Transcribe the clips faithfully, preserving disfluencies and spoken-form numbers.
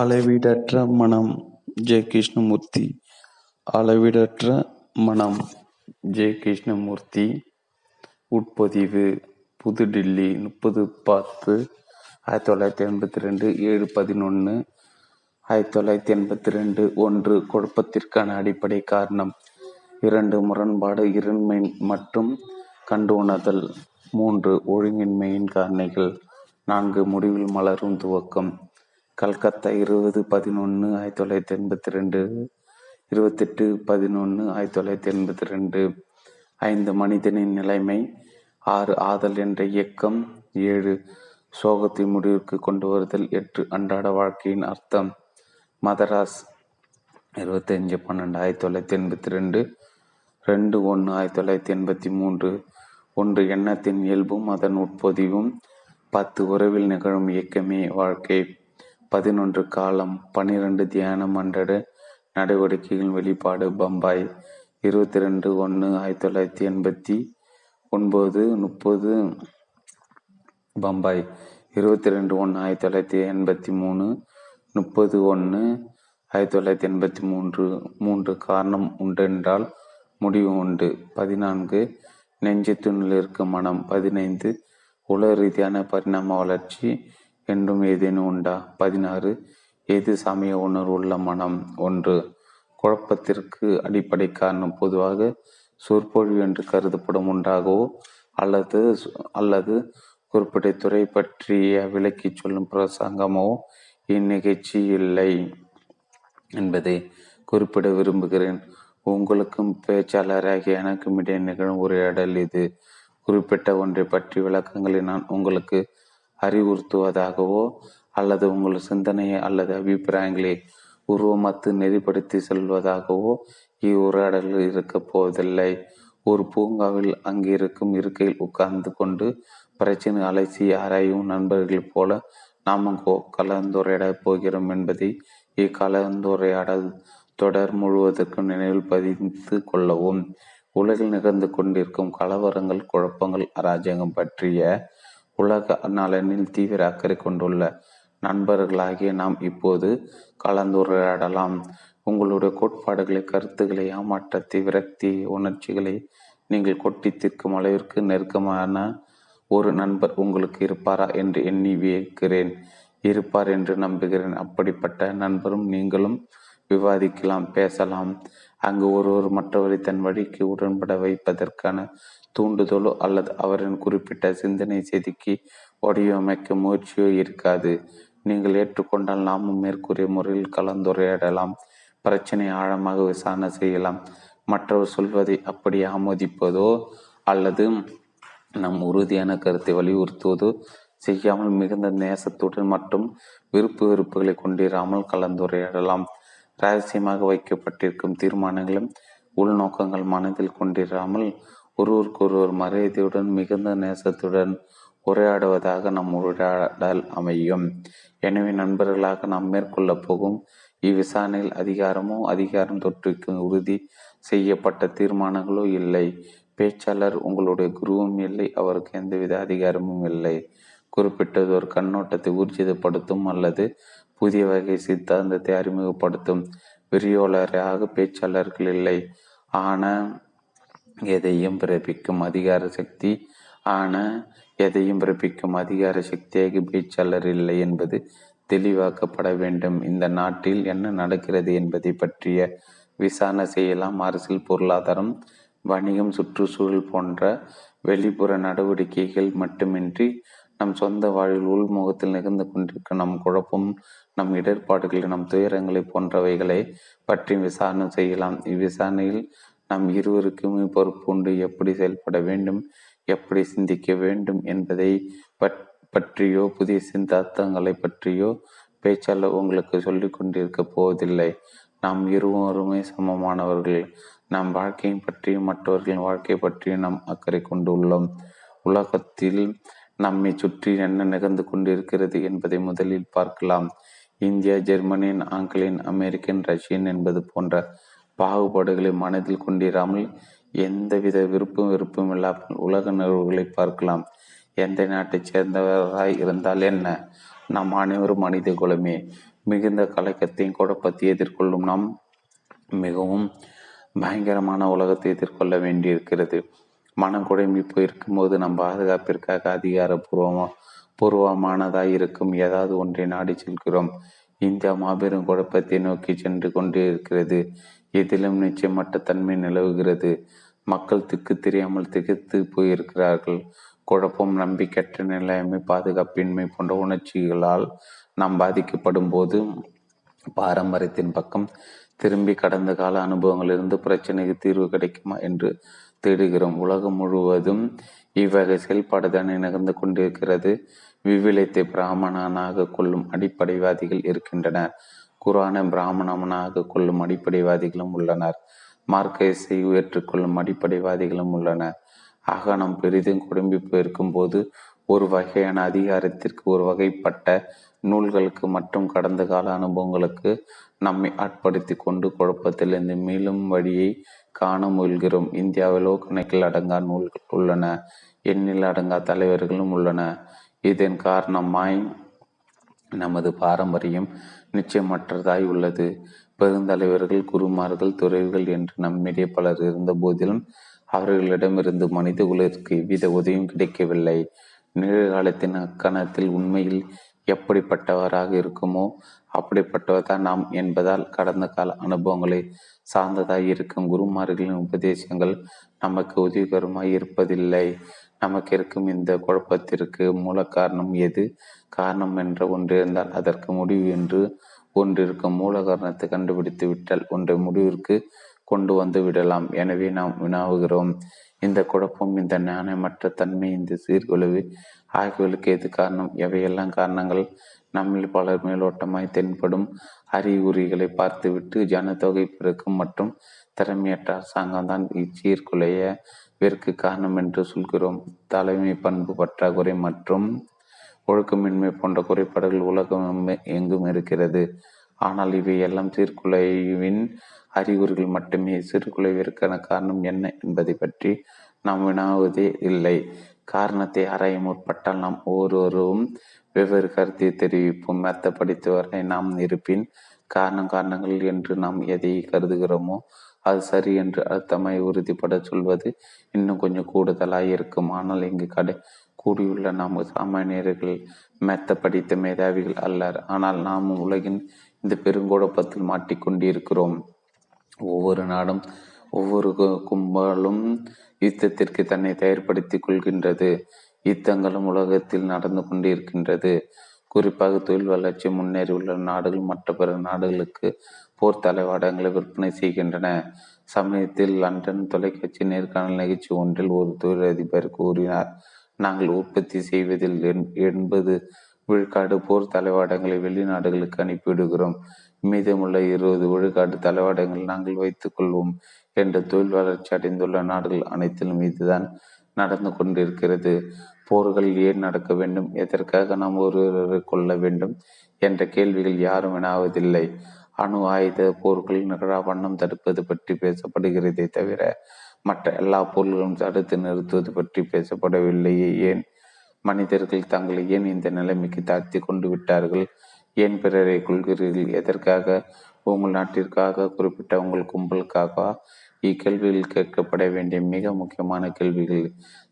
அளவிடற்ற மனம் ஜெய கிருஷ்ணமூர்த்தி. அளவிடற்ற மனம் ஜெய கிருஷ்ணமூர்த்தி. உட்பதிவு புது டில்லி முப்பது பத்து ஆயிரத்தி தொள்ளாயிரத்தி எண்பத்தி ரெண்டு ஏழு பதினொன்று ஆயிரத்தி தொள்ளாயிரத்தி எண்பத்தி ரெண்டு. ஒன்று, குழப்பத்திற்கான அடிப்படை காரணம். இரண்டு, முரண்பாடு இருண்மை மற்றும் கண்டு உணர்தல். மூன்று, ஒழுங்கின்மையின் காரணிகள். நான்கு, முடிவில் மலரும் துவக்கம். கல்கத்தா இருபது பதினொன்று ஆயிரத்தி தொள்ளாயிரத்தி எண்பத்தி ரெண்டு இருபத்தெட்டு பதினொன்று ஆயிரத்தி தொள்ளாயிரத்தி எண்பத்தி ரெண்டு. ஐந்து, மனிதனின் நிலைமை. ஆறு, ஆதல் என்ற இயக்கம். ஏழு, சோகத்தை முடிவுக்கு கொண்டு வருதல். எட்டு, அன்றாட வாழ்க்கையின் அர்த்தம். மதராஸ் இருபத்தஞ்சு பன்னெண்டு ஆயிரத்தி தொள்ளாயிரத்தி எண்பத்தி ரெண்டு ரெண்டு ஒன்று ஆயிரத்தி தொள்ளாயிரத்தி எண்பத்தி மூன்று. ஒன்று, எண்ணத்தின் இயல்பும் அதன் உட்பொதிவும். பத்து, உறவில் நிகழும் இயக்கமே வாழ்க்கை. பதினொன்று, காலம். பன்னிரெண்டு, தியானம் அன்றாட நடவடிக்கைகளின் வெளிப்பாடு. பம்பாய் இருபத்தி ரெண்டு ஒன்று ஆயிரத்தி தொள்ளாயிரத்தி எண்பத்தி ஒன்பது முப்பது பம்பாய் இருபத்தி ரெண்டு ஒன்று ஆயிரத்தி தொள்ளாயிரத்தி எண்பத்தி மூணு முப்பது ஒன்று ஆயிரத்தி தொள்ளாயிரத்தி எண்பத்தி மூன்று. மூன்று, காரணம் உண்டென்றால் முடிவு உண்டு. பதினான்கு, நெஞ்சத்துணில் இருக்கும் மனம். பதினைந்து, உலக ரீதியான பரிணாம வளர்ச்சி என்றும் ஏதேனும் உண்டா. பதினாறு, எது சமய உணர்வு உள்ள மனம். ஒன்று, குழப்பத்திற்கு அடிப்படை காரணம். பொதுவாக சொற்பொழிவு என்று கருதப்படும் ஒன்றாகவோ அல்லது அல்லது குறிப்பிட்ட துறை பற்றிய விளக்கி சொல்லும் பிரசங்கமோ இந்நிகழ்ச்சி இல்லை என்பதை குறிப்பிட விரும்புகிறேன். உங்களுக்கும் பேச்சாளராகிய எனக்கும் இடையே நிகழும் உரையாடல் இது. குறிப்பிட்ட ஒன்றை பற்றி விளக்கங்களை நான் உங்களுக்கு அறிவுறுத்துவதாகவோ அல்லது உங்கள் சிந்தனையை அல்லது அபிப்பிராயங்களை உருவமத்து நெறிப்படுத்தி செல்வதாகவோ இவ்வுரையாடல்கள் இருக்கப் போவதில்லை. ஒரு பூங்காவில் அங்கிருக்கும் இருக்கையில் உட்கார்ந்து கொண்டு பிரச்சனை அலைசி ஆராயும் நண்பர்கள் போல நாமும் கலந்துரையாடப் போகிறோம் என்பதை இக்கலந்துரையாடல் தொடர் முழுவதற்கும் நினைவில் பதிந்து கொள்ளவும். உலகில் நிகழ்ந்து கொண்டிருக்கும் கலவரங்கள், குழப்பங்கள், அராஜகம் பற்றிய உலக நலனில் தீவிர அக்கறை கொண்டுள்ள நண்பர்களாகிய நாம் இப்போது கலந்துரையாடலாம். உங்களுடைய கோட்பாடுகளை, கருத்துக்களை, ஏமாற்றத்தை, விரக்தி உணர்ச்சிகளை நீங்கள் கொட்டி தீர்க்கும் அளவிற்கு நெருக்கமான ஒரு நண்பர் உங்களுக்கு இருப்பாரா என்று எண்ணி வியக்கிறேன். இருப்பார் என்று நம்புகிறேன். அப்படிப்பட்ட நண்பரும் நீங்களும் விவாதிக்கலாம், பேசலாம். அங்கு ஒருவர் மற்றவரை தன் வழிக்கு உடன்பட வைப்பதற்கான தூண்டுதலோ அல்லது அவரின் குறிப்பிட்ட சிந்தனை செதுக்கி வடிவமைக்க முயற்சியோ இருக்காது. நீங்கள் ஏற்றுக்கொண்டால் நாமும் மேற்கூறிய முறையில் கலந்துரையாடலாம், பிரச்சனை ஆழமாக விசாரணை செய்யலாம். மற்றவர் சொல்வதை அப்படி ஆமோதிப்பதோ அல்லது நம் உறுதியான கருத்தை வலியுறுத்துவதோ செய்யாமல் மிகுந்த நேசத்துடன் மற்றும் விருப்பு வெறுப்புகளை கொண்டிராமல் கலந்துரையாடலாம். ரகசியமாக வைக்கப்பட்டிருக்கும் தீர்மானங்களும் உள்நோக்கங்கள் மனதில் கொண்டிராமல் ஒருவருக்கொருவர் மரியாதையுடன் மிகுந்த நேசத்துடன் உரையாடுவதாக நம் உரையாடல் அமையும். எனவே நண்பர்களாக நாம் மேற்கொள்ள போகும் இவ்விசாரணையில் அதிகாரமோ அதிகாரம் தொற்றுவிக்கும் உறுதி செய்யப்பட்ட தீர்மானங்களோ இல்லை. பேச்சாளர் உங்களுடைய குருவும் இல்லை, அவருக்கு எந்தவித அதிகாரமும் இல்லை. குறிப்பிட்டது ஒரு கண்ணோட்டத்தை ஊர்ஜிதப்படுத்தும் அல்லது புதிய வகை சித்தாந்தத்தை அறிமுகப்படுத்தும் விரியோலராக பேச்சாளர்கள் இல்லை. ஆன எதையும் பிறப்பிக்கும் அதிகார சக்தி ஆன எதையும் பிறப்பிக்கும் அதிகார சக்தியாக பேச்சாளர் இல்லை என்பது தெளிவாக்கப்பட வேண்டும். இந்த நாட்டில் என்ன நடக்கிறது என்பதை பற்றிய விசாரணை செய்யலாம். அரசியல், பொருளாதாரம், வணிகம், சுற்றுச்சூழல் போன்ற வெளிப்புற நடவடிக்கைகள் மட்டுமின்றி நம் சொந்த வாழ்வில் உள்முகத்தில் நிகழ்ந்து கொண்டிருக்கும் நம் குழப்பம், நம் இடர்பாடுகள், நம் துயரங்களை போன்றவைகளை பற்றி விசாரணை செய்யலாம். இவ்விசாரணையில் நம் இருவருக்குமே பொறுப்புண்டு. எப்படி செயல்பட வேண்டும், எப்படி சிந்திக்க வேண்டும் என்பதை பற்றியோ புதிய சிந்தாந்தங்களை பற்றியோ பேச்சாளர் உங்களுக்கு சொல்லி கொண்டிருக்க போவதில்லை. நாம் இருவருமே சமமானவர்கள். நம் வாழ்க்கையை பற்றியும் மற்றவர்களின் வாழ்க்கை பற்றியும் நாம் அக்கறை கொண்டுள்ளோம். உலகத்தில் நம்மை சுற்றி என்ன நிகழ்ந்து கொண்டிருக்கிறது என்பதை முதலில் பார்க்கலாம். இந்தியா, ஜெர்மனியின், ஆங்கிலேயன், அமெரிக்கன், ரஷ்யன் என்பது போன்ற பாகுபாடுகளை மனதில் கொண்டிராமல் எந்தவித விருப்பம் விருப்பம் இல்லாமல் உலக நிகழ்வுகளை பார்க்கலாம். எந்த நாட்டைச் சேர்ந்தவராய் இருந்தால் என்ன, நாம் அனைவரும் மனித குலமே. மிகுந்த கலக்கத்தையும் குழப்பத்தை எதிர்கொள்ளும் நாம் மிகவும் பயங்கரமான உலகத்தை எதிர்கொள்ள வேண்டியிருக்கிறது. மனம் குழம்பி போயிருக்கும்போது நம் பாதுகாப்பிற்காக அதிகாரபூர்வமாக பூர்வமானதாய் இருக்கும் ஏதாவது ஒன்றை நாடி செல்கிறோம். இந்தியா மாபெரும் குழப்பத்தை நோக்கி சென்று கொண்டே இருக்கிறது. எதிலும் நிச்சயமற்ற தன்மை நிலவுகிறது. மக்கள் திக்கு தெரியாமல் திகைத்து போயிருக்கிறார்கள். குழப்பம், நம்பிக்கற்ற நிலைமை, பாதுகாப்பின்மை போன்ற உணர்ச்சிகளால் நாம் பாதிக்கப்படும் போது பாரம்பரியத்தின் பக்கம் திரும்பி கடந்த கால அனுபவங்களிலிருந்து பிரச்சனைக்கு தீர்வு கிடைக்குமா என்று தேடுகிறோம். உலகம் முழுவதும் இவ்வகை செயல்பாடுதானே நிகழ்ந்து கொண்டிருக்கிறது. விவிலியத்தை பிராமணனாக கொள்ளும் அடிப்படைவாதிகள் இருக்கின்றனர். குரானை பிராமணனாக கொள்ளும் அடிப்படைவாதிகளும் உள்ளனர். மார்க்சிசத்தை ஏற்றுக்கொள்ளும் அடிப்படைவாதிகளும் உள்ளனர். ஆக நாம் பெரிதும் குடும்பி போயிருக்கும் போது ஒரு வகையான அதிகாரத்திற்கு, ஒரு வகைப்பட்ட நூல்களுக்கு மற்றும் கடந்த கால அனுபவங்களுக்கு நம்மை ஆட்படுத்தி கொண்டு குழப்பத்திலிருந்து மேலும் வழியை காண முயல்கிறோம். இந்தியாவிலோ கணக்கில் அடங்கா நூல்கள் உள்ளன, எண்ணில் அடங்கா தலைவர்களும் உள்ளன. இதன் காரணமாய் நமது பாரம்பரியம் நிச்சயமற்றதாய் உள்ளது. பெருந்தலைவர்கள், குருமார்கள், துறவிகள் என்று நம்மிடையே பலர் இருந்த போதிலும் அவர்களிடமிருந்து மனித குலத்திற்கு எவ்வித உதவியும் கிடைக்கவில்லை. நிகழ்காலத்தின் அக்கணத்தில் உண்மையில் எப்படிப்பட்டவராக இருக்குமோ அப்படிப்பட்டவர்தான் நாம் என்பதால் கடந்த கால அனுபவங்களை சார்ந்ததாய் இருக்கும் குருமார்களின் உபதேசங்கள் நமக்கு உதவிகரமாய் இருப்பதில்லை. நமக்கு இருக்கும் இந்த குழப்பத்திற்கு மூல காரணம் எது? காரணம் என்ற ஒன்று இருந்தால் அதற்கு முடிவு என்று ஒன்றிருக்கும். மூல காரணத்தை கண்டுபிடித்து விட்டால் ஒன்றை முடிவிற்கு கொண்டு வந்து விடலாம். எனவே நாம் வினாவுகிறோம், இந்த குழப்பம், இந்த நியாயமற்ற தன்மை, இந்த சீர்குலைவு ஆகியவர்களுக்கு எது காரணம்? எவையெல்லாம் காரணங்கள்? நம்மில் பலர் மேலோட்டமாய் தென்படும் அறிகுறிகளை பார்த்துவிட்டு ஜனத்தொகை பெருக்கம் மற்றும் திறமையற்ற அரசாங்கம் தான் இச்சீர்குலைய வேற்கு காரணம் என்று சொல்கிறோம். தலைமை பண்பு பற்றாக்குறை மற்றும் ஒழுக்கமின்மை போன்ற குறைபாடுகள் உலகம் எங்கும் இருக்கிறது. ஆனால் இவை எல்லாம் சீர்குலைவின் அறிகுறிகள் மட்டுமே. சீர்குலைவிற்கான காரணம் என்ன என்பதை பற்றி நாம் வினாவதே இல்லை. காரணத்தை ஆராய முற்பட்டால் நாம் ஒவ்வொருவரும் வெவ்வேறு கருத்தை தெரிவிப்போம். மெத்த படித்தவரை நாம் இருப்பின் காரணம் காரணங்கள் என்று நாம் எதை கருதுகிறோமோ அது சரி என்று அர்த்தமாய் உறுதிப்பட சொல்வது இன்னும் கொஞ்சம் கூடுதலாயிருக்கும். ஆனால் இங்கு கடை கூடியுள்ள நாம் சாமானியர்கள் மெத்த படித்த மேதாவிகள் அல்லர். ஆனால் நாம் உலகின் இந்த பெருங்கோடப்பத்தில் மாட்டிக்கொண்டிருக்கிறோம். ஒவ்வொரு நாடும், ஒவ்வொரு கும்பலும் யுத்தத்திற்கு தன்னை தயார்படுத்திக் கொள்கின்றது. யுத்தங்களும் உலகத்தில் நடந்து கொண்டிருக்கின்றது. குறிப்பாக தொழில் வளர்ச்சி முன்னேறியுள்ள நாடுகள் மற்ற பிற நாடுகளுக்கு போர் தலைவாடங்களை விற்பனை செய்கின்றன. சமயத்தில் லண்டன் தொலைக்காட்சி நேர்காணல் நிகழ்ச்சி ஒன்றில் ஒரு தொழிலதிபர் கூறினார், நாங்கள் உற்பத்தி செய்வதில் எண்பது விழுக்காடு போர் தலைவாடங்களை வெளிநாடுகளுக்கு அனுப்பிவிடுகிறோம். மீதமுள்ள இருபது விழுக்காடு தலைவாடங்கள் நாங்கள் வைத்துக் கொள்வோம் என்று தொழில் வளர்ச்சி அடைந்துள்ள நாடுகள் அனைத்திலும் இதுதான் நடந்து கொண்டிருக்கிறது. போர்கள் ஏன் நடக்க வேண்டும், எதற்காக நாம் ஒருவரை கொள்ள வேண்டும் என்ற கேள்விகள் யாரும் வினாவதில்லை. அணு ஆயுத போர்கள் நிகழாவண்ணம் தடுப்பது பற்றி பேசப்படுகிறதே தவிர மற்ற எல்லா போர்களும் தடுத்து நிறுத்துவது பற்றி பேசப்படவில்லையே. ஏன் மனிதர்கள் தங்களை ஏன் இந்த நிலைமைக்கு தாழ்த்தி கொண்டு விட்டார்கள்? ஏன் பிறரை கொள்கிறீர்கள்? எதற்காக? உங்கள் நாட்டிற்காக, குறிப்பிட்ட உங்கள் கும்பலுக்காக? இக்கேள்வியில் கேட்கப்பட வேண்டிய மிக முக்கியமான கேள்விகள்.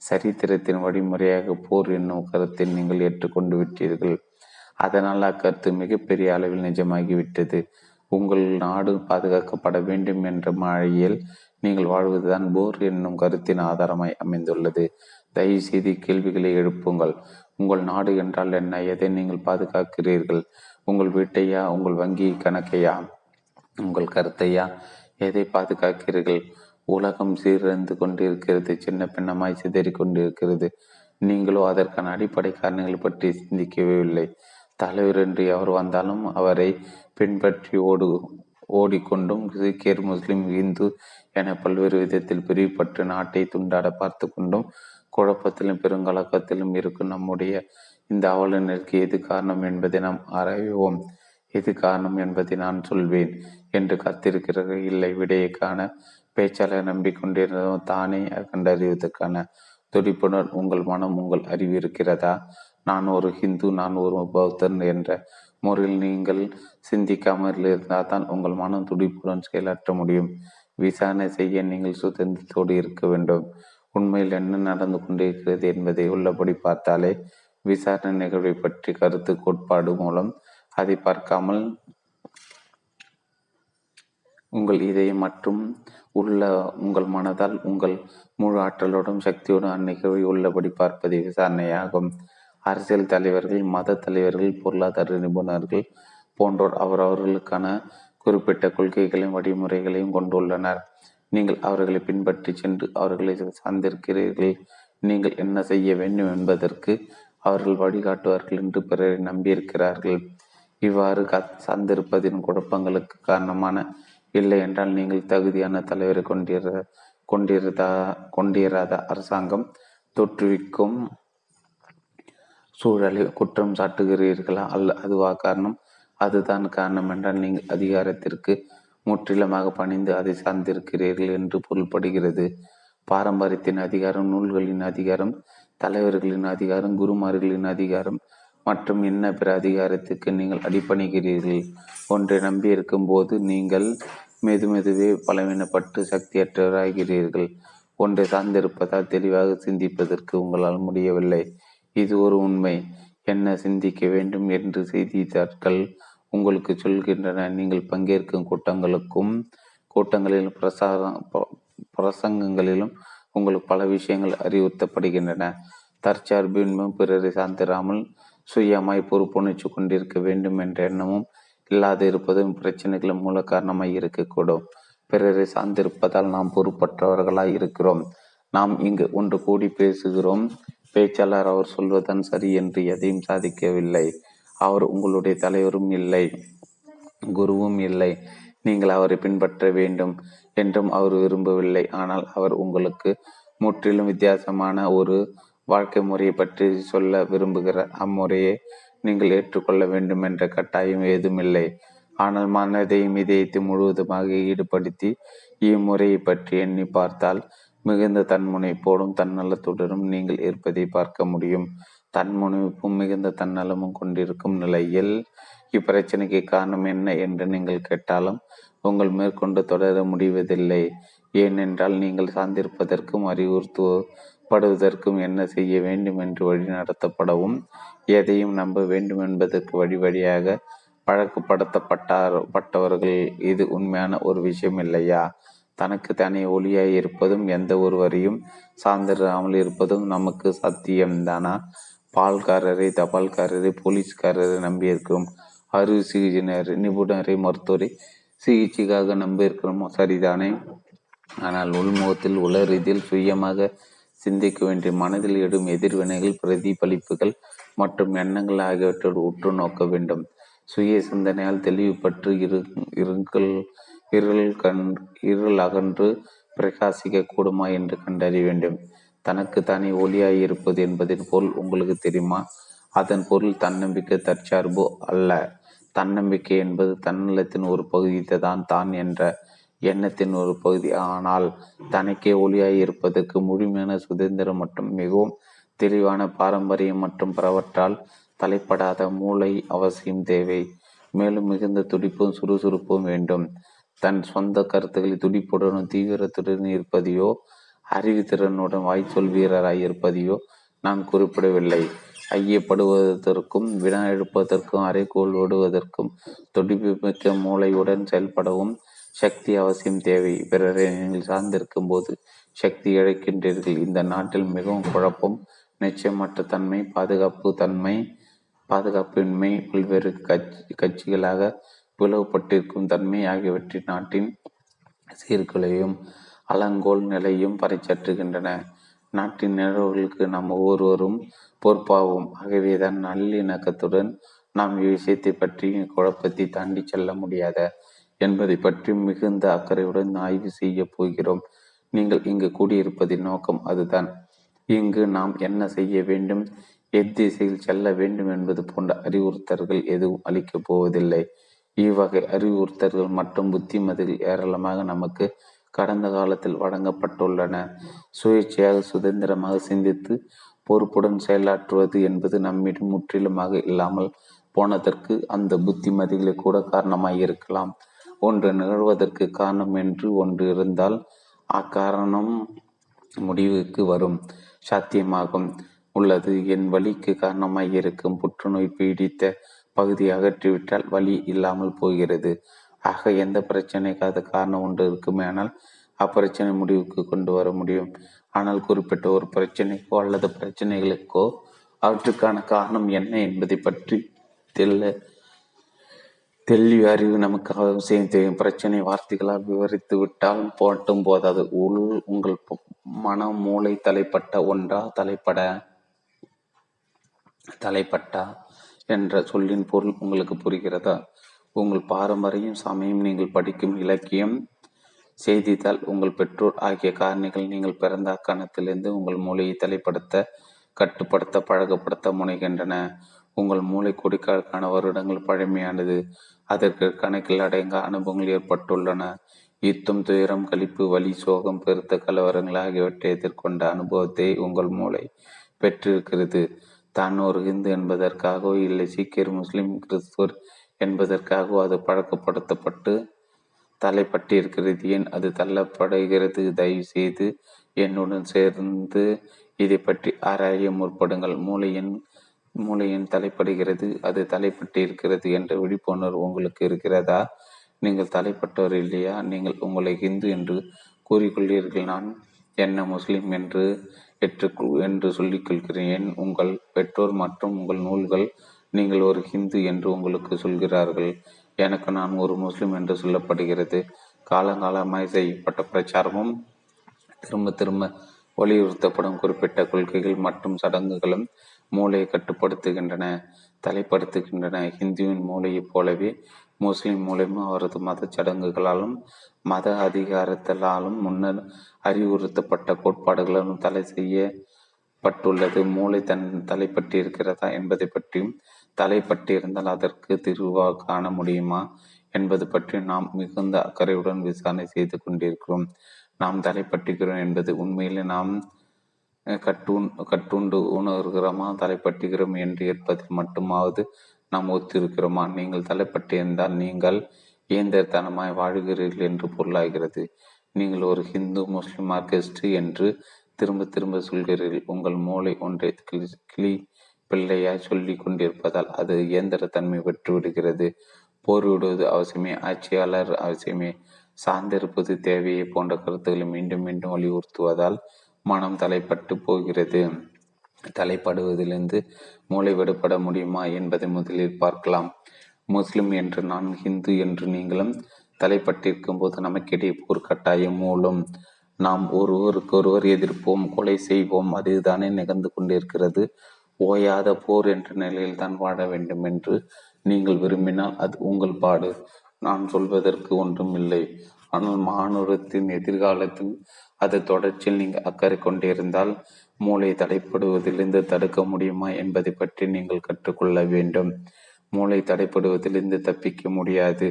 சரித்திரத்தின் வழிமுறையாக போர் என்னும் கருத்தை நீங்கள் ஏற்றுக்கொண்டு விட்டீர்கள். அதனால் அக்கருத்து மிகப்பெரிய அளவில் நிஜமாகிவிட்டது. உங்கள் நாடு பாதுகாக்கப்பட வேண்டும் என்ற மழையில் நீங்கள் வாழ்வதுதான் போர் என்னும் கருத்தின் ஆதாரமாய் அமைந்துள்ளது. தயவு செய்து கேள்விகளை எழுப்புங்கள். உங்கள் நாடு என்றால் என்ன? எதை நீங்கள் பாதுகாக்கிறீர்கள்? உங்கள் வீட்டையா? உங்கள் வங்கி கணக்கையா? உங்கள் கருத்தையா? எதை பாதுகாக்கிறீர்கள்? உலகம் சீரழிந்து கொண்டிருக்கிறது, சின்ன பின்னமாய் சிதறி கொண்டிருக்கிறது. நீங்களோ அதற்கான அடிப்படை காரணங்கள் பற்றி சிந்திக்கவே இல்லை. தலைவர் என்று எவர் வந்தாலும் அவரை பின்பற்றி ஓடு ஓடிக்கொண்டும் சீக்கியர், முஸ்லிம், இந்து என பல்வேறு விதத்தில் பிரிவுபட்டு நாட்டை துண்டாட பார்த்து கொண்டும் குழப்பத்திலும் பெருங்கலக்கத்திலும் இருக்கும் நம்முடைய இந்த ஆளுநருக்கு எது காரணம் என்பதை நாம் ஆராய்வோம். எது காரணம் என்பதை நான் சொல்வேன் என்று காத்திருக்கிறார்கள். இல்லை, விடையைக்கான பேச்சாளர் நம்பிக்கொண்டிருந்தோம். தானே கண்டறிவதற்கான துடிப்புடன் உங்கள் மனம், உங்கள் அறிவு இருக்கிறதா? நான் ஒரு ஹிந்து, நான் ஒரு பௌத்தன் என்ற முறையில் நீங்கள் சிந்திக்காமல் இருந்தால் தான் உங்கள் மனம் துடிப்புடன் செயலாற்ற முடியும். விசாரணை செய்ய நீங்கள் சுதந்திரத்தோடு இருக்க வேண்டும். உண்மையில் என்ன நடந்து கொண்டிருக்கிறது என்பதை உள்ளபடி பார்த்தாலே விசாரணை நிகழ்வை பற்றி கருத்து கோட்பாடு மூலம் அதை பார்க்காமல் உங்கள் இதயம் மற்றும் உள்ள உங்கள் மனதால் உங்கள் முழு ஆற்றலோடும் சக்தியோடும் அந்நிகழ்வை உள்ளபடி பார்ப்பதே விசாரணையாகும். அரசியல் தலைவர்கள், மத தலைவர்கள், பொருளாதார நிபுணர்கள் போன்றோர் அவரவர்களுக்கான குறிப்பிட்ட கொள்கைகளையும் வழிமுறைகளையும் கொண்டுள்ளனர். நீங்கள் அவர்களை பின்பற்றி சென்று அவர்களை சார்ந்திருக்கிறீர்கள். நீங்கள் என்ன செய்ய வேண்டும் என்பதற்கு அவர்கள் வழிகாட்டுவார்கள் என்று பிறரை நம்பியிருக்கிறார்கள். இவ்வாறு சார்ந்திருப்பதின் குழப்பங்களுக்கு காரணமான இல்லை என்றால் நீங்கள் தகுதியான தலைவரை கொண்டிரு கொண்டிருந்தா கொண்டிராத அரசாங்கம் தோற்றுவிக்கும் சூழலை குற்றம் சாட்டுகிறீர்களா? அல்ல, அதுவா காரணம்? அதுதான் காரணம் என்றால் நீங்கள் அதிகாரத்திற்கு முற்றிலுமாக பணிந்து அதை சார்ந்திருக்கிறீர்கள் என்று பொருள்படுகிறது. பாரம்பரியத்தின் அதிகாரம், நூல்களின் அதிகாரம், தலைவர்களின் அதிகாரம், குருமார்களின் அதிகாரம் மற்றும் இன்ன பிற அதிகாரத்துக்கு நீங்கள் அடிப்பணிகிறீர்கள். ஒன்றை நம்பியிருக்கும் போது நீங்கள் மெது மெதுவே பலவீனப்பட்டு சக்தியற்றவராகிறீர்கள். ஒன்றை சார்ந்திருப்பதால் தெளிவாக சிந்திப்பதற்கு உங்களால் முடியவில்லை. இது ஒரு உண்மை. என்ன சிந்திக்க வேண்டும் என்று செய்தித்தாட்கள் உங்களுக்கு சொல்கின்றன. நீங்கள் பங்கேற்கும் கூட்டங்களுக்கும் கூட்டங்களிலும் பிரசார பிரசங்கங்களிலும் உங்களுக்கு பல விஷயங்கள் அறிவுறுத்தப்படுகின்றன. தற்சார்பின்மும் பிறரை சார்ந்திராமல் சுயமாய் பொறுப்புணர்ச்சி கொண்டிருக்க வேண்டும் என்ற எண்ணமும் இல்லாது இருப்பதும் பிரச்சனைகளின் மூல காரணமாய் இருக்கக்கூடும். பிறரை சார்ந்திருப்பதால் நாம் பொறுப்பற்றவர்களாய் இருக்கிறோம். நாம் இங்கு ஒன்று கூடி பேசுகிறோம். பேச்சாளர் அவர் சொல்வதன் சரி என்று எதையும் சாதிக்கவில்லை. அவர் உங்களுடைய தலைவரும் இல்லை, குருவும் இல்லை. நீங்கள் அவரை பின்பற்ற வேண்டும் என்றும் அவர் விரும்பவில்லை. ஆனால் அவர் உங்களுக்கு முற்றிலும் வித்தியாசமான ஒரு வாழ்க்கை முறையை பற்றி சொல்ல விரும்புகிறார். அம்முறையை நீங்கள் ஏற்றுக்கொள்ள வேண்டும் என்ற கட்டாயம் ஏதுமில்லை. ஆனால் மனதையும் இதயத்தை முழுவதுமாக ஈடுபடுத்தி இம்முறையை பற்றி எண்ணி பார்த்தால் மிகுந்த தன்முனைப்போடும் தன்னலத்துடனும் நீங்கள் இருப்பதை பார்க்க முடியும். தன்முனைப்பும் மிகுந்த தன்னலமும் கொண்டிருக்கும் நிலையில் இப்பிரச்சனைக்கு காரணம் என்ன என்று நீங்கள் கேட்டாலும் உங்கள் மேற்கொண்டு தொடர முடிவதில்லை. ஏனென்றால் நீங்கள் சார்ந்திருப்பதற்கும் அறிவுறுத்தப்படுவதற்கும் என்ன செய்ய வேண்டும் என்று வழி நடத்தப்படவும் எதையும் நம்ப வேண்டும் என்பதற்கு வழி வழியாக பழக்கப்படுத்தப்பட்டவர்கள். இது உண்மையான ஒரு விஷயம் இல்லையா? தனக்கு தனி ஒளியாய் இருப்பதும் எந்த ஒருவரையும் சார்ந்திராமல் இருப்பதும் நமக்கு சத்தியம்தானா? பால்காரரை, தபால்காரரை, போலீஸ்காரரை நம்பியிருக்கிறோம். அறுவை சிகிச்சையினரை, நிபுணரை, மருத்துவரை சிகிச்சைக்காக நம்பியிருக்கிறோம். சரிதானே? ஆனால் உள்முகத்தில் உல ரீதியில் சுயமாக சிந்திக்க வேண்டிய மனதில் எடும் எதிர்வினைகள், பிரதிபலிப்புகள் மற்றும் எண்ணங்கள் ஆகியவற்றோடு உற்று நோக்க வேண்டும். சுய சிந்தனையால் தெளிவு பற்று இரு இருங்கள் இருள் கண் இருள் அகன்று பிரகாசிக்க கூடுமா என்று கண்டறிய வேண்டும். தனக்கு தானே ஒளியாய் இருப்பது என்பதின் பொருள் உங்களுக்கு தெரியுமா? அதன் பொருள் தன்னம்பிக்கை, தற்சார்பு அல்ல. தன்னம்பிக்கை என்பது தன்னலத்தின் ஒரு பகுதியை தான் தான் என்ற எண்ணத்தின் ஒரு பகுதி. ஆனால் தனக்கே ஒளியாய் இருப்பதற்கு முழுமையான சுதந்திரம் மற்றும் மிகவும் தெளிவான பாரம்பரியம் மற்றும் பரவற்றால் தலைப்படாத மூளை அவசியம் தேவை. மேலும் மிகுந்த துடிப்பும் சுறுசுறுப்பும் வேண்டும். தன் சொந்த கருத்துக்களை துடிப்புடனும் தீவிரத்துடன் இருப்பதையோ அறிவுத்திறனுடன் வாய்ச்சொல் வீரராய் இருப்பதையோ நான் குறிப்பிடவில்லை. ஐயப்படுவதற்கும் வினா எழுப்பதற்கும் அறைகோள் ஓடுவதற்கும் துடிப்பு மிக்க மூளையுடன் செயல்படவும் சக்தி அவசியம் தேவை. பிறரை நீங்கள் சார்ந்திருக்கும் போது சக்தி இழக்கின்றீர்கள். இந்த நாட்டில் மிகவும் குழப்பம், நிச்சயமற்ற தன்மை, பாதுகாப்பு தன்மை பாதுகாப்பின்மை, பல்வேறு கட்சி கட்சிகளாக பிளவுபட்டிருக்கும் தன்மை ஆகியவற்றின் நாட்டின் சீர்குலையும் அலங்கோல் நிலையும் பறைச்சாற்றுகின்றன. நாட்டின் நிகழ்வுகளுக்கு நாம் ஒவ்வொருவரும் பொறுப்பாகும். ஆகவேதான் நல்லிணக்கத்துடன் நாம் இவ்விஷயத்தை பற்றியும் குழப்பத்தை தாண்டி செல்ல முடியாத என்பதை பற்றி மிகுந்த அக்கறையுடன் ஆய்வு செய்ய போகிறோம். நீங்கள் இங்கு கூடியிருப்பதின் நோக்கம் அதுதான். இங்கு நாம் என்ன செய்ய வேண்டும், எத்திசையில் செல்ல வேண்டும் என்பது போன்ற அறிவுறுத்தல்கள் எதுவும் அளிக்கப் போவதில்லை. இவ்வகை அறிவுறுத்தல்கள் மற்றும் புத்திமதிகள் ஏராளமாக நமக்கு கடந்த காலத்தில் வழங்கப்பட்டுள்ளன. சுயேட்சையாக சுதந்திரமாக சிந்தித்து பொறுப்புடன் செயலாற்றுவது என்பது நம்மிடம் முற்றிலுமாக இல்லாமல் போனதற்கு அந்த புத்திமதிகளை கூட காரணமாயிருக்கலாம். ஒன்று நிகழ்வதற்கு காரணம் என்று ஒன்று இருந்தால் அக்காரணம் முடிவுக்கு வரும் சாத்தியமாகும் உள்ளது. என் வலிக்கு காரணமாயிருக்கும் புற்றுநோய் பீடித்த பகுதி அகற்றிவிட்டால் வலி இல்லாமல் போகிறது. ஆக எந்த பிரச்சனைக்காக காரணம் ஒன்று இருக்குமேனால் அப்பிரச்சனை முடிவுக்கு கொண்டு வர முடியும். ஆனால் குறிப்பிட்ட ஒரு பிரச்சனைக்கோ அல்லது பிரச்சனைகளுக்கோ அவற்றுக்கான காரணம் என்ன என்பதை பற்றி தெல்ல தெளிவு அறிவு நமக்கு அவசியம் தேவையும். பிரச்சனை வார்த்தைகளால் விவரித்து விட்டால் போட்டும் போதாது. உள் உங்கள் மன மூளை தலைப்பட்ட ஒன்றா தலைப்பட தலைப்பட்டா என்ற சொல்லின் பொருள் உங்களுக்கு புரிகிறதா? உங்கள் பாரம்பரியம், சமயம், நீங்கள் படிக்கும் இலக்கியம், செய்தித்தாள், உங்கள் பெற்றோர் ஆகிய காரணிகள் நீங்கள் பிறந்த அக்கணத்திலிருந்து உங்கள் மூளையை தலைப்படுத்த, கட்டுப்படுத்த, பழக்கப்படுத்த முனைகின்றன. உங்கள் மூளை கோடிக்கணக்கான வருடங்கள் பழமையானது. அதற்கு கணக்கில் அடங்க அனுபவங்கள் ஏற்பட்டுள்ளன. யுத்தம், துயரம், களிப்பு, வலி, சோகம், பெருத்த கலவரங்கள் ஆகியவற்றை எதிர்கொண்ட அனுபவத்தை உங்கள் மூளை பெற்றிருக்கிறது. தான் ஒரு இந்து என்பதற்காகவோ இல்லை சீக்கியர், முஸ்லிம், கிறிஸ்துவர் என்பதற்காகவோ அது பழக்கப்படுத்தப்பட்டு தலைப்பட்டிருக்கிறது. ஏன் அது தள்ளப்படுகிறது? தயவு செய்து என்னுடன் சேர்ந்து இதை பற்றி ஆராய முற்படுங்கள். மூளையின் மூளையின் தலைப்படுகிறது, அது தலைப்பட்டிருக்கிறது என்ற விழிப்புணர்வு உங்களுக்கு இருக்கிறதா? நீங்கள் தலைப்பட்டவர் இல்லையா? நீங்கள் உங்களை ஹிந்து என்று கூறிக்கொள்ளீர்கள். நான் என்ன முஸ்லிம் என்று ஏற்று என்று சொல்லிக்கொள்கிறேன். உங்கள் பெற்றோர் மற்றும் உங்கள் நூல்கள் நீங்கள் ஒரு ஹிந்து என்று உங்களுக்கு சொல்கிறார்கள். எனக்கு நான் ஒரு முஸ்லிம் என்று சொல்லப்படுகிறது. காலங்காலமாய் செய்யப்பட்ட பிரச்சாரமும் திரும்ப திரும்ப வலியுறுத்தப்படும் குறிப்பிட்ட கொள்கைகள் மற்றும் சடங்குகளும் மூளையை கட்டுப்படுத்துகின்றன, தலைப்படுத்துகின்றன. ஹிந்துவின் மூளையைப் போலவே முஸ்லிம் மூளையும் அவரது மத சடங்குகளாலும் மத அதிகாரத்தாலும் முன்னர் அறிவுறுத்தப்பட்ட கோட்பாடுகளாலும் தலை செய்யப்பட்டுள்ளது. மூளை தன் தலைப்பட்டு இருக்கிறதா என்பதை பற்றியும், தலைப்பட்டிருந்தால் அதற்கு தீர்வு காண முடியுமா என்பது பற்றி நாம் மிகுந்த அக்கறையுடன் விசாரணை செய்து கொண்டிருக்கிறோம். நாம் தலைப்பட்டுகிறோம் என்பது உண்மையிலே நாம் கட்டுண் கட்டுண்டு உணர்கிறோமா, தலைப்பட்டுகிறோம் என்று இருப்பதில் மட்டுமாவது நாம் ஒத்திருக்கிறோமா? நீங்கள் தலைப்பட்டிருந்தால் நீங்கள் இயந்திரத்தனமாய் வாழ்கிறீர்கள் என்று பொருளாகிறது. நீங்கள் ஒரு ஹிந்து, முஸ்லிம், மார்க்சிஸ்ட் என்று திரும்ப திரும்ப சொல்கிறீர்கள். உங்கள் மூளை ஒன்றை கிளி பிள்ளையாய் சொல்லி கொண்டிருப்பதால் அது இயந்திரத்தன்மை பெற்றுவிடுகிறது. போர்விடுவது அவசியமே, ஆட்சியாளர் அவசியமே, சார்ந்திருப்பது தேவையை போன்ற கருத்துக்களை மீண்டும் மீண்டும் வலியுறுத்துவதால் மனம் தலைப்பட்டு போகிறது. தலைப்படுவதிலிருந்து மூளை விடுபட முடியுமா என்பதை முதலில் பார்க்கலாம். முஸ்லிம் என்று நான், ஹிந்து என்று நீங்களும் தலைப்பட்டிருக்கும் போது நமக்கிடையே போர்க்கட்டாயம் மூலம் நாம் ஒருவருக்கொருவர் எதிர்ப்போம், கொலை செய்வோம். அதுதானே நிகழ்ந்து கொண்டிருக்கிறது. ஓயாத போர் என்ற நிலையில் தான் வாழ வேண்டும் என்று நீங்கள் விரும்பினால் அது உங்கள் பாடு. நான் சொல்வதற்கு ஒன்றும் இல்லை. ஆனால் மானுடத்தின் எதிர்காலத்தில் அது தொடர்ச்சியில் நீங்கள் அக்கறை கொண்டிருந்தால் மூளை தடைப்படுவதிலிருந்து தடுக்க முடியுமா என்பதை பற்றி நீங்கள் கற்றுக்கொள்ள வேண்டும். மூளை தடைப்படுவதிலிருந்து தப்பிக்க முடியாது.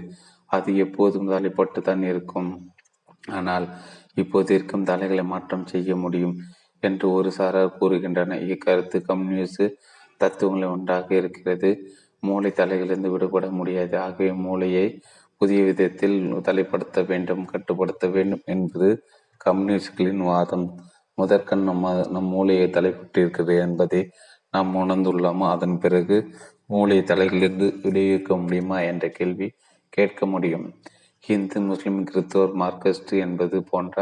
அது எப்போதும் தலைப்பட்டு தான் இருக்கும். ஆனால் இப்போது இருக்கும் தலைகளை மாற்றம் செய்ய முடியும் என்று ஒரு சாரார் கூறுகின்றனர். இக்கருத்து கம்யூனிஸ்ட் தத்துவங்களை ஒன்றாக இருக்கிறது. மூளை தலையிலிருந்து விடுபட முடியாது. ஆகவே மூளையை புதிய விதத்தில் தலைப்படுத்த வேண்டும், கட்டுப்படுத்த வேண்டும் என்பது கம்யூனிஸ்டுகளின் வாதம். முதற்கண் நம்ம நம் மூளையை தலைப்பட்டிருக்கிறது என்பதை நாம் உணர்ந்துள்ளோமா? அதன் பிறகு மூளை தலையிலிருந்து விடுவிக்க முடியுமா என்ற கேள்வி கேட்க முடியும். ஹிந்து, முஸ்லிம், கிறிஸ்துவர், மார்க்சிஸ்ட் என்பது போன்ற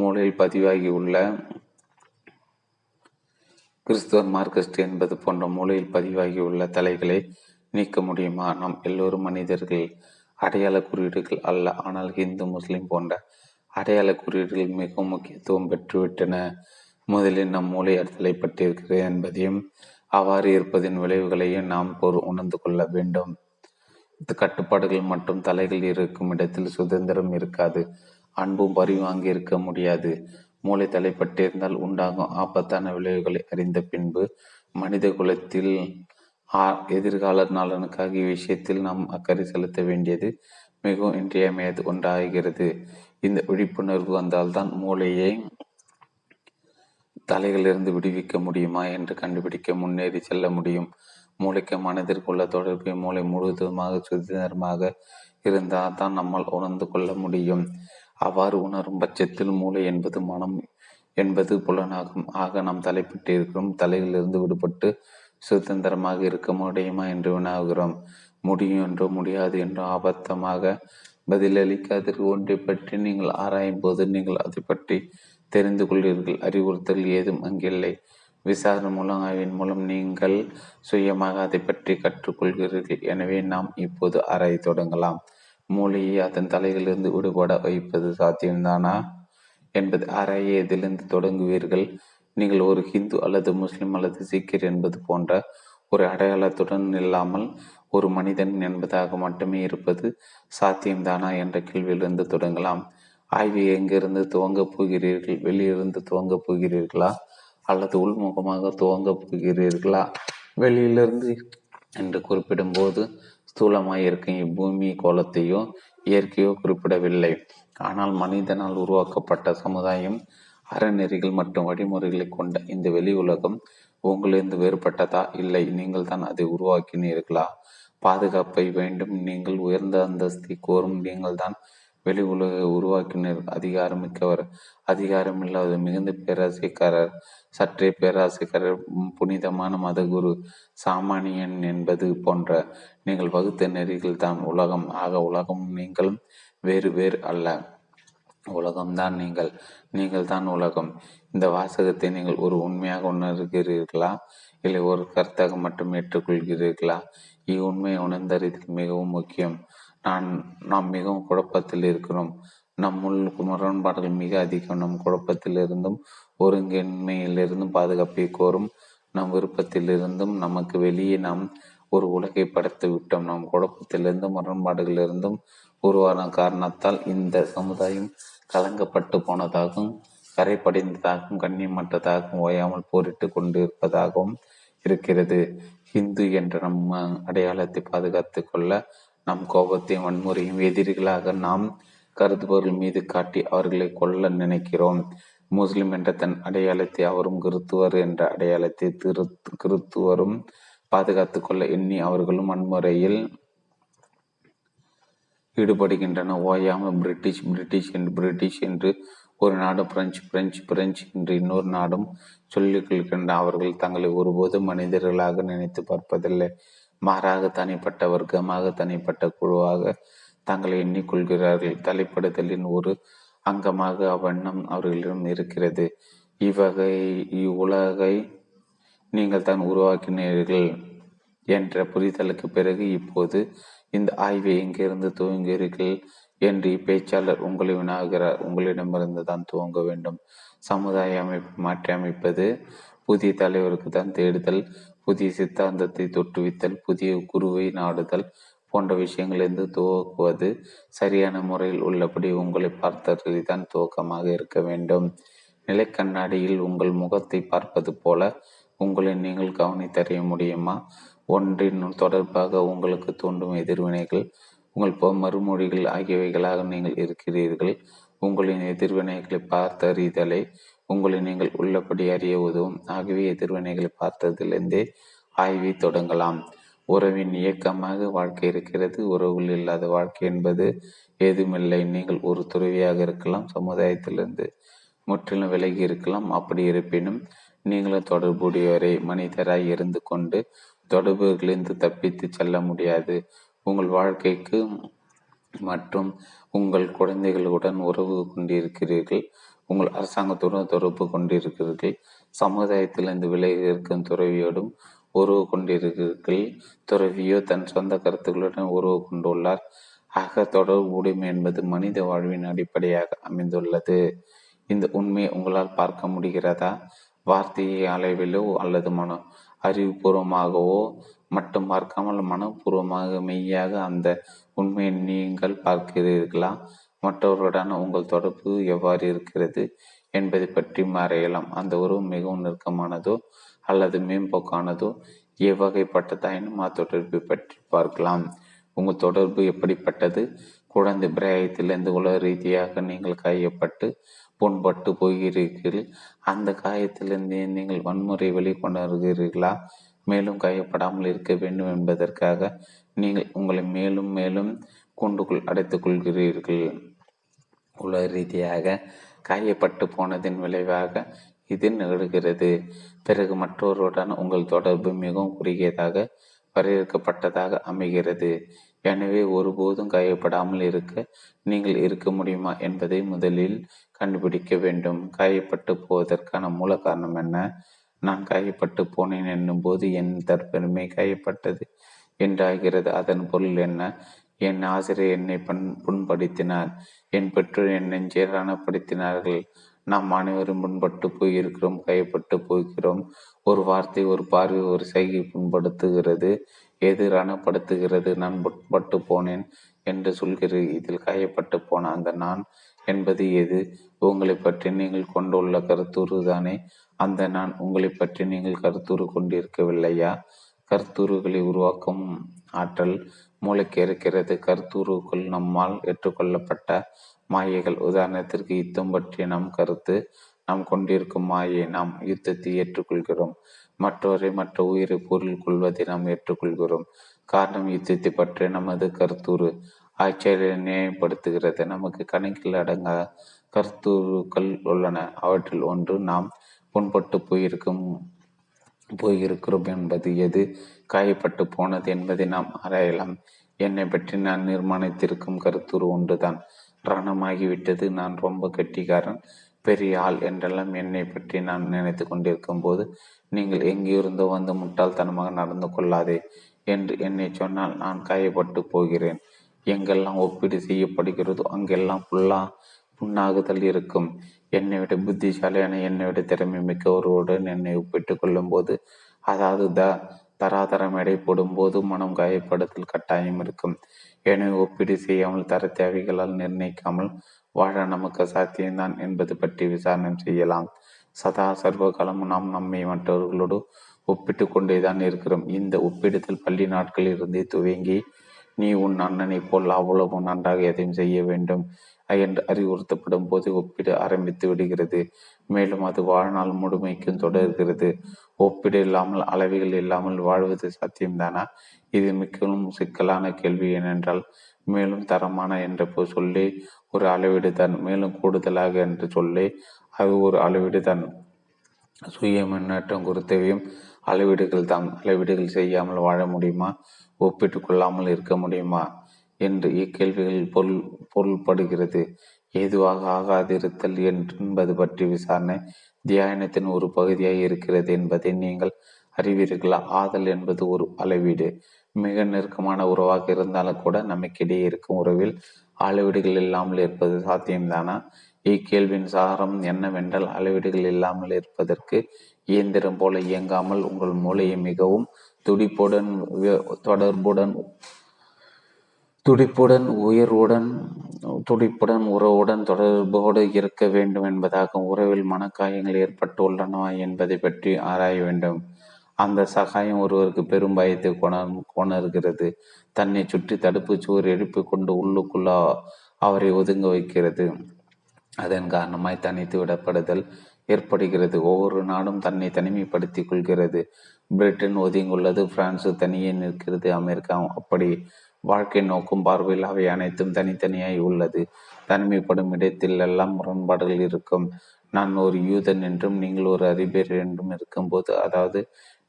மூளையில் பதிவாகியுள்ள கிறிஸ்துவர், மார்க்சிஸ்ட் என்பது போன்ற மூலையில் பதிவாகியுள்ள தலைகளை நீக்க முடியுமா? நாம் எல்லோரும் மனிதர்கள், அடையாள குறியீடுகள் அல்ல. ஆனால் ஹிந்து, முஸ்லிம் போன்ற அடையாள குறியீடுகள் மிகவும் முக்கியத்துவம் பெற்றுவிட்டன. முதலில் நம் மூளை தலைப்பட்டிருக்கிறது என்பதையும் அவ்வாறு இருப்பதின் விளைவுகளையும் நாம் உணர்ந்து கொள்ள வேண்டும். கட்டுப்பாடுகள் மற்றும் தலைகள் இருக்கும் இடத்தில் சுதந்திரம் இருக்காது, அன்பும் பரிவாங்கி இருக்க முடியாது. மூளை தலைப்பட்டிருந்தால் உண்டாகும் ஆபத்தான விளைவுகளை அறிந்த பின்பு மனித குலத்தில் எதிர்கால நலனுக்காக இவ்விஷயத்தில் நாம் அக்கறை செலுத்த வேண்டியது மிகவும் இன்றியமையாது ஒன்றாகிறது. இந்த விழிப்புணர்வு வந்தால்தான் மூளையை தலைகளிலிருந்து விடுவிக்க முடியுமா என்று கண்டுபிடிக்க முன்னேறி செல்ல முடியும். மூளைக்கு மனதிற்குள்ள தொடர்பை மூளை முழுவதுமாக சுதந்திரமாக இருந்தால் தான் நம்மால் உணர்ந்து கொள்ள முடியும். அவ்வாறு உணரும் பட்சத்தில் மூளை என்பது மனம் என்பது புலனாகும். ஆக நாம் தலைப்பட்டிருக்கிறோம் தலையிலிருந்து விடுபட்டு சுதந்திரமாக இருக்க முடியுமா என்று வினாகிறோம். முடியும் என்றோ முடியாது என்றோ ஆபத்தமாக பதிலளிக்காதற்கு ஒன்றை பற்றி நீங்கள் ஆராயும் போது நீங்கள் அதை பற்றி தெரிந்து கொள்வீர்கள். அறிவுறுத்தல் ஏதும் அங்கில்லை. விசாரணை மூலம் ஆய்வின் மூலம் நீங்கள் சுயமாக அதை பற்றி கற்றுக்கொள்கிறீர்கள். எனவே நாம் இப்போது ஆராய தொடங்கலாம். மூளையை அதன் தலையிலிருந்து விடுபட வைப்பது சாத்தியம்தானா என்பது ஆராய இதிலிருந்து தொடங்குவீர்கள். நீங்கள் ஒரு ஹிந்து அல்லது முஸ்லிம் அல்லது சீக்கியர் என்பது போன்ற ஒரு அடையாளத்துடன் இல்லாமல் ஒரு மனிதன் என்பதாக மட்டுமே இருப்பது சாத்தியம்தானா என்ற கேள்வியிலிருந்து தொடங்கலாம். ஆய்வு எங்கிருந்து துவங்கப் போகிறீர்கள்? வெளியிலிருந்து துவங்கப் போகிறீர்களா அல்லது உள்முகமாக துவங்கப் போகிறீர்களா? வெளியிலிருந்து என்று குறிப்பிடும்போது ஸ்தூலமாய் இருக்கும் இப்பூமி கோலத்தையோ இயற்கையோ குறிப்பிடவில்லை. ஆனால் மனிதனால் உருவாக்கப்பட்ட சமுதாயம் அறநெறிகள் மற்றும் வழிமுறைகளை கொண்ட இந்த வெளி உலகம் உங்களிலிருந்து வேறுபட்டதா? இல்லை, நீங்கள் தான் அதை உருவாக்கினீர்களா? பாதுகாப்பை வேண்டும் நீங்கள், உயர்ந்த அந்தஸ்தை கோரும் நீங்கள் தான் வெளி உலகை உருவாக்கினர். அதிகாரமிக்கவர், அதிகாரமில்லாத மிகுந்த பேராசைக்காரர், சற்றே பேராசைக்காரர், புனிதமான மதகுரு, சாமானியன் என்பது போன்ற நீங்கள் வகுத்த நெறிகள் தான் உலகம். ஆக உலகம் நீங்களும் வேறு வேறு அல்ல, உலகம்தான் நீங்கள், நீங்கள் தான் உலகம். இந்த வாசகத்தை நீங்கள் ஒரு உண்மையாக உணர்கிறீர்களா இல்லை ஒரு கருத்தாக மட்டும் ஏற்றுக்கொள்கிறீர்களா? இவ்வுண்மையை உணர்ந்தறிதல் மிகவும் முக்கியம். நான் நாம் மிகவும் குழப்பத்தில் இருக்கிறோம். நம்முள் முரண்பாடுகள் மிக அதிகம். நம் குழப்பத்திலிருந்தும் ஒருங்கின்மையிலிருந்தும் பாதுகாப்பை கோரும் நம் விருப்பத்திலிருந்தும் நமக்கு வெளியே நாம் ஒரு உலகை படைத்து விட்டோம். நம் குழப்பத்திலிருந்தும் முரண்பாடுகளிலிருந்தும் உருவான காரணத்தால் இந்த சமுதாயம் கலங்கப்பட்டு போனதாகவும் கரை படைந்ததாகவும் கண்ணியமற்றதாகவும் ஓயாமல் போரிட்டு கொண்டிருப்பதாகவும் இருக்கிறது. ஹிந்து என்ற நம் அடையாளத்தை பாதுகாத்து கொள்ள நம் கோபத்தையும் வன்முறையும் எதிரிகளாக நாம் கருதுபவர்கள் மீது காட்டி அவர்களை கொல்ல நினைக்கிறோம். முஸ்லிம் என்ற தன் அடையாளத்தை அவரும் கிறித்துவர் என்ற அடையாளத்தை திரு கிறித்துவரும் பாதுகாத்து கொள்ள எண்ணி அவர்களும் வன்முறையில் ஈடுபடுகின்றன. ஓயாமல் பிரிட்டிஷ் பிரிட்டிஷ் என்று பிரிட்டிஷ் என்று ஒரு நாடு, பிரெஞ்சு பிரெஞ்சு பிரெஞ்சு என்று இன்னொரு நாடும் சொல்லிக் கொள்கின்ற அவர்கள் தங்களை ஒருபோதும் மனிதர்களாக நினைத்து பார்ப்பதில்லை. மாறாக தனிப்பட்ட வர்க்கமாக தனிப்பட்ட குழுவாக தங்களை எண்ணிக்கொள்கிறார்கள். தலைப்படுதலின் ஒரு அங்கமாக அவ்வண்ணம் அவர்களிடம் இருக்கிறது. இவ்வகை இவ்வுலகை நீங்கள் தான் உருவாக்கினீர்கள் என்ற புரிதலுக்கு பிறகு இப்போது இந்த ஆய்வை எங்கிருந்து துவங்குகிறீர்கள் என்று பேச்சாளர் உங்களை வினாகிறார். உங்களிடமிருந்து தான் துவங்க வேண்டும். சமுதாய அமைப்பு மாற்றி அமைப்பது, புதிய தலைவருக்கு தான் தேடுதல், புதிய சித்தாந்தத்தை தொற்றுவித்தல், புதிய குருவை நாடுதல் போன்ற விஷயங்களிலிருந்து துவக்குவது சரியான முறையில் உள்ளபடி உங்களை பார்த்தவர்களை தான் துவக்கமாக இருக்க வேண்டும். நிலைக்கண்ணாடியில் உங்கள் முகத்தை பார்ப்பது போல உங்களை நீங்கள் கவனித்தறிய முடியுமா? ஒன்றின் தொடர்பாக உங்களுக்கு தோன்றும் எதிர்வினைகள் உங்கள் மறுமொழிகள் ஆகியவைகளாக நீங்கள் இருக்கிறீர்கள். உங்களின் எதிர்வினைகளை பார்த்தறிதலை உங்களை நீங்கள் உள்ளபடி அறிய உதவும். ஆகவே எதிர்வினைகளை பார்த்ததிலிருந்தே ஆய்வை தொடங்கலாம். உறவின் இயக்கமாக வாழ்க்கை இருக்கிறது. உறவுகள் இல்லாத வாழ்க்கை என்பது ஏதுமில்லை. நீங்கள் ஒரு துறவியாக இருக்கலாம், சமுதாயத்திலிருந்து முற்றிலும் விலகி இருக்கலாம். அப்படி இருப்பினும் நீங்களும் தொடர்புடையவரை மனிதராய் இருந்து கொண்டு தொடர்புகளிலிருந்து தப்பித்து செல்ல முடியாது. உங்கள் வாழ்க்கைக்கு மற்றும் உங்கள் குழந்தைகளுடன் உறவு கொண்டிருக்கிறீர்கள், உங்கள் அரசாங்கத்துடன் தொடர்பு கொண்டிருக்கிறீர்கள், சமுதாயத்திலிருந்து விலகி இருக்கும் துறவியோடும் உறவு கொண்டிருக்கிறீர்கள். துறவியோ தன் சொந்த கருத்துக்களுடன் உறவு கொண்டுள்ளார். ஆக தொடர்புடைமை என்பது மனித வாழ்வின் அடிப்படையாக அமைந்துள்ளது. இந்த உண்மையை உங்களால் பார்க்க முடிகிறதா? வார்த்தையை அளவிலோ அல்லது மன அறிவுபூர்வமாகவோ மட்டும் பார்க்காமல் மனப்பூர்வமாக மெய்யாக அந்த உண்மையை நீங்கள் பார்க்கிறீர்களா? மற்றவர்களுடான உங்கள் தொடர்பு எவ்வாறு இருக்கிறது என்பதை பற்றி மறையலாம். அந்த உறவு மிகவும் நெருக்கமானதோ அல்லது மேம்போக்கானதோ எவ்வகைப்பட்டதாயினும் அத்தொடர்பை பற்றி பார்க்கலாம். உங்கள் தொடர்பு எப்படிப்பட்டது? குழந்தை பிராயத்திலிருந்து உலக ரீதியாக நீங்கள் காயப்பட்டு புண்பட்டு போகிறீர்கள். அந்த காயத்திலிருந்து நீங்கள் வன்முறை வெளிக்கொணர்கிறீர்களா? மேலும் காயப்படாமல் இருக்க வேண்டும் என்பதற்காக நீங்கள் உங்களை மேலும் மேலும் கூண்டுக்குள் அடைத்துக் கொள்கிறீர்கள். உலக ரீதியாக காயப்பட்டு போனதின் விளைவாக இது நிகழ்கிறது. பிறகு மற்றொருடன் உங்கள் தொடர்பு மிகவும் குறுகியதாக வரையறுக்கப்பட்டதாக அமைகிறது. எனவே ஒருபோதும் காயப்படாமல் இருக்க நீங்கள் இருக்க முடியுமா என்பதை முதலில் கண்டுபிடிக்க வேண்டும். காயப்பட்டு போவதற்கான மூல காரணம் என்ன? நான் காயப்பட்டு போனேன் என்னும் போது என் தற்பெருமை காயப்பட்டது என்றாகிறது. அதன் பொருள் என்ன? என் ஆசிரியர் என்னை பண் புண்படுத்தினார், என் பெற்றோர் என்னை சீரானப்படுத்தினார்கள். நாம் அனைவரும் புண்பட்டு போயிருக்கிறோம், கைப்பட்டு போய்கிறோம். ஒரு வார்த்தை, ஒரு பார்வை, ஒரு சைகை புண்படுத்துகிறது, எதிரானப்படுத்துகிறது. நான் புண்பட்டு போனேன் என்று சொல்கிறேன். இதில் காயப்பட்டு போன அந்த நான் என்பது எது? உங்களை பற்றி நீங்கள் கொண்டுள்ள கருத்துரு தானே அந்த நான். உங்களை பற்றி நீங்கள் கருத்துரு கொண்டிருக்கவில்லையா? கருத்துருகளை உருவாக்கும் ஆற்றல் மூளைக்கு இருக்கிறது. கருத்துருக்குள் நம்மால் ஏற்றுக்கொள்ளப்பட்ட மாயைகள். உதாரணத்திற்கு யுத்தம் பற்றிய நம் கருத்து. நாம் கொண்டிருக்கும் மாயை நாம் யுத்தத்தை ஏற்றுக்கொள்கிறோம். மற்றவரை, மற்ற உயிரை பொருள் கொள்வதை நாம் ஏற்றுக்கொள்கிறோம். காரணம் யுத்தத்தை பற்றிய நமது கருத்துரு ஆட்சியை நியாயப்படுத்துகிறது. நமக்கு கணக்கில் அடங்கா கருத்துருக்கள் உள்ளன. அவற்றில் ஒன்று, நாம் புண்பட்டு போயிருக்கும் போயிருக்கிறோம் என்பது எது? காயப்பட்டு போனது என்பதை நாம் ஆராயலாம். என்னை பற்றி நான் நிர்மாணித்திருக்கும் கருத்துரு ஒன்றுதான். ரணமாகிவிட்டது, நான் ரொம்ப கெட்டிக்காரன், பெரிய ஆள் என்றெல்லாம் என்னை பற்றி நான் நினைத்து கொண்டிருக்கும் போது, நீங்கள் எங்கிருந்தோ வந்து முட்டாள்தனமாக நடந்து கொள்ளாதே என்று என்னை சொன்னால் நான் காயப்பட்டு போகிறேன். எங்கெல்லாம் ஒப்பீடு செய்யப்படுகிறதோ அங்கெல்லாம் புல்லா புண்ணாகுதல் இருக்கும். என்னை விட புத்திசாலியான, என்னை விட திறமை மிக்க ஒருவருடன் என்னை ஒப்பிட்டு கொள்ளும் போது, அதாவது த தராதரம் எடை போடும்போது மனம் காயப்படுத்தல் கட்டாயம் இருக்கும். எனவே ஒப்பீடு செய்யாமல், தர தேவைகளால் நிர்ணயிக்காமல் வாழ நமக்கு சாத்தியம்தான் என்பது பற்றி விசாரணை செய்யலாம். சதா சர்வ காலமும் நாம் நம்மை மற்றவர்களோடு ஒப்பிட்டு கொண்டேதான் இருக்கிறோம். இந்த ஒப்பிடுதல் பள்ளி நாட்களில் இருந்தே துவங்கி, நீ உன் அண்ணனை போல் அவ்வளவு நன்றாக எதையும் செய்ய வேண்டும் என்று அறிவுறுத்தப்படும் போது ஒப்பிட ஆரம்பித்து விடுகிறது. மேலும் அது வாழ்நாள் முழுமைக்கும் தொடர்கிறது. ஒப்பிடு இல்லாமல், அளவுகள் இல்லாமல் வாழ்வது சாத்தியம்தானா? இது மிகவும் சிக்கலான கேள்வி. ஏனென்றால் மேலும் தரமான என்ற சொல்லே ஒரு அளவீடு தான், மேலும் கூடுதலாக என்று சொல்லே அது ஒரு அளவீடு தான். சுய முன்னேற்றம் குறித்தவையும் அளவீடுகள் தான். அளவீடுகள் செய்யாமல் வாழ முடியுமா? ஒப்பிட்டு கொள்ளாமல் இருக்க முடியுமா என்று இக்கேள்விகளில் பொருள் பொருள்படுகிறது. ஏதுவாக ஆகாதிருத்தல் என்பது பற்றி விசாரணை தியானத்தின் ஒரு பகுதியாக இருக்கிறது என்பதை நீங்கள் அறிவீர்களா? ஆதல் என்பது ஒரு அளவீடு. மிக நெருக்கமான உறவாக இருந்தாலும் கூட நமக்கிடையே இருக்கும் உறவில் அளவீடுகள் இல்லாமல் இருப்பது சாத்தியம்தானா? இக்கேள்வியின் சாரம் என்னவென்றால், அளவீடுகள் இல்லாமல் இருப்பதற்கு இயந்திரம் போல இயங்காமல் உங்கள் மூளையை மிகவும் துடிப்புடன் தொடர்புடன் துடிப்புடன் உயர்வுடன் துடிப்புடன் உறவுடன் தொடர்போடு இருக்க வேண்டும் என்பதாக உறவில் மனக்காயங்கள் ஏற்பட்டு உள்ளனவா என்பதை பற்றி ஆராய வேண்டும். அந்த சகாயம் ஒருவருக்கு பெரும் பயத்தை கொணர் கொணர்கிறது. தன்னை சுற்றி தடுப்பு சுவர் எழுப்பி கொண்டு உள்ளுக்குள்ள அவரை ஒதுங்க வைக்கிறது. அதன் காரணமாய் தனித்து விடப்படுதல் ஏற்படுகிறது. ஒவ்வொரு நாடும் தன்னை தனிமைப்படுத்திக் கொள்கிறது. பிரிட்டன் ஒதுங்கியுள்ளது, பிரான்ஸ் தனியே நிற்கிறது, அமெரிக்கா அப்படி. வாழ்க்கை நோக்கும் பார்வையில் அவை அனைத்தும் தனித்தனியாய் உள்ளது. தனிமைப்படும் இடத்தில் எல்லாம் முரண்பாடுகள் இருக்கும். நான் ஒரு யூதன் என்றும் நீங்கள் ஒரு அறிவியர் என்றும் இருக்கும்போது, அதாவது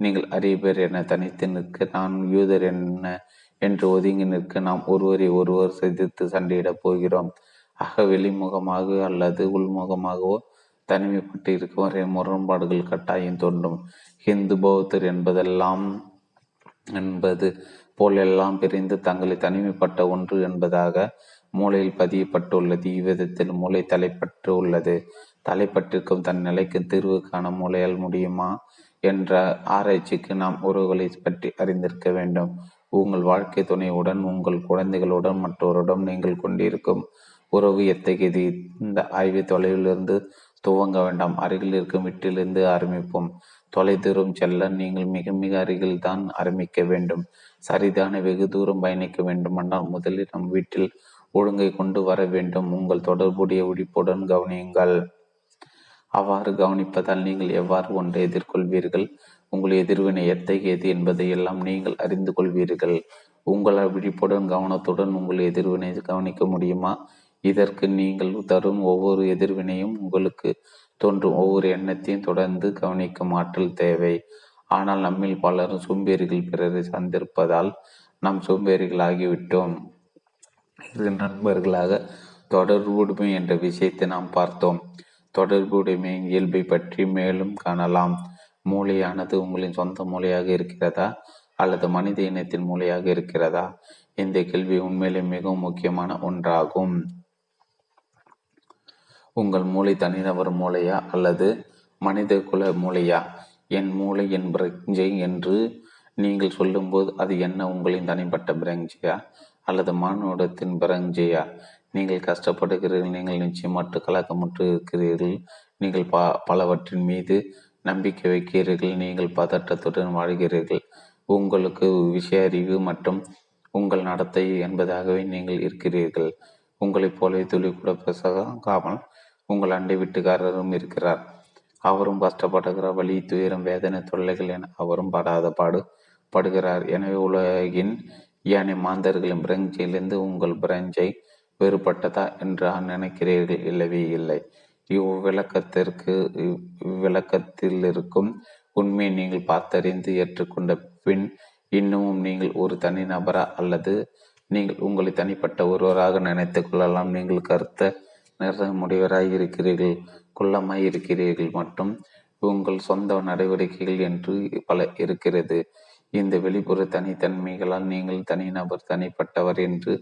நீங்கள் அறிவியர் என தனித்து நிற்க, நான் யூதர் என்ன என்று ஒதுங்கி நிற்க, நாம் ஒருவரை ஒருவர் சிதைத்து சண்டையிடப் போகிறோம். ஆக வெளிமுகமாக அல்லது உள்முகமாகவோ தனிமைப்பட்டு இருக்கும் முரண்பாடுகள் கட்டாயம் தோன்றும். ஹிந்து பௌத்தர் என்பதெல்லாம் என்பது போல் எல்லாம் பிரிந்து தங்களை தனிமைப்பட்ட ஒன்று என்பதாக மூளையில் பதியப்பட்டுள்ளது. இவ்விதத்தில் மூளை தலைப்பற்று உள்ளது. தலைப்பட்டிருக்கும் தன் நிலைக்கு தீர்வு காண மூளையால் முடியுமா என்ற ஆராய்ச்சிக்கு நாம் உறவுகளை பற்றி அறிந்திருக்க வேண்டும். உங்கள் வாழ்க்கை துணையுடன், உங்கள் குழந்தைகளுடன், மற்றவருடன் நீங்கள் கொண்டிருக்கும் உறவு எத்தகையது? இந்த ஆய்வு தொலைவிலிருந்து துவங்க வேண்டாம். அருகில் இருக்கும் வீட்டிலிருந்து ஆரம்பிப்போம். தொலை தூரம் செல்ல நீங்கள் மிக மிக அருகில் தான் ஆரம்பிக்க வேண்டும். சரிதான வெகு தூரம் பயணிக்க வேண்டுமானால் முதலில் நம் வீட்டில் ஒழுங்கை கொண்டு வர வேண்டும். உங்கள் தொடர்புடைய விழிப்புடன் கவனியுங்கள். அவ்வாறு கவனிப்பதால் நீங்கள் எவ்வாறு ஒன்றை எதிர்கொள்வீர்கள்? உங்கள் எதிர்வினை எத்தகையது என்பதை எல்லாம் நீங்கள் அறிந்து கொள்வீர்கள். உங்களால் விழிப்புடன் கவனத்துடன் உங்கள் எதிர்வினை கவனிக்க முடியுமா? இதற்கு நீங்கள் தரும் ஒவ்வொரு எதிர்வினையும் உங்களுக்கு தோன்றும் ஒவ்வொரு எண்ணத்தையும் தொடர்ந்து கவனிக்கும் ஆற்றல் தேவை. ஆனால் நம்மில் பலரும் சோம்பேறிகள் பிறரை சந்திப்பதால் நாம் சோம்பேறிகளாகிவிட்டோம். நண்பர்களாக தொடர்புடைமை என்ற விஷயத்தை நாம் பார்த்தோம். தொடர்புடைமையின் இயல்பை பற்றி மேலும் காணலாம். மூளையானது உங்களின் சொந்த மூளையாக இருக்கிறதா அல்லது மனித இனத்தின் மூளையாக இருக்கிறதா? இந்த கேள்வி உண்மையிலே மிகவும் முக்கியமான ஒன்றாகும். உங்கள் மூளை தனிநபர் மூளையா அல்லது மனித குல மூளையா? என் மூளை என் பிரஞ்சை என்று நீங்கள் சொல்லும்போது அது என்ன, உங்களின் தனிப்பட்ட பிரஞ்சையா அல்லது மானுடத்தின் பிரஞ்சையா? நீங்கள் கஷ்டப்படுகிறீர்கள், நீங்கள் நிச்சயமற்று கலக்கமுற்று இருக்கிறீர்கள், நீங்கள் ப பலவற்றின் மீது நம்பிக்கை வைக்கிறீர்கள், நீங்கள் பதற்றத்துடன் வாழ்கிறீர்கள். உங்களுக்கு விஷய அறிவு மற்றும் உங்கள் நடத்தை என்பதாகவே நீங்கள் இருக்கிறீர்கள். உங்களைப் போலவே துளி கூட பேசாமல் உங்கள் அண்டை வீட்டுக்காரரும் இருக்கிறார். அவரும் கஷ்டப்படுகிற வழி, துயரம், வேதனை, தொல்லைகள் என அவரும் படாத பாடு படுகிறார். எனவே உலகின் ஏனைய மாந்தர்களின் பிரஞ்சிலிருந்து உங்கள் பிரஞ்சை வேறுபட்டதா என்று நினைக்கிறீர்கள்? இல்லவே இல்லை. இவ்விளக்கத்திற்கு இவ்விளக்கத்தில் இருக்கும் உண்மையை நீங்கள் பார்த்தறிந்து ஏற்றுக்கொண்ட பின் இன்னமும் நீங்கள் ஒரு தனி நபரா அல்லது நீங்கள் உங்களை தனிப்பட்ட ஒருவராக நினைத்து கொள்ளலாம்? நீங்கள் கருத்த நிற முடிவராய் இருக்கிறீர்கள், குள்ளமாய் இருக்கிறீர்கள் மற்றும் உங்கள் சொந்த நடவடிக்கைகள் என்று பல இருக்கிறது. இந்த வெளிப்புற தனித்தன்மைகளால் நீங்கள் தனிநபர் தனிப்பட்டவர் என்று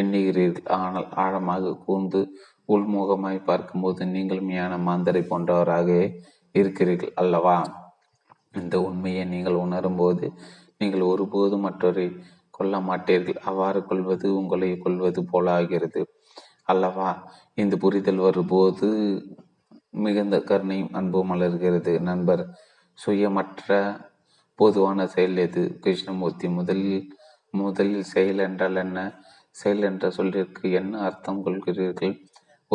எண்ணுகிறீர்கள். ஆனால் ஆழமாக கூர்ந்து உள்முகமாய் பார்க்கும்போது நீங்கள் மியான மாந்தரை போன்றவராக இருக்கிறீர்கள் அல்லவா? இந்த உண்மையை நீங்கள் உணரும்போது நீங்கள் ஒருபோது மற்றொரு கொல்ல மாட்டீர்கள். அவ்வாறு கொள்வது உங்களை கொள்வது போல ஆகிறது அல்லவா? இந்த புரிதல் வரும்போது மிகுந்த கருணையும் அன்பும் மலர்கிறது. நண்பர், சுயமற்ற பொதுவான செயல் எது? கிருஷ்ணமூர்த்தி, முதலில் முதலில் செயல் என்றால் என்ன? செயல் என்ற சொல்லிற்கு என்ன அர்த்தம் கொள்கிறீர்கள்?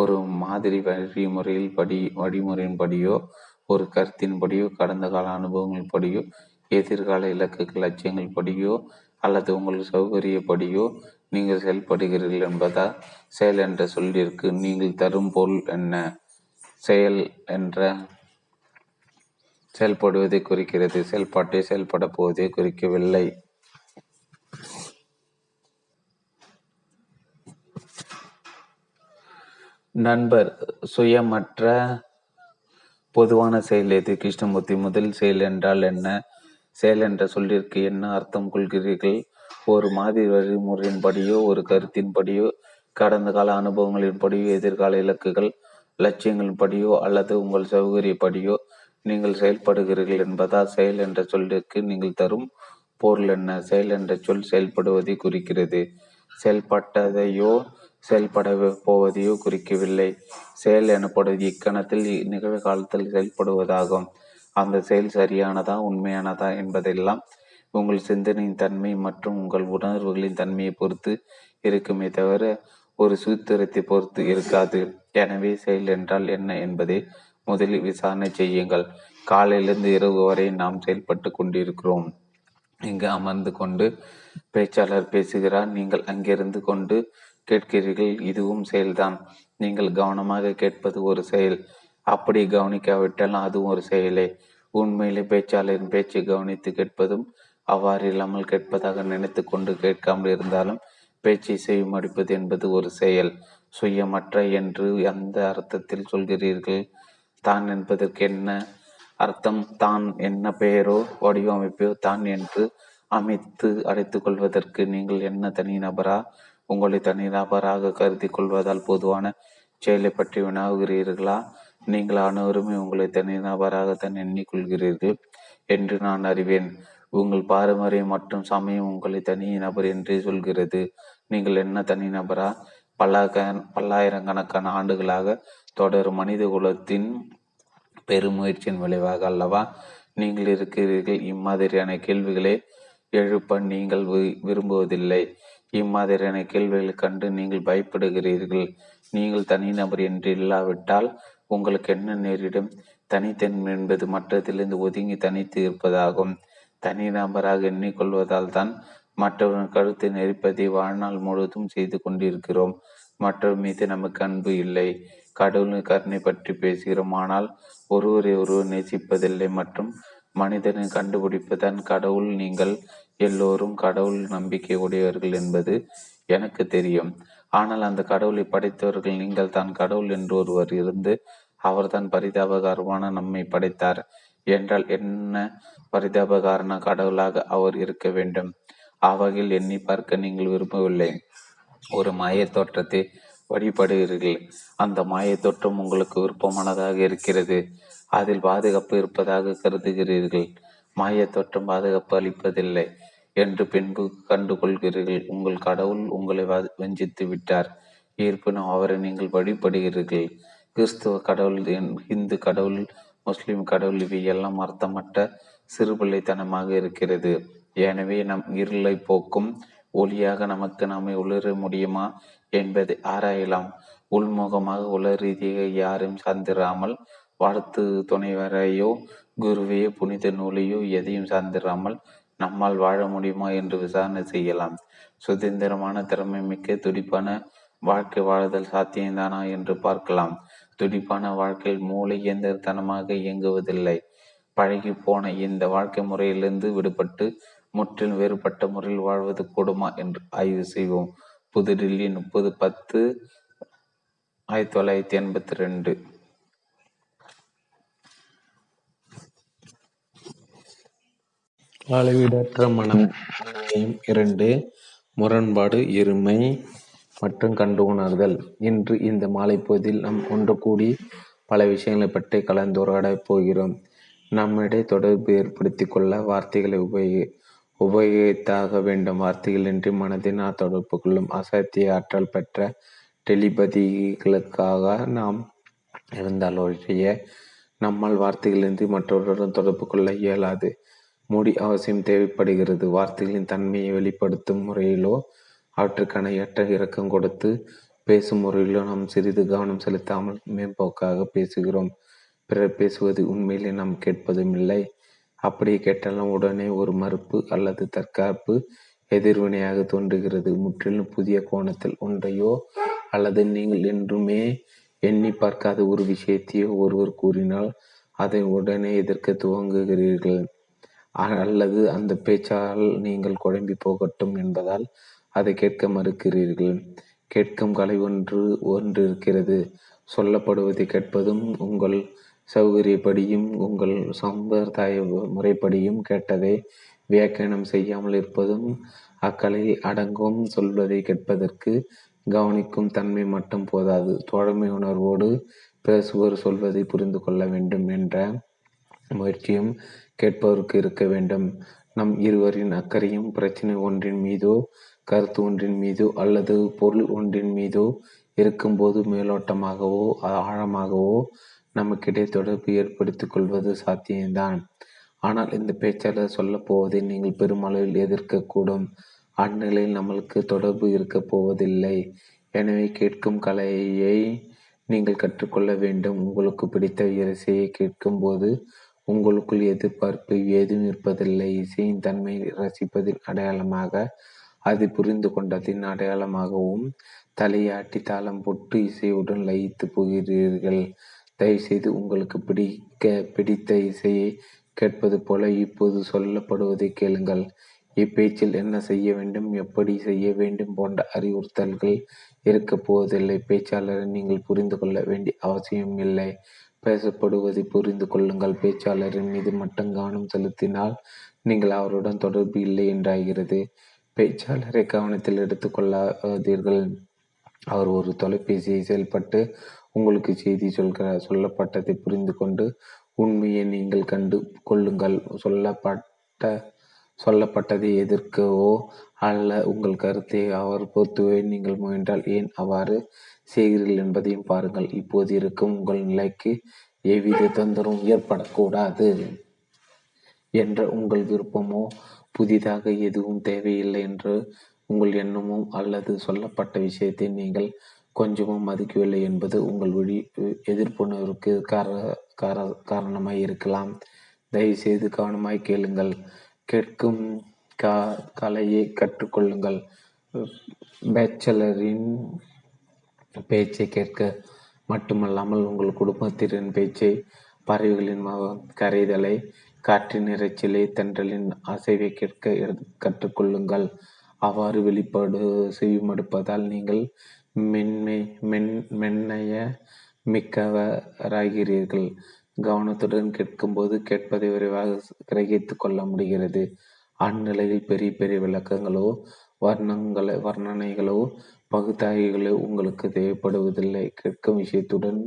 ஒரு மாதிரி வழிமுறையில் படி வழிமுறையின்படியோ ஒரு கருத்தின்படியோ கடந்த கால அனுபவங்கள் படியோ எதிர்கால இலக்குகள் லட்சியங்கள் படியோ அல்லது உங்களுக்கு சௌகரியப்படியோ நீங்கள் செயல்படுகிறீர்கள் என்பதா செயல் என்ற சொல்லிற்கு நீங்கள் தரும் பொருள் என்ன? செயல் என்ற செயல்படுவதை குறிக்கிறது, செயல்பாட்டை செயல்பட போவதை குறிக்கவில்லை. நண்பர், சுயமற்ற பொதுவான செயல் எது? கிருஷ்ணமூர்த்தி, முதல் செயல் என்றால் என்ன? செயல் என்ற சொல்லிற்கு என்ன அர்த்தம் கொள்கிறீர்கள்? ஒரு மாதிரி வழிமுறையின்படியோ ஒரு கருத்தின்படியோ கடந்த கால அனுபவங்களின்படியோ எதிர்கால இலக்குகள் லட்சியங்களின்படியோ அல்லது உங்கள் சௌகரியப்படியோ நீங்கள் செயல்படுகிறீர்கள் என்பதா செயல் என்ற சொல்லிற்கு நீங்கள் தரும் பொருள் என்ன? செயல் என்ற சொல் செயல்படுவதை குறிக்கிறது, செயல்பட்டதையோ செயல்பட போவதையோ குறிக்கவில்லை. செயல் எனப்படுவது இக்கணத்தில் நிகழ்காலத்தில் செயல்படுவதாகும். அந்த செயல் சரியானதா உண்மையானதா என்பதெல்லாம் உங்கள் சிந்தனையின் தன்மை மற்றும் உங்கள் உணர்வுகளின் தன்மையை பொறுத்து இருக்குமே தவிர ஒரு சூத்திரத்தை பொறுத்து இருக்காது. எனவே செயல் என்றால் என்ன என்பதை முதலில் விசாரணை செய்யுங்கள். காலையிலிருந்து இரவு வரை நாம் செயல்பட்டு கொண்டிருக்கிறோம். இங்கு அமர்ந்து கொண்டு பேச்சாளர் பேசுகிறார், நீங்கள் அங்கிருந்து கொண்டு கேட்கிறீர்கள். இதுவும் செயல்தான். நீங்கள் கவனமாக கேட்பது ஒரு செயல், அப்படி கவனிக்காவிட்டால் அதுவும் ஒரு செயலே. உண்மையிலே பேச்சாளரின் பேச்சை கவனித்து கேட்பதும் அவ்வாறு இல்லாமல் கேட்பதாக நினைத்து கொண்டு கேட்காமல் இருந்தாலும் பேச்சை செய்யமடிப்பது என்பது ஒரு செயல். சுயமற்ற என்று அந்த அர்த்தத்தில் சொல்கிறீர்கள். தான் என்பதற்கு என்ன அர்த்தம்? தான் என்ன பெயரோ வடிவமைப்போ தான் என்று அமைத்து அடைத்துக் கொள்வதற்கு நீங்கள் என்ன தனி நபரா? உங்களை தனி நபராக கருதி கொள்வதால் பொதுவான செயலை பற்றி வினாவுகிறீர்களா? நீங்கள் அனைவருமே உங்களை தனி நபராகத்தான் எண்ணிக்கொள்கிறீர்கள் என்று நான் அறிவேன். உங்கள் பாரம்பரியம் மற்றும் சமயம் உங்களை தனி நபர் என்றே சொல்கிறது. நீங்கள் என்ன தனி நபரா? பல்லாக பல்லாயிரக்கணக்கான ஆண்டுகளாக தொடரும் மனித குலத்தின் பெருமுயற்சியின் விளைவாக அல்லவா நீங்கள் இருக்கிறீர்கள். இம்மாதிரியான கேள்விகளை எழுப்ப நீங்கள் விரும்புவதில்லை. இம்மாதிரியான கேள்விகளை கண்டு நீங்கள் பயப்படுகிறீர்கள். நீங்கள் தனிநபர் என்று இல்லாவிட்டால் உங்களுக்கு என்ன நேரிடும்? தனித்தன்மை என்பது மற்றதிலிருந்து ஒதுங்கி தனித்து இருப்பதாகும். தனி நபராக எண்ணிக்கொள்வதால் தான் மற்றவரின் கருத்தை நெறிப்பதை வாழ்நாள் முழுவதும் செய்து கொண்டிருக்கிறோம். மற்றவர் மீது நமக்கு அன்பு இல்லை. கடவுளின் கருணை பற்றி பேசுகிறோம், ஆனால் ஒருவரை ஒருவர் நேசிப்பதில்லை. மற்றும் மனிதனை கண்டுபிடிப்பதான் கடவுள். நீங்கள் எல்லோரும் கடவுள் நம்பிக்கை உடையவர்கள் என்பது எனக்கு தெரியும், ஆனால் அந்த கடவுளை படைத்தவர்கள் நீங்கள் தான். கடவுள் என்று ஒருவர் இருந்து அவர் தான் பரிதாபகாரமான நம்மை படைத்தார் என்றால் என்ன பரிதாபகாரன கடவுளாக அவர் இருக்க வேண்டும்? அவ்வகையில் எண்ணி பார்க்க நீங்கள் விரும்பவில்லை. ஒரு மாய தோற்றத்தை வழிபடுகிறீர்கள். அந்த மாய தோற்றம் உங்களுக்கு விருப்பமானதாக இருக்கிறது. அதில் பாதுகாப்பு இருப்பதாக கருதுகிறீர்கள். மாய தோற்றம் பாதுகாப்பு அளிப்பதில்லை என்று பின்பு கண்டுகொள்கிறீர்கள். உங்கள் கடவுள் உங்களை வஞ்சித்து விட்டார். இருப்பினும் அவரை நீங்கள் வழிபடுகிறீர்கள். கிறிஸ்துவ கடவுள், இந்து கடவுள், முஸ்லிம் கடவுள் இவை எல்லாம் அர்த்தமற்ற சிறுபிள்ளைத்தனமாக இருக்கிறது. எனவே நம் இருளை போக்கும் ஒளியாக நமக்கு நம்மை உளர முடியுமா என்பதை ஆராயலாம். உள்முகமாக உலக ரீதியாக யாரும் சார்ந்திராமல், வாழ்த்து துணைவரையோ குருவையோ புனித நூலையோ எதையும் சார்ந்திராமல் நம்மால் வாழ முடியுமா என்று விசாரணை செய்யலாம். சுதந்திரமான, திறமை மிக்க, துடிப்பான வாழ்க்கை வாழுதல் சாத்தியம்தானா என்று பார்க்கலாம். துடிப்பான வாழ்க்கையில் மூளை இயந்திரத்தனமாக இயங்குவதில்லை. பழகி போன இந்த வாழ்க்கை முறையிலிருந்து விடுபட்டு முற்றிலும் வேறுபட்ட முறையில் வாழ்வது கூடுமா என்று ஆய்வு செய்வோம். புது டில்லி, முப்பது பத்து ஆயிரத்தி தொள்ளாயிரத்தி எண்பத்தி ரெண்டு. அளவீடற்ற மனம் இரண்டு, முரண்பாடு, இருமை மற்றும் கண்டு உணர்தல். இன்று இந்த மாலை பொழுதில் நாம் ஒன்று கூடி பல விஷயங்களை பற்றி கலந்துரையாடப் போகிறோம். நம்மிடையே தொடர்பு ஏற்படுத்தி கொள்ள வார்த்தைகளை உபயோகி உபயோகித்தாக வேண்டும். வார்த்தைகளின்றி மனதினால் தொடர்பு கொள்ளும் அசத்திய ஆற்றல் பெற்ற டெலிபதிகளுக்காக நாம் இருந்தால் ஒழிய நம்மால் வார்த்தைகளின்றி மற்றவருடன் தொடர்பு கொள்ள இயலாது. மொழி அவசியம் தேவைப்படுகிறது. வார்த்தைகளின் தன்மையை வெளிப்படுத்தும் முறையிலோ அவற்றுக்கான ஏற்ற இறக்கம் கொடுத்து பேசும் முறையிலோ நாம் சிறிது கவனம் செலுத்தாமல் மேம்போக்காக பேசுகிறோம். பிறர் பேசுவது உண்மையிலே நாம் கேட்பதும் இல்லை. அப்படியே கேட்டாலும் உடனே ஒரு மறுப்பு அல்லது தற்காப்பு எதிர்வினையாக தோன்றுகிறது. முற்றிலும் புதிய கோணத்தில் ஒன்றையோ அல்லது நீங்கள் என்றுமே எண்ணி பார்க்காத ஒரு விஷயத்தையோ ஒருவர் கூறினால் அதை உடனே எதிர்க்க துவங்குகிறீர்கள். அல்லது அந்த பேச்சால் நீங்கள் குழம்பி போகட்டும் என்பதால் அதை கேட்க மறுக்கிறீர்கள். கேட்கும் கலை ஒன்று ஒன்று இருக்கிறது. சொல்லப்படுவதை கேட்பதும், உங்கள் சௌகரியப்படியும் உங்கள் சம்பிரதாய முறைப்படியும் கேட்டதை வியாக்கியானம் செய்யாமல் இருப்பதும் அக்கலையில் அடங்கும். சொல்வதை கேட்பதற்கு கவனிக்கும் தன்மை மட்டும் போதாது, தோழமை உணர்வோடு பேசுவோர் சொல்வதை புரிந்து கொள்ள வேண்டும் என்ற முயற்சியும் கேட்பவருக்கு இருக்க வேண்டும். நம் இருவரின் அக்கறையும் பிரச்சனை ஒன்றின் மீதோ, கருத்து ஒன்றின் மீதோ அல்லது பொருள் ஒன்றின் மீதோ இருக்கும்போது மேலோட்டமாகவோ ஆழமாகவோ நமக்கிடையே தொடர்பு ஏற்படுத்தி கொள்வது சாத்தியம்தான். ஆனால் இந்த பேச்சாளர் சொல்லப்போவதை நீங்கள் பெருமளவில் எதிர்க்கக்கூடும். அந்நிலையில் நம்மளுக்கு தொடர்பு இருக்கப் போவதில்லை. எனவே கேட்கும் கலையை நீங்கள் கற்றுக்கொள்ள வேண்டும். உங்களுக்கு பிடித்த இசையை கேட்கும்போது உங்களுக்குள் எதிர்பார்ப்பு ஏதும் இருப்பதில்லை. இசையின் தன்மையை ரசிப்பதின் அடையாளமாக, அது புரிந்து கொண்டதின் அடையாளமாகவும் தலையாட்டி தாளம் போட்டு இசையுடன் லயித்து போகிறீர்கள். தயவுசெய்து உங்களுக்கு பிடிக்க பிடித்த இசையை கேட்பது போல இப்போது சொல்லப்படுவதை கேளுங்கள். இப்பேச்சில் என்ன செய்ய வேண்டும், எப்படி செய்ய வேண்டும் போன்ற அறிவுறுத்தல்கள் இருக்க போவதில்லை. பேச்சாளரை நீங்கள் புரிந்து கொள்ள வேண்டிய அவசியம் இல்லை. பேசப்படுவதை புரிந்து கொள்ளுங்கள். பேச்சாளரின் மீது மட்டும் கவனம் செலுத்தினால் நீங்கள் அவருடன் தொடர்பு இல்லை என்றாகிறது. பேச்சாளரை கவனத்தில் எடுத்து கொள்ளாதீர்கள். அவர் ஒரு தொலைபேசியை செயல்பட்டு உங்களுக்கு செய்தி சொல்கிறார். சொல்லப்பட்டதை புரிந்து கொண்டு உண்மையை நீங்கள் கண்டு கொள்ளுங்கள். சொல்லப்பட்ட சொல்லப்பட்டதை எதிர்க்கவோ அல்ல உங்கள் கருத்தை அவர் பொறுத்துவே நீங்கள் முயன்றால் ஏன் அவ்வாறு செய்கிறீர்கள் என்பதையும் பாருங்கள். இப்போது இருக்கும் உங்கள் நிலைக்கு எவ்வித தொந்தரவும் ஏற்படக்கூடாது என்ற உங்கள் விருப்பமோ, புதிதாக எதுவும் தேவையில்லை என்று உங்கள் எண்ணமோ அல்லது சொல்லப்பட்ட விஷயத்தை நீங்கள் கொஞ்சமும் மதிக்கவில்லை என்பது உங்கள் விழி எதிர்ப்புணர்வுக்கு கார காரணமாய் இருக்கலாம். தயவுசெய்து கவனமாய் கேளுங்கள். கேட்கும் கா கலையை கற்றுக்கொள்ளுங்கள். பேச்சலரின் பேச்சை கேட்க மட்டுமல்லாமல் உங்கள் குடும்பத்தின் பேச்சை, பறவைகளின் கரைதலை, காற்றின் இறைச்சலை, தென்றலின் அசைவை கேட்க கற்றுக்கொள்ளுங்கள். அவ்வாறு வெளிப்பாடு செய்யும் எடுப்பதால் நீங்கள் மென்மை மென் மென்னைய மிக்கவராகிறீர்கள். கவனத்துடன் கேட்கும்போது கேட்பதை விரைவாக கிரகித்து கொள்ள முடிகிறது. அந்நிலையில் பெரிய பெரிய விளக்கங்களோ வர்ணங்களை வர்ணனைகளோ பகுத்தாய்களோ உங்களுக்கு தேவைப்படுவதில்லை. கேட்கும் விஷயத்துடன்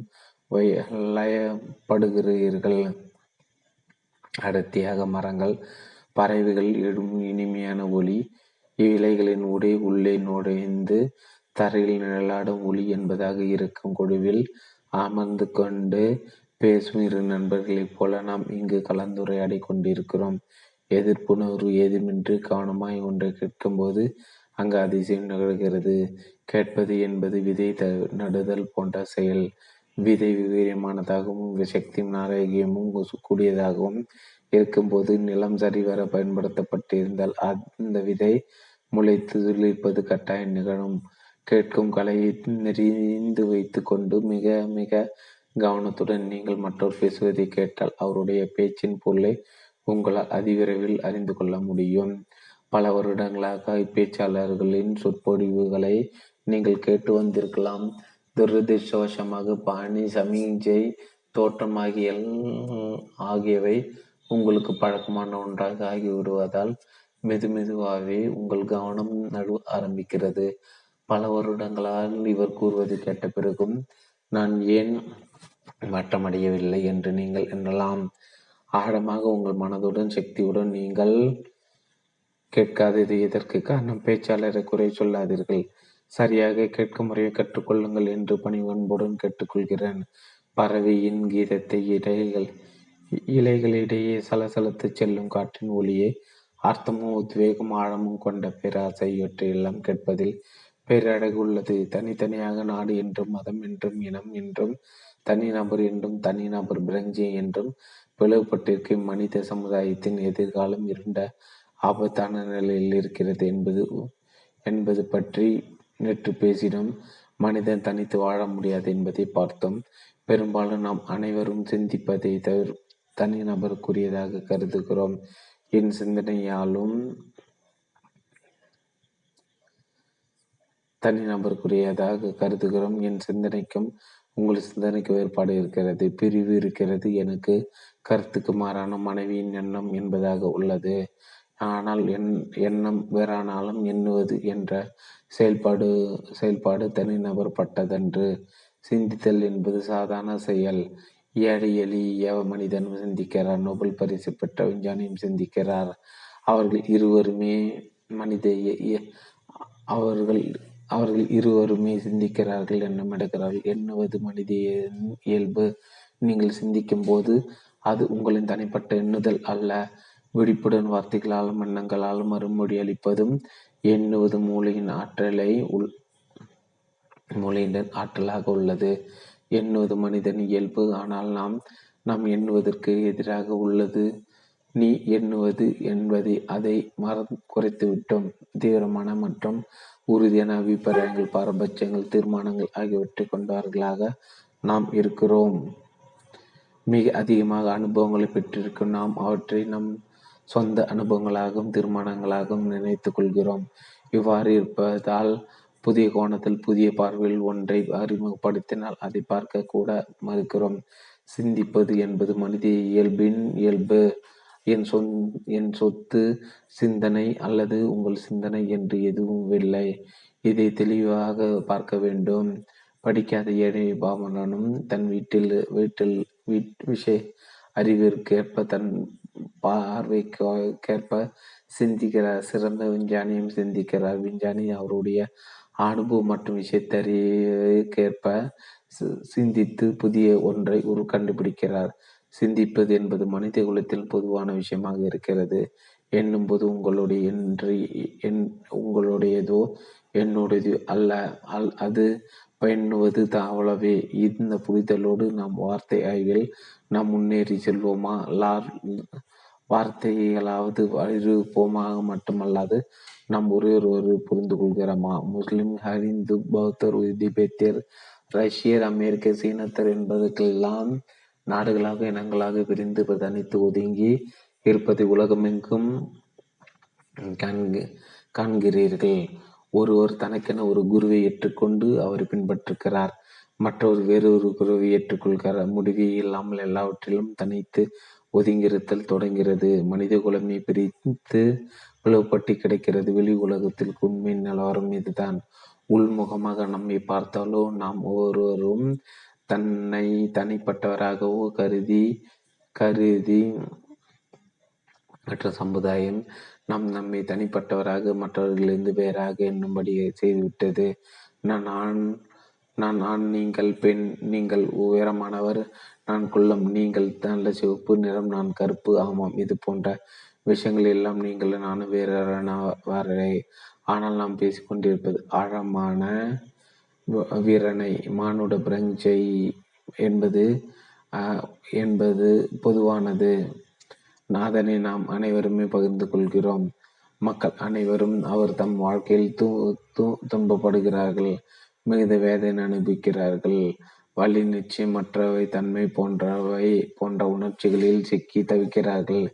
வயப்படுகிறீர்கள். அடர்த்தியாக மரங்கள், பறவைகள் எழும் இனிமையான ஒளி, இலைகளின் உடை உள்ளே நுழைந்து தரையில் நிழலாடும் ஒளி என்பதாக இருக்கும். குழுவில் அமர்ந்து கொண்டு பேசும் இரு நண்பர்களைப் போல நாம் இங்கு கலந்துரையாடி கொண்டிருக்கிறோம். எதிர்ப்புணர்வு ஏதுமின்றி கவனமாய் ஒன்றை கேட்கும்போது அங்கு அதிசயம் நிகழ்கிறது. கேட்பது என்பது விதை த நடுதல் போன்ற செயல். விதை விவரியமானதாகவும் சக்தியும் நாகரியமும் கூடியதாகவும் இருக்கும்போது நிலம் சரிவர பயன்படுத்தப்பட்டிருந்தால் அந்த விதை முளைத்து துளிர்ப்பது கட்டாயம் நிகழும். கேட்கும் கலையை நெறிந்து வைத்து கொண்டு மிக மிக கவனத்துடன் நீங்கள் மற்றவர் பேசுவதை கேட்டால் அவருடைய பேச்சின் பொருளை உங்களால் அதிவிரைவில் அறிந்து கொள்ள முடியும். பல வருடங்களாக இப்பேச்சாளர்களின் சொற்பொழிவுகளை நீங்கள் கேட்டு வந்திருக்கலாம். துரதிருஷ்டவசமாக பாணி, சமிஞ்சை, தோற்றம் ஆகிய ஆகியவை உங்களுக்கு பழக்கமான ஒன்றாக ஆகிவிடுவதால் மெது மெதுவாகவே உங்கள் கவனம் நடு ஆரம்பிக்கிறது. பல வருடங்களால் இவர் கூறுவது கேட்ட பிறகும் நான் ஏன் மாற்றமடையவில்லை என்று நீங்கள் எண்ணலாம். ஆழமாக உங்கள் மனதுடன் சக்தியுடன் நீங்கள் கேட்காதது எதற்கு காரணம்? பேச்சாளரை குறை சொல்லாதீர்கள். சரியாக கேட்கும் முறையை கற்றுக்கொள்ளுங்கள் என்று பணிவன்புடன் கேட்டுக்கொள்கிறேன். பறவையின் கீதத்தை, இடைகள் இலைகளிடையே சலசலத்து செல்லும் காற்றின் ஒளியை, அர்த்தமும் உத்வேகம் ஆழமும் கொண்ட பேராசை இவற்றையெல்லாம் கேட்பதில் பேரழகு உள்ளது. தனித்தனியாக நாடு என்றும், மதம் என்றும், இனம் என்றும், தனிநபர் என்றும், தனிநபர் பிரஞ்சி என்றும் பிளவுபட்டிருக்கும் மனித சமுதாயத்தின் எதிர்காலம் இருண்ட ஆபத்தான நிலையில் இருக்கிறது என்பது என்பது பற்றி நேற்று பேசினோம். மனிதன் தனித்து வாழ முடியாது என்பதை பார்த்தோம். பெரும்பாலும் நாம் அனைவரும் சிந்திப்பதை தவிர தனிநபருக்குரியதாக கருதுகிறோம். என் சிந்தனையாலும் தனிநபருக்குரியதாக கருதுகிறோம் என் சிந்தனைக்கும் உங்கள் சிந்தனைக்கு வேறுபாடு இருக்கிறது, பிரிவு இருக்கிறது. எனக்கு கருத்துக்கு மாறான மனைவியின் எண்ணம் என்பதாக உள்ளது. ஆனால் என் எண்ணம் வேறானாலும் எண்ணுவது என்ற செயல்பாடு செயல்பாடு தனிநபர்பட்டதன்று. சிந்தித்தல் என்பது சாதாரண செயல். ஏழை எளிய மனிதனும் சிந்திக்கிறார், நோபல் பரிசு பெற்ற விஞ்ஞானியும் சிந்திக்கிறார். அவர்கள் இருவருமே மனித அவர்கள் அவர்கள் இருவருமே சிந்திக்கிறார்கள், எண்ணம் எடுக்கிறார்கள். எண்ணுவது மனித இயல்பு. நீங்கள் சிந்திக்கும் போது அது உங்களின் தனிப்பட்ட எண்ணுதல் அல்ல. விழிப்புடன் வார்த்தைகளாலும் எண்ணங்களாலும் மறுமொழி அளிப்பதும் எண்ணுவது மூளையின் ஆற்றலை உள் மூளையின் ஆற்றலாக உள்ளது. எண்ணுவது மனிதன் இயல்பு. ஆனால் நாம் நாம் எண்ணுவதற்கு எதிராக உள்ளது. நீ எண்ணுவது என்பதை அதை மற குறைத்துவிட்டோம். தீவிரமான மற்றும் உறுதியான அபிப்பிராயங்கள், பாரபட்சங்கள், தீர்மானங்கள் ஆகியவற்றை கொண்டவர்களாக நாம் இருக்கிறோம். மிக அதிகமாக அனுபவங்களை பெற்றிருக்கும் நாம் அவற்றை நம் சொந்த அனுபவங்களாகவும் தீர்மானங்களாகவும் நினைத்து கொள்கிறோம். இவ்வாறு இருப்பதால் புதிய கோணத்தில் புதிய பார்வையில் ஒன்றை அறிமுகப்படுத்தினால் அதை பார்க்க கூட மறுக்கிறோம். சிந்திப்பது என்பது மனித இயல்பின் இயல்பு. என் சொந் என் சொத்து சிந்தனை அல்லது உங்கள் சிந்தனை என்று எதுவும் இல்லை. இதை தெளிவாக பார்க்க வேண்டும். படிக்காத ஏழை பாவனனும் தன் வீட்டில் வீட்டில் வீட் விஷய அறிவிற்கேற்ப தன் பார்வைக்கேற்ப சிந்திக்கிறார். சிறந்த விஞ்ஞானியும் சிந்திக்கிறார். விஞ்ஞானி அவருடைய அனுபவம் மற்றும் விஷயத்தறிவிற்கேற்ப சிந்தித்து புதிய ஒன்றை ஒரு கண்டுபிடிக்கிறார். சிந்திப்பது என்பது மனித குலத்தில் பொதுவான விஷயமாக இருக்கிறது. எண்ணும்போது உங்களுடைய என்று என் உங்களுடையதோ என்னுடையதோ அல்ல, அது பயனுவது தாவளவே. இந்த புரிதலோடு நாம் வார்த்தை ஆய்வில் நாம் முன்னேறி செல்வோமா, லார் வார்த்தைகளாவது அறிவிப்போமாக மட்டுமல்லாது நாம் ஒரே ஒருவர் புரிந்து கொள்கிறோமா? முஸ்லிம், ஹரிந்து, பௌத்தர், திபெத்தியர், ரஷ்யர், அமெரிக்க, சீனத்தர் என்பதற்கெல்லாம் நாடுகளாக இனங்களாக பிரிந்து தனித்து ஒதுங்கி இருப்பதை உலகமெங்கும் காண்க காண்கிறீர்கள் ஒருவர் தனக்கென ஒரு குருவை ஏற்றுக்கொண்டு அவரை பின்பற்றுகிறார், மற்றவர் வேறொரு குருவை ஏற்றுக்கொள்கிறார். முடிவு இல்லாமல் எல்லாவற்றிலும் தனித்து ஒதுங்கிருத்தல் தொடங்கிறது. மனித குலமை பிரித்து பிளவுபட்டு கிடைக்கிறது. வெளி உலகத்திற்கு உண்மை நிலவரம் இதுதான். உள்முகமாக நம்மை பார்த்தாலோ நாம் ஒவ்வொருவரும் தன்னை தனிப்பட்டவராகவோ கருதி கருதி மற்ற சமுதாயம் நாம் நம்மை தனிப்பட்டவராக மற்றவர்களிருந்து வேறாக என்னும்படி செய்துவிட்டது. நான் ஆண், நான் ஆண், நீங்கள் பெண், நீங்கள் உயரமானவர், நான் குள்ளம், நீங்கள் நல்ல சிவப்பு நிறம், நான் கருப்பு. ஆமாம், இது போன்ற விஷயங்கள் எல்லாம் நீங்கள் நானும் வேறானவரே. ஆனால் நாம் பேசிக்கொண்டிருப்பது ஆழமான வீரனை மானுட பிரஞ்சை என்பது என்பது பொதுவானது. அதனை நாம் அனைவருமே பகிர்ந்து கொள்கிறோம். மக்கள் அனைவரும் அவர் தம் வாழ்க்கையில் தூ தூ துன்பப்படுகிறார்கள், மிகுந்த வேதனை அனுபவிக்கிறார்கள், வலி, நிச்சயமற்றவை, தன்மை போன்றவை போன்ற உணர்ச்சிகளில் சிக்கி தவிக்கிறார்கள்.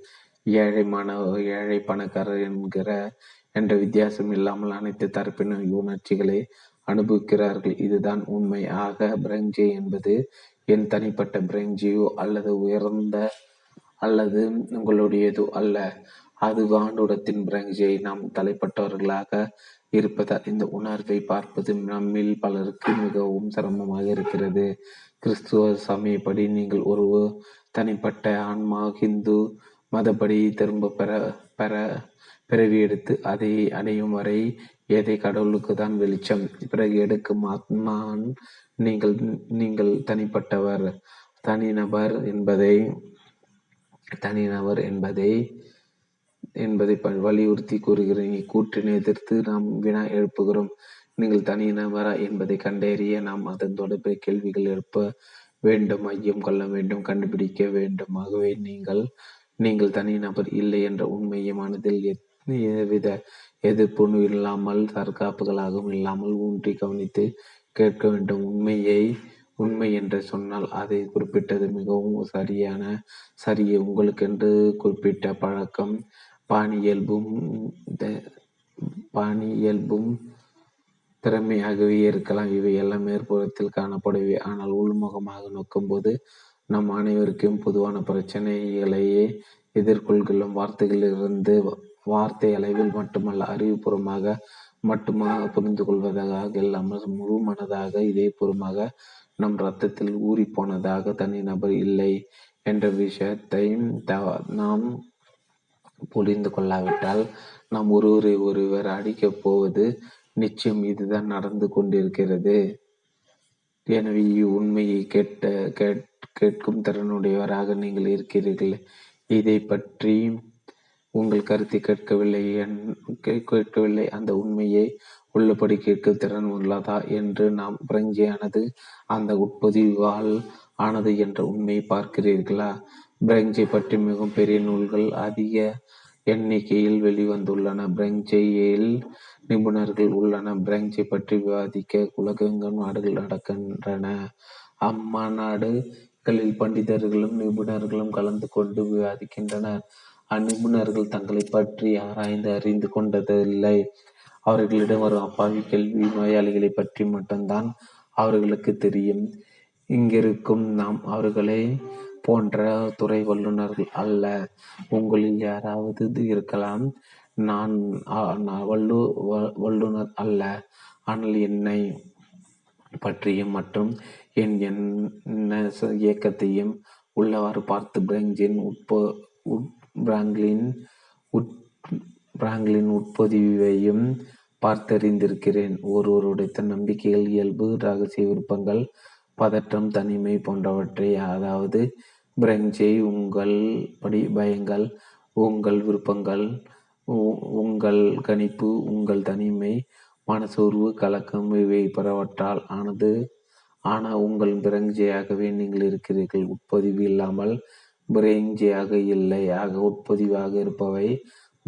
ஏழை மாணவ ஏழை பணக்காரர் என்கிற என்ற வித்தியாசம் இல்லாமல் அனைத்து தரப்பின உணர்ச்சிகளை அனுபவிக்கிறார்கள். இதுதான் உண்மையாக பிரஞ்சை என்பது. என் தனிப்பட்ட பிரஞ்சியோ அல்லது உயர்ந்த அல்லது உங்களுடையது அல்ல, அது வானுடத்தின் பிரஞ்சை. நாம் தலைப்பட்டவர்களாக இருப்பதால் இந்த உணர்வை பார்ப்பது நம்மில் பலருக்கு மிகவும் சிரமமாக இருக்கிறது. கிறிஸ்துவ சமயப்படி நீங்கள் ஒரு தனிப்பட்ட ஆன்மா. ஹிந்து மதப்படி திரும்ப பெற பெற பிறவி எடுத்து அதை அடையும் வரை எதை கடவுளுக்கு தான் வெளிச்சம். பிறகு எடுக்கும் ஆத்மான் நீங்கள் நீங்கள் தனிப்பட்டவர், தனிநபர் என்பதை தனிநபர் என்பதை என்பதை வலியுறுத்தி கூறுகிறேன். கூற்றினை எதிர்த்து நாம் வினா எழுப்புகிறோம். நீங்கள் தனிநபரா என்பதை கண்டறிய நாம் அதன் தொடர்பில் கேள்விகள் எழுப்ப வேண்டும், ஐயம் கொள்ள வேண்டும், கண்டுபிடிக்க வேண்டும். ஆகவே நீங்கள் நீங்கள் தனிநபர் இல்லை என்ற உண்மையை மனதில் எவ்வித எதிர்ப்புணு இல்லாமல் தற்காப்புகளாகவும் இல்லாமல் ஊன்றி கவனித்து கேட்க வேண்டும். உண்மையை உண்மை என்று சொன்னால் அதை குறிப்பிட்டது மிகவும் சரியான சரியே. உங்களுக்கென்று குறிப்பிட்ட பழக்கம், பாணியல்பும் பாணியல்பும் திறமையாகவே இருக்கலாம். இவை எல்லாம் மேற்புறத்தில் காணப்படவே. ஆனால் உள்முகமாக நோக்கும்போது நம் அனைவருக்கும் பொதுவான பிரச்சனைகளையே எதிர்கொள்கிறோம். வார்த்தைகளிலிருந்து வார்த்தை அளவில் மட்டுமல்ல, அறிவுபூர்வமாக மட்டுமாக புரிந்து கொள்வதாக இல்லாமல் முழு மனதாக இதயபூர்வமாக நம் இரத்தத்தில் ஊறி போனதாக தனிநபர் இல்லை என்ற விஷயத்தை நாம் புரிந்து கொள்ளாவிட்டால் நாம் ஒருவரை ஒருவர் அடிக்கப் போவது நிச்சயம். இதுதான் நடந்து கொண்டிருக்கிறது. எனவே இவ்வுண்மையை கேட்ட கேட் கேட்கும் திறனுடையவராக நீங்கள் இருக்கிறீர்கள். இதை பற்றி உங்கள் கருத்தை கேட்கவில்லை என் கேட்கவில்லை அந்த உண்மையை உள்ளபடி கேட்க திறன் உள்ளதா என்று நாம் பிரஞ்சையானது அந்த உட்பொதிவால் ஆனது என்ற உண்மையை பார்க்கிறீர்களா? பிரஞ்சை பற்றி மிகவும் பெரிய நூல்கள் அதிக எண்ணிக்கையில் வெளிவந்துள்ளன. பிரஞ்சையில் நிபுணர்கள் உள்ளன. பிரஞ்சை பற்றி விவாதிக்க உலகெங்கும் நாடுகள் நடக்கின்றன. அம்மாநாடுகளில் பண்டிதர்களும் நிபுணர்களும் கலந்து கொண்டு விவாதிக்கின்றனர். அந்நிபுணர்கள் தங்களை பற்றி ஆராய்ந்து அறிந்து கொண்டதில்லை. அவர்களிடம் வரும் அப்பாவி கேள்வி நோயாளிகளை பற்றி மட்டும்தான் அவர்களுக்கு தெரியும். இங்கிருக்கும் நாம் அவர்களை போன்ற துறை வல்லுநர்கள் அல்ல. உங்களில் யாராவது இருக்கலாம், நான் வல்லு வல்லுநர் அல்ல. ஆனால் என்னை பற்றியும் மற்றும் என் என்ன இயக்கத்தையும் உள்ளவாறு பார்த்து பிராங்கின் உட்போ உட் பிராங்கின் உட் பிராங்கின் உட்பொதிவையும் பார்த்தறிந்திருக்கிறேன். ஒருவருடைய நம்பிக்கைகள், இயல்பு, இரகசிய விருப்பங்கள், பதற்றம், தனிமை போன்றவற்றை, அதாவது பிரஞ்சை, உங்கள் படி பயங்கள், உங்கள் விருப்பங்கள், உங்கள் கணிப்பு, உங்கள் தனிமை, மனசோர்வு, கலக்கம் இவை பெறவற்றால் ஆனது. ஆனால் உங்கள் பிரஞ்சையாகவே நீங்கள் இருக்கிறீர்கள். உட்பதிவு இல்லாமல் பிரஞ்சையாக இல்லை. ஆக உட்பதிவாக இருப்பவை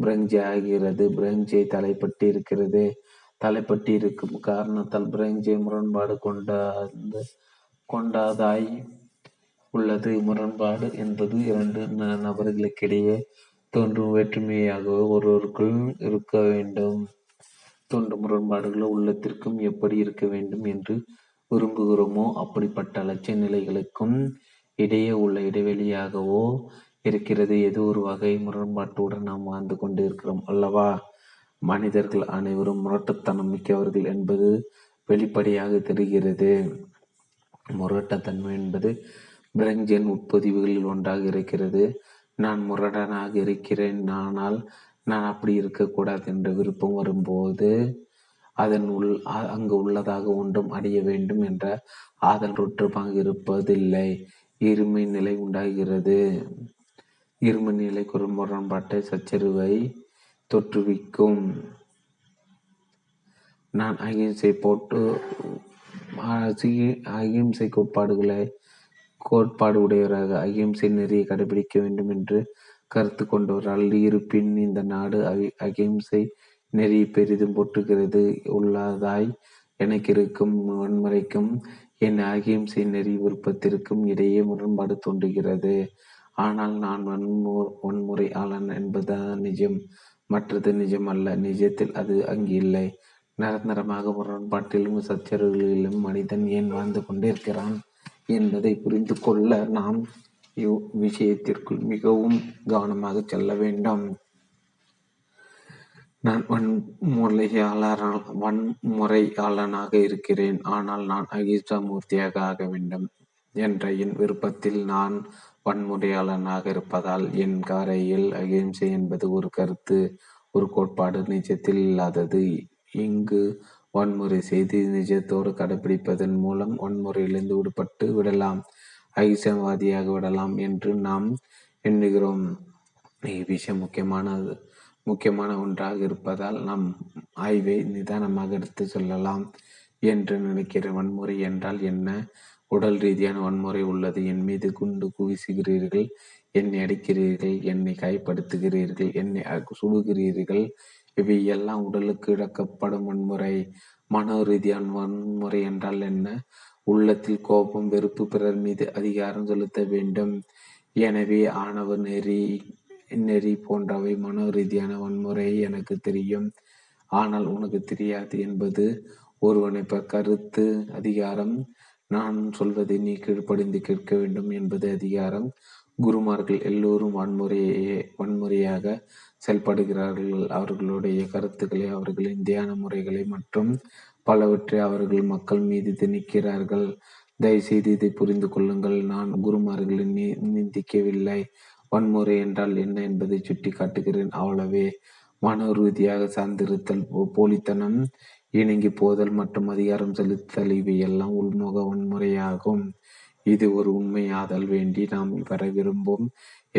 பிரஞ்சை ஆகிறது. பிரஞ்சை தலைப்பட்டு இருக்கிறது. தலைப்பட்டு இருக்கும் காரணத்தால் பிரஞ்சை முரண்பாடு கொண்டாது கொண்டாதாய் உள்ளது. முரண்பாடு என்பது இரண்டு நபர்களுக்கிடையே தோன்றும் வேற்றுமையாகவே ஒருவருக்குள் இருக்க வேண்டும். தோன்றும் முரண்பாடுகளோ உள்ளத்திற்கும் எப்படி இருக்க வேண்டும் என்று விரும்புகிறோமோ அப்படிப்பட்ட லட்சிய நிலைகளுக்கும் இடையே உள்ள இடைவெளியாகவோ இருக்கிறது. ஏதோ ஒரு வகை முரண்பாட்டுடன் நாம் வாழ்ந்து கொண்டு இருக்கிறோம் அல்லவா? மனிதர்கள் அனைவரும் முரட்டுத்தனம் மிக்கவர்கள் என்பது வெளிப்படையாக தெரிகிறது. முரட்டத்தன்மை என்பது பிரஞ்சன் உட்பதிவுகளில் ஒன்றாக இருக்கிறது. நான் முரடனாக இருக்கிறேன், ஆனால் நான் அப்படி இருக்கக்கூடாது என்ற விருப்பம் வரும்போது அதன் உள் அங்கு உள்ளதாக ஒன்றும் அடைய வேண்டும் என்ற ஆதல் ஒற்றுமாக இருப்பதில்லை. இருமை நிலை உண்டாகிறது. இருமை நிலை குரல் முரண்பாட்டை சச்சரிவை தொற்றுவிக்கும். நான் அகிம்சை போட்டு அகிம்சை கோட்பாடுகளை கோட்பாடு உடையவராக அகிம்சை நெறியை கடைபிடிக்க வேண்டும் என்று கருத்து கொண்டவரால் இருப்பின் இந்த நாடு அகி அகிம்சை நெறி பெரிதும் போற்றுகிறது உள்ளதாய் எனக்கு இருக்கும் வன்முறைக்கும் என் அகிம்சை நெறி விருப்பத்திற்கும் இடையே முரண்பாடு தோன்றுகிறது. ஆனால் நான் வன்மு வன்முறை ஆளன் என்பதுதான் நிஜம், மற்றது நிஜமல்ல. நிஜத்தில் அது அங்கு இல்லை. நிரந்தரமாக முரண்பாட்டிலும் சச்சரவுகளிலும் மனிதன் ஏன் வாழ்ந்து கொண்டிருக்கிறான் என்பதை புரிந்து கொள்ள நாம் இவ் விஷயத்திற்குள் மிகவும் கவனமாக செல்ல வேண்டும். நான் வன்முறையாளரால் வன்முறையாளனாக இருக்கிறேன், ஆனால் நான் அகிம்சாமூர்த்தியாக ஆக வேண்டும் என்ற என் விருப்பத்தில் நான் வன்முறையாளனாக இருப்பதால் என் காரையில் அகிம்சை என்பது ஒரு கருத்து, ஒரு கோட்பாடு, நிஜத்தில் இல்லாதது. இங்கு வன்முறை செய்து நிஜத்தோடு கடைபிடிப்பதன் மூலம் வன்முறையிலிருந்து விடுபட்டு விடலாம், அகிம்சைவாதியாக விடலாம் என்று நாம் எண்ணுகிறோம். இவ்விஷயம் முக்கியமான முக்கியமான ஒன்றாக இருப்பதால் நாம் ஆய்வை நிதானமாக எடுத்து செல்லலாம் என்று நினைக்கிறேன். வன்முறை என்றால் என்ன? உடல் ரீதியான வன்முறை உள்ளது. என் மீது குண்டு குவிசுகிறீர்கள், என்னை அடிக்கிறீர்கள், என்னை கைப்படுத்துகிறீர்கள், என்னை சுடுகிறீர்கள். இவை எல்லாம் உடலுக்கு இழக்கப்படும் வன்முறை. மனோ ரீதியான வன்முறை என்றால் என்ன? உள்ளத்தில் கோபம், வெறுப்பு, பிறர் மீது அதிகாரம் செலுத்த வேண்டும். எனவே ஆணவ நெறி நெறி போன்றவை மனோ ரீதியான வன்முறை. எனக்கு தெரியும் ஆனால் உனக்கு தெரியாது என்பது ஒருவனை கருத்து. அதிகாரம் நான் சொல்வதை நீ கீழ்ப்படிந்து கேட்க வேண்டும் என்பது அதிகாரம். குருமார்கள் எல்லோரும் வன்முறையே வன்முறையாக செயல்படுகிறார்கள். அவர்களுடைய கருத்துக்களை, அவர்களின் தியான முறைகளை மற்றும் பலவற்றை அவர்கள் மக்கள் மீது திணிக்கிறார்கள். தயவுசெய்து இதை புரிந்து கொள்ளுங்கள். நான் குருமார்களை நீ நிந்திக்கவில்லை. வன்முறை என்றால் என்ன என்பதை சுட்டி காட்டுகிறேன், அவ்வளவே. மன ரீதியாக சார்ந்திருத்தல், போலித்தனம், இணங்கி போதல் மற்றும் அதிகாரம் செலுத்தல் இவையெல்லாம் உள்முக வன்முறையாகும். இது ஒரு உண்மையாதல் வேண்டி நாம் பெற விரும்பும்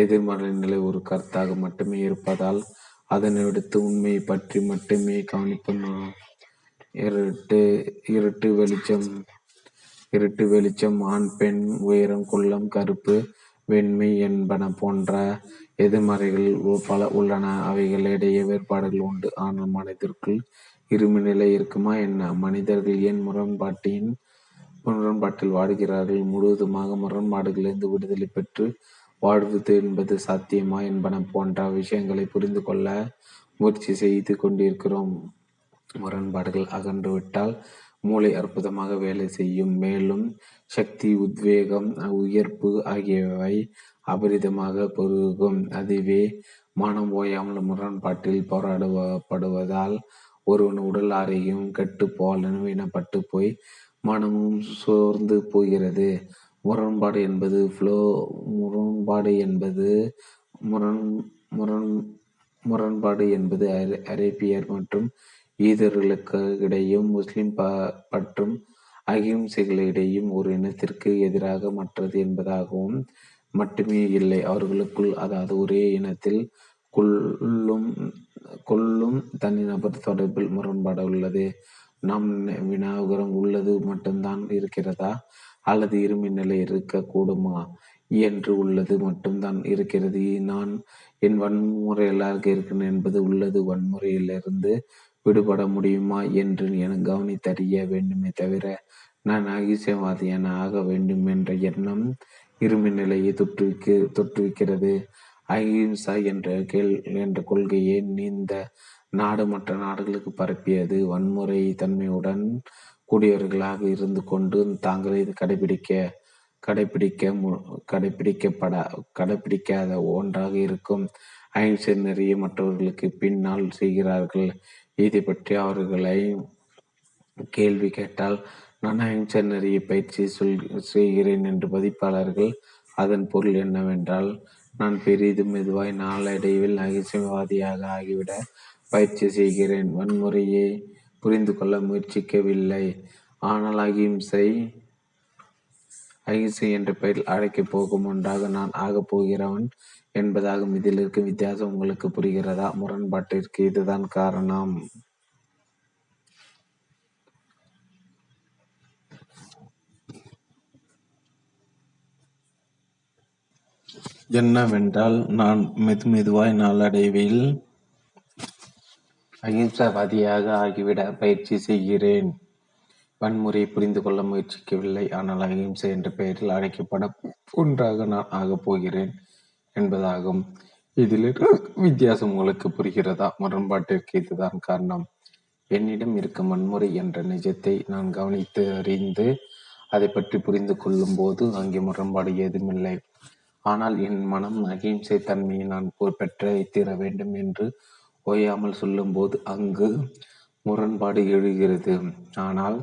எதிர்மறை நிலை ஒரு கருத்தாக மட்டுமே இருப்பதால் அதனையடுத்து உண்மையை பற்றி மட்டுமே கவனிப்போம். இருட்டு இருட்டு வெளிச்சம் இருட்டு வெளிச்சம் ஆண் பெண், உயரம் குள்ளம், கருப்பு வெண்மை என்பன போன்ற எதிர்மறைகள் பல உள்ளன. அவைகளிடையே வேறுபாடுகள் உண்டு. ஆனால் மனதிற்குள் இருமை நிலை இருக்குமா என்ன? மனிதர்கள் ஏன் முரண்பாட்டின் முரண்பாட்டில் வாடுகிறார்கள்? முழுவதுமாக முரண்பாடுகளிலிருந்து விடுதலை பெற்று வாழ்வது என்பது சாத்தியமா என்பன போன்ற விஷயங்களை புரிந்து கொள்ள முயற்சி செய்து கொண்டிருக்கிறோம். முரண்பாடுகள் அகன்றுவிட்டால் மூளை அற்புதமாக வேலை செய்யும். மேலும் சக்தி, உத்வேகம், உயர்ப்பு ஆகியவை அபரிதமாக பெருகும். அதுவே மனம் ஓயாமல் முரண்பாட்டில் போராடப்படுவதால் ஒருவன் உடல் ஆரோக்கியம் கெட்டு போல வீணப்பட்டு போய் மனமும் சோர்ந்து போகிறது. முரண்பாடு என்பது ஃப்ளோ முரண்பாடு என்பது முரண் முரண் முரண்பாடு என்பது அரேபியர் மற்றும் ஈதர்களுக்கு இடையும், முஸ்லிம் ப மற்றும் அகிம்சைகளிடையும் ஒரு இனத்திற்கு எதிராக மற்றது என்பதாகவும் மட்டுமே இல்லை. அவர்களுக்குள், அதாவது ஒரே இனத்தில் கொள்ளும் கொள்ளும் தனிநபர் தொடர்பில் முரண்பாடு உள்ளது. நாம் வினாகரம் உள்ளது மட்டும்தான் இருக்கிறதா அல்லது இருமை நிலை இருக்கக்கூடுமா என்று உள்ளது மட்டும்தான் இருக்கிறது. நான் என் வன்முறை எல்லாருக்கும் இருக்கிறேன் என்பது உள்ளது வன்முறையிலிருந்து விடுபட முடியுமா என்று என கவனித்தறிய வேண்டுமே தவிர நான் அகிசைவாதி என ஆக வேண்டும் என்ற எண்ணம் இருமை நிலையை தொற்றுவிக்க தொற்றுவிக்கிறது. அஹிம்சா என்ற கேள் என்ற கொள்கையை நீந்த நாடு மற்ற நாடுகளுக்கு பரப்பியது வன்முறை தன்மையுடன் கூடியவர்களாக இருந்து கொண்டு தாங்களே கடைபிடிக்க கடைபிடிக்க கடைபிடிக்கப்பட கடைபிடிக்காத ஒன்றாக இருக்கும் அஹிம்சை நிறைய மற்றவர்களுக்கு பின்னால் செய்கிறார்கள். இதை பற்றி அவர்களை கேள்வி கேட்டால் நான் அஹிம்சை நெறியை பயிற்சி சொல் செய்கிறேன் என்று பதிப்பாளர்கள். அதன் பொருள் என்னவென்றால் நான் பெரிது மெதுவாய் நாளடைவில் அகிம்சைவாதியாக ஆகிவிட பயிற்சி செய்கிறேன். வன்முறையை புரிந்து கொள்ள முயற்சிக்கவில்லை. ஆனால் அகிம்சை அகிம்சை என்ற பெயரில் அழைக்கப் போகும் ஒன்றாக நான் ஆகப் போகிறவன் என்பதாகும். இதில் இருக்கும் வித்தியாசம் உங்களுக்கு புரிகிறதா? முரண்பாட்டிற்கு இதுதான் காரணம். என்னவென்றால் நான் மெது மெதுவாய் நாளடைவில் அகிம்சாவாதியாக ஆகிவிட பயிற்சி செய்கிறேன். வன்முறையை புரிந்து கொள்ள முயற்சிக்கவில்லை. ஆனால் அகிம்சை என்ற பெயரில் அழைக்கப்பட ஒன்றாக நான் ஆகப் போகிறேன் என்பதாகும். இதில் வித்தியாசம் உங்களுக்கு புரிகிறதா? முரண்பாட்டிற்கு இதுதான் காரணம். என்னிடம் இருக்கும் வன்முறை என்ற நிஜத்தை நான் கவனித்து அறிந்து அதை பற்றி புரிந்து கொள்ளும் போது அங்கே முரண்பாடு ஏதுமில்லை. ஆனால் என் மனம் அகிம்சை தன்மையை நான் பெற்ற தீர வேண்டும் என்று ஓயாமல் சொல்லும்போது அங்கு முரண்பாடு எழுகிறது. ஆனால்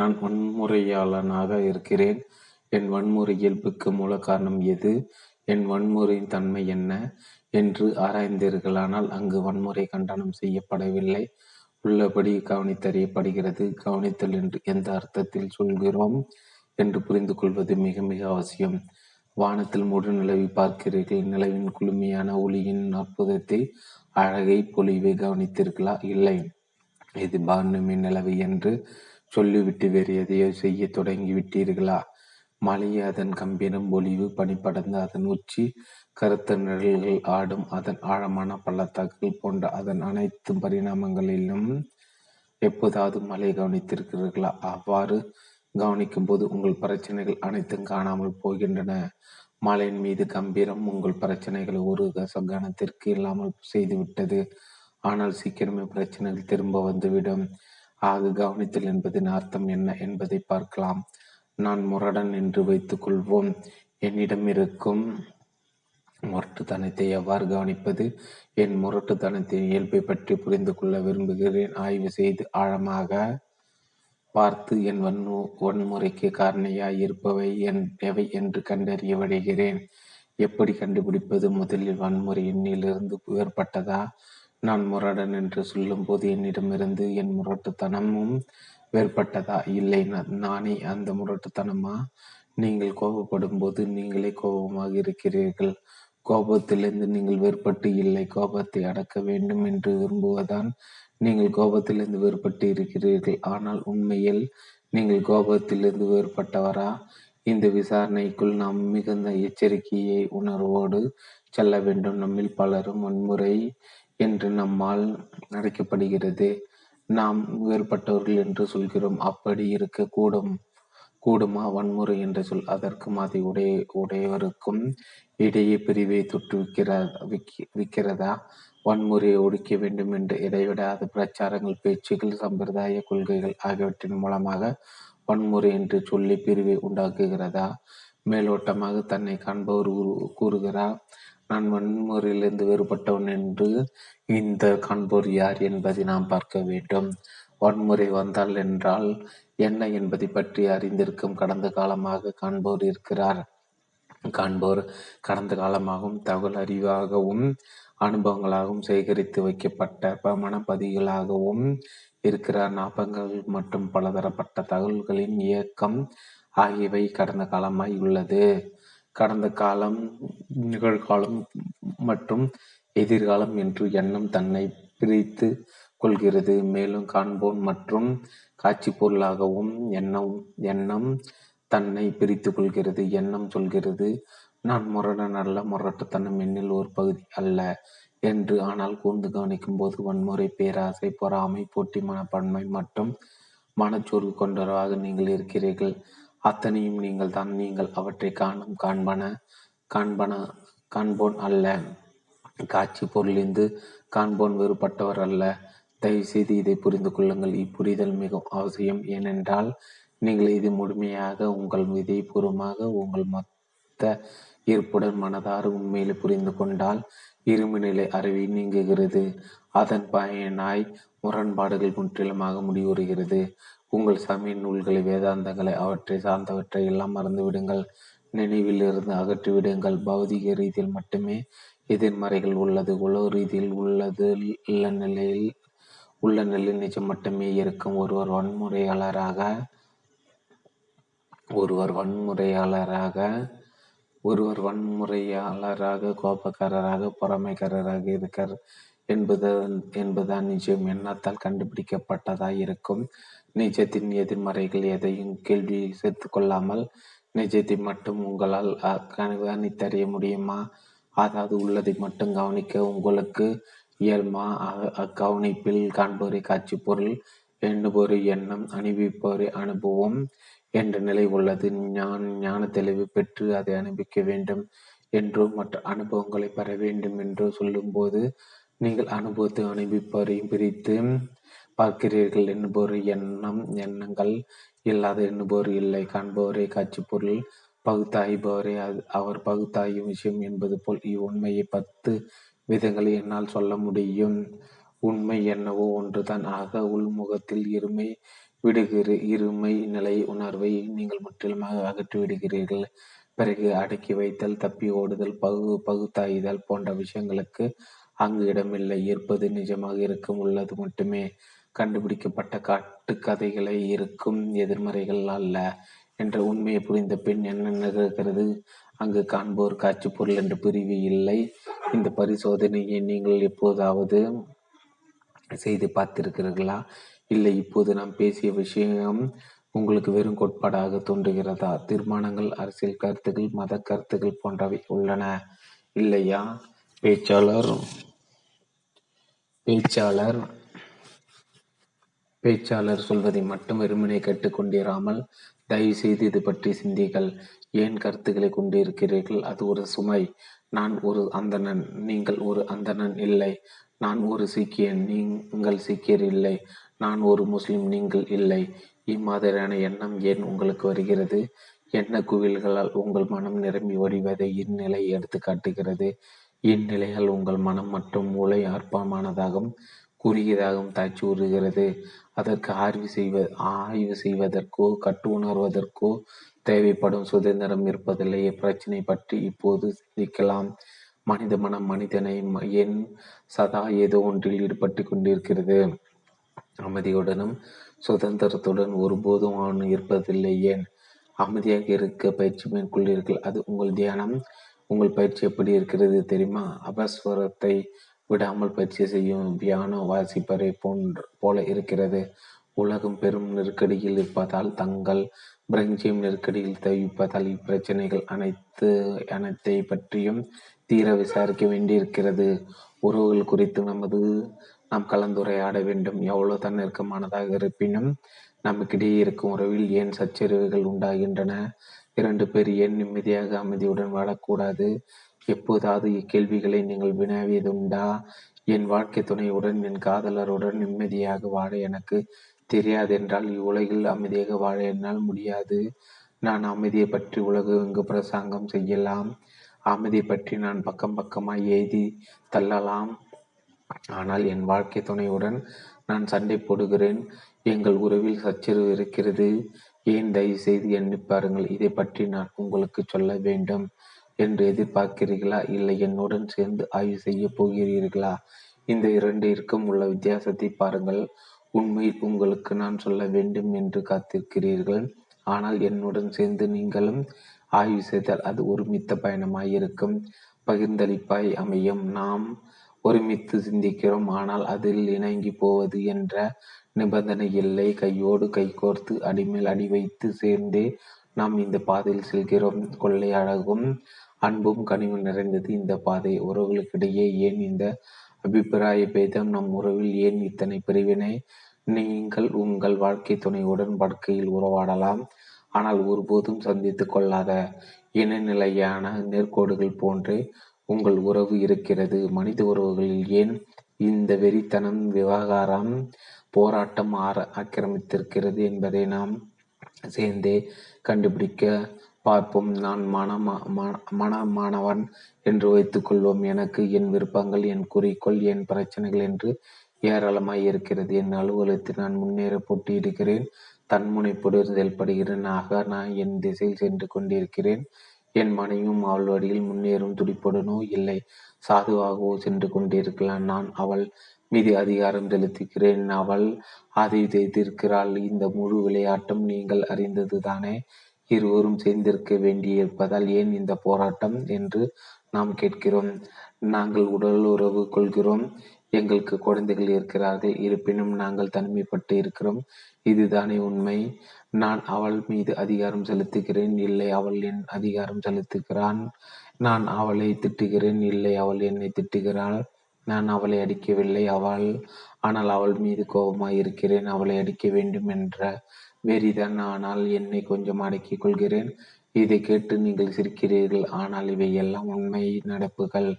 நான் வன்முறையாளனாக இருக்கிறேன். என் வன்முறை இயல்புக்கு மூல காரணம் எது, என் வன்முறையின் தன்மை என்ன என்று ஆராய்ந்தீர்களானால் அங்கு வன்முறை கண்டனம் செய்யப்படவில்லை, உள்ளபடி கவனித்தறியப்படுகிறது. கவனித்தல் என்று எந்த அர்த்தத்தில் சொல்கிறோம் என்று புரிந்து கொள்வது மிக மிக அவசியம். வானத்தில் முழு நிலவை பார்க்கிறீர்கள். நிலவின் குளுமையான ஒளியின் அற்புதத்தை, அழகை, பொலிவை கவனித்தீர்களா? இல்லை. இது வானமின் நிலவு என்று சொல்லிவிட்டு வேறு எதையோ செய்ய தொடங்கிவிட்டீர்களா? மலை, அதன் கம்பீரம், பொலிவு, பனிப்படர்ந்து அதன் உச்சி, கருத்த நிழல்கள் ஆடும் அதன் ஆழமான பள்ளத்தாக்குகள் போன்ற அதன் அனைத்து பரிணாமங்களிலும் எப்போதாவது மலை கவனித்திருக்கிறீர்களா? அவ்வாறு கவனிக்கும் போது உங்கள் பிரச்சனைகள் அனைத்தும் காணாமல் போகின்றன. மலையின் மீது கம்பீரம் உங்கள் பிரச்சனைகளை ஒரு கணத்திற்கு இல்லாமல் செய்துவிட்டது. ஆனால் சீக்கிரமே பிரச்சனைகள் திரும்ப வந்துவிடும். ஆக கவனித்தல் என்பதின் அர்த்தம் என்ன என்பதை பார்க்கலாம். நான் முரடன் என்று வைத்துக் கொள்வோம். என்னிடம் இருக்கும் முரட்டுத்தனத்தை எவ்வாறு கவனிப்பது? என் முரட்டுத்தனத்தின் இயல்பை பற்றி புரிந்து கொள்ள விரும்புகிறேன். ஆய்வு செய்து ஆழமாக பார்த்து என் வன்மு வன்முறைக்கு காரணியாய் இருப்பவை என் எவை என்று கண்டறிய விடுகிறேன். எப்படி கண்டுபிடிப்பது? முதலில் வன்முறை என்னிலிருந்து வேறுபட்டதா? நான் முரடன் என்று சொல்லும் போது என்னிடமிருந்து என் முரட்டுத்தனமும் வேறுபட்டதா? இல்லை, நானே அந்த முரட்டுத்தனமா? நீங்கள் கோபப்படும் போது நீங்களே கோபமாக இருக்கிறீர்கள். கோபத்திலிருந்து நீங்கள் வேறுபட்டு இல்லை, கோபத்தை அடக்க வேண்டும் என்று விரும்புவதான் நீங்கள் கோபத்திலிருந்து வேறுபட்டு இருக்கிறீர்கள். ஆனால் உண்மையில் நீங்கள் கோபத்திலிருந்து வேறுபட்டவரா? இந்த விசாரணைக்குள் நாம் மிகுந்த எச்சரிக்கையை உணர்வோடு செல்ல வேண்டும். நம்மில் பலரும் வன்முறை என்று நம்மால் அழைக்கப்படுகிறது. நாம் வேறுபட்டவர்கள் என்று சொல்கிறோம். அப்படி இருக்க கூடும் கூடுமா? வன்முறை என்ற சொல் அதற்கும் அதை உடைய உடையவருக்கும் இடையே பிரிவை தொற்றுவிக்கிறதா? வன்முறையை ஒடுக்க வேண்டும் என்று இடைவிடாத பிரச்சாரங்கள், பேச்சுகள், சம்பிரதாய கொள்கைகள் ஆகியவற்றின் மூலமாக வன்முறை என்று சொல்லி பிரிவை உண்டாக்குகிறதா? மேலோட்டமாக தன்னை காண்பவர் கூறுகிறார் நான் வன்முறையிலிருந்து வேறுபட்டவன் என்று. இந்த காண்போர் யார் என்பதை நாம் பார்க்க வேண்டும். வன்முறை வந்தால் என்றால் என்ன என்பதை பற்றி அறிந்திருக்கும் கடந்த காலமாக காண்போர் இருக்கிறார். காண்போர் கடந்த காலமாகவும் தகவல் அறிவாகவும் அனுபவங்களாகவும் சேகரித்து வைக்கப்பட்ட மனப்பதிவுகளாகவும் இருக்கிறார். ஞாபகங்கள் மற்றும் பலதரப்பட்ட தகவல்களின் இயக்கம் ஆகியவை கடந்த காலமாய் உள்ளது. கடந்த காலம், நிகழ்காலம் மற்றும் எதிர்காலம் என்று எண்ணம் தன்னை பிரித்து கொள்கிறது. மேலும் காண்போன் மற்றும் காட்சி பொருளாகவும் எண்ணம் எண்ணம் தன்னை பிரித்து கொள்கிறது. எண்ணம் சொல்கிறது, நான் முரடன் அல்ல, முரட்டத்தனம் எண்ணில் ஒரு பகுதி அல்ல என்று. ஆனால் கூர்ந்து கவனிக்கும் போது வன்முறை, பேராசை, பொறாமை, போட்டி மனப்பான்மை மற்றும் மனச்சோர்வு கொண்டவராக நீங்கள் இருக்கிறீர்கள். அத்தனையும் நீங்கள் தான். நீங்கள் அவற்றை காணும் காண்பன காண்பன காண்போன் அல்ல. காட்சி பொருளிந்து காண்போன் வேறுபட்டவர் அல்ல. தயவுசெய்து இதை புரிந்து கொள்ளுங்கள். இப்புரிதல் மிகவும் அவசியம். ஏனென்றால் நீங்கள் இது முழுமையாக உங்கள் விதைபூர்வமாக உங்கள் மொத்த ஈர்ப்புடன் மனதாறு உண்மையிலே புரிந்து கொண்டால் இரும்பு நிலை அறிவை நீங்குகிறது. அதன் பயனாய் முரண்பாடுகள் முற்றிலுமாக முடிவுறுகிறது. உங்கள் சமய நூல்களை, வேதாந்தங்களை, அவற்றை சார்ந்தவற்றை எல்லாம் மறந்துவிடுங்கள். நினைவிலிருந்து அகற்றிவிடுங்கள். பௌதிக ரீதியில் மட்டுமே எதிர்மறைகள் உள்ளது. உலக ரீதியில் உள்ளது உள்ள நிலையில் உள்ள நிலை நிச்சயம் மட்டுமே இருக்கும். ஒருவர் வன்முறையாளராக ஒருவர் வன்முறையாளராக ஒருவர் வன்முறையாளராக கோபக்காரராக பொறாமைக்காரராக இருக்கார் என்பது என்பதுதான் நிச்சயம். எண்ணத்தால் கண்டுபிடிக்கப்பட்டதாய் இருக்கும். நிஜத்தின் எதிர்மறைகள் எதையும் கேள்வி சேர்த்து கொள்ளாமல் நிஜத்தை மட்டும் உங்களால் கவனித்தறிய முடியுமா? அதாவது உள்ளதை மட்டும் கவனிக்க உங்களுக்கு இயல்மா? அக்கவனிப்பில் காண்போரை காட்சி பொருள், எண்ணுபோரை எண்ணம், அனுபவிப்போரை அனுபவம் என்ற நிலை உள்ளது. ஞான் ஞான தெளிவு பெற்று அதை அனுபவிக்க வேண்டும் என்றோ மற்ற அனுபவங்களை பெற வேண்டும் என்றோ சொல்லும்போது நீங்கள் அனுபவத்தை அனுபவிப்பவரையும் பிரித்து பார்க்கிறீர்கள். எண்ணுபோரை எண்ணம், எண்ணங்கள் இல்லாத எண்ணுபோர் இல்லை. காண்போரை காட்சி பொருள், பகுத்தாய்பவரே அது அவர் பகுத்தாயும் விஷயம் என்பது போல். இவ்வுண்மையை பத்து விதங்களை என்னால் சொல்ல முடியும். உண்மை என்னவோ ஒன்றுதான். ஆக உள்முகத்தில் இருமை விடுகிற இருமை நிலை உணர்வை நீங்கள் முற்றிலுமாக அகற்றி விடுகிறீர்கள். பிறகு அடக்கி வைத்தல், தப்பி ஓடுதல், பகு பகுத்தாயுதல் போன்ற விஷயங்களுக்கு அங்கு இடமில்லை. இருப்பது நிஜமாக இருக்கும் உள்ளது மட்டுமே. கண்டுபிடிக்கப்பட்ட காட்டு கதைகளை இருக்கும் எதிர்மறைகள் அல்ல என்ற உண்மையை புரிந்த பின் என்ன நிகழ்கிறது? அங்கு காண்போர் காட்சி பொருள் என்ற பிரிவு இல்லை. இந்த பரிசோதனையை நீங்கள் எப்போதாவது செய்து பார்த்திருக்கிறீர்களா? இல்லை. இப்போது நாம் பேசிய விஷயம் உங்களுக்கு வெறும் கோட்பாடாக தோன்றுகிறதா? தீர்மானங்கள், அரசியல் கருத்துக்கள், மத கருத்துக்கள் போன்றவை உள்ளன இல்லையா? பேச்சாளர் பேச்சாளர் பேச்சாளர் சொல்வதை மட்டும் வெறுமனே கேட்டுக்கொண்டிராமல் தயவு செய்து இது பற்றி சிந்திகள். ஏன் கருத்துக்களை கொண்டிருக்கிறீர்கள்? அது ஒரு சுமை. நான் ஒரு அந்தணன், நீங்கள் ஒரு அந்தணன் இல்லை. நான் ஒரு சீக்கியன், நீங்கள் சீக்கியர் இல்லை. நான் ஒரு முஸ்லிம், நீங்கள் இல்லை. இம்மாதிரியான எண்ணம் ஏன் உங்களுக்கு வருகிறது? எண்ண குவில்களால் உங்கள் மனம் நிரம்பி வடிவதை இந்நிலை எடுத்து காட்டுகிறது. இந்நிலையால் உங்கள் மனம் மற்றும் மூளை அற்பமானதாகவும் குறுகியதாகவும் தாய்ச்சி உறுகிறது. அதற்கு ஆய்வு செய்வ ஆய்வு செய்வதற்கோ கட்டு உணர்வதற்கோ தேவைப்படும் சுதந்திரம் இருப்பதில்லை. பிரச்சனை பற்றி இப்போது சிந்திக்கலாம். மனித மனம் மனிதனை என் சதா ஏதோ ஒன்றில் ஈடுபட்டு கொண்டிருக்கிறது. அமைதியுடனும் சுதந்திரத்துடன் ஒருபோதும் அவன் இருப்பதில்லை. ஏன்? அமைதியாக இருக்க பயிற்சி மேற்கொள்கிறீர்கள். அது உங்கள் தியானம். உங்கள் பயிற்சி எப்படி இருக்கிறது தெரியுமா? அபஸ்வரத்தை விடாமல் பயிற்சி செய்யும் பியானோ வாசிப்பரை போன்ற போல இருக்கிறது. உலகம் பெரும் நெருக்கடியில் இருப்பதால், தங்கள் பிரஞ்சியம் நெருக்கடியில் தவிப்பதால் இப்பிரச்சனைகள் அனைத்து அனைத்தை பற்றியும் தீர விசாரிக்க வேண்டியிருக்கிறது. உறவுகள் குறித்து நமது நாம் கலந்துரையாட வேண்டும். எவ்வளோ தான் நெருக்கமானதாக இருப்பினும் நமக்கிடையே இருக்கும் உறவில் ஏன் சச்சரிவுகள் உண்டாகின்றன? இரண்டு பேர் ஏன் நிம்மதியாக அமைதியுடன் வாழக்கூடாது? எப்போதாவது இக்கேள்விகளை நீங்கள் வினாவியதுண்டா? என் வாழ்க்கை துணையுடன், என் காதலருடன் நிம்மதியாக வாழ எனக்கு தெரியாது என்றால் இவ்வுலகில் அமைதியாக வாழ என்னால் முடியாது. நான் அமைதியை பற்றி உலக இங்கு பிரசங்கம் செய்யலாம். அமைதியை பற்றி நான் பக்கம் பக்கமாக எய்தி தள்ளலாம். ஆனால் என் வாழ்க்கை துணையுடன் நான் சண்டை போடுகிறேன். எங்கள் உறவில் சச்சரவு இருக்கிறது. ஏன்? தயவு செய்து எண்ணி பாருங்கள். இதை பற்றி நான் உங்களுக்கு சொல்ல வேண்டும் என்று எதிர்பார்க்கிறீர்களா? இல்லை என்னுடன் சேர்ந்து ஆய்வு செய்ய போகிறீர்களா? இந்த இரண்டிற்கும் உள்ள வித்தியாசத்தை பாருங்கள். உண்மையில் உங்களுக்கு நான் சொல்ல வேண்டும் என்று காத்திருக்கிறீர்கள். ஆனால் என்னுடன் சேர்ந்து நீங்களும் ஆய்வு செய்தால் அது ஒருமித்த பயணமாயிருக்கும், பகிர்ந்தளிப்பாய் அமையும். நாம் ஒருமித்து சிந்திக்கிறோம். ஆனால் அதில் இணங்கி போவது என்ற நிபந்தனை இல்லை. கையோடு கைகோர்த்து அடிமேல் அடி வைத்து சேர்ந்தே நாம் இந்த பாதையில் செல்கிறோம். கொள்ளை அழகும் அன்பும் கனிவு நிறைந்தது இந்த பாதை. உறவுகளுக்கிடையே ஏன் இந்த அபிப்பிராய பேதம்? நம் உறவில் ஏன் இத்தனை பிரிவினை? நீங்கள் உங்கள் வாழ்க்கை துணையுடன் படுக்கையில் உறவாடலாம், ஆனால் ஒருபோதும் சந்தித்து கொள்ளாத இணைநிலையான நேர்கோடுகள் போன்றே உங்கள் உறவு இருக்கிறது. மனித உறவுகளில் ஏன் இந்த வெறித்தனம், விவகாரம், போராட்டம் ஆர ஆக்கிரமித்திருக்கிறது என்பதை நாம் சேர்ந்தே கண்டுபிடிக்க பார்ப்போம். நான் மனமா மனமானவன் என்று வைத்துக்கொள்வோம். எனக்கு என் விருப்பங்கள், என் குறிக்கோள், என் பிரச்சனைகள் என்று ஏராளமாய் இருக்கிறது. என் அலுவலகத்தில் நான் முன்னேற போட்டியிருக்கிறேன், தன்முனைப்புடன் செயல்படுகிறேன். ஆக நான் என் திசையில் சென்று கொண்டிருக்கிறேன். என் மனைவியும் அவள் வழியில் முன்னேறும் துடிப்புடனோ இல்லை சாதுவாகவோ சென்று கொண்டிருக்கலாம். நான் அவள் மீது அதிகாரம் செலுத்துகிறேன், அவள் அதை செய்திருக்கிறாள். இந்த முழு விளையாட்டம் நீங்கள் அறிந்தது தானே. இருவரும் சேர்ந்திருக்க வேண்டியிருப்பதால் ஏன் இந்த போராட்டம் என்று நாம் கேட்கிறோம். நாங்கள் உடல் உறவு கொள்கிறோம், எங்களுக்கு குழந்தைகள் இருக்கிறார்கள், இருப்பினும் நாங்கள் தனிமைப்பட்டு இருக்கிறோம். இதுதானே உண்மை. நான் அவள் மீது அதிகாரம் செலுத்துகிறேன், இல்லை அவள் என் அதிகாரம் செலுத்துகிறான். நான் அவளை திட்டுகிறேன், இல்லை அவள் என்னை திட்டுகிறாள். நான் அவளை அடிக்கவில்லை, அவள் ஆனால் அவள் மீது கோபமாய் இருக்கிறேன். அவளை அடிக்க வேண்டும் என்ற வெறிதான், ஆனால் என்னை கொஞ்சம் அடக்கிக் கொள்கிறேன். இதை கேட்டு நீங்கள் சிரிக்கிறீர்கள், ஆனால் இவை எல்லாம் உண்மை நடப்புகள்.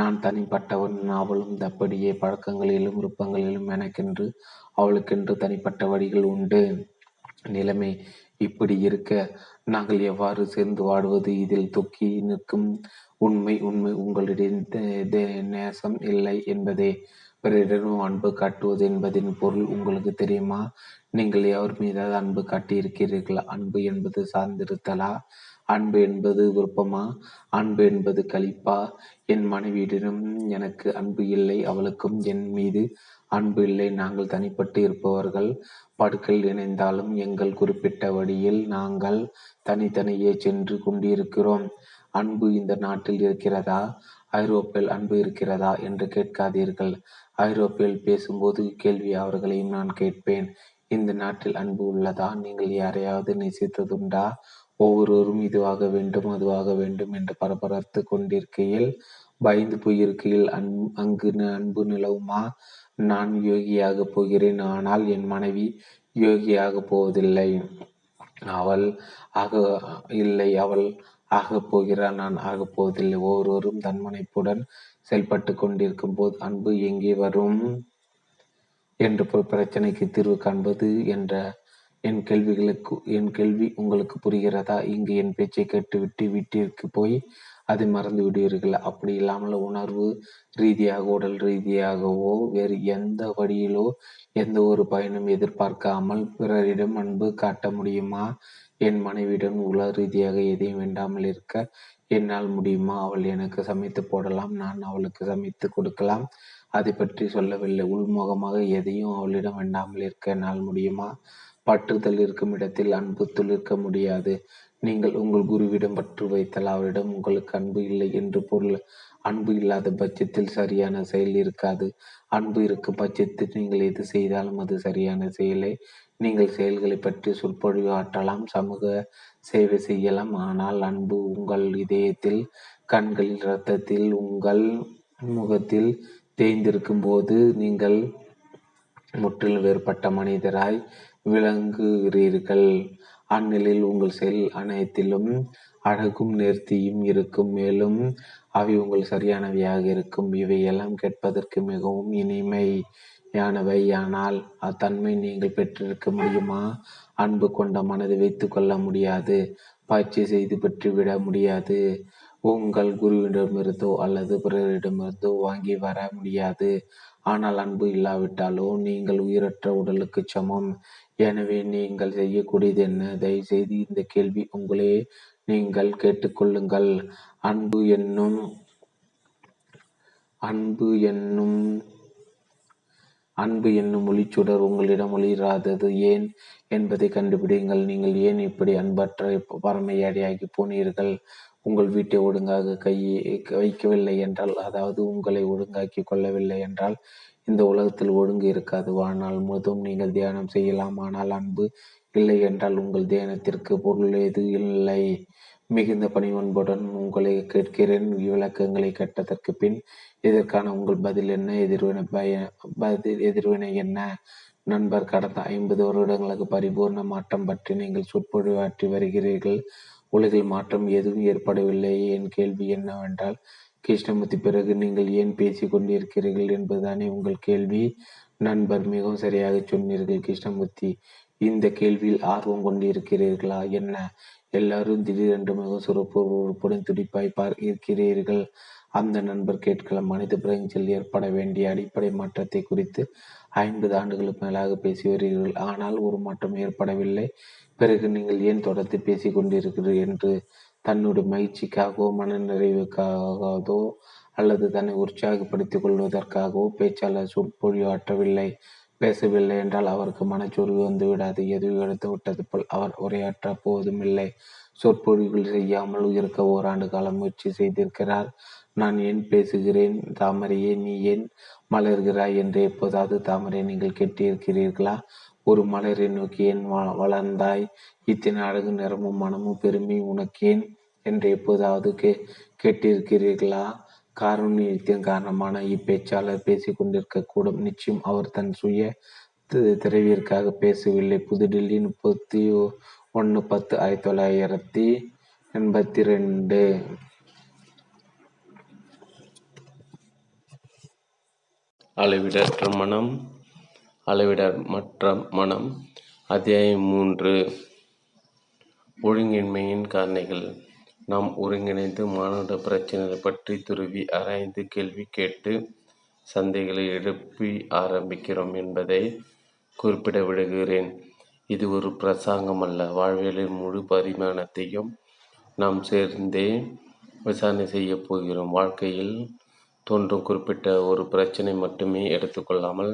நான் தனிப்பட்டவன், அவளும் அப்படியே. பழக்கங்களிலும் விருப்பங்களிலும் எனக்கென்று அவளுக்கென்று தனிப்பட்ட வழிகள் உண்டு. நிலைமை இப்படி இருக்க நாங்கள் எவ்வாறு சேர்ந்து வாடுவது? இதில் தொக்கி நிற்கும் உண்மை உண்மை உங்களிடையே நேசம் இல்லை என்பதே. பிறரிடம் அன்பு காட்டுவது என்பதின் பொருள் உங்களுக்கு தெரியுமா? நீங்கள் எவர் மீதாவது அன்பு காட்டியிருக்கிறீர்களா? அன்பு என்பது சார்ந்திருத்தலா? அன்பு என்பது விருப்பமா? அன்பு என்பது கழிப்பா? என் மனைவியிடம் எனக்கு அன்பு இல்லை, அவளுக்கும் என் மீது அன்பு இல்லை. நாங்கள் தனிப்பட்டு இருப்பவர்கள், படுக்கையில் இணைந்தாலும் எங்கள் குறிப்பிட்ட வழியில் நாங்கள் தனித்தனியே சென்று கொண்டிருக்கிறோம். அன்பு இந்த நாட்டில் இருக்கிறதா? ஐரோப்பில் அன்பு இருக்கிறதா என்று கேட்காதீர்கள். ஐரோப்பில் பேசும்போது கேள்வி அவர்களையும் நான் கேட்பேன். இந்த நாட்டில் அன்பு உள்ளதா? நீங்கள் யாரையாவது நேசித்ததுண்டா? ஒவ்வொருவரும் இதுவாக வேண்டும், அதுவாக வேண்டும் என்று பரபரத்து கொண்டிருக்கையில், பயந்து போயிருக்கையில் அன் அங்கு அன்பு நிலவுமா? நான் யோகியாக போகிறேன், ஆனால் என் மனைவி யோகியாக போவதில்லை. அவள் ஆக இல்லை அவள் ஆகப் போகிறாள், நான் ஆகப் போவதில்லை. ஒவ்வொருவரும் தன்முனைப்புடன் செயல்பட்டு கொண்டிருக்கும் போது அன்பு எங்கே வரும் என்று பிரச்சனைக்கு தீர்வு காண்பது என்ற என் கேள்விகளுக்கு என் கேள்வி உங்களுக்கு புரிகிறதா? இங்கு என் பேச்சை கேட்டுவிட்டு வீட்டிற்கு போய் அதை மறந்து விடுவீர்கள். அப்படி இல்லாமல் உணர்வு ரீதியாக, உடல் ரீதியாகவோ வேறு எந்த வழியிலோ எந்த ஒரு பயனும் எதிர்பார்க்காமல் பிறரிடம் அன்பு காட்ட முடியுமா? என் மனைவியிடம் உலக ரீதியாக எதையும் வேண்டாமல் இருக்க என்னால் முடியுமா? அவள் எனக்கு சமைத்து போடலாம், நான் அவளுக்கு சமைத்து கொடுக்கலாம். அதை பற்றி சொல்லவில்லை. உள்முகமாக எதையும் அவளிடம் வேண்டாமல் இருக்க என்னால் முடியுமா? பற்றுதல் இருக்கும் இடத்தில் அன்பு துளிர்க்க முடியாது. நீங்கள் உங்கள் குருவிடம் பற்று வைத்தால் அவரிடம் உங்களுக்கு அன்பு இல்லை என்று பொருள். அன்பு இல்லாத பட்சத்தில் சரியான செயல் இருக்காது. அன்பு இருக்கும் பட்சத்தில் நீங்கள் எது செய்தாலும் அது சரியான செயலே. நீங்கள் செயல்களை பற்றி சொற்பொழிவு ஆற்றலாம், சமூக சேவை செய்யலாம். ஆனால் அன்பு உங்கள் இதயத்தில், கண்களில், இரத்தத்தில், உங்கள் முகத்தில் தேய்ந்திருக்கும் போது நீங்கள் முற்றிலும் வேறுபட்ட மனிதராய் விளங்குகிறீர்கள். அந்நிலையில் உங்கள் செயல் அனைத்திலும் அழகும் நேர்த்தியும் இருக்கும், மேலும் அவை உங்கள் சரியானவையாக இருக்கும். இவையெல்லாம் கேட்பதற்கு மிகவும் இனிமையானவை, ஆனால் அத்தன்மை நீங்கள் பெற்றிருக்க முடியுமா? அன்பு கொண்ட மனதை வைத்து கொள்ள முடியாது, பயிற்சி செய்து பெற்றுவிட முடியாது. உங்கள் குருவிடமிருந்தோ அல்லது பிறரிடமிருந்தோ வாங்கி வர முடியாது. ஆனால் அன்பு இல்லாவிட்டாலோ நீங்கள் உயிரற்ற உடலுக்கு சமம். எனவே நீங்கள் செய்யக்கூடியது என்ன? தயவு செய்து இந்த கேள்வி உங்களே நீங்கள் கேட்டுக்கொள்ளுங்கள். அன்பு என்னும் அன்பு என்னும் அன்பு என்னும் ஒளிச்சுடர் உங்களிடம் ஒளிராதது ஏன் என்பதை கண்டுபிடிங்கள். நீங்கள் ஏன் இப்படி அன்பற்ற பரமையாடியாகி போனீர்கள்? உங்கள் வீட்டை ஒழுங்காக கையை வைக்கவில்லை என்றால், அதாவது உங்களை ஒழுங்காக்கி கொள்ளவில்லை என்றால், இந்த உலகத்தில் ஒழுங்கு இருக்காது. ஆனால் முழுதும் நீங்கள் தியானம் செய்யலாம், ஆனால் அன்பு இல்லை என்றால் உங்கள் தியானத்திற்கு பொருள் எது இல்லை. மிகுந்த பணிவன்புடன் உங்களை கேட்கிறேன், விளக்கங்களை கேட்டதற்கு பின் இதற்கான உங்கள் பதில் என்ன? எதிர்வினை பய பதில் எதிர்வினை என்ன? நண்பர், கடந்த ஐம்பது வருடங்களுக்கு பரிபூர்ண மாற்றம் பற்றி நீங்கள் சொற்பொழிவாற்றி வருகிறீர்கள். உலகில் மாற்றம் எதுவும் ஏற்படவில்லை. என் கேள்வி என்னவென்றால், கிருஷ்ணமூர்த்தி பிறகு நீங்கள் ஏன் பேசி கொண்டிருக்கிறீர்கள் என்பதுதானே உங்கள் கேள்வி. நண்பர், மிகவும் சரியாக சொன்னீர்கள் கிருஷ்ணமூர்த்தி. இந்த கேள்வியில் ஆர்வம் கொண்டிருக்கிறீர்களா என்ன? எல்லாரும் திடீரென்று மிகவும் சுறுப்புறுப்புடன் துடிப்பாய் பார்க்கிறீர்கள். அந்த நண்பர் கேட்கலாம், மனித பிரஞ்சில் ஏற்பட வேண்டிய அடிப்படை மாற்றத்தை குறித்து ஐம்பது ஆண்டுகளுக்கு மேலாக பேசி வருகிறீர்கள், ஆனால் ஒரு மாற்றம் ஏற்படவில்லை. பிறகு நீங்கள் ஏன் தொடர்ந்து பேசி கொண்டிருக்கிறீர்கள் என்று தன்னுடைய மகிழ்ச்சிக்காகவோ மன நிறைவுக்காகவோ அல்லது தன்னை உற்சாகப்படுத்திக் கொள்வதற்காகவோ பேச்சாளர் சொற்பொழிவாற்றவில்லை பேசவில்லை என்றால் அவருக்கு மனச்சோர்வு வந்து விடாது. எதுவும் எடுத்து விட்டது போல் அவர் உரையாற்ற போதும் இல்லை. சொற்பொழிவுகள் செய்யாமல் இருக்க ஓராண்டு காலம் முயற்சி செய்திருக்கிறார். நான் ஏன் பேசுகிறேன், தாமரையே நீ ஏன் மலர்கிறாய் என்று எப்போதாவது தாமரை நீங்கள் கேட்டிருக்கிறீர்களா? ஒரு மலரை நோக்கி ஏன் வளர்ந்தாய், இத்தனை அழகு, நிறமும் மனமும் பெருமை உனக்கேன் என்று எப்போதாவது கே கேட்டிருக்கிறீர்களா? காரணியத்தின் காரணமான இப்பேச்சாளர் பேசி கொண்டிருக்கக்கூடும். நிச்சயம் அவர் தன் சுய திரைவிற்காக பேசவில்லை. புதுடில்லி முப்பத்தி ஒன்று பத்து ஆயிரத்தி தொள்ளாயிரத்தி எண்பத்தி ரெண்டு அளவிடற்ற மனம் அளவிடற்ற மனம் அத்தியாயம் மூன்று. ஒழுங்கின்மையின் காரணிகள். நாம் ஒருங்கிணைந்து மானுட பிரச்சனைகள் பற்றி துருவி ஆராய்ந்து கேள்வி கேட்டு சந்தைகளை எழுப்பி ஆரம்பிக்கிறோம் என்பதை குறிப்பிட விடுகிறேன். இது ஒரு பிரசாங்கம் அல்ல. வாழ்வியலின் முழு பரிமாணத்தையும் நாம் சேர்ந்தே விசாரணை செய்ய போகிறோம். வாழ்க்கையில் தோன்றும் குறிப்பிட்ட ஒரு பிரச்சனை மட்டுமே எடுத்துக்கொள்ளாமல்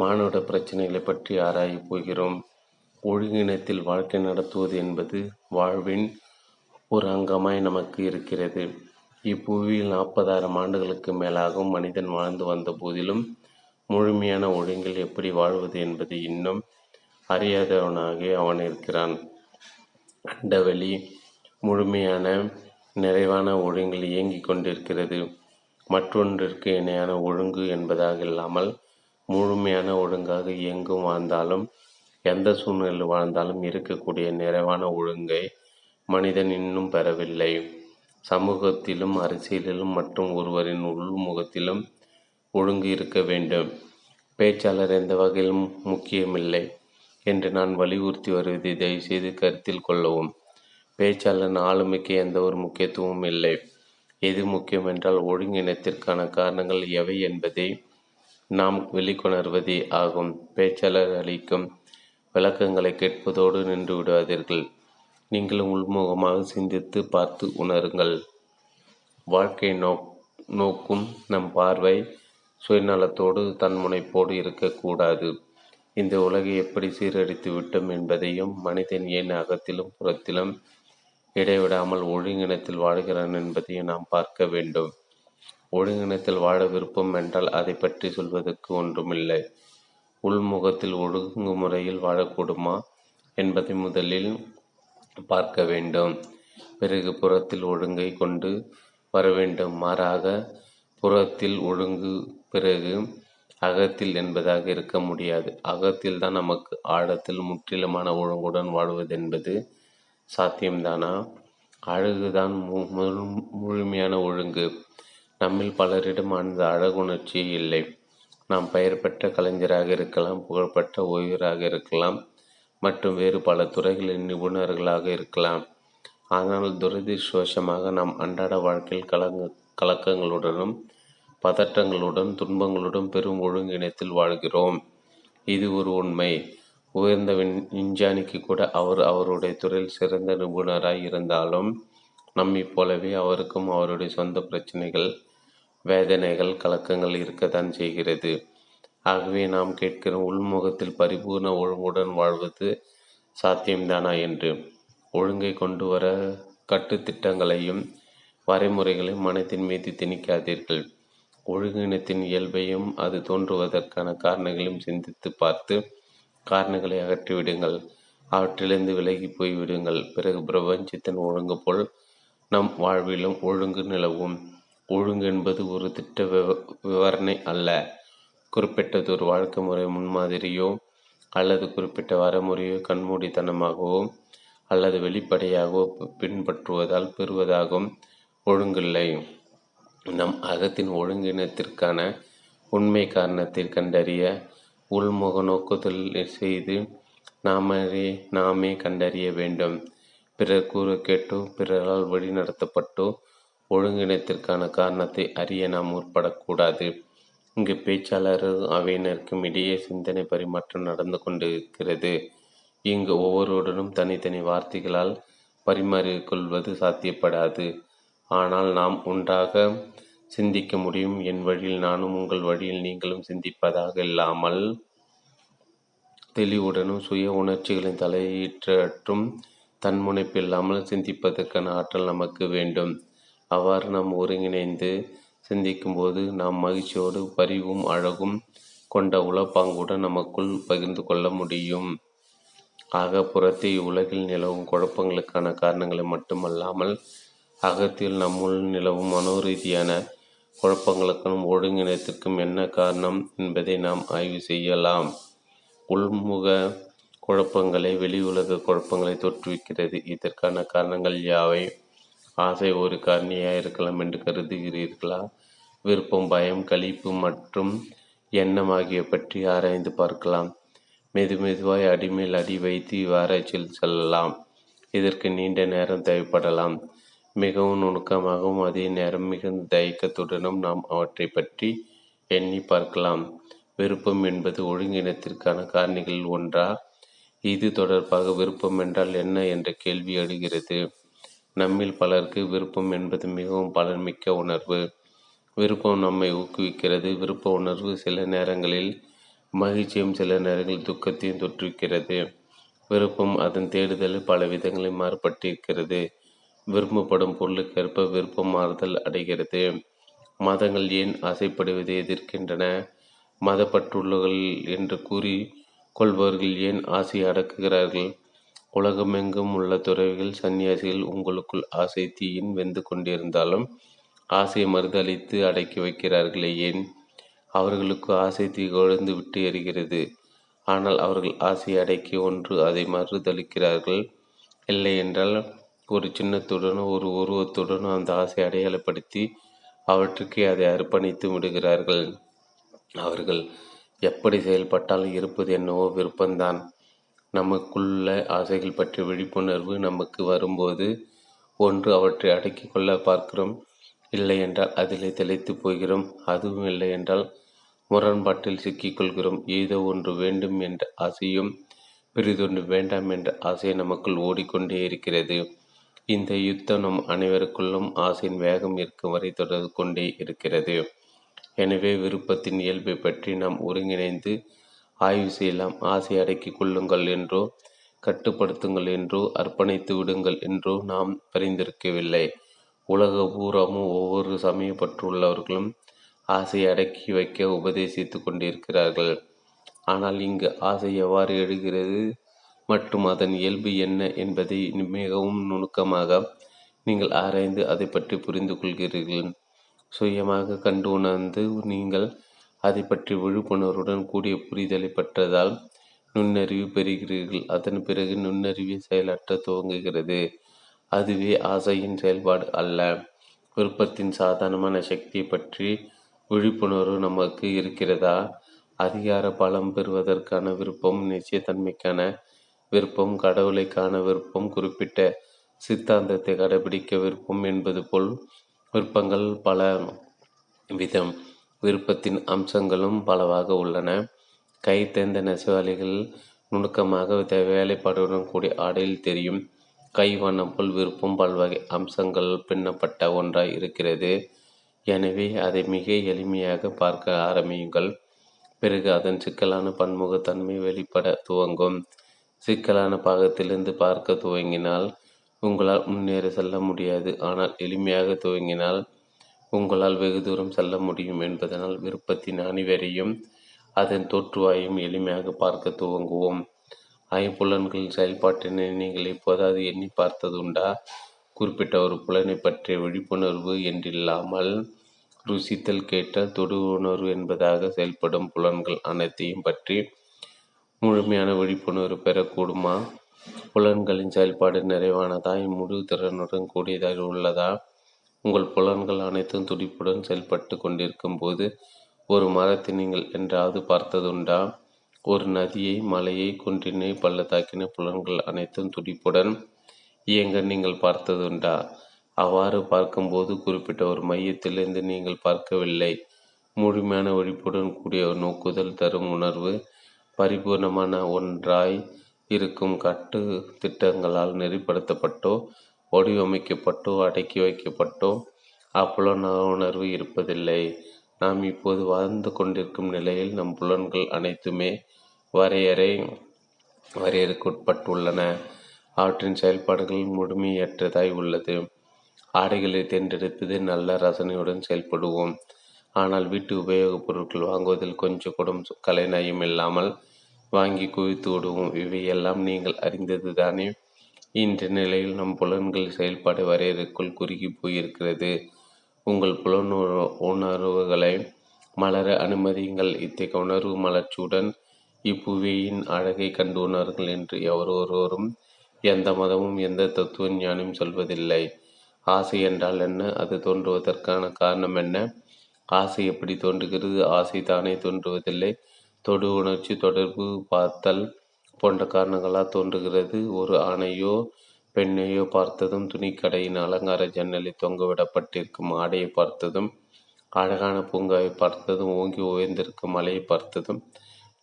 மானுட பிரச்சனைகளை பற்றி ஆராய போகிறோம். ஒழுங்கினத்தில் வாழ்க்கை நடத்துவது என்பது வாழ்வின் ஒரு அங்கமாய் நமக்கு இருக்கிறது. இப்புவியில் நாற்பதாயிரம் ஆண்டுகளுக்கு மேலாகவும் மனிதன் வாழ்ந்து வந்த போதிலும் முழுமையான ஒழுங்கில் எப்படி வாழ்வது என்பது இன்னும் அறியாதவனாக அவன் இருக்கிறான். அண்டவெளி முழுமையான நிறைவான ஒழுங்கில் இயங்கிக் கொண்டிருக்கிறது. மற்றொன்றிற்கு இணையான ஒழுங்கு என்பதாக இல்லாமல் முழுமையான ஒழுங்காக இயங்கும் வாழ்ந்தாலும் எந்த சூழ்நிலையில் வாழ்ந்தாலும் இருக்கக்கூடிய நிறைவான ஒழுங்கை மனிதன் இன்னும் பெறவில்லை. சமூகத்திலும் அரசியலிலும் மற்றும் ஒருவரின் உள்முகத்திலும் ஒழுங்கு இருக்க வேண்டும். பேச்சாளர் எந்த வகையிலும் முக்கியமில்லை என்று நான் வலியுறுத்தி வருவதை தயவுசெய்து கருத்தில் கொள்ளவும். பேச்சாளர் ஆளுமைக்கு எந்த ஒரு முக்கியத்துவமும் இல்லை. எது முக்கியம் என்றால் ஒழுங்கினத்திற்கான காரணங்கள் எவை என்பதை நாம் வெளிக்கொணர்வதே ஆகும். பேச்சாளர் அளிக்கும் விளக்கங்களை கேட்பதோடு நின்று விடுவாதீர்கள். நீங்கள் உள்முகமாக சிந்தித்து பார்த்து உணருங்கள். வாழ்க்கை நோக் நோக்கும் நம் பார்வை சுயநலத்தோடு தன்முனைப்போடு இருக்கக்கூடாது. இந்த உலகை எப்படி சீரழித்து விட்டோம் என்பதையும் மனிதன் ஏன் அகத்திலும் புறத்திலும் இடைவிடாமல் ஒழுங்கினத்தில் வாழ்கிறான் என்பதையும் நாம் பார்க்க வேண்டும். ஒழுங்கினத்தில் வாழ விருப்பம் என்றால் அதை பற்றி சொல்வதற்கு ஒன்றுமில்லை. உள்முகத்தில் ஒழுங்குமுறையில் வாழக்கூடுமா என்பதை முதலில் பார்க்க வேண்டும். பிறகு புறத்தில் ஒழுங்கை கொண்டு வர வேண்டும். மாறாக புறத்தில் ஒழுங்கு பிறகு அகத்தில் என்பதாக இருக்க முடியாது. அகத்தில் தான் நமக்கு ஆழத்தில் முற்றிலுமான ஒழுங்குடன் வாழ்வதென்பது சாத்தியம்தானா? அழகுதான் முழு முழுமையான ஒழுங்கு. நம்மில் பலரிடம் அந்த அழகுணர்ச்சியே இல்லை. நாம் பெயர் பெற்ற கலைஞராக இருக்கலாம், புகழ்பெற்ற ஓய்வராக இருக்கலாம் மற்றும் வேறு பல துறைகளின் நிபுணர்களாக இருக்கலாம். ஆனால் துரதிர்ஷ்டவசமாக நாம் அன்றாட வாழ்க்கையில் கலங்க கலக்கங்களுடனும் பதற்றங்களுடன் துன்பங்களுடன் பெரும் ஒழுங்கினத்தில் வாழ்கிறோம். இது ஒரு உண்மை. உயர்ந்த விஞ்ஞானிக்கு கூட அவர் அவருடைய துறையில் சிறந்த நிபுணராய் இருந்தாலும் நம்மை போலவே அவருக்கும் அவருடைய சொந்த பிரச்சனைகள், வேதனைகள், கலக்கங்கள் இருக்கத்தான் செய்கிறது. ஆகவே நாம் கேட்கிற உள்முகத்தில் பரிபூர்ண ஒழுங்குடன் வாழ்வது சாத்தியம்தானா என்று. ஒழுங்கை கொண்டு வர கட்டுத்திட்டங்களையும் வரைமுறைகளையும் மனத்தின் மீது திணிக்காதீர்கள். ஒழுங்கினத்தின் இயல்பையும் அது தோன்றுவதற்கான காரணங்களையும் சிந்தித்து பார்த்து காரணங்களை அகற்றிவிடுங்கள். அவற்றிலிருந்து விலகி போய்விடுங்கள். பிறகு பிரபஞ்சத்தின் ஒழுங்கு போல் நம் வாழ்விலும் ஒழுங்கு நிலவும். ஒழுங்கு என்பது ஒரு திட்ட விவரணை அல்ல. குறிப்பிட்டதொரு வாழ்க்கை முறை முன்மாதிரியோ அல்லது குறிப்பிட்ட வரைமுறையோ கண்மூடித்தனமாகவோ அல்லது வெளிப்படையாகவோ பின்பற்றுவதால் பெறுவதாகவும் ஒழுங்கில்லை. நம் அகத்தின் ஒழுங்கினத்திற்கான உண்மை காரணத்தை கண்டறிய உள்முக நோக்குதல் செய்து நாமே நாமே கண்டறிய வேண்டும். பிறர் கூற கேட்டோ பிறரால் வழி நடத்தப்பட்டோ ஒழுங்கினத்திற்கான காரணத்தை அறிய நாம் முற்படக்கூடாது. இங்கு பேச்சாளரும் அவையினருக்கும் இடையே சிந்தனை பரிமாற்றம் நடந்து கொண்டிருக்கிறது. இங்கு ஒவ்வொருவருடனும் தனித்தனி வார்த்தைகளால் பரிமாறிக்கொள்வது சாத்தியப்படாது. ஆனால் நாம் ஒன்றாக சிந்திக்க முடியும். என் வழியில் நானும் உங்கள் வழியில் நீங்களும் சிந்திப்பதாக இல்லாமல் தெளிவுடனும் சுய உணர்ச்சிகளின் தலையீற்றும் தன்முனைப்பு இல்லாமல் சிந்திப்பதற்கான ஆற்றல் நமக்கு வேண்டும். அவ்வாறு நாம் ஒருங்கிணைந்து சிந்திக்கும்போது நாம் மகிழ்ச்சியோடு பரிவும் அழகும் கொண்ட உலப்பாங்குடன் நமக்குள் பகிர்ந்து கொள்ள முடியும். ஆக புறத்தை உலகில் நிலவும் குழப்பங்களுக்கான காரணங்களை மட்டுமல்லாமல் அகத்தில் நம்முள் நிலவும் மனோரீதியான குழப்பங்களுக்கும் ஒழுங்கினத்திற்கும் என்ன காரணம் என்பதை நாம் ஆய்வு செய்யலாம். உள்முக குழப்பங்களை வெளி உலக குழப்பங்களை தோற்றுவிக்கிறது. இதற்கான காரணங்கள் யாவை? ஆசை ஒரு காரணியாக இருக்கலாம் என்று கருதுகிறீர்களா? விருப்பம், பயம், களிப்பு மற்றும் எண்ணம் ஆகியவை பற்றி ஆராய்ந்து பார்க்கலாம். மெது மெதுவாய் அடிமேல் அடி வைத்து இவ்வாராய்ச்சியில் செல்லலாம். இதற்கு நீண்ட நேரம் தேவைப்படலாம். மிகவும் நுணுக்கமாகவும் அதே நேரம் மிகுந்த தயக்கத்துடனும் நாம் அவற்றை பற்றி எண்ணி பார்க்கலாம். விருப்பம் என்பது ஒழுங்கினத்திற்கான காரணிகளில் ஒன்றா? இது தொடர்பாக விருப்பம் என்றால் என்ன என்ற கேள்வி எழுகிறது. நம்மில் பலருக்கு விருப்பம் என்பது மிகவும் பலன்மிக்க உணர்வு. விருப்பம் நம்மை ஊக்குவிக்கிறது. விருப்ப உணர்வு சில நேரங்களில் மகிழ்ச்சியும் சில நேரங்களில் துக்கத்தையும் தொற்றுவிக்கிறது. விருப்பம் அதன் தேடுதலில் பல விதங்களில் மாறுபட்டிருக்கிறது. விரும்பப்படும் பொருளுக்கேற்ப விருப்பம் மாறுதல் அடைகிறது. மதங்கள் ஏன் ஆசைப்படுவதை எதிர்க்கின்றன? மதப்பற்றுள்ளவர்கள் என்று கூறி கொள்பவர்கள் ஏன் ஆசை அடக்குகிறார்கள்? உலகமெங்கும் உள்ள துறவிகள், சன்னியாசிகள் உங்களுக்குள் ஆசை தீயின் வெந்து கொண்டிருந்தாலும் ஆசையை மறுதளித்து அடக்கி வைக்கிறார்களே ஏன்? அவர்களுக்கு ஆசை தீ கொழுந்து விட்டு எரிகிறது. ஆனால் அவர்கள் ஆசையை அடக்கி ஒன்று அதை மறுதளிக்கிறார்கள். இல்லை என்றால் ஒரு சின்னத்துடனோ ஒரு உருவத்துடனோ அந்த ஆசையை அடையாளப்படுத்தி அவற்றுக்கே அதை அர்ப்பணித்து விடுகிறார்கள். அவர்கள் எப்படி செயல்பட்டால் இருப்பது என்னவோ விருப்பம்தான். நமக்குள்ள ஆசைகள் பற்றிய விழிப்புணர்வு நமக்கு வரும்போது ஒன்று அவற்றை அடக்கி கொள்ள பார்க்கிறோம். இல்லை என்றால் அதிலே திளைத்து போகிறோம். அதுவும் இல்லை என்றால் முரண்பாட்டில் சிக்கிக்கொள்கிறோம். ஏதோ ஒன்று வேண்டும் என்ற ஆசையும் பெரிதொன்று வேண்டாம் என்ற ஆசையை நமக்குள் ஓடிக்கொண்டே இருக்கிறது. இந்த யுத்தம் நம் அனைவருக்குள்ளும் ஆசையின் வேகம் இருக்கும் வரை தொடர்ந்து கொண்டே இருக்கிறது. எனவே விருப்பத்தின் இயல்பை பற்றி நாம் ஒருங்கிணைந்து ஆய்வு செய்யலாம். ஆசை அடக்கி கொள்ளுங்கள் என்றோ கட்டுப்படுத்துங்கள் என்றோ அர்ப்பணித்து விடுங்கள் என்றோ நாம் பரிந்துரைக்கவில்லை. உலக பூராமும் ஒவ்வொரு சமய பற்றுள்ளவர்களும் ஆசையை அடக்கி வைக்க உபதேசித்து கொண்டிருக்கிறார்கள். ஆனால் இங்கு ஆசை எவ்வாறு எழுகிறது மற்றும் அதன் இயல்பு என்ன என்பதை மிகவும் நுணுக்கமாக நீங்கள் ஆராய்ந்து அதை பற்றி புரிந்து கொள்கிறீர்கள். சுயமாக கண்டு உணர்ந்து நீங்கள் அதை பற்றி விழிப்புணர்வுடன் கூடிய புரிதலை பெற்றதால் நுண்ணறிவு பெறுகிறீர்கள். அதன் பிறகு நுண்ணறிவை செயலாற்ற துவங்குகிறது. அதுவே ஆசையின் செயல்பாடு அல்ல. விருப்பத்தின் சாதாரணமான சக்தியை பற்றி விழிப்புணர்வு நமக்கு இருக்கிறதா? அதிகார பலம் பெறுவதற்கான விருப்பம், நிச்சயத்தன்மைக்கான விருப்பம், கடவுளைக்கான விருப்பம், குறிப்பிட்ட சித்தாந்தத்தை கடைபிடிக்க விருப்பம் என்பது போல் விருப்பங்கள் பல விதம் விருப்பத்தின் அம்சங்களும் பலவாக உள்ளன. கை தேர்ந்த நெசவாளிகள் நுணுக்கமாக வேலைப்பாடுடன் கூடிய ஆடையில் தெரியும். கை வண்ணம் போல் விருப்பம் பல்வகை அம்சங்கள் பின்னப்பட்ட ஒன்றாய் இருக்கிறது. எனவே அதை மிக எளிமையாக பார்க்க ஆரம்பியுங்கள். பிறகு அதன் சிக்கலான பன்முகத்தன்மை வெளிப்பட துவங்கும். சிக்கலான பாகத்திலிருந்து பார்க்க துவங்கினால் உங்களால் முன்னேற செல்ல முடியாது. ஆனால் எளிமையாக துவங்கினால் உங்களால் வெகு தூரம் செல்ல முடியும் என்பதனால் விருப்பத்தின் அணிவரையும் அதன் தோற்றுவாயும் எளிமையாக பார்க்க துவங்குவோம். ஐம்புலன்களின் செயல்பாட்டினை நீங்கள் எப்போதாவது எண்ணி பார்த்ததுண்டா? குறிப்பிட்ட ஒரு புலனை பற்றிய விழிப்புணர்வு என்றில்லாமல் ருசித்தல், கேட்டல், தொடு உணர்வு என்பதாக செயல்படும் புலன்கள் அனைத்தையும் பற்றி முழுமையான விழிப்புணர்வு பெறக்கூடுமா? புலன்களின் செயல்பாடு நிறைவானதாய் முழு திறனுடன் கூடியதாக உள்ளதா? உங்கள் புலன்கள் அனைத்தும் துடிப்புடன் செயல்பட்டு கொண்டிருக்கும் போது ஒரு மரத்தை நீங்கள் என்றாவது பார்த்ததுண்டா? ஒரு நதியை, மலையை, குன்றினை, பள்ளத்தாக்கினை புலன்கள் அனைத்தும் துடிப்புடன் இயங்க நீங்கள் பார்த்ததுண்டா? அவ்வாறு பார்க்கும்போது குறிப்பிட்ட ஒரு மையத்திலிருந்து நீங்கள் பார்க்கவில்லை. முழுமையான விழிப்புடன் கூடிய நோக்குதல் தரும் உணர்வு பரிபூர்ணமான ஒன்றாய் இருக்கும் கட்டு திட்டங்களால் நெறிப்படுத்தப்பட்டோ வடிவமைக்கப்பட்டோ அடக்கி வைக்கப்பட்டோ அப்புலன உணர்வு இருப்பதில்லை. நாம் இப்போது வாழ்ந்து கொண்டிருக்கும் நிலையில் நம் புலன்கள் அனைத்துமே வரையறை வரையறுக்கப்பட்டுள்ளன. அவற்றின் செயல்பாடுகள் முழுமையற்றதாய் உள்ளது. ஆடைகளை தேர்ந்தெடுப்பது நல்ல ரசனையுடன் செயல்படுவோம். ஆனால் வீட்டு உபயோகப் பொருட்கள் வாங்குவதில் கொஞ்சம் கூட கலைநயம் இல்லாமல் வாங்கி குவித்து விடுவோம். இவையெல்லாம் நீங்கள் அறிந்தது தானே. இன்று நிலையில் நம் புலன்கள் செயல்பாடு வரையறைக்குள் குறுகி போயிருக்கிறது. உங்கள் புலனு உணர்வுகளை மலர அனுமதியுங்கள். இத்தகைய உணர்வு மலர்ச்சியுடன் இப்புவியின் அழகை கண்டு உணர்கள் என்று எவரொருவரும், எந்த மதமும், எந்த தத்துவ ஞானியும் சொல்வதில்லை. ஆசை என்றால் என்ன? அது தோன்றுவதற்கான காரணம் என்ன? ஆசை எப்படி தோன்றுகிறது? ஆசை தானே தோன்றுவதில்லை. தொடு உணர்ச்சி, தொடர்பு, பார்த்தல் போன்ற காரணங்களாக தோன்றுகிறது. ஒரு ஆணையோ பெண்ணையோ பார்த்ததும், துணிக்கடையின் அலங்கார ஜன்னலில் தொங்கவிடப்பட்டிருக்கும் ஆடையை பார்த்ததும், அழகான பூங்காவை பார்த்ததும், ஓங்கி உயர்ந்திருக்கும் மலையை பார்த்ததும்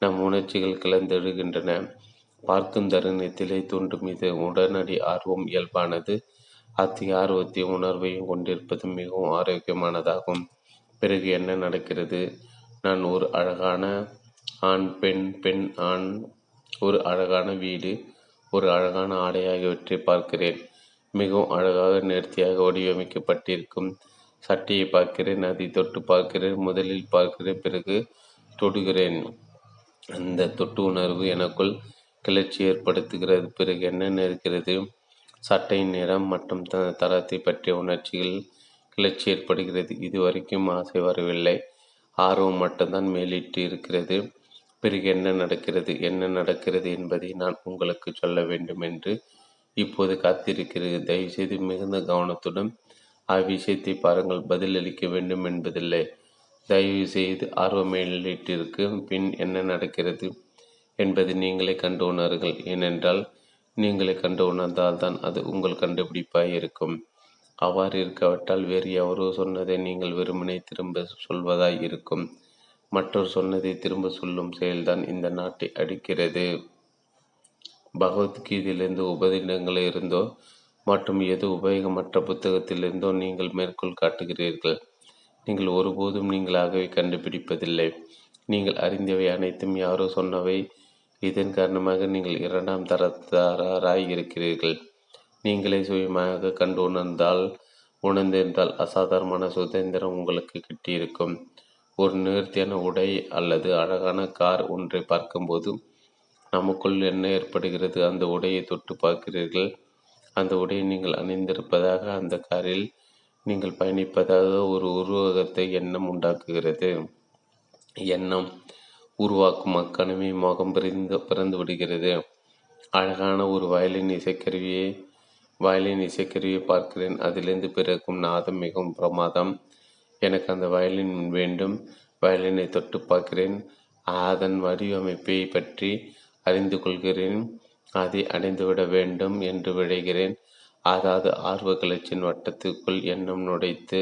நம் உணர்ச்சிகள் கிளர்ந்தெழுகின்றன. பார்க்கும் தருணத்திலே தோன்றும் இது உடனடி ஆர்வம் இயல்பானது. அத்தி ஆர்வத்தையும் உணர்வையும் கொண்டிருப்பது மிகவும் ஆரோக்கியமானதாகும். பிறகு என்ன நடக்கிறது? நான் ஒரு அழகான ஆண், பெண், பெண், ஆண், ஒரு அழகான வீடு, ஒரு அழகான ஆடை ஆகியவற்றை பார்க்கிறேன். மிகவும் அழகாக நேர்த்தியாக வடிவமைக்கப்பட்டிருக்கும் சட்டையை பார்க்கிறேன். அதை தொட்டு பார்க்கிறேன். முதலில் பார்க்கிறேன், பிறகு தொடுகிறேன். அந்த தொட்டு உணர்வு எனக்குள் கிளர்ச்சி ஏற்படுத்துகிறது. பிறகு என்ன நேர்கிறது? சட்டையின் நிறம் மற்றும் த தரத்தை பற்றிய உணர்ச்சிகள் கிளர்ச்சி ஏற்படுகிறது. இதுவரைக்கும் ஆசை வரவில்லை, ஆர்வம் மட்டும்தான் மேலிட்டு இருக்கிறது. பிறகு என்ன நடக்கிறது? என்ன நடக்கிறது என்பதை நான் உங்களுக்கு சொல்ல வேண்டும் என்று இப்போது காத்திருக்கிறது. தயவுசெய்து மிகுந்த கவனத்துடன் அவ்விஷயத்தை பாருங்கள். பதிலளிக்க வேண்டும் என்பதில்லை. தயவு செய்து ஆர்வம் மேலிட்டிருக்கு பின் என்ன நடக்கிறது என்பதை நீங்களே கண்டு உணருங்கள். ஏனென்றால் நீங்களே கண்டு உணர்ந்தால் தான் அது உங்கள் கண்டுபிடிப்பாக இருக்கும். அவ்வாறு இருக்காவிட்டால் வேறு எவரோ சொன்னதை நீங்கள் வெறுமனே திரும்ப சொல்வதாய் இருக்கும். மற்றொரு சொன்னதை திரும்ப சொல்லும் செயல்தான் இந்த நாட்டை அடிக்கிறது. பகவத்கீதையிலிருந்து, உபநிடங்களிலிருந்தோ மற்றும் எது உபயோகமற்ற புத்தகத்திலிருந்தோ நீங்கள் மேற்கோள் காட்டுகிறீர்கள். நீங்கள் ஒருபோதும் நீங்களாகவே கண்டுபிடிப்பதில்லை. நீங்கள் அறிந்தவை அனைத்தும் யாரோ சொன்னவை. இதன் காரணமாக நீங்கள் இரண்டாம் தரத்தாராய் இருக்கிறீர்கள். நீங்களே சுயமாக கண்டு உணர்ந்தால் உணர்ந்திருந்தால் அசாதாரணமான சுதந்திரம் உங்களுக்கு கிட்டியிருக்கும். ஒரு நேர்த்தியான உடை அல்லது அழகான கார் ஒன்றை பார்க்கும்போது நமக்குள் என்ன ஏற்படுகிறது? அந்த உடையை தொட்டு பார்க்கிறீர்கள். அந்த உடையை நீங்கள் அணிந்திருப்பதாக, அந்த காரில் நீங்கள் பயணிப்பதாக ஒரு உருவகத்தை எண்ணம் உண்டாக்குகிறது. எண்ணம் உருவாக்கும் அக்கணமே மோகம் பிரிந்து பிறந்து விடுகிறது. அழகான ஒரு வயலின் இசைக்கருவியை வயலின் இசைக்கருவியை பார்க்கிறேன். அதிலிருந்து பிறக்கும் நாதம் மிகவும் பிரமாதம். எனக்கு அந்த வயலின் வேண்டும். வயலினை தொட்டு பார்க்கிறேன். அதன் வடிவமைப்பை பற்றி அறிந்து கொள்கிறேன். அதை அடைந்துவிட வேண்டும் என்று விழைகிறேன். அதாவது ஆர்வ கிளர்ச்சியின் வட்டத்துக்குள் எண்ணம் நுடைத்து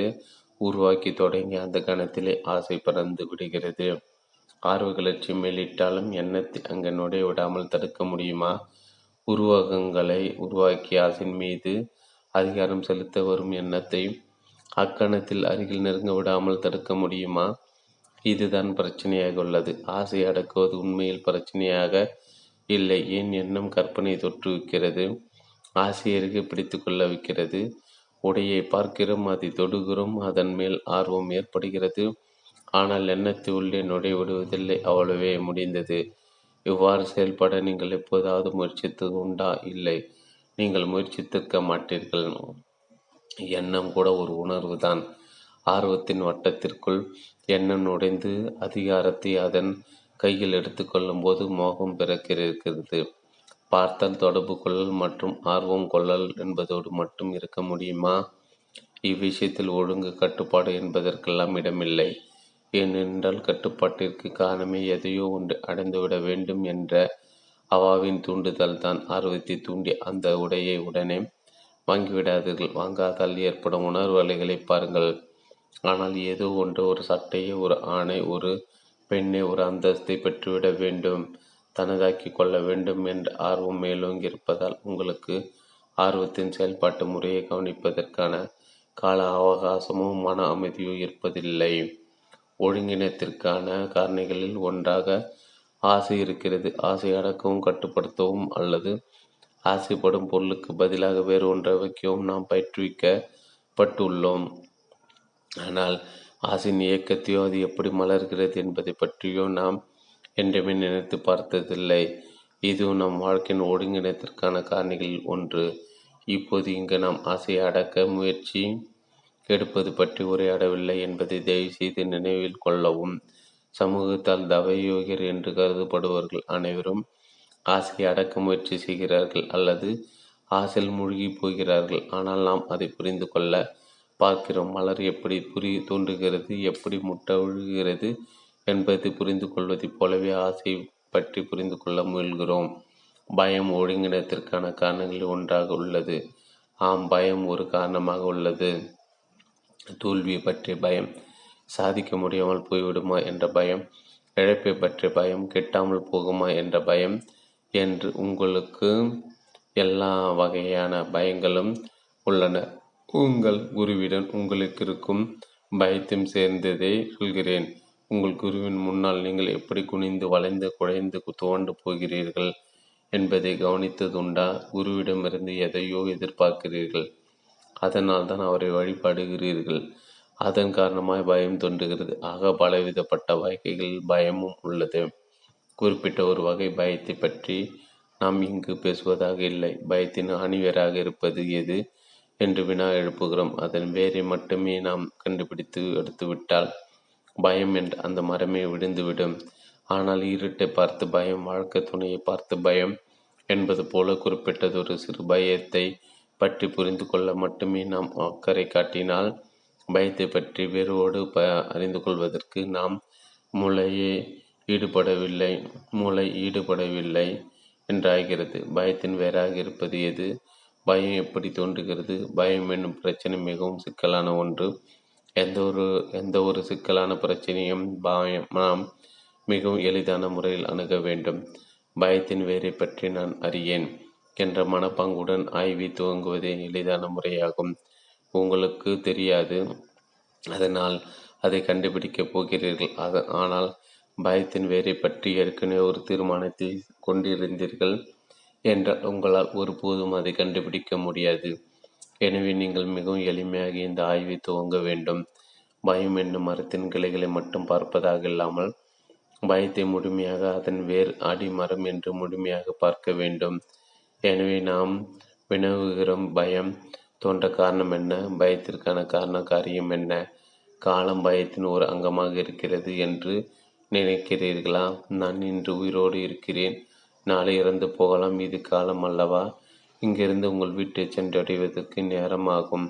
உருவாக்கி தொடங்கி அந்த கணத்திலே ஆசை பறந்து விடுகிறது. ஆர்வ கிளர்ச்சி மேலிட்டாலும் எண்ணத்தை அங்கே நுடைய விடாமல் தடுக்க முடியுமா? உருவகங்களை உருவாக்கி ஆசின் மீது அதிகாரம் செலுத்த வரும் எண்ணத்தை அக்கணத்தில் அருகில் நெருங்க விடாமல் தடுக்க முடியுமா? இதுதான் பிரச்சனையாக உள்ளது. ஆசை அடக்குவது உண்மையில் பிரச்சனையாக இல்லை. ஏன்? எண்ணம் கற்பனை தொற்றுவிக்கிறது. ஆசிரியருக்கு பிடித்து கொள்ள வைக்கிறது. உடையை பார்க்கிறோம், அதை தொடுகிறோம், அதன் மேல் ஆர்வம் ஏற்படுகிறது. ஆனால் எண்ணத்தை உள்ளே நுழைவிடுவதில்லை. அவ்வளவே முடிந்தது. இவ்வாறு செயல்பட நீங்கள் எப்போதாவது முயற்சித்தது உண்டா? இல்லை, நீங்கள் முயற்சித்திருக்க மாட்டீர்கள். எண்ணம் கூட ஒரு உணர்வு தான். ஆர்வத்தின் வட்டத்திற்குள் எண்ணம் நுழைந்து அதிகாரத்தை அதன் கையில் எடுத்துக்கொள்ளும் போது மோகம் பிறக்கிறது. பார்த்தல், தொடர்பு கொள்ளல் மற்றும் ஆர்வம் கொள்ளல் என்பதோடு மட்டும் இருக்க முடியுமா? இவ்விஷயத்தில் ஒழுங்கு, கட்டுப்பாடு என்பதற்கெல்லாம் இடமில்லை. ஏனென்றால் கட்டுப்பாட்டிற்கு காரணமே எதையோ ஒன்று அடைந்துவிட வேண்டும் என்ற அவாவின் தூண்டுதல் தான். ஆர்வத்தை தூண்டி அந்த உடையை உடனே வாங்கிவிடாதீர்கள். வாங்காதால் ஏற்படும் உணர்வு அலைகளை பாருங்கள். ஆனால் ஏதோ ஒன்று, ஒரு சட்டையை, ஒரு ஆணை, ஒரு பெண்ணை, ஒரு அந்தஸ்தை பெற்றுவிட வேண்டும், தனதாக்கி கொள்ள வேண்டும் என்ற ஆர்வம் மேலோங்கி இருப்பதால் உங்களுக்கு ஆர்வத்தின் செயல்பாட்டு முறையை கவனிப்பதற்கான கால அவகாசமோ மன அமைதியோ இருப்பதில்லை. ஒழுங்கினத்திற்கான காரணிகளில் ஒன்றாக ஆசை இருக்கிறது. ஆசை அடக்கவும் கட்டுப்படுத்தவும் அல்லது ஆசைப்படும் பொருளுக்கு பதிலாக வேறு ஒன்றை வைக்கவும் நாம் பயிற்றுவிக்கப்பட்டுள்ளோம். ஆனால் ஆசையின் இயக்கத்தையோ அது எப்படி மலர்கிறது என்பதை பற்றியோ நாம் என்றுமே நினைத்து பார்த்ததில்லை. இதுவும் நம் வாழ்க்கையின் ஒருங்கிணைத்திற்கான காரணிகளில் ஒன்று. இப்போது இங்கு நாம் ஆசையை அடக்க முயற்சி எடுப்பது பற்றி உரையாடவில்லை என்பதை தயவு செய்து நினைவில் கொள்ளவும். சமூகத்தால் தவயோகியர் என்று கருதப்படுபவர்கள் அனைவரும் ஆசையை அடக்க முயற்சி செய்கிறார்கள் அல்லது ஆசையில் மூழ்கி போகிறார்கள். ஆனால் நாம் அதை புரிந்து கொள்ள பார்க்கிறோம். மலர் எப்படி புரி தோன்றுகிறது, எப்படி முட்டை விழுகிறது என்பதை புரிந்து கொள்வதைப் போலவே ஆசை பற்றி புரிந்து கொள்ள முயல்கிறோம். பயம் ஒழுங்கினத்திற்கான காரணங்களில் ஒன்றாக உள்ளது. ஆம், பயம் ஒரு காரணமாக உள்ளது. தோல்வியை பற்றிய பயம், சாதிக்க முடியாமல் போய்விடுமா என்ற பயம், இழப்பை பற்றிய பயம், கெட்டாமல் போகுமா என்ற பயம் என்று உங்களுக்கு எல்லா வகையான பயங்களும் உள்ளன. உங்கள் குருவிடம் உங்களுக்கு இருக்கும் பயத்தையும் சேர்ந்ததை சொல்கிறேன். உங்கள் குருவின் முன்னால் நீங்கள் எப்படி குனிந்து வளைந்து குழைந்து துவண்டு போகிறீர்கள் என்பதை கவனித்ததுண்டா? குருவிடமிருந்து எதையோ எதிர்பார்க்கிறீர்கள், அதனால் தான் அவரை வழிபடுகிறீர்கள். அதன் காரணமாய் பயம் தோன்றுகிறது. ஆக பலவிதப்பட்ட வகைகளில் பயமும் உள்ளது. குறிப்பிட்ட ஒரு வகை பயத்தை பற்றி நாம் இங்கு பேசுவதாக இல்லை. பயத்தின் அணிவேராக இருப்பது எது என்று வினா எழுப்புகிறோம். அதன் வேரை மட்டுமே நாம் கண்டுபிடித்து எடுத்துவிட்டால் பயம் என்று அந்த மரமே விழுந்துவிடும். ஆனால் இருட்டை பார்த்து பயம், வாழ்க்கை துணையை பார்த்து பயம் என்பது போல குறிப்பிட்டதொரு சிறு பயத்தை பற்றி புரிந்து கொள்ள மட்டுமே நாம் அக்கறை காட்டினால் பயத்தை பற்றி வேரோடு ப அறிந்து கொள்வதற்கு நாம் மூளையே ஈடுபடவில்லை மூளை ஈடுபடவில்லை என்றாகிறது. பயத்தின் வேறாக இருப்பது எது? பயம் எப்படி தோன்றுகிறது? பயம் என்னும் பிரச்சனை மிகவும் சிக்கலான ஒன்று. எந்த ஒரு எந்த ஒரு சிக்கலான பிரச்சனையும் பயம் நாம் மிகவும் எளிதான முறையில் அணுக வேண்டும். பயத்தின் வேரை பற்றி நான் அறியேன் என்ற மனப்பாங்குடன் ஆய்வை துவங்குவதே எளிதான முறையாகும். உங்களுக்கு தெரியாது, அதனால் அதை கண்டுபிடிக்கப் போகிறீர்கள். அது ஆனால் பயத்தின் வேரை பற்றி ஏற்கனவே ஒரு தீர்மானத்தை கொண்டிருந்தீர்கள் என்றால் உங்களால் ஒருபோதும் அதை கண்டுபிடிக்க முடியாது. எனவே நீங்கள் மிகவும் எளிமையாக இந்த ஆய்வை துவங்க வேண்டும். பயம் என்னும் மரத்தின் கிளைகளை மட்டும் பார்ப்பதாக இல்லாமல் பயத்தை முழுமையாக அதன் வேர் அடிமரம் என்று முழுமையாக பார்க்க வேண்டும். எனவே நாம் வினவுகிறோம், பயம் தோன்ற காரணம் என்ன? பயத்திற்கான காரண காரியம் என்ன? காலம் பயத்தின் ஒரு அங்கமாக இருக்கிறது என்று நினைக்கிறீர்களா? நான் இன்று உயிரோடு இருக்கிறேன், நாளை இறந்து போகலாம், இது காலம் அல்லவா? இங்கிருந்து உங்கள் வீட்டை சென்றடைவதற்கு நேரமாகும்.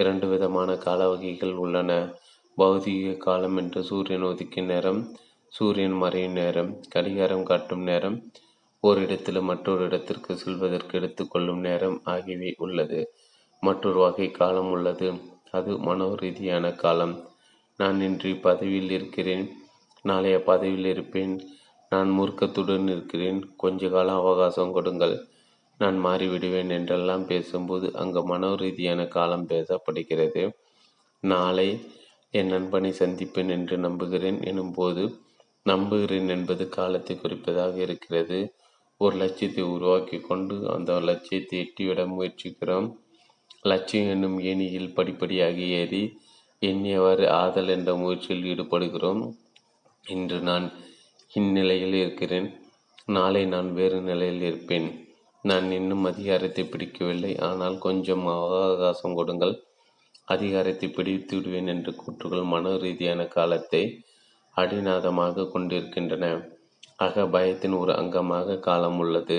இரண்டு விதமான கால வகைகள் உள்ளன. பௌதிக காலம் என்று சூரியன் ஒதுக்கிய நேரம், சூரியன் மறையும் நேரம், கடிகாரம் காட்டும் நேரம், ஒரு இடத்தில் மற்றொரு இடத்திற்கு செல்வதற்கு எடுத்துக்கொள்ளும் நேரம் ஆகியவை உள்ளது. மற்றொரு வகை காலம் உள்ளது, அது மனோரீதியான காலம். நான் இன்று பதவியில் இருக்கிறேன், நாளைய பதவியில் இருப்பேன், நான் மூர்க்கத்துடன் இருக்கிறேன், கொஞ்ச கால அவகாசம் கொடுங்கள், நான் மாறிவிடுவேன் என்றெல்லாம் பேசும்போது அங்கு மனோரீதியான காலம் பேசப்படுகிறது. நாளை என் நண்பனை சந்திப்பேன் என்று நம்புகிறேன் எனும்போது நம்புகிறேன் என்பது காலத்தை குறிப்பதாக இருக்கிறது. ஒரு லட்சியத்தை உருவாக்கி கொண்டு அந்த லட்சியத்தை எட்டிவிட முயற்சிக்கிறோம். லட்சியம் என்னும் ஏணியில் படிப்படியாக ஏறி எண்ணியவாறு ஆதல் என்ற முயற்சியில் ஈடுபடுகிறோம். இன்று நான் இந்நிலையில் இருக்கிறேன், நாளை நான் வேறு நிலையில் இருப்பேன். நான் இன்னும் அதிகாரத்தை பிடிக்கவில்லை, ஆனால் கொஞ்சம் அவகாசம் கொடுங்கள், அதிகாரத்தை பிடித்து விடுவேன் என்ற கூற்றுகள் மன ரீதியான காலத்தை அடிநாதமாக கொண்டிருக்கின்றன. ஆக பயத்தின் ஒரு அங்கமாக காலம் உள்ளது.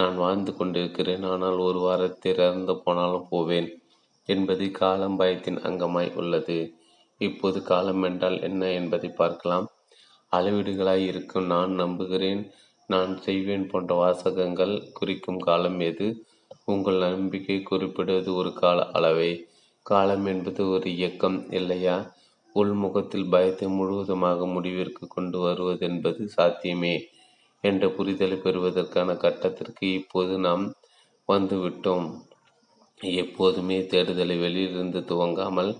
நான் வாழ்ந்து கொண்டிருக்கிறேன், ஆனால் ஒரு வாரத்தில் இறந்து போனாலும் போவேன் என்பது காலம் பயத்தின் அங்கமாய் உள்ளது. இப்போது காலம் என்றால் என்ன என்பதை பார்க்கலாம். அளவீடுகளாய் இருக்கும் நான் நம்புகிறேன், நான் செய்வேன் போன்ற வாசகங்கள் குறிக்கும் காலம் எது? உங்கள் நம்பிக்கை குறிப்பிடுவது ஒரு கால அளவை. காலம் என்பது ஒரு இயக்கம் இல்லையா? உள்முகத்தில் பயத்தை முழுவதுமாக முடிவிற்கு கொண்டு வருவது என்பது சாத்தியமே என்ற புரிதலை பெறுவதற்கான கட்டத்திற்கு இப்போது நாம் வந்துவிட்டோம். எப்போதுமே தேடுதலை வெளியிலிருந்து துவங்காமல்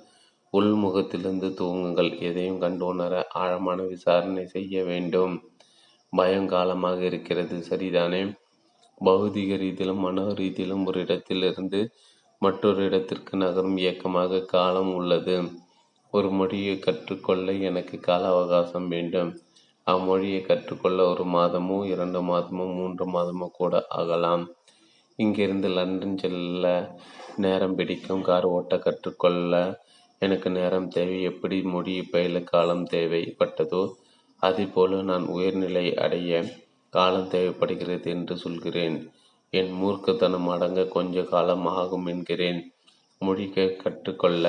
உள்முகத்திலிருந்து துவங்குங்கள். எதையும் கண்டு உணர ஆழமான விசாரணை செய்ய வேண்டும். பயம் காலமாக இருக்கிறது, சரிதானே? பௌதிக ரீதியிலும் மன ரீதியிலும் ஒரு இடத்திலிருந்து மற்றொரு இடத்திற்கு நகரும் இயக்கமாக காலம் உள்ளது. ஒரு மொழியை கற்றுக்கொள்ள எனக்கு கால அவகாசம் வேண்டும். அம்மொழியை கற்றுக்கொள்ள ஒரு மாதமோ இரண்டு மாதமோ மூன்று மாதமோ கூட ஆகலாம். இங்கிருந்து லண்டன் செல்ல நேரம் பிடிக்கும், கார் ஓட்ட கற்றுக்கொள்ள எனக்கு நேரம் தேவை. எப்படி மொழி பயில காலம் தேவைப்பட்டதோ அதேபோல நான் உயர்நிலை அடைய காலம் தேவைப்படுகிறது என்று சொல்கிறேன். என் மூர்க்கத்தனம் அடங்க கொஞ்ச காலம் ஆகும் என்கிறேன். மொழியை கற்றுக்கொள்ள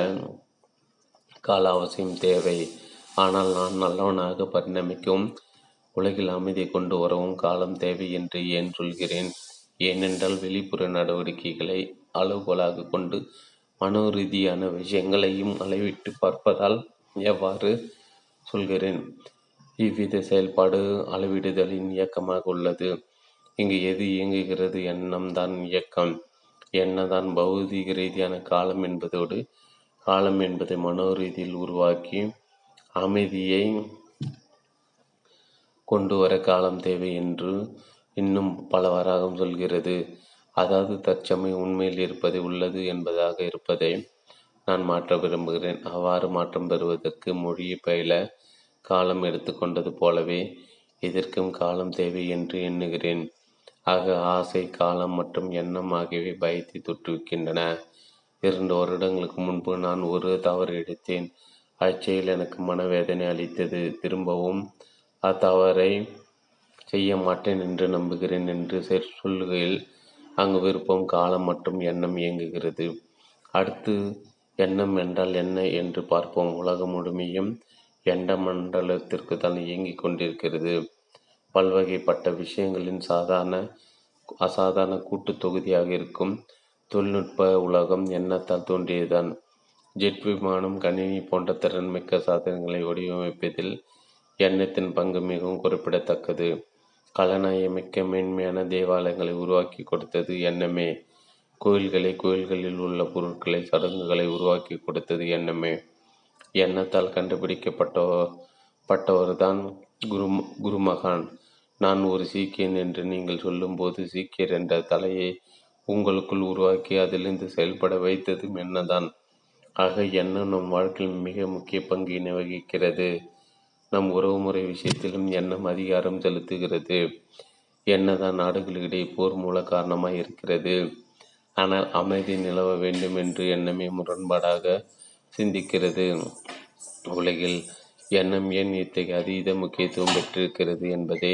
கால அவசியம் தேவை, ஆனால் நான் நல்லவனாக பரிணமிக்கவும் உலகில் அமைதியை கொண்டு வரவும் காலம் தேவை என்று ஏன் சொல்கிறேன்? ஏனென்றால் வெளிப்புற நடவடிக்கைகளை அளவுகோலாக கொண்டு மனோ ரீதியான விஷயங்களையும் அளவிட்டு பார்ப்பதால் எவ்வாறு சொல்கிறேன். இவ்வித செயல்பாடு அளவிடுதலின் இயக்கமாக உள்ளது. இங்கு எது இயங்குகிறது? எண்ணம்தான் இயக்கம். எண்ணம்தான் பௌதிக ரீதியான காலம் என்பதோடு காலம் என்பதை மனோ ரீதியில் உருவாக்கி அமைதியை கொண்டு வர காலம் தேவை என்று இன்னும் பல வராகம் சொல்கிறது. அதாவது தற்சமயம் உண்மையில் இருப்பது உள்ளது என்பதாக இருப்பதை நான் மாற்ற விரும்புகிறேன். அவ்வாறு மாற்றம் பெறுவதற்கு மொழியை பயில காலம் எடுத்துக்கொண்டது போலவே இதற்கும் காலம் தேவை என்று எண்ணுகிறேன். ஆக ஆசை, காலம் மற்றும் எண்ணம் ஆகியவை பயத்தை தொற்றுவிக்கின்றன. இரண்டு வருடங்களுக்கு முன்பு நான் ஒரு தவறு எடுத்தேன். அச்செயல் எனக்கு மனவேதனை அளித்தது. திரும்பவும் அத்தவறை செய்ய மாட்டேன் என்று நம்புகிறேன் என்று சொல்லுகையில் அங்கு விருப்பம், காலம் மற்றும் எண்ணம் இயங்குகிறது. அடுத்து எண்ணம் என்றால் என்ன என்று பார்ப்போம். உலகம் முழுமையும் எண்ண மண்டலத்திற்கு தான் இயங்கிக் கொண்டிருக்கிறது. பல்வகைப்பட்ட விஷயங்களின் சாதாரண அசாதாரண கூட்டு தொகுதியாக இருக்கும் தொழில்நுட்ப உலகம் எண்ணத்தால் தோன்றியதுதான். ஜெட் விமானம், கணினி போன்ற திறன்மிக்க சாதனங்களை வடிவமைப்பதில் எண்ணத்தின் பங்கு மிகவும் குறிப்பிடத்தக்கது. கலநாயமிக்க மேன்மையான தேவாலயங்களை உருவாக்கி கொடுத்தது எண்ணமே. கோயில்களை, கோயில்களில் உள்ள பொருட்களை, சடங்குகளை உருவாக்கி கொடுத்தது எண்ணமே. எண்ணத்தால் கண்டுபிடிக்கப்பட்ட பட்டவர்தான் குரு குருமகான் நான் ஒரு சீக்கியன் என்று நீங்கள் சொல்லும்போது சீக்கியர் என்ற தலையை உங்களுக்குள் உருவாக்கி அதிலிருந்து செயல்பட வைத்ததும் எண்ணதான். ஆக எண்ணம் நம் வாழ்க்கையில் மிக முக்கிய பங்கினை வகிக்கிறது. நம் உறவு முறை விஷயத்திலும் எண்ணம் அதிகாரம் செலுத்துகிறது. எண்ணதான் நாடுகளிடையே போர் மூல காரணமாக இருக்கிறது. ஆனால் அமைதி நிலவ வேண்டும் என்று எண்ணமே முரண்பாடாக சிந்திக்கிறது. உலகில் எண்ணம் ஏன் இத்தகைய அதீத முக்கியத்துவம் பெற்றிருக்கிறது என்பதை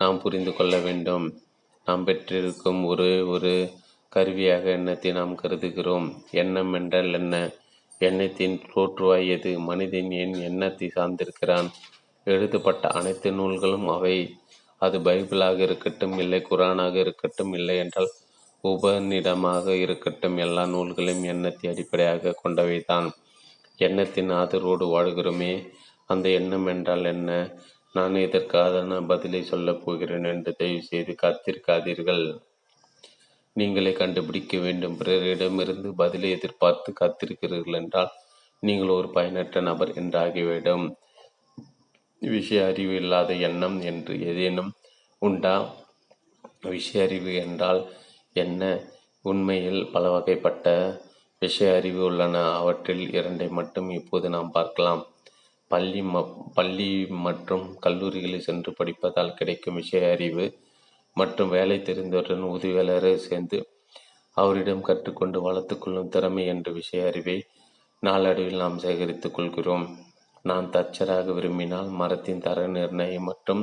நாம் புரிந்து கொள்ள வேண்டும். நாம் பெற்றிருக்கும் ஒரு ஒரு கருவியாக எண்ணத்தை நாம் கருதுகிறோம். எண்ணம் என்றால் என்ன? எண்ணத்தின் தோற்றுவாயது. மனிதன் என் எண்ணத்தை சார்ந்திருக்கிறான். எழுதப்பட்ட அனைத்து நூல்களும் அவை. அது பைபிளாக இருக்கட்டும், இல்லை குரானாக இருக்கட்டும், இல்லை என்றால் உபநிடமாக இருக்கட்டும், எல்லா நூல்களையும் எண்ணத்தை அடிப்படையாக கொண்டவைதான். எண்ணத்தின் ஆதரவோடு வாழ்கிறோமே, அந்த எண்ணம் என்றால் என்ன? நான் இதற்கான பதிலை சொல்லப் போகிறேன் என்று தயவு செய்து காத்திருக்காதீர்கள். நீங்களே கண்டுபிடிக்க வேண்டும். பிறரிடமிருந்து பதிலை எதிர்பார்த்து காத்திருக்கிறீர்கள் என்றால் நீங்கள் ஒரு பயனற்ற நபர் என்றாகிவிடும். விஷய அறிவு இல்லாத எண்ணம் என்று ஏதேனும் உண்டா? விஷய அறிவு என்றால் என்ன? உண்மையில் பல வகைப்பட்ட விஷய அறிவு உள்ளன. அவற்றில் இரண்டை மட்டும் இப்போது நாம் பார்க்கலாம். பள்ளி ம பள்ளி மற்றும் கல்லூரிகளில் சென்று படிப்பதால் கிடைக்கும் விஷய அறிவு மற்றும் வேலை தெரிந்தவருடன் உதவியாளரை சேர்ந்து அவரிடம் கற்றுக்கொண்டு வளர்த்துக்கொள்ளும் திறமை என்ற விஷய அறிவை நாளடைவில் நாம் சேகரித்துக் கொள்கிறோம். நான் தச்சராக விரும்பினால் மரத்தின் தர நிர்ணயம் மற்றும்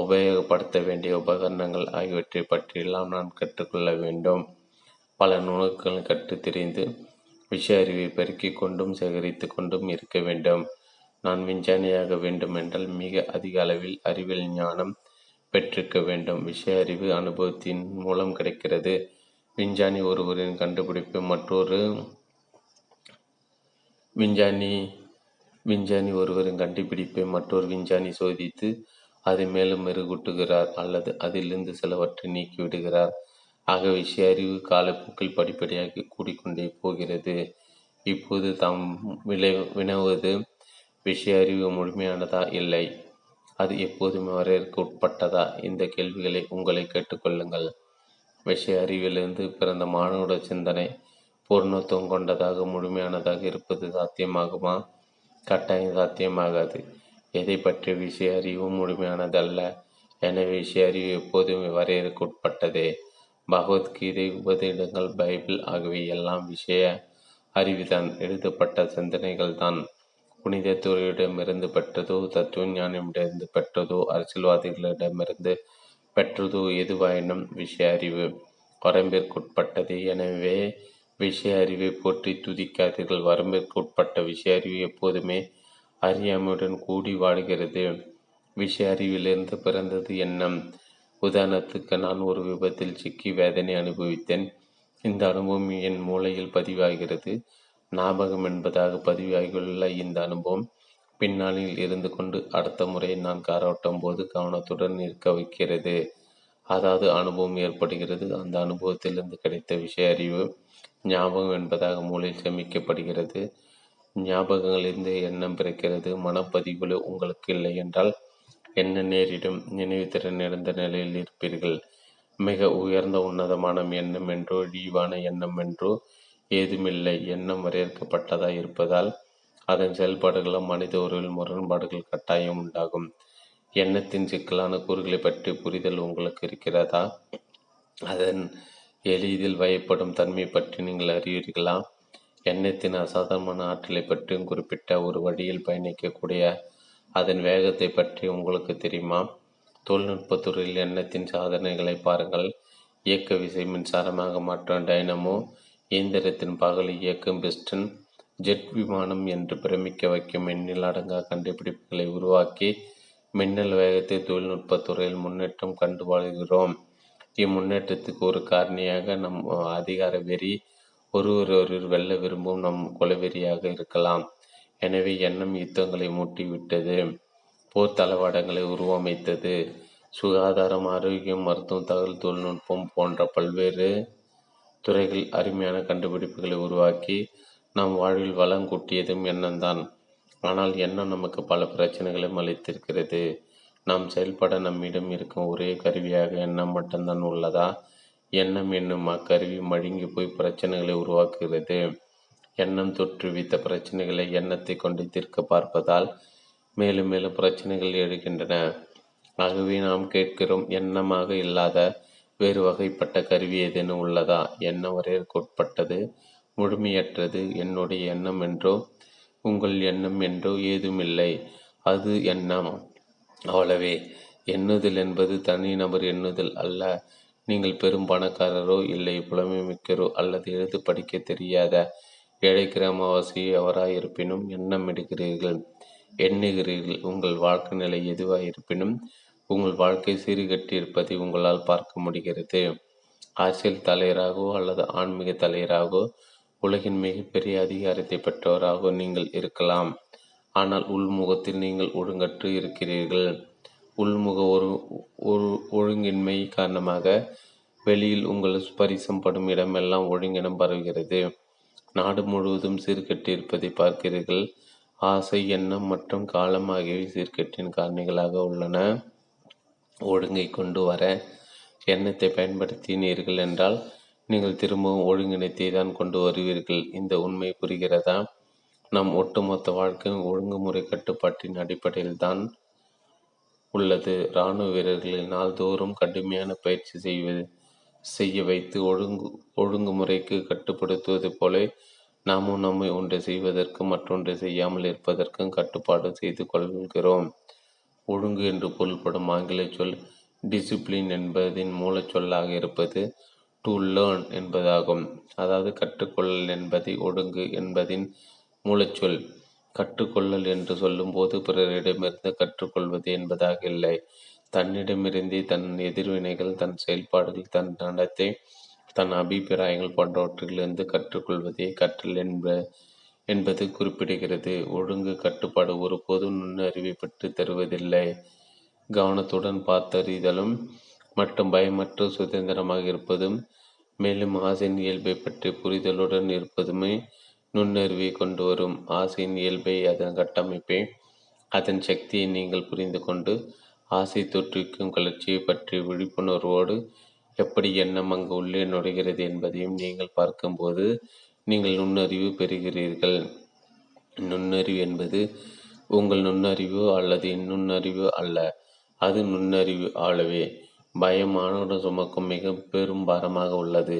உபயோகப்படுத்த வேண்டிய உபகரணங்கள் ஆகியவற்றை பற்றியெல்லாம் நான் கற்றுக்கொள்ள வேண்டும். பல நுணுக்கங்களை கற்று தெரிந்து விஷய அறிவை பெருக்கிக் கொண்டும் சேகரித்து கொண்டும் இருக்க வேண்டும். நான் விஞ்ஞானியாக வேண்டுமென்றால் மிக அதிக அளவில் அறிவியல் ஞானம் பெற்றிருக்க வேண்டும். விஷய அறிவு அனுபவத்தின் மூலம் கிடைக்கிறது. விஞ்ஞானி ஒருவரின் கண்டுபிடிப்பு மற்றொரு விஞ்ஞானி விஞ்ஞானி ஒருவரின் கண்டுபிடிப்பை மற்றொரு விஞ்ஞானி சோதித்து அதை மேலும் மெருகூட்டுகிறார் அல்லது அதிலிருந்து சிலவற்றை நீக்கிவிடுகிறார். ஆக விஷய அறிவு காலப்போக்கில் படிப்படியாக கூடிக்கொண்டே போகிறது. இப்போது தாம் விளை வினவுவது விஷய அறிவு முழுமையானதா இல்லை, அது எப்போதுமே வரையறுக்க உட்பட்டதா? இந்த கேள்விகளை உங்களை கேட்டுக்கொள்ளுங்கள். விஷய அறிவிலிருந்து பிறந்த மாணவ சிந்தனை பூர்ணத்துவம் கொண்டதாக முழுமையானதாக இருப்பது சாத்தியமாகுமா? கட்டாயம் சாத்தியமாகாது. எதை பற்றிய விஷய அறிவும் முழுமையானதல்ல. எனவே விஷய அறிவு எப்போதுமே வரையறுக்க உட்பட்டதே. பகவத்கீதை, உபதேசங்கள், பைபிள் ஆகியவை எல்லாம் விஷய அறிவுதான், எழுதப்பட்ட சிந்தனைகள் தான். புனித துறையிடமிருந்து பெற்றதோ தத்துவஞானியிடமிருந்து பெற்றதோ அரசியல்வாதிகளிடமிருந்து பெற்றதோ எதுவாயினும் விஷய அறிவு வரம்பிற்குட்பட்டது. எனவே விஷய அறிவை போற்றி துதிக்காதீர்கள். வரம்பிற்குட்பட்ட விஷய அறிவு எப்போதுமே அறியாமையுடன் கூடி வாடுகிறது. விஷய அறிவிலிருந்து பிறந்தது எண்ணம். உதாரணத்துக்கு, நான் ஒரு விபத்தில் சிக்கி வேதனை அனுபவித்தேன். இந்த அனுபவம் என் மூளையில் பதிவாகிறது. ஞாபகம் என்பதாக பதிவாகியுள்ள இந்த அனுபவம் பின்னாளில் இருந்து கொண்டு அடுத்த முறை நான் காரோட்டும் போது கவனத்துடன் இருக்க வைக்கிறது. அதாவது அனுபவம் ஏற்படுகிறது. அந்த அனுபவத்திலிருந்து கிடைத்த விஷய அறிவு ஞாபகம் என்பதாக மூளையில் சேமிக்கப்படுகிறது. ஞாபகங்களிலிருந்து எண்ணம் பிறக்கிறது. மனப்பதிவுகள் உங்களுக்கு இல்லை என்றால் என்ன நேரிடும்? நினைவுத்திறன் நிறைந்த நிலையில் இருப்பீர்கள். மிக உயர்ந்த உன்னதமான எண்ணம் என்றோ இழிவான எண்ணம் என்றோ ஏதுமில்லை. எண்ணம் வரையறுக்கப்பட்டதாக இருப்பதால் அதன் செயல்பாடுகளும் மனித உறவில் முரண்பாடுகள் கட்டாயம் உண்டாகும். எண்ணத்தின் சிக்கலான கூறுகளை பற்றி புரிதல் உங்களுக்கு இருக்கிறதா? அதன் எளிதில் வயப்படும் தன்மை பற்றி நீங்கள் அறிவீர்களா? எண்ணத்தின் அசாதாரணமான ஆற்றலை பற்றியும் குறிப்பிட்ட ஒரு வழியில் பயணிக்கக்கூடிய அதன் வேகத்தை பற்றி உங்களுக்கு தெரியுமா? தொழில்நுட்பத்துறையில் எண்ணத்தின் சாதனைகளை பாருங்கள். இயக்க விசை மின்சாரமாக மாற்றும் டைனமோ இயந்திரத்தின் பகலை இயக்கும் பிஸ்டன், ஜெட் விமானம் என்று பிரமிக்க வைக்கும் எண்ணிலடங்கா கண்டுபிடிப்புகளை உருவாக்கி மின்னல் வேகத்தை தொழில்நுட்பத்துறையில் முன்னேற்றம் கண்டு வாழ்கிறோம். இம்முன்னேற்றத்துக்கு ஒரு காரணியாக நம் அதிகார வெறி, ஒருவர் ஒருவர் வெல்ல விரும்பும் நம் கொலைவெறியாக இருக்கலாம். எனவே எண்ணம் யுத்தங்களை மூட்டிவிட்டது, போர் தளவாடங்களை உருவமைத்தது. சுகாதாரம், ஆரோக்கியம், மருத்துவம், தகவல் தொழில்நுட்பம் போன்ற பல்வேறு துறைகள் அருமையான கண்டுபிடிப்புகளை உருவாக்கி நம் வாழ்வில் வளம் கூட்டியதும் எண்ணம்தான். ஆனால் எண்ணம் நமக்கு பல பிரச்சனைகளையும் அளித்திருக்கிறது. நாம் செயல்பட நம்மிடம் இருக்கும் ஒரே கருவியாக எண்ணம் மட்டும்தான் உள்ளதா? எண்ணம் என்னும் அக்கருவி மழுங்கி போய் பிரச்சனைகளை உருவாக்குகிறது. எண்ணம் தொற்றுவித்த பிரச்சனைகளை எண்ணத்தை கொண்டு தீர்க்க பார்ப்பதால் மேலும் மேலும் பிரச்சனைகள் எழுகின்றன. ஆகவே நாம் கேட்கிறோம், எண்ணமாக இல்லாத வேறு வகைப்பட்ட கருவி ஏதேனும் உள்ளதா? எண்ணம் வரையறுக்குட்பட்டது, முழுமையற்றது. என்னுடைய எண்ணம் என்றோ உங்கள் எண்ணம் என்றோ ஏதுமில்லை. அது எண்ணம், அவ்வளவே. எண்ணுதல் என்பது தனிநபர் எண்ணுதல் அல்ல. நீங்கள் பெரும் பணக்காரரோ இல்லை புலமைமிக்கரோ அல்லது எழுது படிக்க தெரியாத ஏழை கிராமவாசியவராக இருப்பினும் எண்ணம் எடுக்கிறீர்கள், எண்ணுகிறீர்கள். உங்கள் வாழ்க்கை நிலை எதுவாக இருப்பினும் உங்கள் வாழ்க்கை சீர்கட்டியிருப்பதை உங்களால் பார்க்க முடிகிறது. அரசியல் தலைவராகவோ அல்லது ஆன்மீக தலைவராகவோ உலகின் மிகப்பெரிய அதிகாரத்தை பெற்றவராகவோ நீங்கள் இருக்கலாம். ஆனால் உள்முகத்தில் நீங்கள் ஒழுங்கற்று இருக்கிறீர்கள். உள்முக ஒரு ஒரு ஒழுங்கின்மை காரணமாக வெளியில் உங்கள் ஸ்பரிசம் படும் இடமெல்லாம் ஒழுங்கினம் பரவுகிறது. நாடு முழுவதும் சீர்கட்டியிருப்பதை பார்க்கிறீர்கள். ஆசை, எண்ணம் மற்றும் காலம் ஆகியவை சீர்கட்டின் காரணிகளாக உள்ளன. ஒழுங்கை கொண்டு வர எண்ணத்தை பயன்படுத்தினீர்கள் என்றால் நீங்கள் திரும்பவும் ஒழுங்கினத்தை தான் கொண்டு வருவீர்கள். இந்த உண்மை புரிகிறதா? நம் ஒட்டுமொத்த வாழ்க்கையும் ஒழுங்குமுறை கட்டுப்பாட்டின் அடிப்படையில் தான் உள்ளது. இராணுவ வீரர்களை நாள்தோறும் கடுமையான பயிற்சி செய்வது செய்ய வைத்து ஒழுங்கு ஒழுங்குமுறைக்கு கட்டுப்படுத்துவது போல நாமும் நம்மை ஒன்று செய்வதற்கும் மற்றொன்று செய்யாமல் இருப்பதற்கும் கட்டுப்பாடு செய்து கொள்கிறோம். ஒழுங்கு என்று பொருள்படும் ஆங்கில சொல் டிசிப்ளின் என்பதின் மூலச்சொல்லாக இருப்பது டு லேர்ன் என்பதாகும். அதாவது கற்றுக்கொள்ளல் என்பதை ஒழுங்கு என்பதின் மூலச்சொல். கற்றுக்கொள்ளல் என்று சொல்லும்போது பிறரிடமிருந்து கற்றுக்கொள்வது என்பதாக இல்லை, தன்னிடமிருந்தே தன் எதிர்வினைகள், தன் செயல்பாடுகள், தன் நடத்தை, தன் அபிப்பிராயங்கள் போன்றவற்றிலிருந்து கற்றுக்கொள்வதே கற்றல் என்ப என்பது குறிப்பிடுகிறது. ஒழுங்கு கட்டுப்பாடு ஒருபோதும் நுண்ணறிவை பெற்று தருவதில்லை. கவனத்துடன் பார்த்தறிதலும் மற்றும் பயமற்று சுதந்திரமாக இருப்பதும் மேலும் ஆசையின் இயல்பை பற்றி புரிதலுடன் இருப்பதுமே நுண்ணறிவை கொண்டு வரும். ஆசையின் இயல்பை, அதன் கட்டமைப்பை, அதன் சக்தியை நீங்கள் புரிந்து கொண்டு ஆசை தொற்றிக்கும் கிளர்ச்சியை பற்றி விழிப்புணர்வோடு எப்படி எண்ணம் அங்கு உள்ளே நுழைகிறது என்பதையும் நீங்கள் பார்க்கும்போது நீங்கள் நுண்ணறிவு பெறுகிறீர்கள். நுண்ணறிவு என்பது உங்கள் நுண்ணறிவு அல்லது இன்னுண்ணறிவு அல்ல, அது நுண்ணறிவு ஆளவே. பயம் மாணவர்கள் சுமக்கும் மிக பெரும் பாரமாக உள்ளது.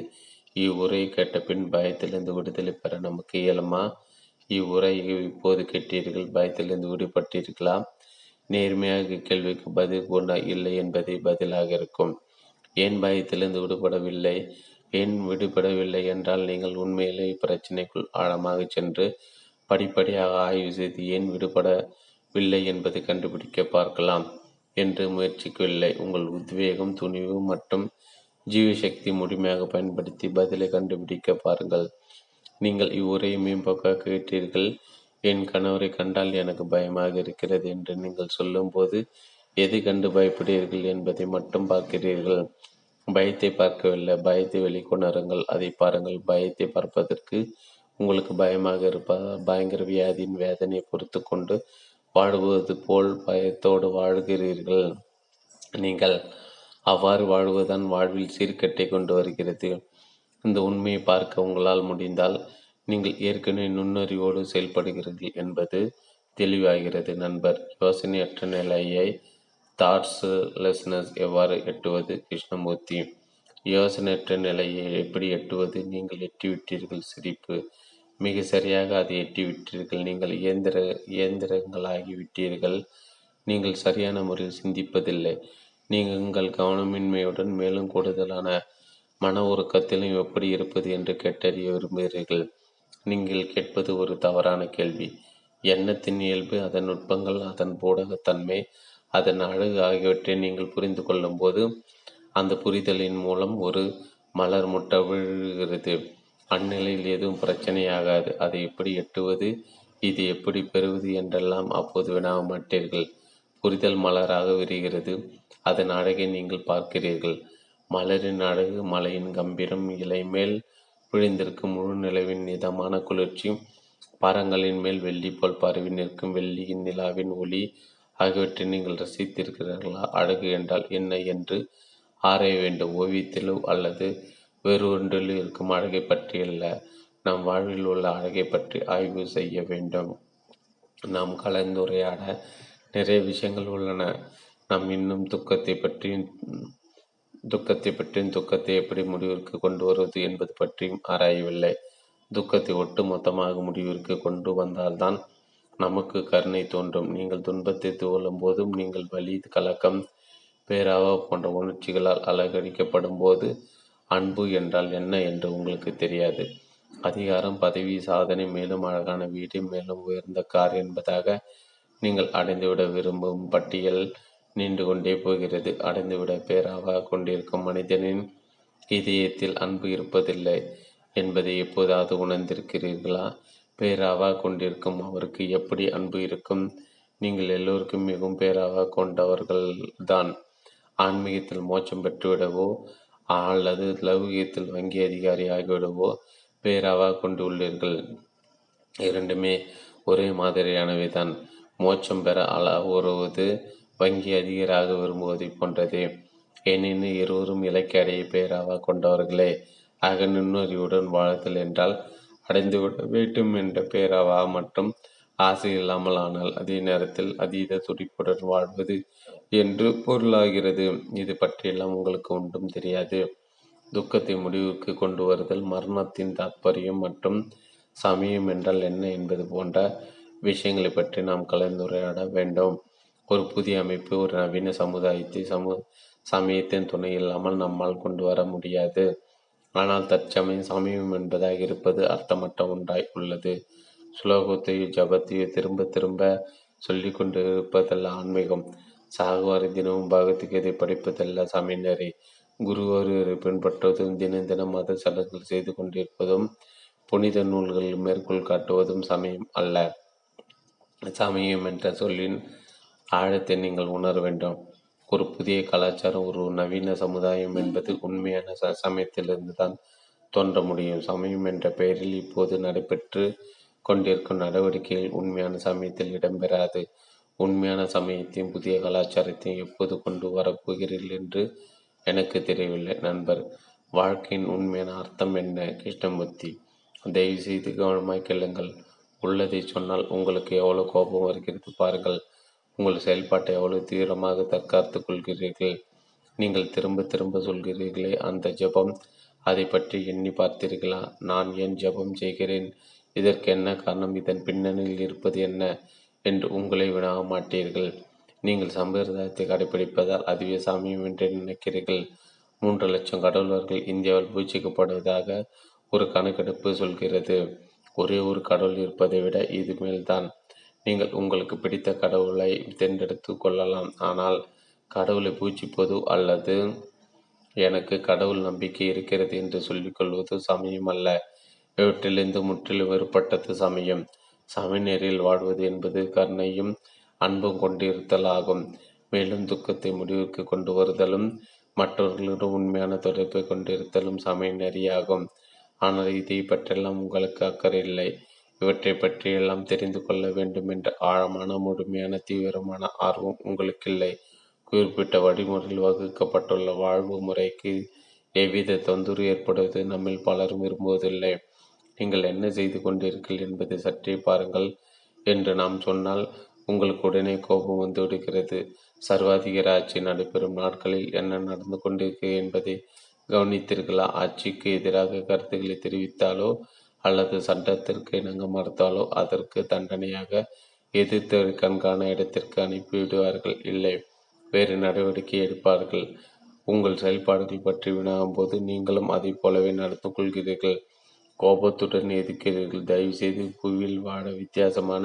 இவ்வுரை கேட்ட பின் பயத்திலிருந்து விடுதலை பெற நமக்கு இயலுமா? இவ்வுரை இப்போது கேட்டீர்கள், பயத்திலிருந்து விடுபட்டீர்களா? நேர்மையாக கேள்விக்கு பதில் கொண்டா இல்லை என்பதை பதிலாக இருக்கும். ஏன் பயத்திலிருந்து விடுபடவில்லை? ஏன் விடுபடவில்லை என்றால் நீங்கள் உண்மையிலே பிரச்சனைக்குள் ஆழமாக சென்று படிப்படியாக ஆய்வு செய்து ஏன் விடுபடவில்லை என்பதை கண்டுபிடிக்க பார்க்கலாம் என்று முயற்சிக்கவில்லை. உங்கள் உத்வேகம், துணிவு மற்றும் ஜீவசக்தி முழுமையாக பயன்படுத்தி பதிலை கண்டுபிடிக்க பாருங்கள். நீங்கள் இவ்வுரையை மேம்பாக கேட்டீர்கள். என் கணவரை கண்டால் எனக்கு பயமாக இருக்கிறது என்று நீங்கள் சொல்லும்போது எதை கண்டு பயப்படுவீர்கள் என்பதை மட்டும் பார்க்கிறீர்கள். பயத்தை பார்க்கவில்லை. பயத்தை வெளிக்கொணருங்கள், அதை பாருங்கள். பயத்தை பார்ப்பதற்கு உங்களுக்கு பயமாக இருப்பதால் பயங்கர வியாதியின் வேதனையை பொறுத்து கொண்டு வாழுவது போல் பயத்தோடு வாழ்கிறீர்கள். நீங்கள் அவ்வாறு வாழ்வதுதான் வாழ்வில் சீர்கட்டை கொண்டு வருகிறது. இந்த உண்மையை பார்க்க உங்களால் முடிந்தால் நீங்கள் ஏற்கனவே நுண்ணறிவோடு செயல்படுகிறீர்கள் என்பது தெளிவாகிறது. நண்பர், யோசனையற்ற நிலையை தாட்ஸ்லெஸ்னஸ் எவ்வாறு எட்டுவது? கிருஷ்ணமூர்த்தி, யோசனையற்ற நிலையை எப்படி எட்டுவது? நீங்கள் எட்டிவிட்டீர்கள். சிரிப்பு, மிக சரியாக அதை எட்டிவிட்டீர்கள். நீங்கள் இயந்திர இயந்திரங்களாகிவிட்டீர்கள். நீங்கள் சரியான முறையில் சிந்திப்பதில்லை. நீங்கள் உங்கள் கவனமின்மையுடன் மேலும் கூடுதலான மன உறக்கத்திலும் எப்படி இருப்பது என்று கேட்டறிய விரும்புகிறீர்கள். நீங்கள் கேட்பது ஒரு தவறான கேள்வி. எண்ணத்தின் இயல்பு, அதன் நுட்பங்கள், அதன் போடகத்தன்மை, அதன் அழகு ஆகியவற்றை நீங்கள் புரிந்து கொள்ளும் போது அந்த புரிதலின் மூலம் ஒரு மலர் முட்டை விழுகிறது. அந்நிலையில் எதுவும் பிரச்சனையாகாது. அதை எப்படி எட்டுவது, இது எப்படி பெறுவது என்றெல்லாம் அப்போது வினாவ மாட்டீர்கள். புரிதல் மலராக விரிகிறது. அதன் அழகை நீங்கள் பார்க்கிறீர்கள். மலரின் அழகு, மலையின் கம்பீரம், இலை மேல் விழுந்திருக்கும் முழு நிலவின் நிதமான குளிர்ச்சி, பாறங்களின் மேல் வெள்ளி போல் பரவி நிற்கும் வெள்ளியின் நிலாவின் ஒளி ஆகியவற்றை நீங்கள் ரசித்திருக்கிறீர்களா? அழகு என்றால் என்ன என்று ஆராய வேண்டும். ஓவியத்திலோ அல்லது வேறு ஒன்றிலோ இருக்கும் அழகை பற்றி அல்ல, நம் வாழ்வில் உள்ள அழகை பற்றி ஆய்வு செய்ய வேண்டும். நாம் கலந்துரையாட நிறைய விஷயங்கள் உள்ளன. நாம் இன்னும் துக்கத்தை பற்றியும் துக்கத்தை பற்றியும் துக்கத்தை எப்படி முடிவிற்கு கொண்டு வருவது என்பது பற்றியும் ஆராயவில்லை. துக்கத்தை ஒட்டு மொத்தமாக முடிவிற்கு கொண்டு வந்தால்தான் நமக்கு கருணை தோன்றும். நீங்கள் துன்பத்தை தோலும் போதும், நீங்கள் வலி, கலக்கம், பேராவா போன்ற உணர்ச்சிகளால் அலங்கரிக்கப்படும் போது அன்பு என்றால் என்ன என்று உங்களுக்கு தெரியாது. அதிகாரம், பதவி, சாதனை, மேலும் அழகான வீடு, மேலும் உயர்ந்த கார் என்பதாக நீங்கள் அடைந்துவிட விரும்பும் பட்டியல் நீண்டு கொண்டே போகிறது. அடைந்துவிட பேராக கொண்டிருக்கும் மனிதனின் இதயத்தில் அன்பு இருப்பதில்லை என்பதை எப்போதாவது உணர்ந்திருக்கிறீர்களா? பேராக கொண்டிருக்கும் அவருக்கு எப்படி அன்பு இருக்கும்? நீங்கள் எல்லோருக்கும் மிகவும் பேராக கொண்டவர்கள்தான். ஆன்மீகத்தில் மோட்சம் பெற்றுவிடவோ அல்லது லௌகியத்தில் வங்கி அதிகாரி ஆகிவிடவோ பேராக கொண்டு உள்ளீர்கள். இரண்டுமே ஒரே மாதிரியானவை தான். மோட்சம் பெற அளவுறுவது வங்கி அதிகராக விரும்புவதை போன்றதே. ஏனெனில் இருவரும் இலக்கிய அடைய பெயராக கொண்டவர்களே. ஆக நுண்ணறிவுடன் வாழ்தல் என்றால் அடைந்துவிட வேண்டும் என்ற பெயராக மற்றும் ஆசை இல்லாமல் ஆனால் அதே நேரத்தில் அதீத துடிப்புடன் வாழ்வது என்று பொருளாகிறது. இது பற்றியெல்லாம் உங்களுக்கு ஒன்றும் தெரியாது. துக்கத்தை முடிவுக்கு கொண்டு வருதல், மரணத்தின் தாற்பயம் மற்றும் சமயம் என்றால் என்ன என்பது போன்ற விஷயங்களை பற்றி நாம் கலந்துரையாட வேண்டும். ஒரு புதிய அமைப்பு, ஒரு நவீன சமுதாயத்தை சமு சமயத்தின் துணை இல்லாமல் நம்மால் கொண்டு வர முடியாது. ஆனால் தற்சமயம் சமயம் என்பதாக இருப்பது அர்த்தமற்ற ஒன்றாய் உள்ளது. சுலோகத்தையோ ஜபத்தையோ திரும்ப திரும்ப சொல்லி கொண்டு இருப்பதல்ல ஆன்மீகம். சாகுவாரி தினமும் பகவத்கீதை படிப்பதல்ல சமயநெறி. குரு ஒருவரை பின்பற்றுவதும் தினம் தினம் மத சடங்குகள் செய்து கொண்டிருப்பதும் புனித நூல்களில் மேற்கோள் காட்டுவதும் சமயம் அல்ல. சமயம் என்ற சொல்லின் ஆழத்தை நீங்கள் உணர வேண்டும். ஒரு புதிய கலாச்சாரம், ஒரு நவீன சமுதாயம் என்பது உண்மையான ச சமயத்திலிருந்து தான் தோன்ற முடியும். சமயம் என்ற பெயரில் இப்போது நடைபெற்று கொண்டிருக்கும் நடவடிக்கைகள் உண்மையான சமயத்தில் இடம்பெறாது. உண்மையான சமயத்தையும் புதிய கலாச்சாரத்தையும் எப்போது கொண்டு வரப்போகிறீர்கள் என்று எனக்கு தெரியவில்லை. நண்பர், வாழ்க்கையின் உண்மையான அர்த்தம் என்ன? கிருஷ்ணமூர்த்தி. தயவு செய்து கவனமாக கேளுங்கள். உள்ளதை சொன்னால் உங்களுக்கு எவ்வளோ கோபம் வருகிறது பாருங்கள். உங்கள் செயல்பாட்டை எவ்வளவு தீவிரமாக தற்காத்து கொள்கிறீர்கள். நீங்கள் திரும்ப திரும்ப சொல்கிறீர்களே அந்த ஜபம், அதை பற்றி எண்ணி பார்த்தீர்களா? நான் ஏன் ஜபம் செய்கிறேன், இதற்கு என்ன காரணம், இதன் பின்னணியில் இருப்பது என்ன என்று உங்களை வினாக மாட்டீர்கள். நீங்கள் சம்பிரதாயத்தை கடைபிடிப்பதால் அதுவே சமயம் என்று நினைக்கிறீர்கள். மூன்று லட்சம் கடவுளர்கள் இந்தியாவில் பூஜிக்கப்படுவதாக ஒரு கணக்கெடுப்பு சொல்கிறது. ஒரே ஒரு கடவுள் இருப்பதை விட இது மேல்தான். நீங்கள் உங்களுக்கு பிடித்த கடவுளை தேர்ந்தெடுத்து கொள்ளலாம். ஆனால் கடவுளை பூஜிப்பது அல்லது எனக்கு கடவுள் நம்பிக்கை இருக்கிறது என்று சொல்லிக்கொள்வது சமயம் அல்ல. இவற்றிலிருந்து முற்றிலும் வேறுபட்டது சமயம். சமநெறியில் வாழ்வது என்பது கருணையும் அன்பும் கொண்டிருத்தலாகும். மேலும் துக்கத்தை முடிவுக்கு கொண்டு வருதலும் மற்றவர்களுடன் உண்மையான தொடர்பை கொண்டிருத்தலும் சமய நெறியாகும். ஆனால் இதை பற்றியெல்லாம் உங்களுக்கு அக்கறை இல்லை. இவற்றை பற்றியெல்லாம் தெரிந்து கொள்ள வேண்டும் என்ற ஆழமான முழுமையான தீவிரமான ஆர்வம் உங்களுக்கில்லை. குறிப்பிட்ட வழிமுறையில் வகுக்கப்பட்டுள்ள வாழ்வு முறைக்கு எவ்வித தொந்தரவு ஏற்படுவது நம்மில் பலரும் விரும்புவதில்லை. நீங்கள் என்ன செய்து கொண்டீர்கள் என்பதை சற்றே பாருங்கள் என்று நாம் சொன்னால் உங்களுக்கு உடனே கோபம் வந்துவிடுகிறது. சர்வாதிகார ஆட்சி நடைபெறும் நாட்களில் என்ன நடந்து கொண்டிருக்கு என்பதை கவனித்தீர்களா? ஆட்சிக்கு எதிராக கருத்துக்களை தெரிவித்தாலோ அல்லது சட்டத்திற்கு இணங்க மறுத்தாலோ அதற்கு தண்டனையாக எதிர்த்து கண்காண இடத்திற்கு அனுப்பிவிடுவார்கள். இல்லை, வேறு நடவடிக்கை எடுப்பார்கள். உங்கள் செயல்பாடுகள் பற்றி வினாகும் போது நீங்களும் அதை போலவே நடந்து கொள்கிறீர்கள். கோபத்துடன் எதிர்க்கிறீர்கள். தயவு செய்து புவியில் வாழ வித்தியாசமான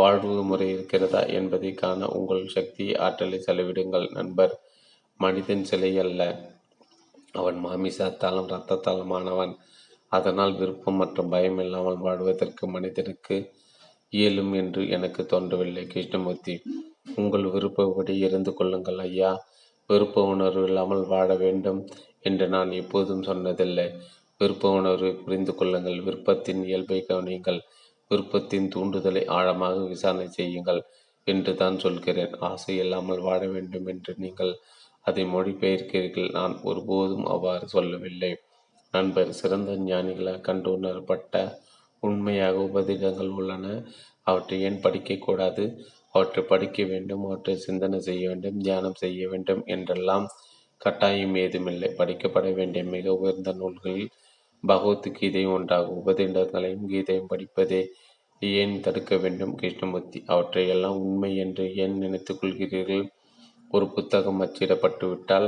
வாழ்வு முறை இருக்கிறதா என்பதை காண உங்கள் சக்தி ஆற்றலை செலவிடுங்கள். நண்பர், மனிதன் சிலை அல்ல. அவன் மாமிசத்தாலும் இரத்தத்தாலுமானவன். அதனால் விருப்பம் மற்றும் பயம் இல்லாமல் வாழ்வதற்கு மனிதனுக்கு இயலும் என்று எனக்கு தோன்றவில்லை. கிருஷ்ணமூர்த்தி, உங்கள் விருப்பப்படி இருந்து கொள்ளுங்கள் ஐயா. விருப்ப உணர்வு இல்லாமல் வாழ வேண்டும் என்று நான் எப்போதும் சொன்னதில்லை. விருப்ப உணர்வை புரிந்து கொள்ளுங்கள். விருப்பத்தின் இயல்பை கவனியுங்கள். விருப்பத்தின் தூண்டுதலை ஆழமாக விசாரணை செய்யுங்கள் என்று தான் சொல்கிறேன். ஆசை இல்லாமல் வாழ வேண்டும் என்று நீங்கள் அதை மொழிபெயர்க்கிறீர்கள். நான் ஒருபோதும் அவ்வாறு சொல்லவில்லை. நண்பர், சிறந்த ஞானிகளாக கண்டு உணரப்பட்ட உண்மையாக உபதிடங்கள் உள்ளன. அவற்றை ஏன் படிக்கக்கூடாது? அவற்றை படிக்க வேண்டும், அவற்றை சிந்தனை செய்ய வேண்டும், தியானம் செய்ய வேண்டும் என்றெல்லாம் கட்டாயம் ஏதுமில்லை. படிக்கப்பட வேண்டிய மிக உயர்ந்த நூல்களில் பகவத்கீதை ஒன்றாகும். உபதிடங்களையும் கீதையும் படிப்பதை ஏன் தடுக்க வேண்டும்? கிருஷ்ணமூர்த்தி, அவற்றை எல்லாம் உண்மை என்று ஏன் நினைத்துக் கொள்கிறீர்கள்? ஒரு புத்தகம் அச்சிடப்பட்டுவிட்டால்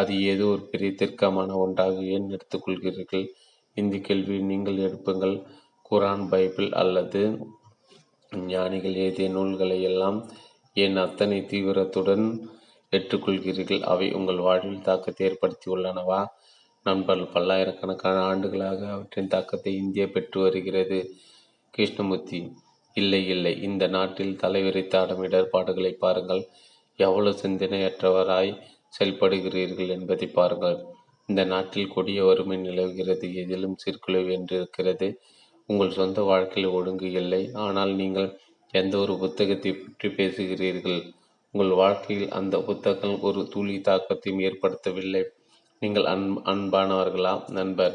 அது ஏதோ ஒரு பெரிய தீர்க்கமான ஒன்றாக ஏன் எடுத்துக்கொள்கிறீர்கள்? இந்த கேள்வி நீங்கள் எடுப்புங்கள். குரான், பைபிள் அல்லது ஞானிகள் எழுதிய நூல்களை எல்லாம் ஏன் அத்தனை தீவிரத்துடன் ஏற்றுக்கொள்கிறீர்கள்? அவை உங்கள் வாழ்வில் தாக்கத்தை ஏற்படுத்தி உள்ளனவா? நண்பர், பல்லாயிரக்கணக்கான ஆண்டுகளாக அவற்றின் தாக்கத்தை இந்தியா பெற்று வருகிறது. கிருஷ்ணமூர்த்தி, இல்லை இல்லை. இந்த நாட்டில் தலைவிரித்தாடும் இடர்பாடுகளை பாருங்கள். எவ்வளவு சிந்தனையற்றவராய் செயல்படுகிறீர்கள் என்பதை பாருங்கள். இந்த நாட்டில் கொடிய வறுமை நிலவுகிறது. எதிலும் சீர்குலைவு என்று இருக்கிறது. உங்கள் சொந்த வாழ்க்கையில் ஒழுங்கு இல்லை. ஆனால் நீங்கள் எந்த ஒரு புத்தகத்தை பற்றி பேசுகிறீர்கள்? உங்கள் வாழ்க்கையில் அந்த புத்தகங்கள் ஒரு துளி தாக்கத்தையும் ஏற்படுத்தவில்லை. நீங்கள் அன் அன்பானவர்களா? நண்பர்: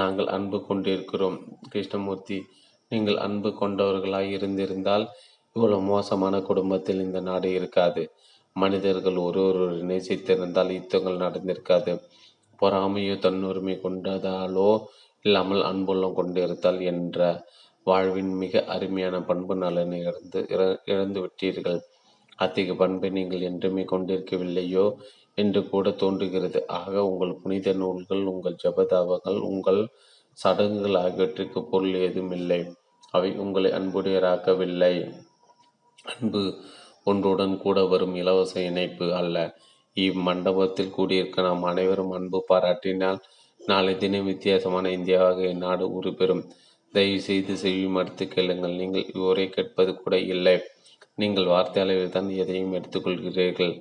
நாங்கள் அன்பு கொண்டிருக்கிறோம். கிருஷ்ணமூர்த்தி: நீங்கள் அன்பு கொண்டவர்களாய் இருந்திருந்தால் இவ்வளவு மோசமான குடும்பத்தில் இந்த நாடு இருக்காது. மனிதர்கள் ஒருவரோடு நேசித்திருந்தால் யுத்தங்கள் நடந்திருக்காது. பொறாமையோ தன்னுரிமை கொண்டதாலோ இல்லாமல் அன்புள்ளம் கொண்டிருந்தால் என்ற வாழ்வின் மிக அருமையான பண்பு நலனை இழந்து இழந்து விட்டீர்கள். அதிக பண்பை நீங்கள் என்றுமே கொண்டிருக்கவில்லையோ என்று கூட தோன்றுகிறது. ஆக உங்கள் புனித நூல்கள், உங்கள் ஜபதாபங்கள், உங்கள் சடங்குகள் ஆகியவற்றிற்கு பொருள் ஏதும் இல்லை. அவை உங்களை அன்புடையராக்கவில்லை. அன்பு ஒன்றுடன் கூட வரும் இலவச இணைப்பு அல்ல. இம்மண்டபத்தில் கூடியிருக்க நாம் அனைவரும் அன்பு பாராட்டினால் நாளை தினம் வித்தியாசமான இந்தியாவாக இந்நாடு உருபெறும். தயவு செய்து செவி மறுத்து கேளுங்கள். நீங்கள் இவரை கேட்பது கூட இல்லை. நீங்கள் வார்த்தை அளவில் தான் எதையும் எடுத்துக்கொள்கிறீர்கள்.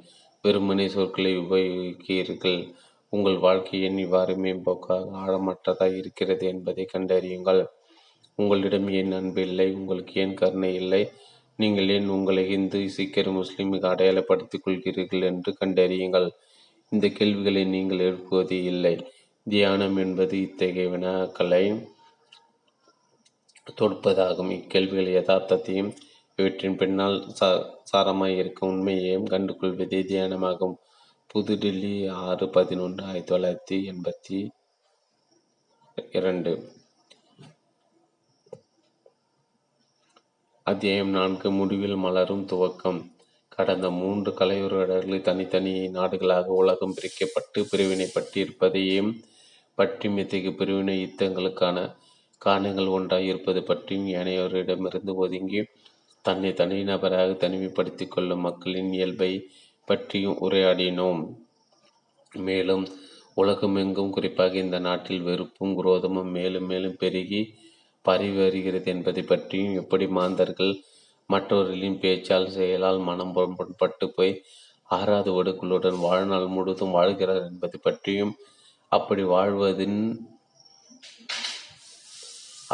வெறுமனை சொற்களை உபயோகிக்கிறீர்கள். உங்கள் வாழ்க்கையின் இவ்வாறு மேம்போக்காக ஆழமற்றதாக இருக்கிறது என்பதை கண்டறியுங்கள். உங்களிடம் ஏன் அன்பு இல்லை? உங்களுக்கு ஏன் கருணை இல்லை? நீங்கள் ஏன் உங்களை இந்து, சீக்கியர், முஸ்லீமுக்கு அடையாளப்படுத்திக் கொள்கிறீர்கள் என்று கண்டறியுங்கள். இந்த கேள்விகளை நீங்கள் எழுப்புவதே இல்லை. தியானம் என்பது இத்தகைய வினாக்களை தொடுப்பதாகும். இக்கேள்விகள் யதார்த்தத்தையும் இவற்றின் பின்னால் சா சாரமாய் இருக்கும் உண்மையையும் கண்டுகொள்வதே தியானமாகும். புது டில்லி ஆறு பதினொன்று ஆயிரத்தி தொள்ளாயிரத்தி எண்பத்தி இரண்டு. அத்தியாயம் நான்கு. முடிவில் மலரும் துவக்கம். கடந்த மூன்று கலையுறடர்களில் தனித்தனி நாடுகளாக உலகம் பிரிக்கப்பட்டு பிரிவினைப்பட்டு இருப்பதையும் பற்றி மித்திக்கு பிரிவினை யுத்தங்களுக்கான காரணங்கள் ஒன்றாக இருப்பது பற்றியும் ஏனையோரிடமிருந்து ஒதுங்கி தன்னை தனி நபராக தனிமைப்படுத்தி கொள்ளும் மக்களின் இயல்பை பற்றியும் உரையாடினோம். மேலும் உலகமெங்கும், குறிப்பாக இந்த நாட்டில் வெறுப்பும் குரோதமும் மேலும் மேலும் பெருகி பரவி வருகிறது என்பதை பற்றியும், எப்படி மாந்தர்கள் மற்றவர்களின் பேச்சால் செயலால் மனம் புண்பட்டு போய் ஆறாவது ஒடுக்களுடன் வாழ்நாள் முழுவதும் வாழ்கிறார் என்பதை பற்றியும், அப்படி வாழ்வதின்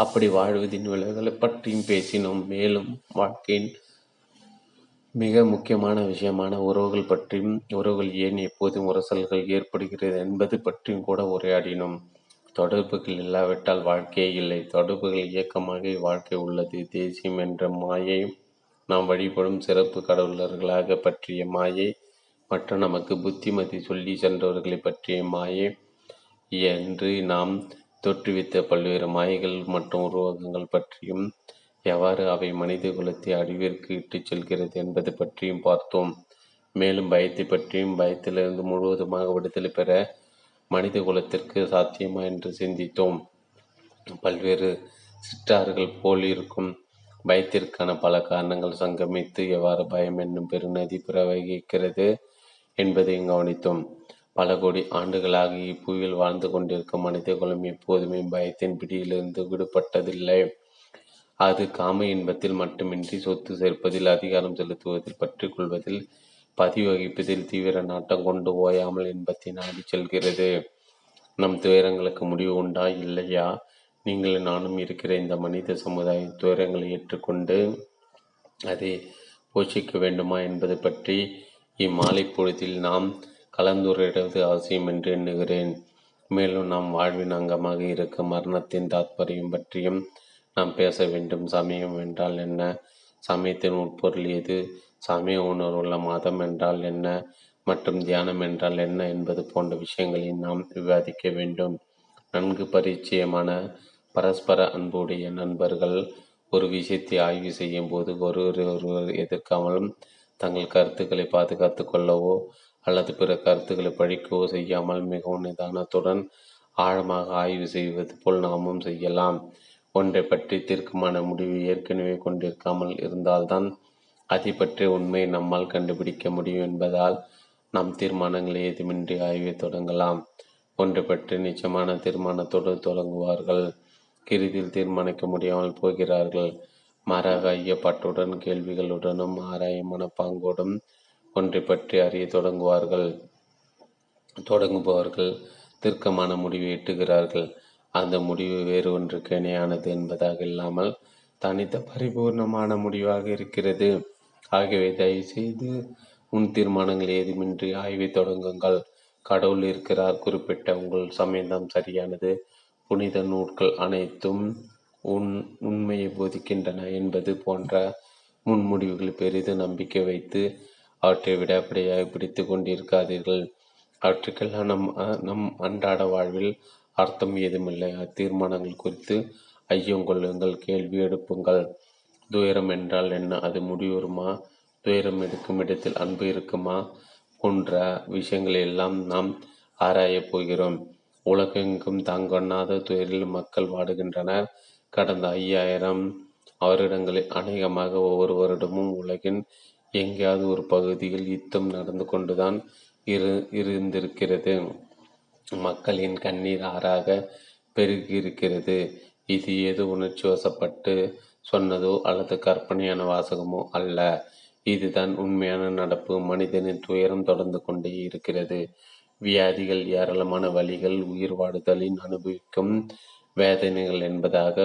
அப்படி வாழ்வதின் விளைவுகளை பற்றியும் பேசினோம். மேலும் வாழ்க்கையின் மிக முக்கியமான விஷயமான உறவுகள் பற்றியும், உறவுகள் ஏன் எப்போதும் உரசல்கள் ஏற்படுகிறது என்பது பற்றியும் கூட உரையாடினோம். தொடர்புகள் இல்லாவிட்டால் வாழ்க்கையே இல்லை. தொடர்புகள் இயக்கமாக வாழ்க்கை உள்ளது. தேசியம் என்ற மாயை, நாம் வழிபடும் சிறப்பு கடவுளர்களாக பற்றிய மாயை, மற்றும் நமக்கு புத்திமதி சொல்லி சென்றவர்களை பற்றிய மாயை என்று நாம் தோற்றுவித்த பல்வேறு மாயைகள் மற்றும் உருவகங்கள் பற்றியும், எவ்வாறு அவை மனித குலத்தை அழிவிற்கு இட்டுச் செல்கிறது என்பது பற்றியும் பார்த்தோம். மேலும் பயத்தை பற்றியும், பயத்திலிருந்து முழுவதுமாக விடுதலை பெற மனித குலத்திற்கு சாத்தியமா என்று சிந்தித்தோம். பல்வேறு சிற்றார்கள் போல் இருக்கும் பயத்திற்கான பல காரணங்கள் சங்கமித்து எவ்வாறு பயம் என்னும் பெருநதி பிரவகிக்கிறது என்பதையும் கவனித்தோம். பல கோடி ஆண்டுகளாக இப்புவியில் வாழ்ந்து கொண்டிருக்கும் மனித குலம் எப்போதுமே பயத்தின் பிடியிலிருந்து விடுபட்டதில்லை. அது காம இன்பத்தில் மட்டுமின்றி சொத்து சேர்ப்பதில், அதிகாரம் செலுத்துவதில், பற்றி கொள்வதில், பதிவகிப்பதில் தீவிர நாட்டம் கொண்டு ஓயாமல் இன்பத்தை நாடி செல்கிறது. நம் துயரங்களுக்கு முடிவு உண்டா இல்லையா? நீங்கள் நானும் இருக்கிற இந்த மனித சமுதாய துயரங்களை ஏற்றுக்கொண்டு அதை போஷிக்க வேண்டுமா என்பது பற்றி இம்மாலை பொழுதில் நாம் கலந்துரையிடுவது அவசியம் என்று எண்ணுகிறேன். மேலும் நாம் வாழ்வின் அங்கமாக இருக்கும் மரணத்தின் தாத்பரியம் பற்றியும் நாம் பேச வேண்டும். சமயம் என்றால் என்ன? சமயத்தின் உட்பொருள் எது? சமய உணர்வுள்ள மதம் என்றால் என்ன மற்றும் தியானம் என்றால் என்ன என்பது போன்ற விஷயங்களை நாம் விவாதிக்க வேண்டும். நன்கு பரிச்சயமான பரஸ்பர அன்புடைய நண்பர்கள் ஒரு விஷயத்தை ஆய்வு செய்யும் போது ஒருவர் ஒருவர் எதிர்க்காமலும் தங்கள் கருத்துக்களை பாதுகாத்து கொள்ளவோ அல்லது பிற கருத்துக்களை பழிக்கவோ செய்யாமல் மிகவும் நிதானத்துடன் ஆழமாக ஆய்வு செய்வது போல் நாமும் செய்யலாம். ஒன்றை பற்றி தீர்க்கமான முடிவு ஏற்கனவே கொண்டிருக்காமல் இருந்தால்தான் அதை பற்றிய உண்மையை நம்மால் கண்டுபிடிக்க முடியும் என்பதால் நம் தீர்மானங்களை எதுமின்றி ஆய்வை தொடங்கலாம். ஒன்று பற்றி நிச்சயமான தீர்மானத்தோடு தொடங்குவார்கள். இறுதியில் தீர்மானிக்க முடியாமல் போகிறார்கள். மாறாக ஐயப்பாட்டுடன், கேள்விகளுடனும் ஆராயமான பாங்கோடும் ஒன்றை பற்றி அறிய தொடங்குவார்கள். தொடங்குபவர்கள் தீர்க்கமான முடிவை எட்டுகிறார்கள். அந்த முடிவு வேறு ஒன்றுக்கு இணையானது என்பதாக இல்லாமல் தனித்த பரிபூர்ணமான முடிவாக இருக்கிறது. ஆகவே தயவு செய்து உன் தீர்மானங்கள் ஏதுமின்றி ஆய்வை தொடங்குங்கள். கடவுள் இருக்கிறார். குறிப்பிட்ட உங்கள் சமயம்தான் சரியானது. புனித நூல்கள் அனைத்தும் உன் உண்மையை போதிக்கின்றன என்பது போன்ற முன்முடிவுகள் பெரிது நம்பிக்கை வைத்து அவற்றை விட அப்படியாக பிடித்து கொண்டிருக்காதீர்கள். அவற்றுக்கெல்லாம் நம் நம் அன்றாட வாழ்வில் அர்த்தம் ஏதுமில்லை. அத்தீர்மானங்கள் குறித்து ஐயம் கொள்ளுங்கள், கேள்வி எடுப்புங்கள். துயரம் என்றால் என்ன? அது முடிவுறுமா? துயரம் எடுக்கும் இடத்தில் அன்பு இருக்குமா? போன்ற விஷயங்களெல்லாம் நாம் ஆராயப் போகிறோம். உலகெங்கும் தாங்கொண்ணாத துயரில் மக்கள் வாடுகின்றனர். கடந்த ஐயாயிரம் வருடங்களில் அநேகமாக ஒவ்வொரு வருடமும் உலகின் எங்கேயாவது ஒரு பகுதியில் யுத்தம் நடந்து கொண்டுதான் இரு இருந்திருக்கிறது. மக்களின் கண்ணீர் ஆறாக பெருகியிருக்கிறது. இது ஏதோ உணர்ச்சி வசப்பட்டு சொன்னதோ அல்லது கற்பனையான வாசகமோ அல்ல. இதுதான் உண்மையான நடப்பு. மனிதனின் துயரம் தொடர்ந்து கொண்டே இருக்கிறது. வியாதிகள், ஏராளமான வழிகள், உயிர் வாடுதலின் அனுபவிக்கும் வேதனைகள் என்பதாக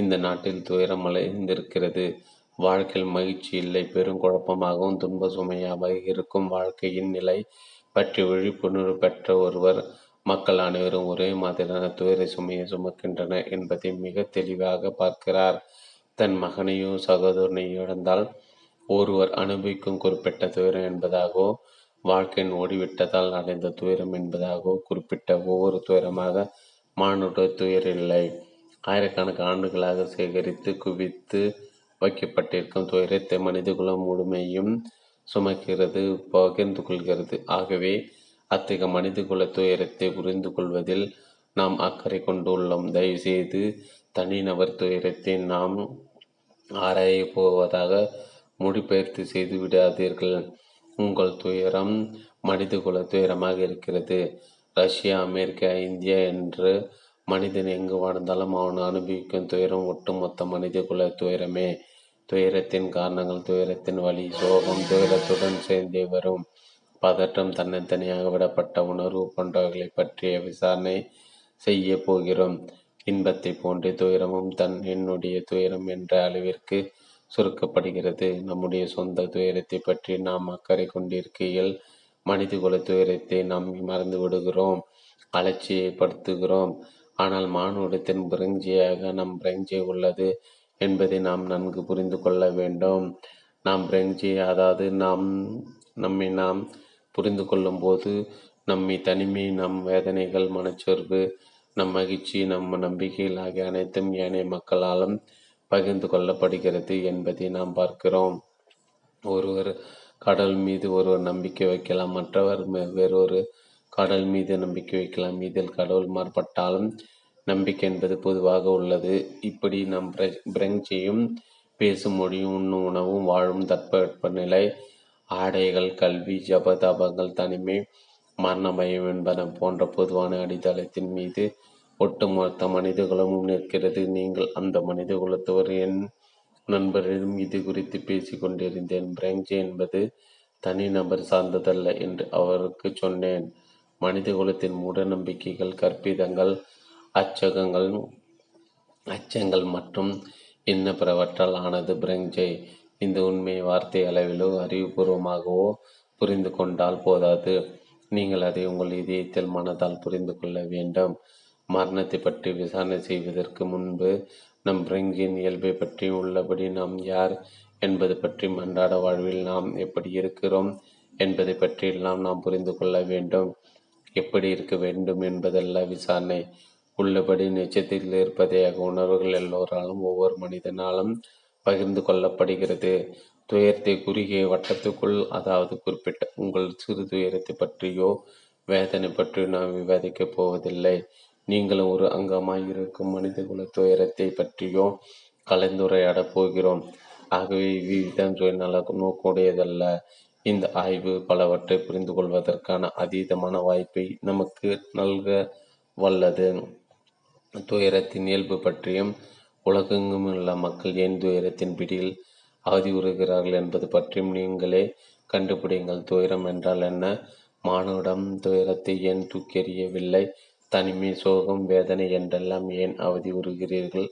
இந்த நாட்டில் துயரம் அலைந்திருக்கிறது. வாழ்க்கையில் மகிழ்ச்சி இல்லை. பெருங்குழப்பமாகவும் துன்ப சுமையாக இருக்கும் வாழ்க்கையின் நிலை பற்றி விழிப்புணர்வு பெற்ற ஒருவர் மக்கள் அனைவரும் ஒரே மாதிரியான துயர சுமையை சுமக்கின்றனர் என்பதை மிக தெளிவாக பார்க்கிறார். தன் மகனையோ சகோதரனையோ இழந்தால் ஒருவர் அனுபவிக்கும் குறிப்பிட்ட துயரம் என்பதாகவோ, வாழ்க்கையின் ஓடிவிட்டதால் அடைந்த துயரம் என்பதாகவோ குறிப்பிட்ட ஒவ்வொரு துயரமாக மானுட துயரம் இல்லை. ஆயிரக்கணக்கான ஆண்டுகளாக சேகரித்து குவித்து வைக்கப்பட்டிருக்கும் துயரத்தை மனிதகுலம் முழுமையும் சுமக்கிறது, பகிர்ந்து கொள்கிறது. ஆகவே அத்தகைய மனிதகுல துயரத்தை புரிந்து கொள்வதில் நாம் அக்கறை கொண்டுள்ளோம். தயவுசெய்து தனிநபர் துயரத்தை நாம் ஆராய போவதாக மொழிபெயர்த்து செய்து விடாதீர்கள். உங்கள் துயரம் மனிதகுல துயரமாக இருக்கிறது. ரஷ்யா, அமெரிக்கா, இந்தியா என்று மனிதன் எங்கு வாழ்ந்தாலும் அவன் அனுபவிக்கும் துயரம் ஒட்டுமொத்த மனிதகுல துயரமே. துயரத்தின் காரணங்கள், துயரத்தின் வழி, சோகம் துயரத்துடன் சேர்ந்தே வரும் பதற்றம், தன்னைத்தனியாக விடப்பட்ட உணர்வு போன்றவர்களை பற்றிய விசாரணை செய்ய போகிறோம். இன்பத்தை போன்றே துயரமும் தன் என்னுடைய துயரம் என்ற அளவிற்கு சுருக்கப்படுகிறது. நம்முடைய சொந்த துயரத்தை பற்றி நாம் அக்கறை கொண்டிருக்கையில் மனிதகுல துயரத்தை நாம் மறந்து விடுகிறோம், அலட்சியப்படுத்துகிறோம். ஆனால் மானுடத்தின் பிரஞ்சியாக நம் பிரஞ்சி உள்ளது என்பதை நாம் நன்கு புரிந்து கொள்ள வேண்டும். நாம் பிரஞ்சி, அதாவது நாம் நம்மை நாம் புரிந்து கொள்ளும் போது நம்மை தனிமை, நம் வேதனைகள், மனச்சோர்வு, நம் மகிழ்ச்சி, நம் நம்பிக்கைகள் ஆகிய அனைத்தும் ஏனைய மக்களாலும் பகிர்ந்து கொள்ளப்படுகிறது என்பதை நாம் பார்க்கிறோம். ஒருவர் கடல் மீது ஒருவர் நம்பிக்கை வைக்கலாம், மற்றவர் வேறொரு கடல் மீது நம்பிக்கை வைக்கலாம். இதில் கடவுள் மாறுபட்டாலும் நம்பிக்கை என்பது பொதுவாக உள்ளது. இப்படி நம் பிரஞ்சியும் பேசும் மொழியும் உண்ணும் உணவும் வாழும் தட்பவெட்பநிலை, ஆடைகள், கல்வி, ஜபதாபங்கள், தனிமை, மரண பயம் என்பன போன்ற பொதுவான அடித்தளத்தின் மீது ஒட்டுமொத்த மனிதகுலமும் நிற்கிறது. நீங்கள் அந்த மனிதகுலத்தோர் என் நண்பரிடம் இது குறித்து பேசி கொண்டிருந்தேன். பிரஞ்சி என்பது தனிநபர் சார்ந்ததல்ல என்று அவருக்கு சொன்னேன். மனிதகுலத்தின் மூட நம்பிக்கைகள், கற்பிதங்கள், அச்சகங்கள் அச்சங்கள் மற்றும் இன்ன பிறவற்றால் ஆனது பிரஞ்சை. இந்த உண்மையை வார்த்தை அளவிலோ அறிவுபூர்வமாகவோ புரிந்து கொண்டால் போதாது. நீங்கள் அதை உங்கள் இதயத்தில் மனதால் புரிந்து கொள்ள வேண்டும். மரணத்தை பற்றி விசாரணை செய்வதற்கு முன்பு நம் பிரஞ்சியின் இயல்பை பற்றி, உள்ளபடி நாம் யார் என்பது பற்றி, அன்றாட வாழ்வில் நாம் எப்படி இருக்கிறோம் என்பதை பற்றியெல்லாம் நாம் புரிந்து கொள்ள வேண்டும். எப்படி இருக்க வேண்டும் என்பதல்ல விசாரணை. உள்ளபடி நிச்சயத்தில் இருப்பதையாக உணர்வுகள் எல்லோராலும் ஒவ்வொரு மனிதனாலும் பகிர்ந்து கொள்ளப்படுகிறது. துயரத்தை குறுகிய வட்டத்துக்குள், அதாவது குறிப்பிட்ட உங்கள் சிறு துயரத்தை பற்றியோ வேதனை பற்றியோ நாம் விவாதிக்கப் போவதில்லை. நீங்கள் ஒரு அங்கமாக இருக்கும் மனிதகுல துயரத்தை பற்றியோ கலந்துரையாடப் போகிறோம். ஆகவே இவ்விதம் சுயநல நோக்குடையதல்ல. இந்த ஆய்வு பலவற்றை புரிந்து கொள்வதற்கான அதீதமான வாய்ப்பை நமக்கு நல்க வல்லது. துயரத்தின் இயல்பு பற்றியும் உலகெங்கும் உள்ள மக்கள் ஏன் துயரத்தின் பிடியில் அவதிவுறுகிறார்கள் என்பது பற்றியும் நீங்களே கண்டுபிடிங்கள். துயரம் என்றால் என்ன? மானுடம் துயரத்தை ஏன் தூக்கெறியவில்லை? தனிமை, சோகம், வேதனை என்றெல்லாம் ஏன் அவதி உறுகிறீர்கள்?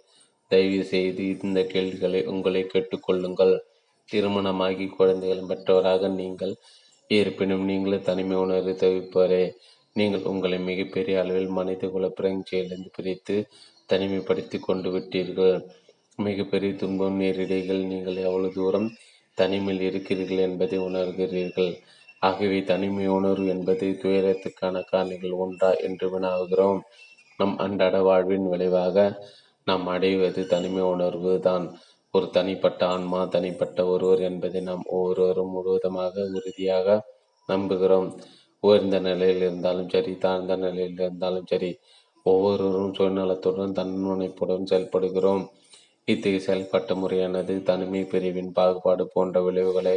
தயவு செய்து இந்த கேள்விகளை உங்களை கேட்டுக்கொள்ளுங்கள். திருமணமாகி குழந்தைகள் பெற்றவராக நீங்கள் இருப்பினும் நீங்களே தனிமை உணர்வு தவிப்பவரே, நீங்கள் உங்களை மிகப்பெரிய அளவில் மனித குல பிரஞ்சியிலிருந்து பிரித்து தனிமைப்படுத்தி கொண்டு விட்டீர்கள். மிகப்பெரிய துன்பம் நேரிடைகள் நீங்கள் எவ்வளவு தூரம் தனிமையில் இருக்கிறீர்கள் என்பதை உணர்கிறீர்கள். ஆகவே தனிமை உணர்வு என்பது துயரத்துக்கான காரணங்கள் ஒன்றா என்று வினாவுகிறோம். நம் அன்றாட வாழ்வின் விளைவாக நாம் அடைவது தனிமை உணர்வு தான். ஒரு தனிப்பட்ட ஆன்மா, தனிப்பட்ட ஒருவர் என்பதை நாம் ஒவ்வொருவரும் முழுவதுமாக உறுதியாக நம்புகிறோம். உயர்ந்த நிலையில் இருந்தாலும் சரி, தாழ்ந்த நிலையில் இருந்தாலும் சரி, ஒவ்வொருவரும் சுயநலத்துடன் தன்முனைப்புடன் செயல்படுகிறோம். இத்தகைய செயல்பட்ட முறையானது தனிமை, பிரிவின், பாகுபாடு போன்ற விளைவுகளை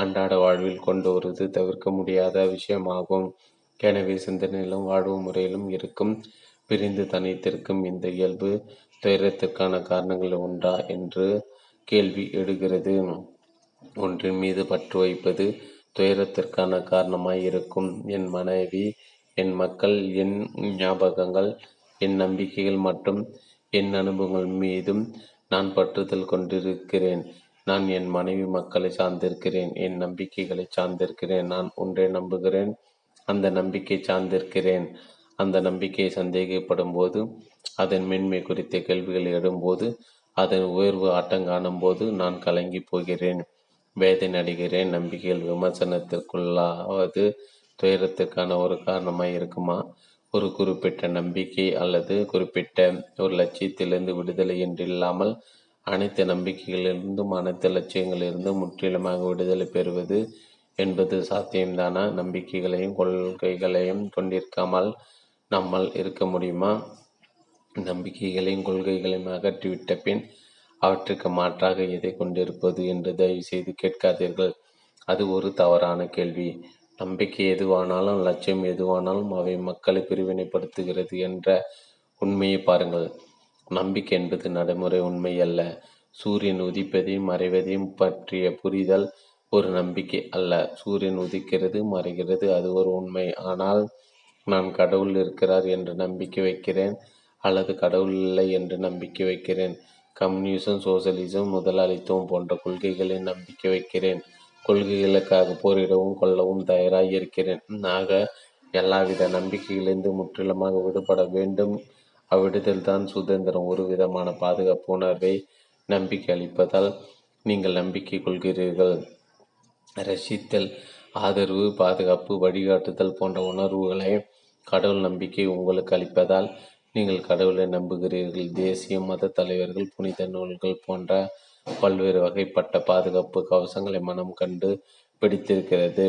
அன்றாட வாழ்வில் கொண்டு வருவது தவிர்க்க முடியாத விஷயமாகும். எனவே சிந்தனையிலும் வாழ்வு முறையிலும் இருக்கும் பிரிந்து தனித்திருக்கும் இந்த இயல்பு துயரத்திற்கான காரணங்கள் ஒன்றா என்று கேள்வி எடுக்கிறது. ஒன்றின் மீது பற்று வைப்பது துயரத்திற்கான காரணமாய் இருக்கும். என் மனைவி, என் மக்கள், என் ஞாபகங்கள், என் நம்பிக்கைகள் மற்றும் என் அனுபவங்கள் மீதும் நான் பற்றுதல் கொண்டிருக்கிறேன். நான் என் மனைவி, மக்களை சார்ந்திருக்கிறேன், என் நம்பிக்கைகளை சார்ந்திருக்கிறேன். நான் ஒன்றை நம்புகிறேன், அந்த நம்பிக்கை சார்ந்திருக்கிறேன். அந்த நம்பிக்கையை சந்தேகப்படும் போது, அதன் மேன்மை குறித்த கேள்விகள் எழும்போது, அதன் உயர்வு ஆட்டம் காணும் போது நான் கலங்கி போகிறேன், வேதனை அடைகிறேன். நம்பிக்கைகள் விமர்சனத்திற்குள்ளாவது துயரத்திற்கான ஒரு காரணமாய் இருக்குமா? ஒரு குறிப்பிட்ட நம்பிக்கை அல்லது குறிப்பிட்ட ஒரு லட்சியத்திலிருந்து விடுதலை என்று இல்லாமல் அனைத்து நம்பிக்கைகளிலிருந்தும் அனைத்து லட்சியங்களிலிருந்தும் முற்றிலுமாக விடுதலை பெறுவது என்பது சாத்தியம்தானா? நம்பிக்கைகளையும் கொள்கைகளையும் கொண்டிருக்காமல் நம்மால் இருக்க முடியுமா? நம்பிக்கைகளையும் கொள்கைகளையும் அகற்றிவிட்ட பின் அவற்றுக்கு மாற்றாக எதை கொண்டிருப்பது என்று தயவு செய்து கேட்காதீர்கள். அது ஒரு தவறான கேள்வி. நம்பிக்கை எதுவானாலும், லட்சியம் எதுவானாலும் அவை மக்களை பிரிவினைப்படுத்துகிறது என்ற உண்மையை பாருங்கள். நம்பிக்கை என்பது நடைமுறை உண்மை அல்ல. சூரியன் உதிப்பதையும் மறைவதையும் பற்றிய புரிதல் ஒரு நம்பிக்கை அல்ல. சூரியன் உதிக்கிறது, மறைகிறது, அது ஒரு உண்மை. ஆனால் நான் கடவுள் இருக்கிறார் என்று நம்பிக்கை வைக்கிறேன் அல்லது கடவுள் இல்லை என்று நம்பிக்கை வைக்கிறேன். கம்யூனிசம், சோசியலிசம், முதலாளித்துவம் போன்ற கொள்கைகளை நம்பிக்கை வைக்கிறேன். கொள்கைகளுக்காக போரிடவும் கொள்ளவும் தயாராக இருக்கிறேன். ஆக எல்லாவித நம்பிக்கைகளிலிருந்து முற்றிலுமாக விடுபட வேண்டும். அவ்விடுதல் தான் சுதந்திரம். ஒரு விதமான பாதுகாப்பு உணர்வை நம்பிக்கை அளிப்பதால் நீங்கள் நம்பிக்கை கொள்கிறீர்கள். ரசித்தல், ஆதரவு, பாதுகாப்பு, வழிகாட்டுதல் போன்ற உணர்வுகளை கடவுள் நம்பிக்கை உங்களுக்கு அளிப்பதால் நீங்கள் கடவுளை நம்புகிறீர்கள். தேசிய மத தலைவர்கள், புனித நூல்கள் போன்ற பல்வேறு வகைப்பட்ட பாதுகாப்பு கவசங்களை மனம் கண்டு பிடித்திருக்கிறது.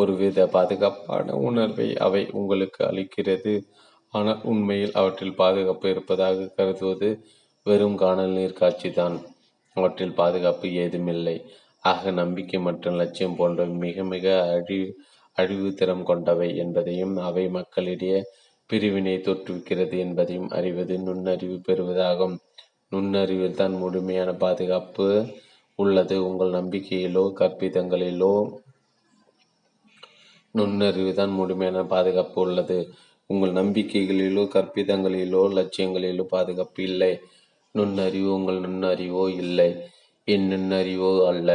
ஒருவித பாதுகாப்பான உணர்வை அவை உங்களுக்கு அளிக்கிறது. ஆனால் உண்மையில் அவற்றில் பாதுகாப்பு இருப்பதாக கருதுவது வெறும் காணல் நீர் காட்சி தான். அவற்றில் பாதுகாப்பு ஏதுமில்லை. ஆக நம்பிக்கை மற்றும் லட்சியம் போன்ற மிக மிக அழி அழிவுத்திறம் கொண்டவை என்பதையும் அவை மக்களிடையே பிரிவினை தோற்றுவிக்கிறது என்பதையும் அறிவது நுண்ணறிவு பெறுவதாகும். நுண்ணறிவில் தான் முழுமையான பாதுகாப்பு உள்ளது. உங்கள் நம்பிக்கையிலோ கற்பிதங்களிலோ நுண்ணறிவு தான் முழுமையான பாதுகாப்பு உள்ளது. உங்கள் நம்பிக்கைகளிலோ கற்பிதங்களிலோ லட்சியங்களிலோ பாதுகாப்பு இல்லை. நுண்ணறிவு உங்கள் நுண்ணறிவோ இல்லை, என் நுண்ணறிவோ அல்ல.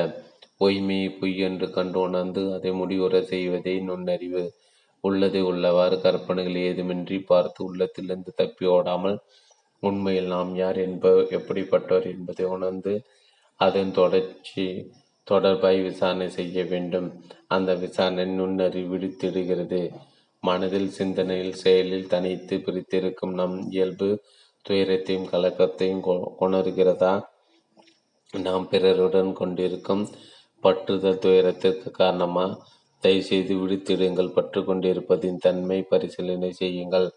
பொய்மையை பொய் என்று கண்டு உணர்ந்து அதை முடிவுற செய்வதே நுண்ணறிவு. உள்ளதை உள்ளவாறு கற்பனைகள் ஏதுமின்றி பார்த்து உள்ளத்திலிருந்து தப்பி ஓடாமல் உண்மையில் நாம் யார் என்ப எப்படிப்பட்டவர் என்பதை உணர்ந்து அதன் தொடர்ச்சி தொடர்பாய் விசாரணை செய்ய வேண்டும். அந்த விசாரணை நுண்ணறிவு விடுத்திடுகிறது. மனதில், சிந்தனையில், செயலில் தனித்து பிரித்திருக்கும் நம் இயல்பு துயரத்தையும் கலக்கத்தையும் கொணர்கிறதா? நாம் பிறருடன் கொண்டிருக்கும் பற்றுதல் துயரத்திற்கு காரணமா? தயவுசெய்து விடுத்திடுங்கள். பற்று கொண்டிருப்பதின் தன்மை பரிசீலனை செய்யுங்கள்.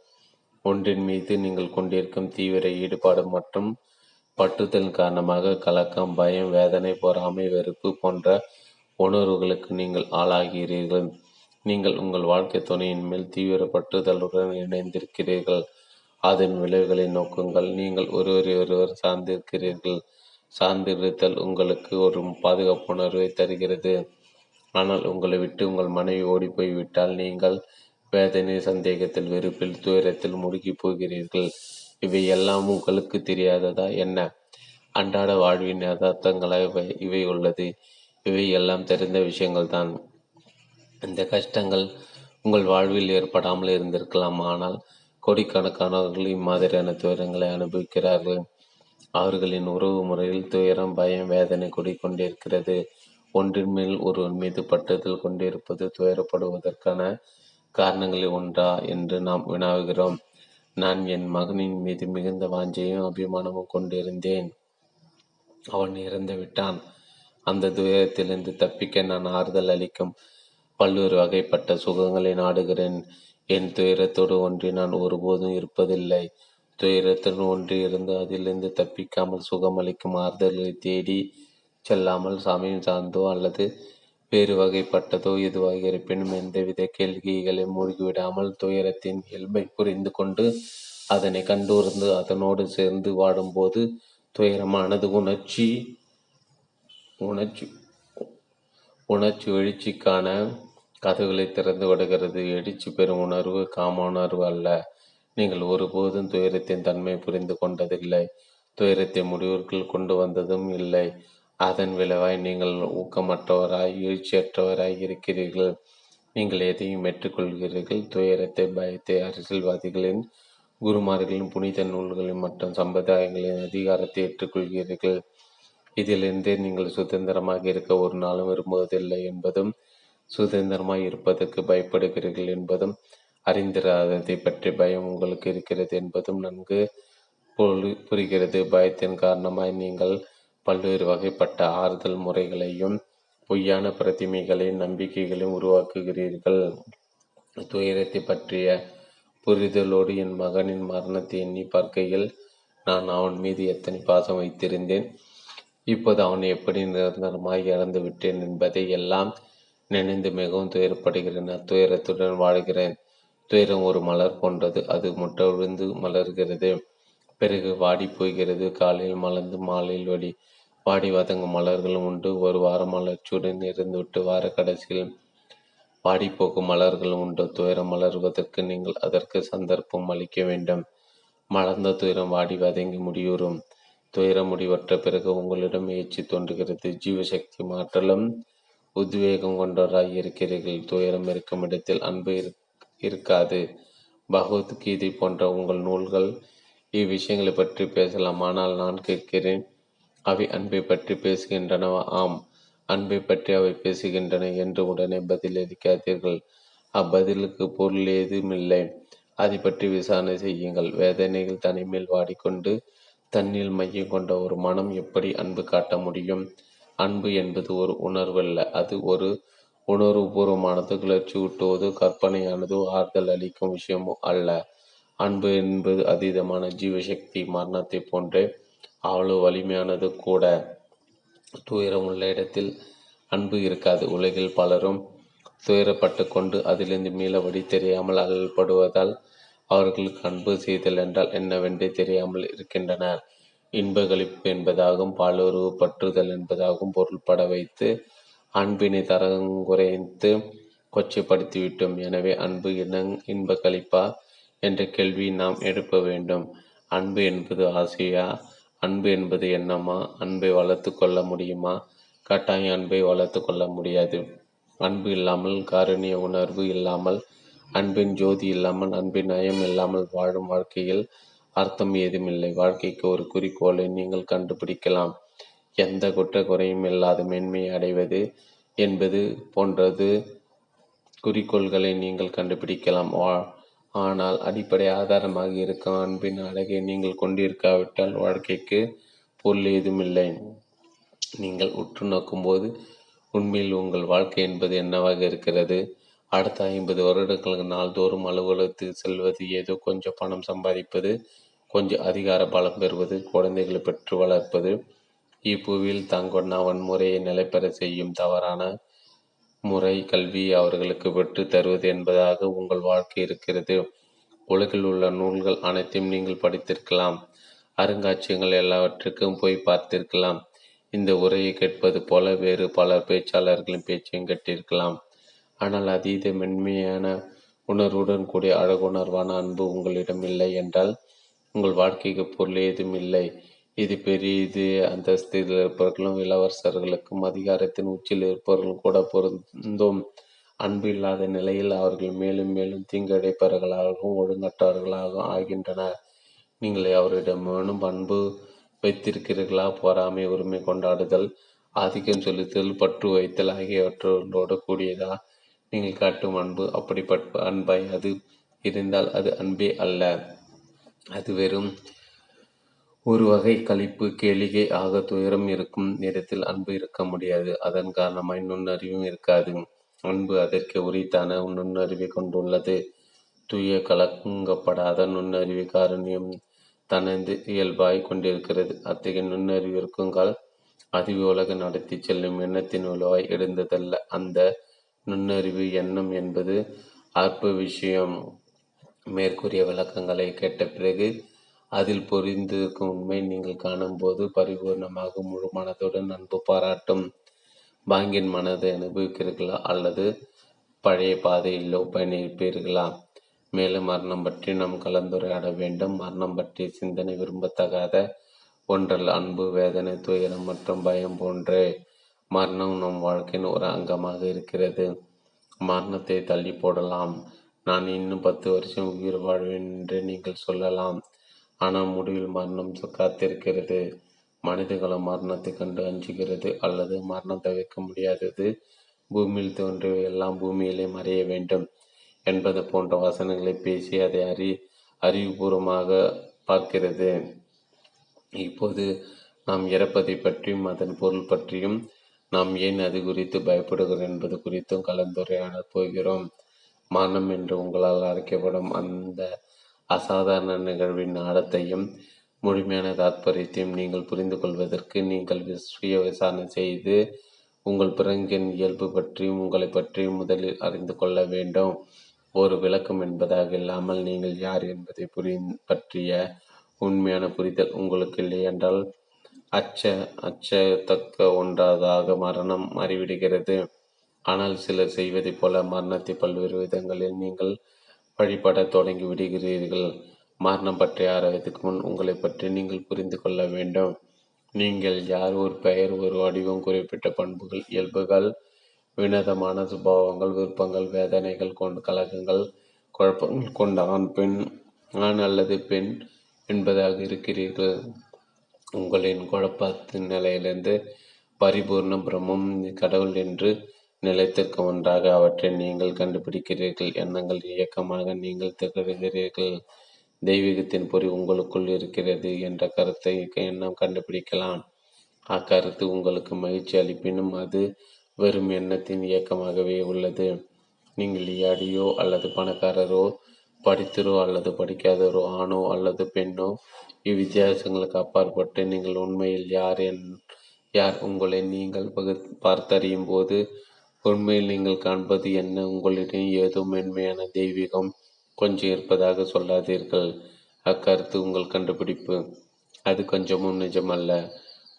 ஒன்றின் மீது நீங்கள் கொண்டிருக்கும் தீவிர ஈடுபாடு மற்றும் பற்றுதல் காரணமாக கலக்கம், பயம், வேதனை, பொறாமை, வெறுப்பு போன்ற உணர்வுகளுக்கு நீங்கள் ஆளாகிறீர்கள். நீங்கள் உங்கள் வாழ்க்கை துணையின் மேல் தீவிர பற்றுதலுடன் இணைந்திருக்கிறீர்கள். அதன் விளைவுகளை நோக்குங்கள். நீங்கள் ஒருவரை ஒருவர் சார்ந்திருக்கிறீர்கள். சார்ந்திருத்தல் உங்களுக்கு ஒரு பாதுகாப்பு உணர்வை தருகிறது. ஆனால் உங்களை விட்டு உங்கள் மனைவி ஓடி போய்விட்டால் நீங்கள் வேதனை, சந்தேகத்தில், வெறுப்பில், துயரத்தில் முடுக்கி போகிறீர்கள். இவை எல்லாம் உங்களுக்கு தெரியாததா என்ன? அன்றாட வாழ்வின் யதார்த்தங்களாக இவை உள்ளது. இவை எல்லாம் தெரிந்த விஷயங்கள் தான். இந்த கஷ்டங்கள் உங்கள் வாழ்வில் ஏற்படாமல் இருந்திருக்கலாம். ஆனால் கோடிக்கணக்கானவர்கள் இம்மாதிரியான துயரங்களை அனுபவிக்கிறார்கள். அவர்களின் உறவு முறையில் துயரம், பயம், வேதனை கூடிக்கொண்டிருக்கிறது. ஒன்றின் மேல் ஒருவன் மீது பட்டுதல் கொண்டிருப்பது துயரப்படுவதற்கான காரணங்களில் ஒன்றா என்று நாம் வினாவுகிறோம். நான் என் மகனின் மீது மிகுந்த வாஞ்சையும் அபிமானமும் கொண்டிருந்தேன். அவன் இறந்து விட்டான். அந்த துயரத்திலிருந்து தப்பிக்க நான் ஆறுதல் அளிக்கும் பல்வேறு வகைப்பட்ட சுகங்களை நாடுகிறேன். என் துயரத்தோடு ஒன்றி நான் ஒருபோதும் இருப்பதில்லை. துயரத்தோடு ஒன்றி இருந்து அதிலிருந்து தப்பிக்காமல் சுகமளிக்கும் ஆறுதலை தேடி செல்லாமல் சமயம் சார்ந்தோ அல்லது வேறு வகைப்பட்டதோ எதுவாக இருப்பினும் எந்தவித கேள்விகளை மூழ்கிவிடாமல் துயரத்தின் இயல்பை புரிந்து கொண்டு அதனை கண்டூர்ந்து அதனோடு சேர்ந்து வாடும்போது துயரமானது உணர்ச்சி உணர்ச்சி உணர்ச்சி எழுச்சிக்கான கதவுகளை திறந்து விடுகிறது. எழுச்சி பெறும் உணர்வு காம உணர்வு அல்ல. நீங்கள் ஒருபோதும் துயரத்தின் தன்மை புரிந்து கொண்டதில்லை. துயரத்தை முடிவுக்குள் கொண்டு வந்ததும் இல்லை. அதன் விளைவாய் நீங்கள் ஊக்கமற்றவராய் எழுச்சியற்றவராய் இருக்கிறீர்கள். நீங்கள் எதையும் ஏற்றுக்கொள்கிறீர்கள். துயரத்தை, பயத்தை அரசியல்வாதிகளின், குருமார்களின், புனித நூல்களின் மற்றும் சம்பிரதாயங்களின் அதிகாரத்தை ஏற்றுக்கொள்கிறீர்கள். இதிலிருந்தே நீங்கள் சுதந்திரமாக இருக்க ஒரு நாளும் விரும்புவதில்லை என்பதும், சுதந்திரமாய் இருப்பதற்கு பயப்படுகிறீர்கள் என்பதும், அறிந்திராததை பற்றி பயம் உங்களுக்கு இருக்கிறது என்பதும் நன்கு புரிகிறது. பயத்தின் காரணமாய் நீங்கள் பல்வேறு வகைப்பட்ட ஆறுதல் முறைகளையும் பொய்யான பிரதிமைகளையும் நம்பிக்கைகளையும் உருவாக்குகிறீர்கள். துயரத்தை பற்றிய புரிதலோடு என் மகனின் மரணத்தை எண்ணி பார்க்கையில் நான் அவன் மீது எத்தனை பாசம் வைத்திருந்தேன், இப்போது அவனை எப்படி நிரந்தரமாக இழந்து விட்டேன் என்பதை எல்லாம் நினைந்து மிகவும் துயரப்படுகிறேன். துயரத்துடன் வாழ்கிறேன். துயரம் ஒரு மலர் போன்றது. அது முட்டை விழுந்து மலர்கிறது, பிறகு வாடி போய்கிறது. காலையில் மலர்ந்து மாலையில் வடி வாடி வதங்கும் மலர்களும் உண்டு. ஒரு வாரம் மலர்ச்சியுடன் இருந்துவிட்டு வார கடைசியில் வாடி போகும் மலர்களும் உண்டு. துயரம் மலர்வதற்கு நீங்கள் அதற்கு சந்தர்ப்பம் அளிக்க வேண்டும். மலர்ந்த துயரம் வாடி வதங்கி முடிவுறும். துயரம் முடிவற்ற பிறகு உங்களிடம் எழுச்சி தோன்றுகிறது. ஜீவசக்தி, மாற்றலும் உத்வேகம் கொண்டவராய் இருக்கிறீர்கள். துயரம் இருக்கும் இடத்தில் அன்பு இருக்காது. பகவத்கீதை போன்ற உங்கள் நூல்கள் இவ்விஷயங்களை பற்றி பேசலாம். ஆனால் நான் கேட்கிறேன், அவை அன்பை பற்றி பேசுகின்றனவா? ஆம், அன்பை பற்றி அவை பேசுகின்றன என்று உடனே பதிலளிக்காதீர்கள். அப்பதிலுக்கு பொருள் ஏதுமில்லை. அதை பற்றி விசாரணை செய்யுங்கள். வேதனைகள் தனிமேல் வாடிக்கொண்டு தன்னில் மையம் கொண்ட ஒரு மனம் எப்படி அன்பு காட்ட முடியும்? அன்பு என்பது ஒரு உணர்வல்ல. அது ஒரு உணர்வு பூர்வமானது, கிளர்ச்சி ஊட்டுவதோ கற்பனையானதோ ஆறுதல் அளிக்கும் விஷயமோ அல்ல. அன்பு என்பது அதீதமான ஜீவசக்தி. மரணத்தை போன்றே அவ்வளவு வலிமையானது கூட. துயரம் உள்ள இடத்தில் அன்பு இருக்காது. உலகில் பலரும் துயரப்பட்டு கொண்டு அதிலிருந்து மீளபடி தெரியாமல் அல்லப்படுவதால் அவர்களுக்கு அன்பு செய்தல் என்றால் என்னவென்றே தெரியாமல் இருக்கின்றனர். இன்பகளிப்பு என்பதாகவும் பாலுறவு பற்றுதல் என்பதாகவும் பொருள்பட வைத்து அன்பினை தரங்குறைத்து கொச்சைப்படுத்திவிட்டோம். எனவே அன்பு இனங் இன்ப கழிப்பா என்ற கேள்வி நாம் எழுப்ப வேண்டும். அன்பு என்பது ஆசையா? அன்பு என்பது என்னமா? அன்பை வளர்த்து கொள்ள முடியுமா? கட்டாயம் அன்பை வளர்த்து கொள்ள முடியாது. அன்பு இல்லாமல், காருண்ய உணர்வு இல்லாமல், அன்பின் ஜோதி இல்லாமல், அன்பின் நயம் இல்லாமல் வாழும் வாழ்க்கையில் அர்த்தம் ஏதுமில்லை. வாழ்க்கைக்கு ஒரு குறிக்கோளை நீங்கள் கண்டுபிடிக்கலாம். எந்த குற்ற குறையும் இல்லாத மேன்மையை அடைவது என்பது போன்றது குறிக்கோள்களை நீங்கள் கண்டுபிடிக்கலாம். ஆனால் அடிப்படை ஆதாரமாக இருக்கும் அன்பின் அழகை நீங்கள் கொண்டிருக்காவிட்டால் வாழ்க்கைக்கு பொருள் ஏதுமில்லை. நீங்கள் உற்று நோக்கும்போது உண்மையில் உங்கள் வாழ்க்கை என்பது என்னவாக இருக்கிறது? அடுத்த ஐம்பது வருடங்களுக்கு நாள்தோறும் அலுவலகத்துக்கு செல்வது, ஏதோ கொஞ்சம் பணம் சம்பாதிப்பது, கொஞ்சம் அதிகார பலம் பெறுவது, குழந்தைகளை பெற்று வளர்ப்பது, இப்புவியில் தங்கொன்னா வன்முறையை நிலைப்பெற செய்யும் தவறான முறை கல்வி அவர்களுக்கு பெற்று தருவது என்பதாக உங்கள் வாழ்க்கை இருக்கிறது. உலகில் உள்ள நூல்கள் அனைத்தையும் நீங்கள் படித்திருக்கலாம். அருங்காட்சியங்கள் எல்லாவற்றுக்கும் போய் பார்த்திருக்கலாம். இந்த உரையை கேட்பது போல வேறு பல பேச்சாளர்களின் பேச்சையும் கேட்டிருக்கலாம். ஆனால் அதீத மென்மையான உணர்வுடன் கூடிய அழகுணர்வான அன்பு உங்களிடம் இல்லை என்றால் உங்கள் வாழ்க்கைக்கு பொருள் ஏதும் இல்லை. இது பெரிய இது அந்தஸ்தில் இருப்பவர்களும் இளவரசர்களுக்கும் அதிகாரத்தின் உச்சியில் இருப்பவர்களும் கூட பொருந்தும். அன்பு இல்லாத நிலையில் அவர்கள் மேலும் மேலும் தீங்கடைப்பவர்களாகவும் ஒழுங்கற்றவர்களாகவும் ஆகின்றனர். நீங்கள் அவரிடம் மேலும் அன்பு வைத்திருக்கிறீர்களா? பொறாமை, உரிமை கொண்டாடுதல், ஆதிக்கம் செலுத்துதல், பற்று வைத்தல் ஆகியவற்றோடு கூடியதா நீங்கள் காட்டும் அன்பு? அப்படிப்பட்ட அன்பை அது இருந்தால் அது அன்பே அல்ல, அது வெறும் ஒரு வகை கழிப்பு, கேளிகை ஆக. துயரம் இருக்கும் நேரத்தில் அன்பு இருக்க முடியாது. அதன் காரணமாய் நுண்ணறிவும் இருக்காது. அன்பு அதற்கு உரித்தான நுண்ணறிவை கொண்டுள்ளது. தூய கலங்கப்படாத நுண்ணறிவு காரணியம் தனது இயல்பாய் கொண்டிருக்கிறது. அத்தகைய நுண்ணறிவு இருக்குங்கால் அறிவு உலக நடத்தி செல்லும் எண்ணத்தின் விளைவாய் எழுந்ததல்ல. அந்த நுண்ணறிவு எண்ணம் என்பது ஆர்ப்ப விஷயம். மேற்கூறிய விளக்கங்களை கேட்ட பிறகு அதில் பொறிந்திருக்கும் உண்மை நீங்கள் காணும்போது பரிபூர்ணமாக முழு மனதுடன் அன்பு பாராட்டும் பாங்கின் மனதை அனுபவிக்கிறீர்களா அல்லது பழைய பாதையிலோ பயணிப்பீர்களா? மேலும் மரணம் பற்றி நாம் கலந்துரையாட வேண்டும். மரணம் பற்றிய சிந்தனை விரும்பத்தகாத ஒன்றல். அன்பு, வேதனை, துயரம் மற்றும் பயம் போன்றே மரணம் நம் வாழ்க்கையின் ஒரு அங்கமாக இருக்கிறது. மரணத்தை தள்ளி போடலாம். நான் இன்னும் பத்து வருஷம் உயிர் வாழ்வேன் என்று நீங்கள் சொல்லலாம். ஆனால் முடிவில் மரணம் காத்திருக்கிறது. மனிதர்களும் மரணத்தை கண்டு அஞ்சுகிறது அல்லது மரணம் தவிர்க்க முடியாதது, பூமியில் தோன்றிய எல்லாம் பூமியிலே மறைய வேண்டும் என்பது போன்ற வசனங்களை பேசி அதை அறி அறிவுபூர்வமாக பார்க்கிறது. இப்போது நாம் இறப்பதை பற்றியும் அதன் பொருள் பற்றியும் நாம் ஏன் அது குறித்து பயப்படுகிறோம் என்பது குறித்தும் கலந்துரையாடப் போகிறோம். மரணம் என்று உங்களால் அழைக்கப்படும் அந்த அசாதாரண நிகழ்வின் ஆழத்தையும் முழுமையான தாற்பயத்தையும் நீங்கள் புரிந்து கொள்வதற்கு நீங்கள் சுய விசாரணை செய்து உங்கள் பிறங்கின் இயல்பு பற்றியும் உங்களை பற்றியும் முதலில் அறிந்து கொள்ள வேண்டும். ஒரு விளக்கம் என்பதாக இல்லாமல் நீங்கள் யார் என்பதை புரி பற்றிய உண்மையான புரிதல் உங்களுக்கு இல்லை என்றால் அச்ச அச்சத்தக்க ஒன்றாதாக மரணம் அறிவிடுகிறது. ஆனால் சிலர் செய்வதை போல மரணத்தை பல்வேறு விதங்களில் நீங்கள் வழிபட தொடங்கி விடுகிறீர்கள். மரணம் பற்றி ஆராய்வதற்கு முன் உங்களை பற்றி நீங்கள் புரிந்து கொள்ள வேண்டும். நீங்கள் யார்? ஒரு பெயர், ஒரு வடிவம், குறிப்பிட்ட பண்புகள், இயல்புகள், வினதமான சுபாவங்கள், விருப்பங்கள், வேதனைகள் கொண்ட கலகங்கள், குழப்பங்கள் கொண்ட ஆண் பெண் ஆண் அல்லது பெண் என்பதாக இருக்கிறீர்கள். உங்களின் குழப்பத்து நிலையிலிருந்து பரிபூர்ண பிரம்மம், கடவுள் என்று நிலைத்திற்கு ஒன்றாக அவற்றை நீங்கள் கண்டுபிடிக்கிறீர்கள். எண்ணங்கள் இயக்கமாக நீங்கள் திகழ்கிறீர்கள். தெய்வீகத்தின் பொறி உங்களுக்குள் இருக்கிறது என்ற கருத்தை எண்ணம் கண்டுபிடிக்கலாம். அக்கருத்து உங்களுக்கு மகிழ்ச்சி அளிப்பினும் அது வெறும் எண்ணத்தின் இயக்கமாகவே உள்ளது. நீங்கள் யாடியோ அல்லது பணக்காரரோ, படித்தரோ அல்லது படிக்காதரோ, ஆணோ அல்லது பெண்ணோ, இவ்வித்தியாசங்களுக்கு அப்பாற்பட்டு நீங்கள் உண்மையில் யார் என் யார் உங்களை நீங்கள் பகு பார்த்தறியும் போது உண்மையில் நீங்கள் காண்பது என்ன? உங்களிடம் ஏதோ மென்மையான தெய்வீகம் கொஞ்சம் இருப்பதாக சொல்லாதீர்கள். அக்கருத்து உங்கள் கண்டுபிடிப்பு. அது கொஞ்சமும் நிஜமல்ல.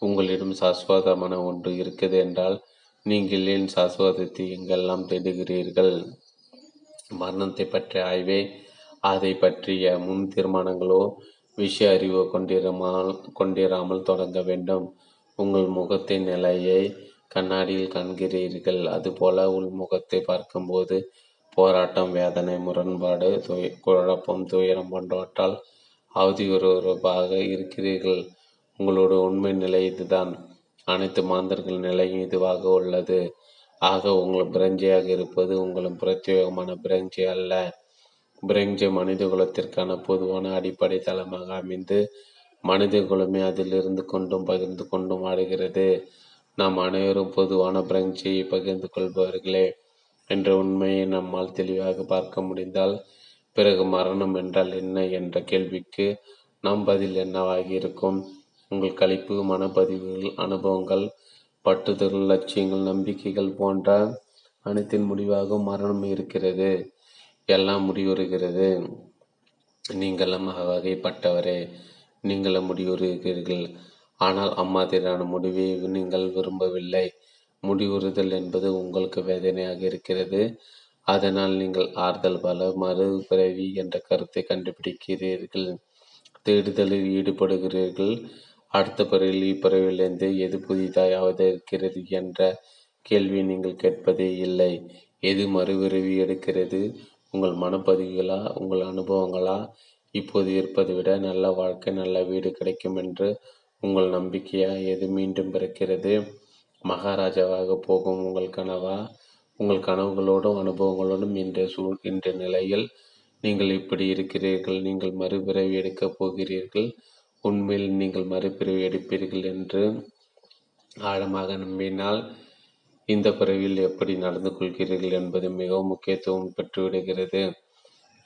உங்களிடம் சாஸ்வதமான ஒன்று இருக்குது என்றால் நீங்கள் ஏன் சாஸ்வதத்தை எங்கெல்லாம் தேடுகிறீர்கள்? மரணத்தை பற்றிய ஆய்வே அதை பற்றிய முன் தீர்மானங்களோ விஷய அறிவோ கொண்டிருமால் கொண்டிராமல் தொடங்க வேண்டும். உங்கள் முகத்தின் நிலையை கண்ணாடியில் காண்கிறீர்கள். அதுபோல உள்முகத்தை பார்க்கும்போது போராட்டம், வேதனை, முரண்பாடு, துய குழப்பம், துயரம் போன்றவற்றால் அவதியுறவாக இருக்கிறீர்கள். உங்களோட உண்மை நிலை இதுதான். அனைத்து மாந்தர்கள் நிலையும் இதுவாக உள்ளது. ஆக உங்கள் பிரஞ்சையாக இருப்பது உங்களும் பிரத்யோகமான பிரஞ்சை அல்ல. பிரஞ்சை மனித குலத்திற்கான பொதுவான அடிப்படை தளமாக அமைந்து மனித குலமே அதிலிருந்து கொண்டும் பகிர்ந்து கொண்டும் ஆடுகிறது. நாம் அனைவரும் பொதுவான பிரஞ்சையை பகிர்ந்து கொள்பவர்களே என்ற உண்மையை நம்மால் தெளிவாக பார்க்க முடிந்தால் பிறகு மரணம் என்றால் என்ன என்ற கேள்விக்கு நம் பதில் என்னவாகி இருக்கும்? உங்கள் கழிப்பு, மனப்பதிவுகள், அனுபவங்கள், பட்டுதல், லட்சியங்கள், நம்பிக்கைகள் போன்ற அனைத்தின் முடிவாக மரணம் இருக்கிறது. எல்லாம் முடிவுறுகிறது. நீங்களும் அவ்வகைப்பட்டவரே. நீங்களும் முடிவுறுகிறீர்கள். ஆனால் அம்மாதிரியான முடிவை நீங்கள் விரும்பவில்லை. முடிவுறுதல் என்பது உங்களுக்கு வேதனையாக இருக்கிறது. அதனால் நீங்கள் ஆறுதல் பல மறுபிறவி என்ற கருத்தை கண்டுபிடிக்கிறீர்கள். தேடுதலில் ஈடுபடுகிறீர்கள். அடுத்த பிறவில் இப்பிறவிலிருந்து எது புதிதாய் அவதரிக்கிறது என்ற கேள்வி நீங்கள் கேட்பதே இல்லை. எது மறுபிறவி எடுக்கிறது? உங்கள் மனப்பதிவுகளா, உங்கள் அனுபவங்களா? இப்போது இருப்பதை விட நல்ல வாழ்க்கை, நல்ல வீடு கிடைக்கும் என்று உங்கள் நம்பிக்கையா? எது மீண்டும் பிறக்கிறது? மகாராஜாவாக போகும் உங்கள் கனவா? உங்கள் கனவுகளோடும் அனுபவங்களோடும் இன்று சூழ் என்ற நிலையில் நீங்கள் இப்படி இருக்கிறீர்கள். நீங்கள் மறுபிறவி எடுக்கப் போகிறீர்கள். உண்மையில் நீங்கள் மறுபிறவி எடுப்பீர்கள் என்று ஆழமாக நம்பினால் இந்த பிறவியில் எப்படி நடந்து கொள்கிறீர்கள் என்பது மிகவும் முக்கியத்துவம் பெற்றுவிடுகிறது.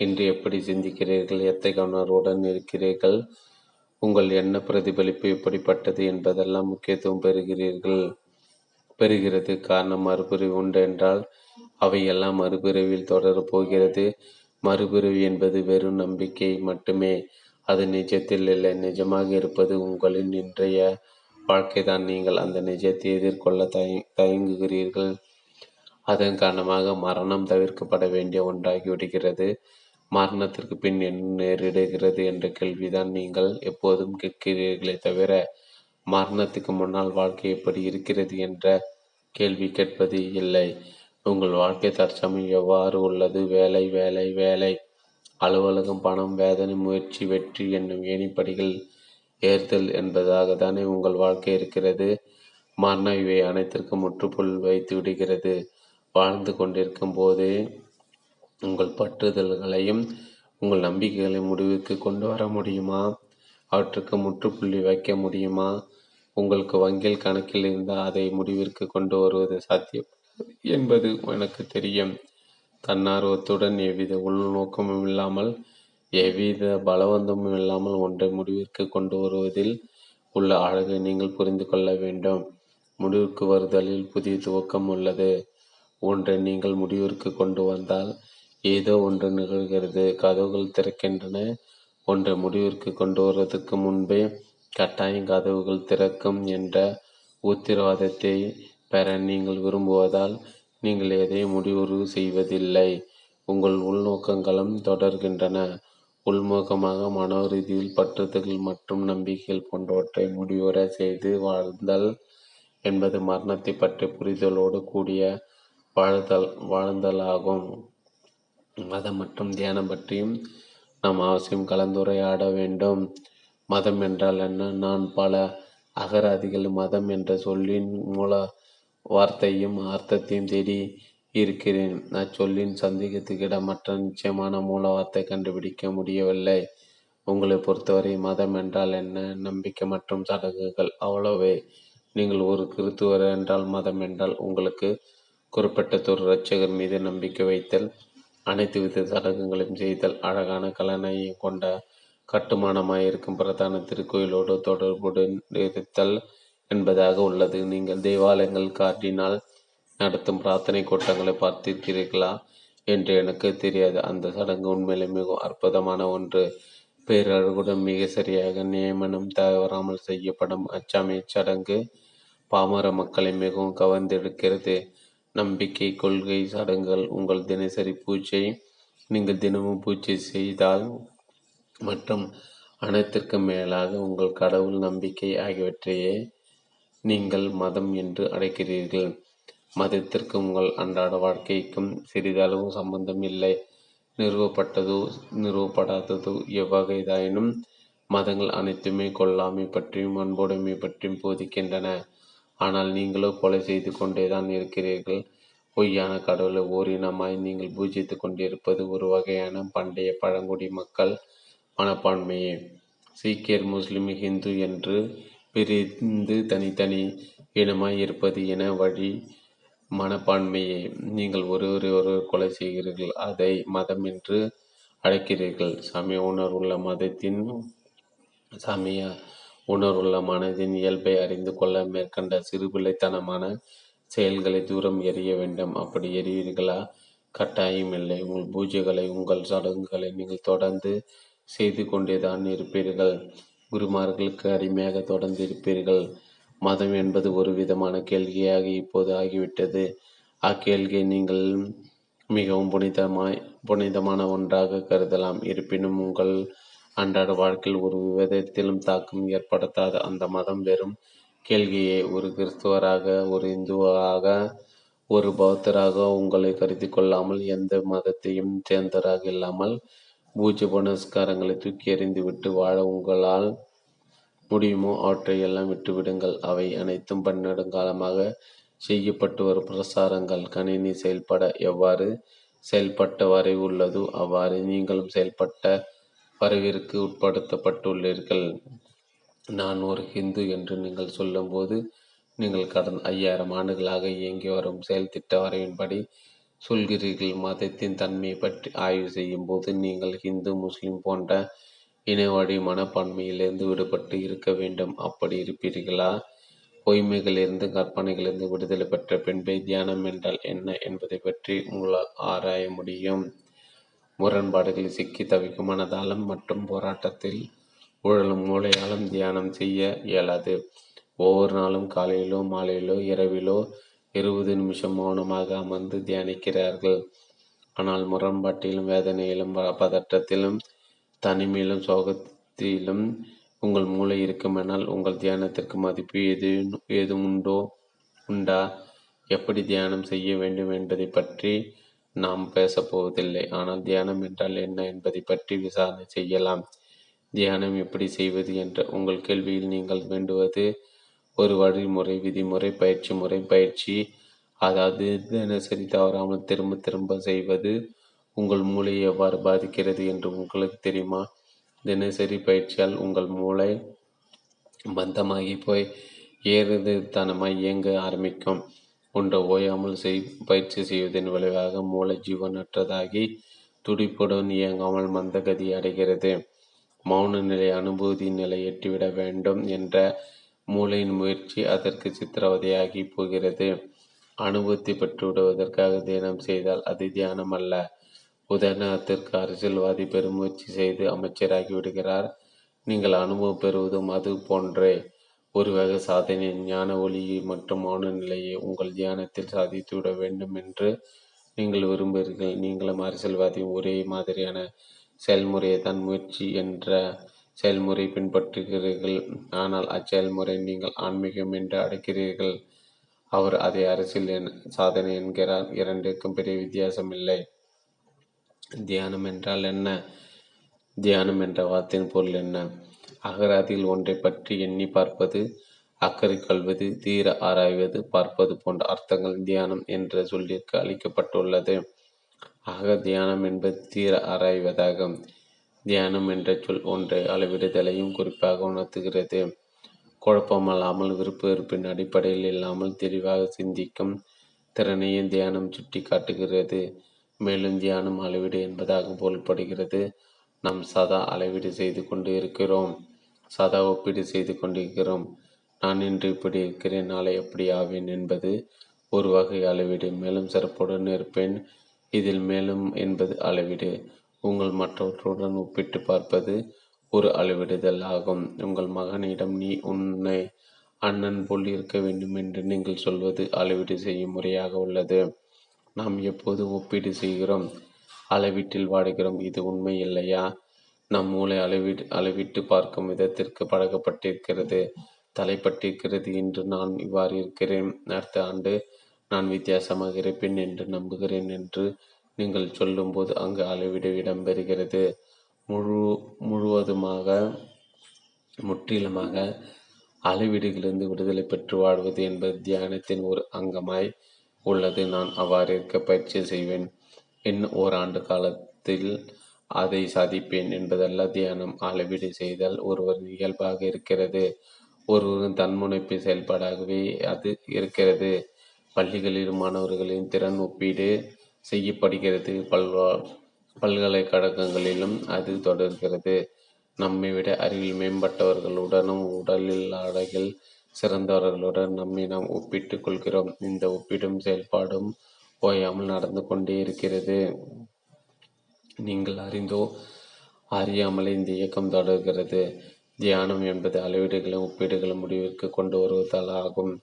இன்று எப்படி சிந்திக்கிறீர்கள், எத்தகைய உணர்வுடன் இருக்கிறீர்கள், உங்கள் எண்ண பிரதிபலிப்பு எப்படிப்பட்டது என்பதெல்லாம் முக்கியத்துவம் பெறுகிறீர்கள் பெறுகிறது காரணம் மறுபிறவி உண்டு என்றால் அவையெல்லாம் மறுபிறவியில் தொடரப் போகிறது. மறுபிறவி என்பது வெறும் நம்பிக்கை மட்டுமே, அது நிஜத்தில் இல்லை. நிஜமாக இருப்பது உங்களின் இன்றைய வாழ்க்கை தான். நீங்கள் அந்த நிஜத்தை எதிர்கொள்ள தய தயங்குகிறீர்கள். அதன் காரணமாக மரணம் தவிர்க்கப்பட வேண்டிய ஒன்றாகிவிடுகிறது. மரணத்திற்கு பின் என்ன நேரிடுகிறது என்ற கேள்விதான் நீங்கள் எப்போதும் கேட்கிறீர்களே தவிர, மரணத்துக்கு முன்னால் வாழ்க்கை எப்படி இருக்கிறது என்ற கேள்வி கேட்பது இல்லை. உங்கள் வாழ்க்கை தற்சமயம் எவ்வாறு உள்ளது? வேலை வேலை வேலை, அலுவலகம், பணம், வேதனை, முயற்சி, வெற்றி என்னும் ஏணிப்படிகள் ஏறுதல் என்பதாக தானே உங்கள் வாழ்க்கை இருக்கிறது. மரண இவை அனைத்திற்கும் முற்றுப்புள் வைத்து விடுகிறது. வாழ்ந்து கொண்டிருக்கும் போதே உங்கள் பற்றுதல்களையும் உங்கள் நம்பிக்கைகளையும் முடிவுக்கு கொண்டு வர முடியுமா? அவற்றுக்கு முற்றுப்புள்ளி வைக்க முடியுமா? உங்களுக்கு வங்கியில் கணக்கில் இருந்தால் அதை முடிவிற்கு கொண்டு வருவது சாத்தியம் என்பது எனக்கு தெரியும். தன்னார்வத்துடன் எவ்வித உள்நோக்கமும் இல்லாமல், எவ்வித பலவந்தமும் இல்லாமல் ஒன்றை முடிவிற்கு கொண்டு வருவதில் உள்ள அழகை நீங்கள் புரிந்து கொள்ள வேண்டும். முடிவிற்கு வருதலில் புதிய துவக்கம் உள்ளது. ஒன்றை நீங்கள் முடிவிற்கு கொண்டு வந்தால் ஏதோ ஒன்று நிகழ்கிறது. கதவுகள் திறக்கின்றன. ஒன்றை முடிவிற்கு கொண்டு வருவதற்கு முன்பே கட்டாயம் கதவுகள் திறக்கும் என்ற உத்தரவாதத்தை பெற நீங்கள் விரும்புவதால் நீங்கள் எதையும் முடிவுறுவு செய்வதில்லை. உங்கள் உள்நோக்கங்களும் தொடர்கின்றன. உள்முகமாக மன ரீதியில் பற்றுதல் மற்றும் நம்பிக்கைகள் போன்றவற்றை முடிவுற செய்து வாழ்ந்தல் என்பது மரணத்தை பற்றி புரிதலோடு கூடிய வாழ்தல் வாழ்ந்தலாகும். மதம் மற்றும் தியானம் பற்றியும் நாம் அவசியம் கலந்துரையாட வேண்டும். மதம் என்றால் என்ன? நான் பல அகராதிகள் மதம் என்ற சொல்லின் மூல வார்த்தையும் அர்த்தத்தையும் தேடி இருக்கிறேன். அச்சொல்லின் சந்தேகத்துக்கிடமற்ற நிச்சயமான மூல வார்த்தை கண்டுபிடிக்க முடியவில்லை. உங்களை பொறுத்தவரை மதம் என்றால் என்ன? நம்பிக்கை மற்றும் சடங்குகள், அவ்வளவே. நீங்கள் ஒரு கிறித்துவர் என்றால் மதம் என்றால் உங்களுக்கு குறிப்பிட்டதொரு இரட்சகர் மீது நம்பிக்கை வைத்தல், அனைத்து வித சடங்குகளையும் செய்தல், அழகான கலனையும் கொண்ட கட்டுமானமாக இருக்கும் பிரதான திருக்கோயிலோடு தொடர்புடன் இருத்தல் என்பதாக உள்ளது. நீங்கள் தேவாலயங்கள், கார்டினால் நடத்தும் பிரார்த்தனை கூட்டங்களை பார்த்திருக்கிறீர்களா என்று எனக்கு தெரியாது. அந்த சடங்கு உண்மையிலே மிகவும் அற்புதமான ஒன்று. பேரழகுடன் மிக சரியாக நியமனம் தவறாமல் செய்யப்படும் அச்சமய சடங்கு பாமர மக்களை மிகவும் கவர்ந்தெடுக்கிறது. நம்பிக்கை, கொள்கை, சடங்குகள், உங்கள் தினசரி பூஜை, நீங்கள் தினமும் பூஜை செய்தால் மற்றும் அனைத்திற்கும் மேலாக உங்கள் கடவுள் நம்பிக்கை ஆகியவற்றையே நீங்கள் மதம் என்று அழைக்கிறீர்கள். மதத்திற்கும் உங்கள் அன்றாட வாழ்க்கைக்கும் சிறிதளவு சம்பந்தம் இல்லை. நிறுவப்பட்டதோ நிறுவப்படாததோ எவ்வகைதாயினும் மதங்கள் அனைத்துமே கொல்லாமை பற்றியும் அன்போடுமை பற்றியும் போதிக்கின்றன. ஆனால் நீங்களோ கொலை செய்து கொண்டே தான் இருக்கிறீர்கள். பொய்யான கடவுளை ஓரினமாய் நீங்கள் பூஜித்து கொண்டிருப்பது ஒரு வகையான பண்டைய பழங்குடி மக்கள் மனப்பான்மையே. சீக்கியர், முஸ்லிம், ஹிந்து என்று பிரிந்து தனித்தனி இனமாய் இருப்பது என வழி மனப்பான்மையே. நீங்கள் ஒருவரை ஒருவர் கொலை செய்கிறீர்கள். அதை மதம் என்று அழைக்கிறீர்கள். சமய உணர்வுள்ள மதத்தின் சமய உணர்வுள்ள மனதின் இயல்பை அறிந்து கொள்ள மேற்கண்ட சிறுபிள்ளைத்தனமான செயல்களை தூரம் எறிய வேண்டும். அப்படி எறிவீர்களா? கட்டாயம் இல்லை. உங்கள் பூஜைகளை, உங்கள் சடங்குகளை நீங்கள் தொடர்ந்து செய்து கொண்டேதான் இருப்பீர்கள். குருமார்களுக்கு அடிமையாக தொடர்ந்து இருப்பீர்கள். மதம் என்பது ஒரு விதமான கேள்வியாக இப்போது ஆகிவிட்டது. அக்கேள்வியை நீங்கள் மிகவும் புனிதமாய் புனிதமான ஒன்றாக கருதலாம். இருப்பினும் உங்கள் அன்றாட வாழ்க்கையில் ஒரு விதத்திலும் தாக்கம் ஏற்படுத்தாத அந்த மதம் வெறும் கேள்வியை ஒரு கிறிஸ்துவராக, ஒரு இந்துவாக, ஒரு பௌத்தராக உங்களை கருதி கொள்ளாமல், எந்த மதத்தையும் சேர்ந்தராக இல்லாமல் பூஜை புனஸ்காரங்களை தூக்கி எறிந்துவிட்டு வாழ உங்களால் முடியுமோ அவற்றை எல்லாம் விட்டுவிடுங்கள். அவை அனைத்தும் பன்னெடுங்காலமாக செய்யப்பட்டு வரும் பிரசாரங்கள். கணினி செயல்பட எவ்வாறு செயல்பட்ட வரை உள்ளதோ அவ்வாறு நீங்களும் செயல்பட்ட வரைவிற்கு உட்படுத்தப்பட்டுள்ளீர்கள். நான் ஒரு ஹிந்து என்று நீங்கள் சொல்லும்போது, நீங்கள் கடந்த ஐயாயிரம் ஆண்டுகளாக இயங்கி வரும் செயல் திட்ட வரைவின்படி சொல்கிறீர்கள். மதத்தின் தன்மையை பற்றி ஆய்வு செய்யும் போது நீங்கள் ஹிந்து முஸ்லிம் போன்ற இனவழி மனப்பான்மையிலிருந்து விடுபட்டு இருக்க வேண்டும். அப்படி இருப்பீர்களா? பொய்மைகளிலிருந்து கற்பனைகளிலிருந்து விடுதலை பெற்ற பின்பே தியானம் என்றால் என்ன என்பதை பற்றி உங்களால் ஆராய முடியும். முரண்பாடுகளில் சிக்கி தவிக்கும் மனதாலும் மற்றும் போராட்டத்தில் உழலும் மூளையாலும் தியானம் செய்ய இயலாது. ஒவ்வொரு நாளும் காலையிலோ மாலையிலோ இரவிலோ இருபது நிமிஷம் மௌனமாக அமர்ந்து தியானிக்கிறார்கள். ஆனால் முரண்பாட்டிலும் வேதனையிலும் பதற்றத்திலும் தனிமையிலும் சோகத்திலும் உங்கள் மூளை இருக்குமானால் உங்கள் தியானத்திற்கு மதிப்பு எது ஏதும் உண்டோ உண்டா எப்படி தியானம் செய்ய வேண்டும் என்பதை பற்றி நாம் பேசப்போவதில்லை. ஆனால் தியானம் என்றால் என்ன என்பதை பற்றி விசாரணை செய்யலாம். தியானம் எப்படி செய்வது என்ற உங்கள் கேள்வியில் நீங்கள் வேண்டுவது ஒரு வழிமுறை, விதிமுறை, பயிற்சி முறை. பயிற்சி அதாவது தினசரி தவறாமல் திரும்ப திரும்ப செய்வது உங்கள் மூளையை எவ்வாறு பாதிக்கிறது என்று உங்களுக்கு தெரியுமா? தினசரி பயிற்சியால் உங்கள் மூளை பந்தமாகி போய் ஏறுதனமாய் இயங்க ஆரம்பிக்கும். ஒன்றை ஓயாமல் செய் பயிற்சி செய்வதன் விளைவாக மூளை ஜீவனற்றதாகி துடிப்புடன் இயங்காமல் மந்தகதி அடைகிறது. மௌன நிலை அனுபூதி நிலை எட்டிவிட வேண்டும் என்ற மூளையின் முயற்சி அதற்கு சித்திரவதையாகி போகிறது. அனுபவத்தை பெற்றுவிடுவதற்காக தியானம் செய்தால் அது தியானம் அல்ல. உதாரணத்திற்கு, அரசியல்வாதி பெருமுயற்சி செய்து அமைச்சராகி விடுகிறார். நீங்கள் அனுபவம் பெறுவதும் அது போன்றே ஒரு வகை சாதனை. ஞான ஒளியை மற்றும் மௌன நிலையை உங்கள் தியானத்தில் சாதித்துவிட வேண்டும் என்று நீங்கள் விரும்புகிறீர்கள். நீங்களும் அரசியல்வாதியும் ஒரே மாதிரியான செயல்முறையை தான் முயற்சி என்ற செயல்முறை பின்பற்றுகிறீர்கள். ஆனால் அச்செயல்முறை நீங்கள் ஆன்மீகம் என்று அடைக்கிறீர்கள், அவர் அதை அரசியல் சாதனை என்கிறார். இரண்டிற்கும் பெரிய வித்தியாசம் இல்லை. தியானம் என்றால் என்ன? தியானம் என்ற வார்த்தையின் பொருள் என்ன? அகராதியில் ஒன்றை பற்றி எண்ணி பார்ப்பது, அக்கறை கொள்வது, தீர ஆராய்வது, பார்ப்பது போன்ற அர்த்தங்கள் தியானம் என்ற சொல்லிற்கு அளிக்கப்பட்டுள்ளது. ஆக தியானம் என்பது தீர ஆராய்வதாகும். தியானம் என்ற சொல் ஒன்றை அளவிடுதலையும் குறிப்பாக உணர்த்துகிறது. குழப்பமல்லாமல் விருப்ப வெறுப்பின் அடிப்படையில் இல்லாமல் தெளிவாக சிந்திக்கும் திறனையும் தியானம் சுட்டி காட்டுகிறது. மேலும் தியானம் அளவீடு என்பதாக பொருள்படுகிறது. நாம் சதா அளவீடு செய்து கொண்டு இருக்கிறோம், சதா ஒப்பீடு செய்து கொண்டிருக்கிறோம். நான் இன்று இப்படி இருக்கிறேன், நாளை எப்படி ஆவேன் என்பது ஒரு வகை அளவீடு. மேலும் சிறப்புடன் இருப்பேன், இதில் மேலும் என்பது அளவீடு. உங்கள் மற்றவற்றுடன் ஒப்பிட்டு பார்ப்பது ஒரு அளவிடுதல் ஆகும். உங்கள் மகனிடம் நீ உன்னை அண்ணன் போல் இருக்க வேண்டும் என்று நீங்கள் சொல்வது அளவீடு செய்யும் முறையாக உள்ளது. நாம் எப்போது ஒப்பீடு செய்கிறோம், அளவீட்டில் வாடுகிறோம். இது உண்மை இல்லையா? நம் மூளை அளவீடு அளவிட்டு பார்க்கும் விதத்திற்கு பழக்கப்பட்டிருக்கிறது, தலைப்பட்டிருக்கிறது. இன்று நான் இவ்வாறு இருக்கிறேன், அடுத்த ஆண்டு நான் வித்தியாசமாக இருப்பேன் என்று நம்புகிறேன் என்று நீங்கள் சொல்லும்போது அங்கு அளவீடு இடம்பெறுகிறது. முழு முழுவதுமாக முற்றிலுமாக அளவீடுகளிலிருந்து விடுதலை பெற்று வாழ்வது என்பது தியானத்தின் ஒரு அங்கமாய் உள்ளது. நான் அவ்வாறு இருக்க பயிற்சி செய்வேன், இன்னும் ஓராண்டு காலத்தில் அதை சாதிப்பேன் என்பதல்ல தியானம். அளவீடு செய்தால் ஒருவர் இயல்பாக இருக்கிறது, ஒருவரின் தன்முனைப்பு செயல்பாடாகவே அது இருக்கிறது. பள்ளிகளில் மாணவர்களின் திறன் ஒப்பீடு செய்யப்படுகிறது, பல்வா பல்கலைக்கழகங்களிலும் அது தொடர்கிறது. நம்மை விட அறிவில் மேம்பட்டவர்களுடனும் உடலில் அழகில் சிறந்தவர்களுடன் நம்மை நாம் ஒப்பிட்டு கொள்கிறோம். இந்த ஒப்பிடும் செயல்பாடும் ஓயாமல் நடந்து கொண்டே இருக்கிறது. நீங்கள் அறிந்தோ அறியாமலே இந்த இயக்கம் தொடர்கிறது. தியானம் என்பது அளவீடுகளும் ஒப்பீடுகளும் முடிவிற்கு கொண்டு வருவதால் ஆகும்.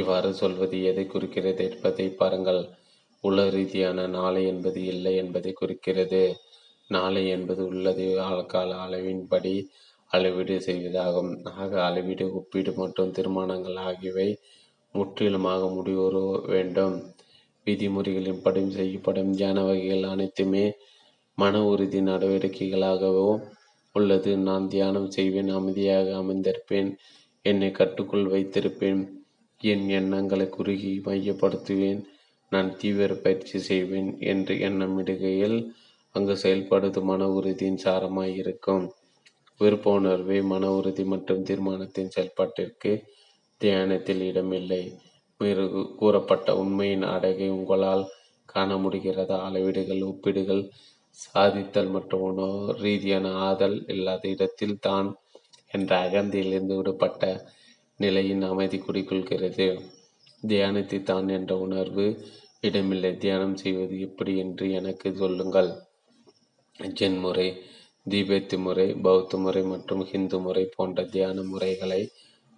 இவ்வாறு சொல்வது எதை குறிக்கிறது என்பதை பாருங்கள். உள ரீதியான நாளை என்பது இல்லை என்பதை குறிக்கிறது. நாளை என்பது உள்ளது கால அளவின்படி அளவீடு செய்வதாகும். ஆக அளவீடு, ஒப்பீடு மற்றும் தீர்மானங்கள் ஆகியவை முற்றிலுமாக முடிவுற வேண்டும். விதிமுறைகளின் படம் செய்யப்படும் தியான வகைகள் அனைத்துமே மன உறுதி நடவடிக்கைகளாகவோ உள்ளது. நான் தியானம் செய்வேன், அமைதியாக அமைந்திருப்பேன், என்னை கட்டுக்குள் வைத்திருப்பேன், என் எண்ணங்களை குறுகி மையப்படுத்துவேன், நான் தீவிர பயிற்சி செய்வேன் என்று எண்ணமிடுகையில் அங்கு செயல்படுவது மன உறுதியின் சாரமாயிருக்கும். விருப்ப உணர்வை மன உறுதி மற்றும் தீர்மானத்தின் செயல்பாட்டிற்கு தியானத்தில் இடமில்லை. மேறு கூறப்பட்ட உண்மையின் அடகை உங்களால் காண முடிகிறதா? அளவீடுகள், ஒப்பீடுகள், சாதித்தல் மற்றும் உணவு ரீதியான ஆதல் இல்லாத இடத்தில் தான் என்ற அகந்தியிலிருந்து விடுபட்ட நிலையின் அமைதி குடிக்கொள்கிறது. தியானத்தை தான் என்ற உணர்வு இடமில்லை. தியானம் செய்வது எப்படி என்று எனக்கு சொல்லுங்கள். ஜென் முறை, திபெத்து முறை, பௌத்த முறை மற்றும் ஹிந்து முறை போன்ற தியான முறைகளை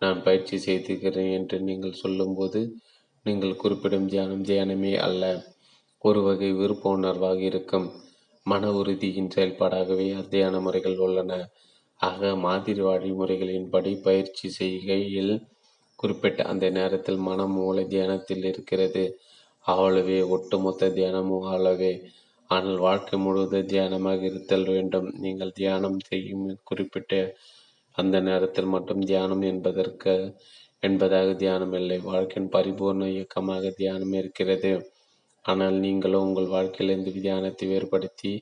நான் பயிற்சி செய்திருக்கிறேன் என்று நீங்கள் சொல்லும்போது நீங்கள் குறிப்பிடும் தியானம் தியானமே அல்ல, ஒரு வகை விருப்ப உணர்வாக இருக்கும் மன உறுதியின் செயல்பாடாகவே தியான முறைகள் உள்ளன. ஆக மாதிரி வழிமுறைகளின்படி பயிற்சி செய்கையில் குறிப்பிட்ட அந்த நேரத்தில் மனம் மூளை தியானத்தில் இருக்கிறது. அவ்வளவே, ஒட்டுமொத்த தியானமும் அவ்வளவே. ஆனால் வாழ்க்கை முழுவதும் தியானமாக இருத்தல் வேண்டும். நீங்கள் தியானம் செய்யும் குறிப்பிட்ட அந்த நேரத்தில் மட்டும் தியானம் என்பதற்கு என்பதாக தியானம் இல்லை. வாழ்க்கையின் பரிபூர்ண இயக்கமாக தியானம் இருக்கிறது. ஆனால் நீங்களோ உங்கள் வாழ்க்கையிலிருந்து தியானத்தை வேறுபடுத்தி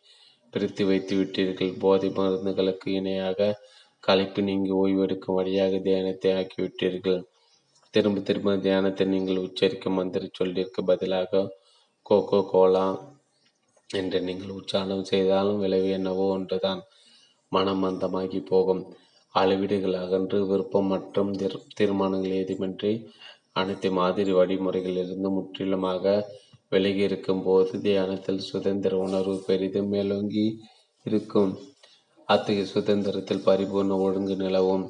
பிரித்து வைத்து விட்டீர்கள். போதை மருந்துகளுக்கு இணையாக களைப்பு நீங்கி ஓய்வெடுக்கும் வழியாக தியானத்தை ஆக்கிவிட்டீர்கள். திரும்ப திரும்ப தியானத்தை நீங்கள் உச்சரிக்கும் மந்திர சொல்லிற்கு பதிலாக கோகோ கோலா என்று நீங்கள் உச்சாரணம் செய்தாலும் விளைவு என்னவோ ஒன்றுதான், மனம் மந்தமாகி போகும். அளவீடுகள் அகன்று விருப்பம் மற்றும் தீர்மானங்கள் ஏதுமின்றி அனைத்து மாதிரி வழிமுறைகளிலிருந்து முற்றிலுமாக விலகி இருக்கும் போது தியானத்தில் சுதந்திர உணர்வு பெரிதும் மேலோங்கி இருக்கும். அத்தகைய சுதந்திரத்தில் பரிபூர்ண ஒழுங்கு நிலவும்.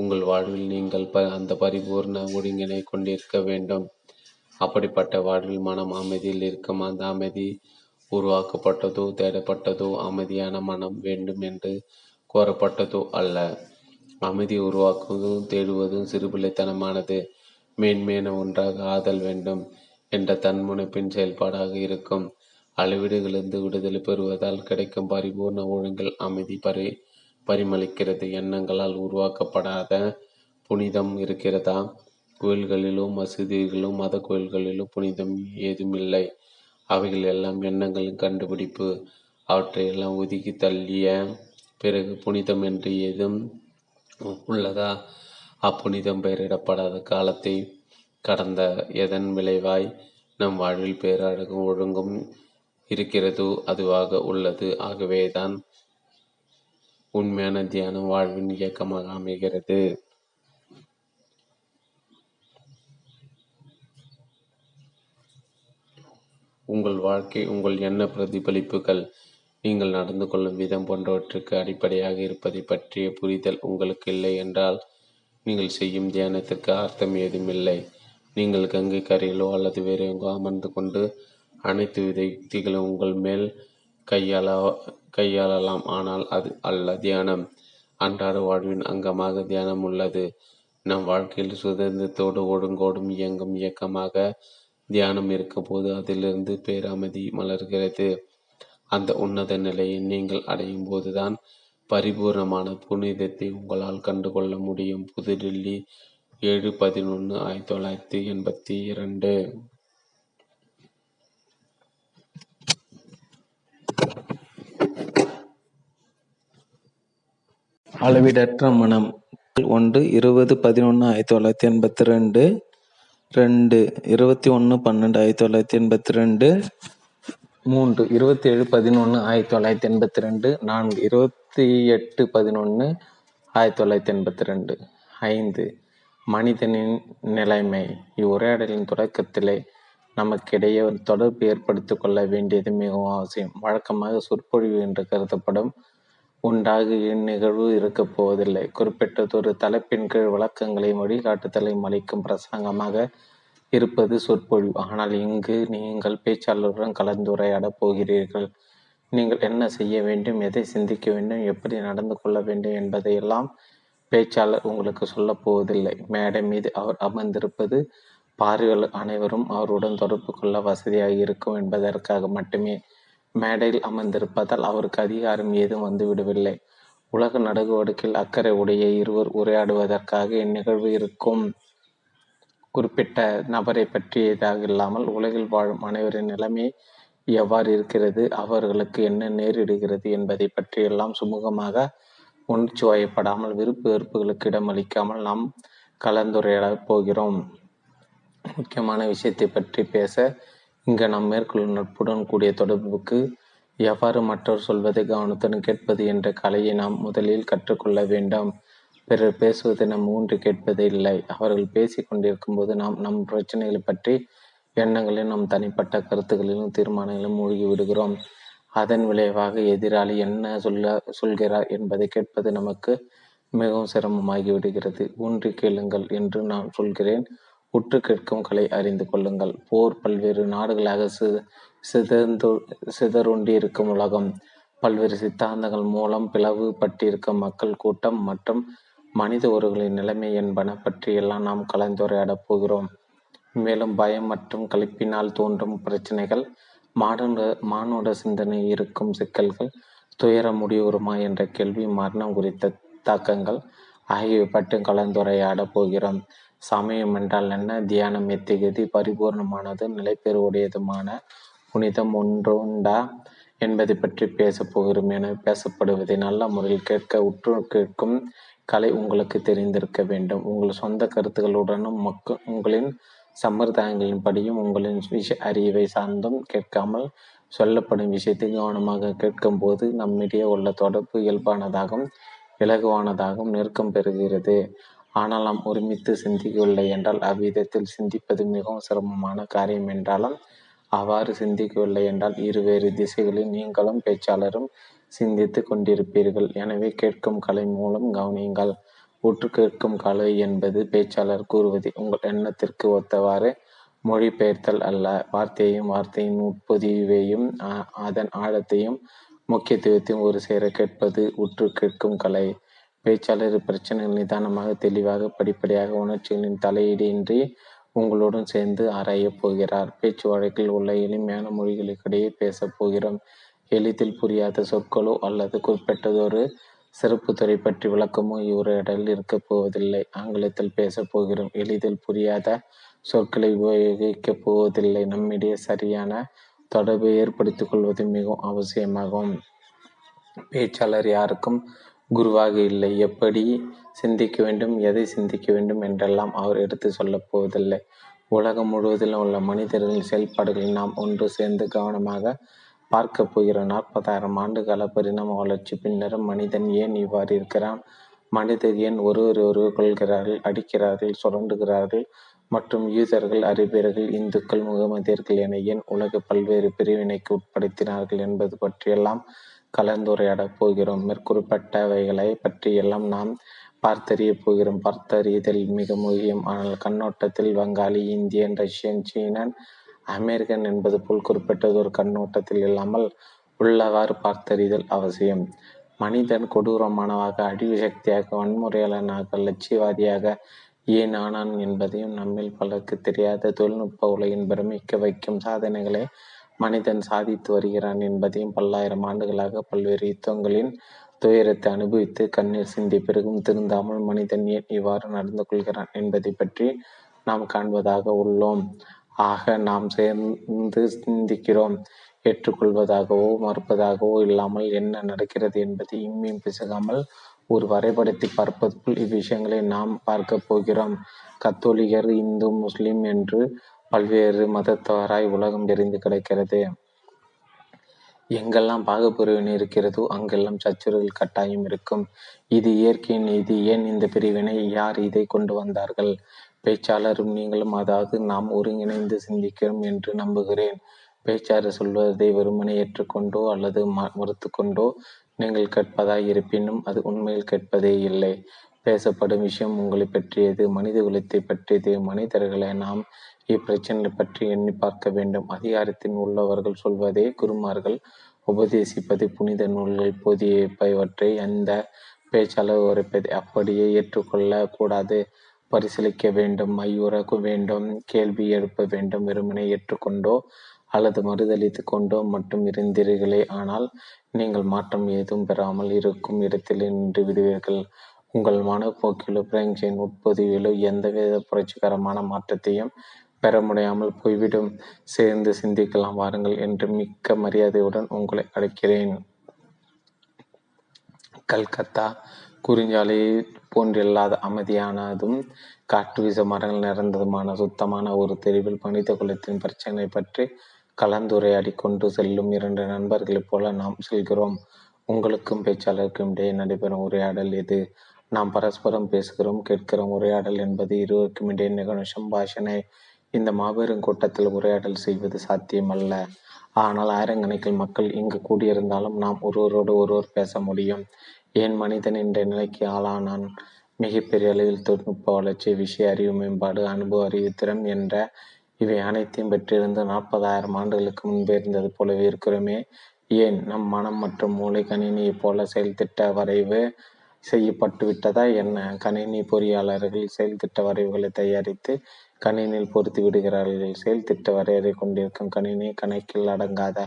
உங்கள் வாழ்வில் நீங்கள் ப அந்த பரிபூர்ண ஒழுங்கினை கொண்டிருக்க வேண்டும். அப்படிப்பட்ட வாழ்வில் மனம் அமைதியில் இருக்கும். அந்த அமைதி உருவாக்கப்பட்டதோ தேடப்பட்டதோ அமைதியான மனம் வேண்டும் என்று கோரப்பட்டதோ அல்ல. அமைதி உருவாக்குவதும் தேடுவதும் சிறுபிள்ளைத்தனமானது. மேன்மேன ஒன்றாக ஆதல் வேண்டும் என்ற தன்முனைப்பின் செயல்பாடாக இருக்கும். அளவீடுகளிலிருந்து விடுதலை பெறுவதால் கிடைக்கும் பரிபூர்ண ஒழுங்கில் அமைதி பரி பரிமளிக்கிறது. எண்ணங்களால் உருவாக்கப்படாத புனிதம் இருக்கிறதா? கோயில்களிலோ மசூதிகளிலோ மத கோயில்களிலோ புனிதம் ஏதுமில்லை. அவைகள் எல்லாம் எண்ணங்களின் கண்டுபிடிப்பு. அவற்றையெல்லாம் ஒதுக்கி தள்ளிய பிறகு புனிதம் என்று ஏதும் உள்ளதா? அப்புனிதம் பெயரிடப்படாத காலத்தை கடந்த எதன் விளைவாய் நம் வாழ்வில் பேரழகும் ஒழுங்கும் இருக்கிறதோ அதுவாக உள்ளது. ஆகவேதான் உண்மையான தியானம் வாழ்வின் இயக்கமாக அமைகிறது. உங்கள் வாழ்க்கை உங்கள் எண்ண பிரதிபலிப்புகள், நீங்கள் நடந்து கொள்ளும் விதம் போன்றவற்றுக்கு அடிப்படையாக இருப்பதை பற்றிய புரிதல் உங்களுக்கு இல்லை என்றால் நீங்கள் செய்யும் தியானத்திற்கு அர்த்தம் ஏதுமில்லை. நீங்கள் கங்கை கரையிலோ அல்லது வேறு எங்கோ அமர்ந்து கொண்டு அனைத்து வித யுக்திகளும் உங்கள் மேல் கையாள கையாளலாம். ஆனால் அது அல்ல தியானம். அன்றாட வாழ்வின் அங்கமாக தியானம் உள்ளது. நம் வாழ்க்கையில் சுதந்திரத்தோடு ஒடுங்கோடும் இயங்கும் இயக்கமாக தியானம் இருக்கும் போது அதிலிருந்து பேரமதி மலர்கிறது. அந்த உன்னத நிலையை நீங்கள் அடையும் போதுதான் பரிபூர்ணமான புனிதத்தை உங்களால் கண்டுகொள்ள முடியும். புது டில்லி, ஏழு பதினொன்று ஆயிரத்தி தொள்ளாயிரத்தி எண்பத்தி இரண்டு. அளவிடற்ற மனம் ஒன்று, இருபது பதினொன்று ஆயிரத்தி தொள்ளாயிரத்தி எண்பத்தி ரெண்டு. ரெண்டு, இருபத்தி ஒன்று பன்னெண்டு ஆயிரத்தி தொள்ளாயிரத்தி எண்பத்தி ரெண்டு. மூன்று, இருபத்தி ஏழு பதினொன்று ஆயிரத்தி தொள்ளாயிரத்தி எண்பத்தி ரெண்டு. நான்கு, இருபத்தி எட்டு பதினொன்று ஆயிரத்தி தொள்ளாயிரத்தி எண்பத்தி ரெண்டு. ஐந்து, மனிதனின் நிலைமை. இவ்வுரையாடலின் தொடக்கத்திலே நமக்கிடையே ஒரு தொடர்பு ஏற்படுத்தி கொள்ள வேண்டியது மிகவும் அவசியம். வழக்கமாக சொற்பொழிவு என்று கருதப்படும் உண்டாக இந்நிகழ்வு இருக்கப் போவதில்லை. குறிப்பிட்டதொரு தலைப்பின் கீழ் விளக்கங்களையும் வழிகாட்டுதலையும் அளிக்கும் பிரசங்கமாக இருப்பது சொற்பொழிவு. ஆனால் இங்கு நீங்கள் பேச்சாளருடன் கலந்துரையாடப் போகிறீர்கள். நீங்கள் என்ன செய்ய வேண்டும், எதை சிந்திக்க வேண்டும், எப்படி நடந்து கொள்ள வேண்டும் என்பதையெல்லாம் பேச்சாளர் உங்களுக்கு சொல்லப்போவதில்லை. மேடை மீது அவர் அமர்ந்திருப்பது பாரிகள் அனைவரும் அவருடன் தொடர்பு கொள்ள வசதியாக இருக்கும் என்பதற்காக மட்டுமே மேடையில் அமர்ந்திருப்பதால் அவருக்கு அதிகாரம் ஏதும் வந்துவிடவில்லை. உலக நடுவடுக்கில் அக்கறை உடைய இருவர் உரையாடுவதற்காக இந்நிகழ்வு இருக்கும். குறிப்பிட்ட நபரை பற்றியதாக இல்லாமல் உலகில் வாழும் அனைவரின் நிலைமை எவ்வாறு இருக்கிறது, அவர்களுக்கு என்ன நேரிடுகிறது என்பதை பற்றியெல்லாம் சுமூகமாக உணர்ச்சி வயப்படாமல் விருப்பு வெறுப்புகளுக்கு இடமளிக்காமல் நாம் கலந்துரையாடப் போகிறோம். முக்கியமான விஷயத்தை பற்றி பேச இங்கு நாம் மேற்கொள்ளும் நட்புடன் கூடிய தொடர்புக்கு எவ்வாறு மற்றவர் சொல்வதை கவனத்துடன் கேட்பது என்ற கலையை நாம் முதலில் கற்றுக்கொள்ள வேண்டும். பிறர் பேசுவதை நாம் ஊன்று கேட்பதே இல்லை. அவர்கள் பேசி கொண்டிருக்கும் போது நாம் நம் பிரச்சனைகளை பற்றி எண்ணங்களிலும் நம் தனிப்பட்ட கருத்துக்களிலும் தீர்மானங்களிலும் மூழ்கி விடுகிறோம். அதன் விளைவாக எதிராளி என்ன சொல்ல சொல்கிறார் என்பதை கேட்பது நமக்கு மிகவும் சிரமமாகி விடுகிறது. ஊன்றி கேளுங்கள் என்று நான் சொல்கிறேன், உற்று கேட்கும் கலை அறிந்து கொள்ளுங்கள். போர் பல்வேறு நாடுகளாக சி சிதந்து சிதறுண்டி இருக்கும் உலகம், பல்வேறு சித்தாந்தங்கள் மூலம் பிளவு பட்டிருக்கும் மக்கள் கூட்டம் மற்றும் மனித உறவுகளின் நிலைமை என்பன பற்றியெல்லாம் நாம் கலந்துரையாடப் போகிறோம். மேலும் பயம் மற்றும் கழிப்பினால் தோன்றும் பிரச்சனைகள், மானுட மானுட சிந்தனையில் இருக்கும் சிக்கல்கள், துயர முடிவுறுமா என்ற கேள்வி, மரணம் குறித்த தாக்கங்கள் ஆகியவை பற்றி கலந்துரையாடப் போகிறோம். சமயம் என்றால் என்ன, தியானம் எத்திகதி, பரிபூர்ணமானது நிலைப்பெறுவுடையதுமான புனிதம் ஒன்றுண்டா என்பதை பற்றி பேசப்போகிறோம். என பேசப்படுவதை நல்ல முறையில் கேட்க உற்று கேட்கும் கலை உங்களுக்கு தெரிந்திருக்க வேண்டும். உங்கள் சொந்த கருத்துக்களுடனும் மக்க உங்களின் சம்பிரதாயங்களின் படியும் உங்களின் விஷ அறிவை சார்ந்தும் கேட்காமல் சொல்லப்படும் விஷயத்தை கவனமாக கேட்கும் போது நம்மிடையே உள்ள தொடர்பு இயல்பானதாகவும் இலகுவானதாகவும் நெருக்கம் பெறுகிறது. ஆனால் நாம் ஒருமித்து சிந்திக்கவில்லை என்றால் அவ்விதத்தில் சிந்திப்பது மிகவும் சிரமமான காரியம். என்றாலும் அவ்வாறு சிந்திக்கவில்லை என்றால் இருவேறு திசைகளில் நீங்களும் பேச்சாளரும் சிந்தித்து கொண்டிருப்பீர்கள். எனவே கேட்கும் கலை மூலம் கவனியுங்கள். உற்று கேட்கும் கலை என்பது பேச்சாளர் கூறுவதை உங்கள் எண்ணத்திற்கு ஒத்தவாறு மொழிபெயர்த்தல் அல்ல. வார்த்தையையும் வார்த்தையின் உட்பொதிவையும் அதன் ஆழத்தையும் முக்கியத்துவத்தையும் ஒரு சேர கேட்பது உற்று கேட்கும் கலை. பேச்சாளர் பிரச்சனைகள் நிதானமாக, தெளிவாக, படிப்படியாக, உணர்ச்சிகளின் தலையீடின்றி உங்களுடன் சேர்ந்து ஆராயப் போகிறார். பேச்சு வழக்கில் உள்ள எளிமையான மொழிகளுக்கிடையே பேசப் போகிறோம். எளிதில் புரியாத சொற்களோ அல்லது குறிப்பிட்டதொரு சிறப்பு துறை பற்றி விளக்கமோ இவரிடல் இருக்கப் போவதில்லை. ஆங்கிலத்தில் பேசப் போகிறோம். எளிதில் புரியாத சொற்களை உபயோகிக்கப் போவதில்லை. நம்மிடையே சரியான தொடர்பை ஏற்படுத்திக் கொள்வது மிகவும் அவசியமாகும். பேச்சாளர் யாருக்கும் குருவாக இல்லை. எப்படி சிந்திக்க வேண்டும், எதை சிந்திக்க வேண்டும் என்றெல்லாம் அவர் எடுத்து சொல்லப் போவதில்லை. உலகம் முழுவதிலும் உள்ள மனிதர்களின் செயல்பாடுகளை நாம் ஒன்று சேர்ந்து கவனமாக பார்க்க போகிற நாற்பதாயிரம் ஆண்டு கால பரிணாம வளர்ச்சி பின்னரும் மனிதன் ஏன் இவ்வாறு இருக்கிறான், மனிதர் ஏன் ஒருவர் ஒருவர் கொள்கிறார்கள், அடிக்கிறார்கள், சுரண்டுகிறார்கள் மற்றும் யூதர்கள், அரேபியர்கள், இந்துக்கள், முகமதியர்கள் என ஏன் உலக பல்வேறு பிரிவினைக்கு உட்படுத்தினார்கள் என்பது பற்றியெல்லாம் கலந்துரையாடப் போகிறோம். மேற்குறிப்பிட்டவைகளை பற்றியெல்லாம் நாம் பார்த்தறிய போகிறோம். பார்த்தறியதில் மிக முக்கியம். ஆனால் கண்ணோட்டத்தில் வங்காளி, இந்தியன், ரஷ்யன், சீனன், அமெரிக்கன் என்பது போல் குறிப்பிட்டது ஒரு கண்ணோட்டத்தில் இல்லாமல் உள்ளவாறு பார்த்தறிதல் அவசியம். மனிதன் கொடூரமானவாக, அழிவு சக்தியாக, வன்முறையாளனாக, லட்சியவாதியாக ஏன் ஆனான் என்பதையும் நம்மில் பலருக்கு தெரியாத தொழில்நுட்ப உலகின் பிரமிக்க வைக்கும் சாதனைகளை மனிதன் சாதித்து வருகிறான் என்பதையும் பல்லாயிரம் ஆண்டுகளாக பல்வேறு யுத்தங்களின் துயரத்தை அனுபவித்து கண்ணீர் சிந்தி பிறகும் திருந்தாமல் மனிதன் ஏன் இவ்வாறு நடந்து கொள்கிறான் என்பதை பற்றி நாம் காண்பதாக உள்ளோம். ஆக நாம் சேர்ந்து சிந்திக்கிறோம். ஏற்றுக்கொள்வதாகவோ மறுப்பதாகவோ இல்லாமல் என்ன நடக்கிறது என்பதை இம்மியும் பிசகாமல் ஒரு வரைபடத்தை பார்ப்பதற்குள் இவ்விஷயங்களை நாம் பார்க்க போகிறோம். கத்தோலிகர், இந்து, முஸ்லிம் என்று பல்வேறு மதத்தவராய் உலகம் தெரிந்து கிடைக்கிறது. எங்கெல்லாம் பாகப்பிரிவினை இருக்கிறதோ அங்கெல்லாம் சச்சுறுகள் கட்டாயம் இருக்கும். இது இயற்கையின், இது ஏன் இந்த பிரிவினை, யார் இதை கொண்டு வந்தார்கள். பேச்சாளரும் நீங்களும் அதாவது நாம் ஒருங்கிணைந்து சிந்திக்கிறோம் என்று நம்புகிறேன். பேச்சாளர் சொல்வதை வெறுமனை ஏற்றுக்கொண்டோ அல்லது மறுத்து கொண்டோ நீங்கள் கேட்பதாய் இருப்பினும் அது உண்மையில் கேட்பதே இல்லை. பேசப்படும் விஷயம் உங்களை பற்றியது, மனித குலத்தை பற்றியது. மனிதர்களை நாம் இப்பிரச்சனை பற்றி எண்ணி பார்க்க வேண்டும். அதிகாரத்தின் உள்ளவர்கள் சொல்வதே குருமார்கள் உபதேசிப்பதை, புனித நூல்கள் பொதியவற்றை அந்த பேச்சாளர் உரைப்பதை அப்படியே ஏற்றுக்கொள்ள கூடாது. பரிசீலிக்க வேண்டும், ஐயுறக்க வேண்டும், கேள்வி எழுப்ப வேண்டும். வெறுமனை ஏற்றுக்கொண்டோ அல்லது மறுதளித்து கொண்டோ மட்டும் இருந்தீர்களே ஆனால் நீங்கள் மாற்றம் ஏதும் பெறாமல் இருக்கும் இடத்தில் நின்று விடுவீர்கள். உங்கள் மனப்போக்கிலோ பிரஞ்சின் உட்பதிவிலோ எந்தவித புரட்சிகரமான மாற்றத்தையும் பெற முடியாமல் போய்விடும். சேர்ந்து சிந்திக்கலாம் வாருங்கள் என்று மிக்க மரியாதையுடன் உங்களை அழைக்கிறேன். கல்கத்தா குறிஞ்சாலை போன்றில்லாத அமைதியானதும் காற்று வீச மரங்கள் நிறந்ததுமான சுத்தமான ஒரு தெருவில் மனித குலத்தின் பிரச்சனை பற்றி கலந்துரையாடி கொண்டு செல்லும் இரண்டு நண்பர்களைப் போல நாம் செல்கிறோம். உங்களுக்கும் பேச்சாளருக்கும் இடையே நடைபெறும் உரையாடல் இது. நாம் பரஸ்பரம் பேசுகிறோம், கேட்கிறோம். உரையாடல் என்பது இருவருக்கும் இடையே நிகழும் பாஷனை. இந்த மாபெரும் கூட்டத்தில் உரையாடல் செய்வது சாத்தியமல்ல. ஆனால் ஆயிரக்கணக்கில் மக்கள் இங்கு கூடியிருந்தாலும் நாம் ஒருவரோடு ஒருவர் பேச முடியும். ஏன் மனிதன் என்ற நிலைக்கு ஆளானான்? மிகப்பெரிய அளவில் தொழில்நுட்ப வளர்ச்சி, விஷய அறிவு மேம்பாடு, அனுபவ அறிவுத்திறம் என்ற இவை அனைத்தையும் பெற்றிருந்து நாற்பதாயிரம் ஆண்டுகளுக்கு முன்பே இருந்தது போலவே இருக்கிறோமே. ஏன் நம் மனம் மற்றும் மூளை கணினியைப் போல செயல்திட்ட வரைவு செய்யப்பட்டு விட்டதா என்ன? கணினி பொறியாளர்கள் செயல்திட்ட வரைவுகளை தயாரித்து கணினியில் பொறுத்து விடுகிறார்கள். செயல்திட்ட வரையறை கொண்டிருக்கும் கணினி கணக்கில் அடங்காத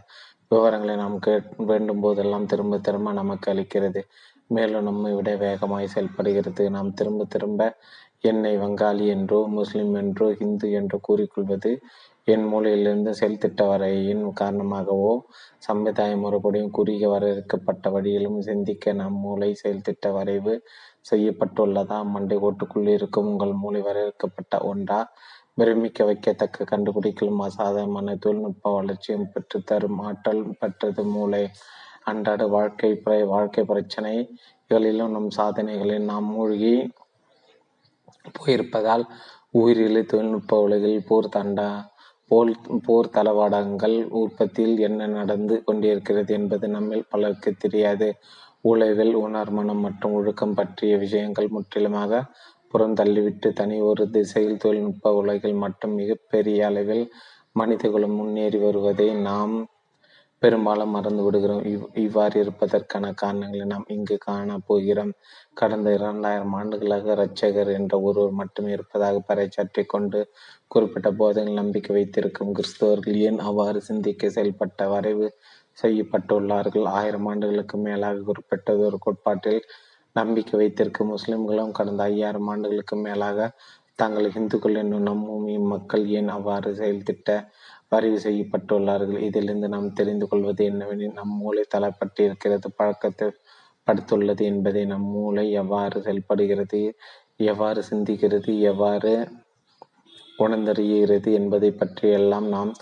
விவரங்களை நாம் கேட் வேண்டும் போதெல்லாம் திரும்ப திரும்ப நமக்கு அளிக்கிறது. மேலும் நம்மை விட வேகமாய் செயல்படுகிறது. நாம் திரும்ப திரும்ப என்னை வங்காளி என்றோ முஸ்லிம் என்றோ ஹிந்து என்றோ கூறிக்கொள்வது என் மூலையிலிருந்து செயல்திட்ட வரையின் காரணமாகவோ சம்பிரதாய முறைப்படியும் குறுகிய வரையறுக்கப்பட்ட வழியிலும் சிந்திக்க நம் மூளை செயல்திட்ட வரைவு செய்யப்பட்டுள்ளதா? மண்டை ஓட்டுக்குள் இருக்கும் உங்கள் மூளை வரையறுக்கப்பட்ட ஒன்றா? பிரமிக்க வைக்கத்தக்க கண்டுபிடிக்கும் அசாதாரணமான தொழில்நுட்ப வளர்ச்சியும் பெற்று தரும் ஆற்றல் பெற்றது மூளை. அன்றாட வாழ்க்கை வாழ்க்கை பிரச்சனைகளிலும் நம் சாதனைகளில் நாம் மூழ்கி போயிருப்பதால் உயிரிழி தொழில்நுட்ப உலகில் போர் தண்டா போல் போர் தளவாடங்கள் உற்பத்தியில் என்ன நடந்து கொண்டிருக்கிறது என்பது நம்மில் பலருக்கு தெரியாது. உளவில், உணர்மனம் மற்றும் ஒழுக்கம் பற்றிய விஷயங்கள் முற்றிலுமாக புறந்தள்ளிவிட்டு தனி ஒரு திசையில் தொழில்நுட்ப உலகில் மட்டும் மிகப்பெரிய அளவில் மனிதகுலம் முன்னேறி வருவதை நாம் பெரும்பாலும் மறந்து விடுகிறோம். இவ் இவ்வாறு இருப்பதற்கான காரணங்களை நாம் இங்கு காண போகிறோம். கடந்த இரண்டாயிரம் ஆண்டுகளாக இரட்சகர் என்ற ஒருவர் மட்டுமே இருப்பதாக பறைச்சாற்றி கொண்டு குறிப்பிட்ட போதனைகள் நம்பிக்கை வைத்திருக்கும் கிறிஸ்தவர்கள் ஏன் அவ்வாறு சிந்திக்க செயல்பட்ட வரைவு செய்யப்பட்டுள்ளார்கள்? ஆயிரம் ஆண்டுகளுக்கு மேலாக குறிப்பிட்டது ஒரு கோட்பாட்டில் நம்பிக்கை வைத்திருக்கும் முஸ்லிம்களும் கடந்த ஐயாயிரம் ஆண்டுகளுக்கு மேலாக தாங்கள் இந்துக்கள் என்னும் நம் பூமி மக்கள் ஏன் அவ்வாறு செயல்திட்ட வரைவு செய்யப்பட்டுள்ளார்கள்? இதிலிருந்து நாம் தெரிந்து கொள்வது என்னவெனில் நம் மூளை தளப்பட்டு இருக்கிறது, பழக்கத்தை படுத்துள்ளது என்பதை. நம் மூளை எவ்வாறு செயல்படுகிறது, எவ்வாறு சிந்திக்கிறது, எவ்வாறு உணர்ந்தறிகிறது என்பதை பற்றி எல்லாம் நாம்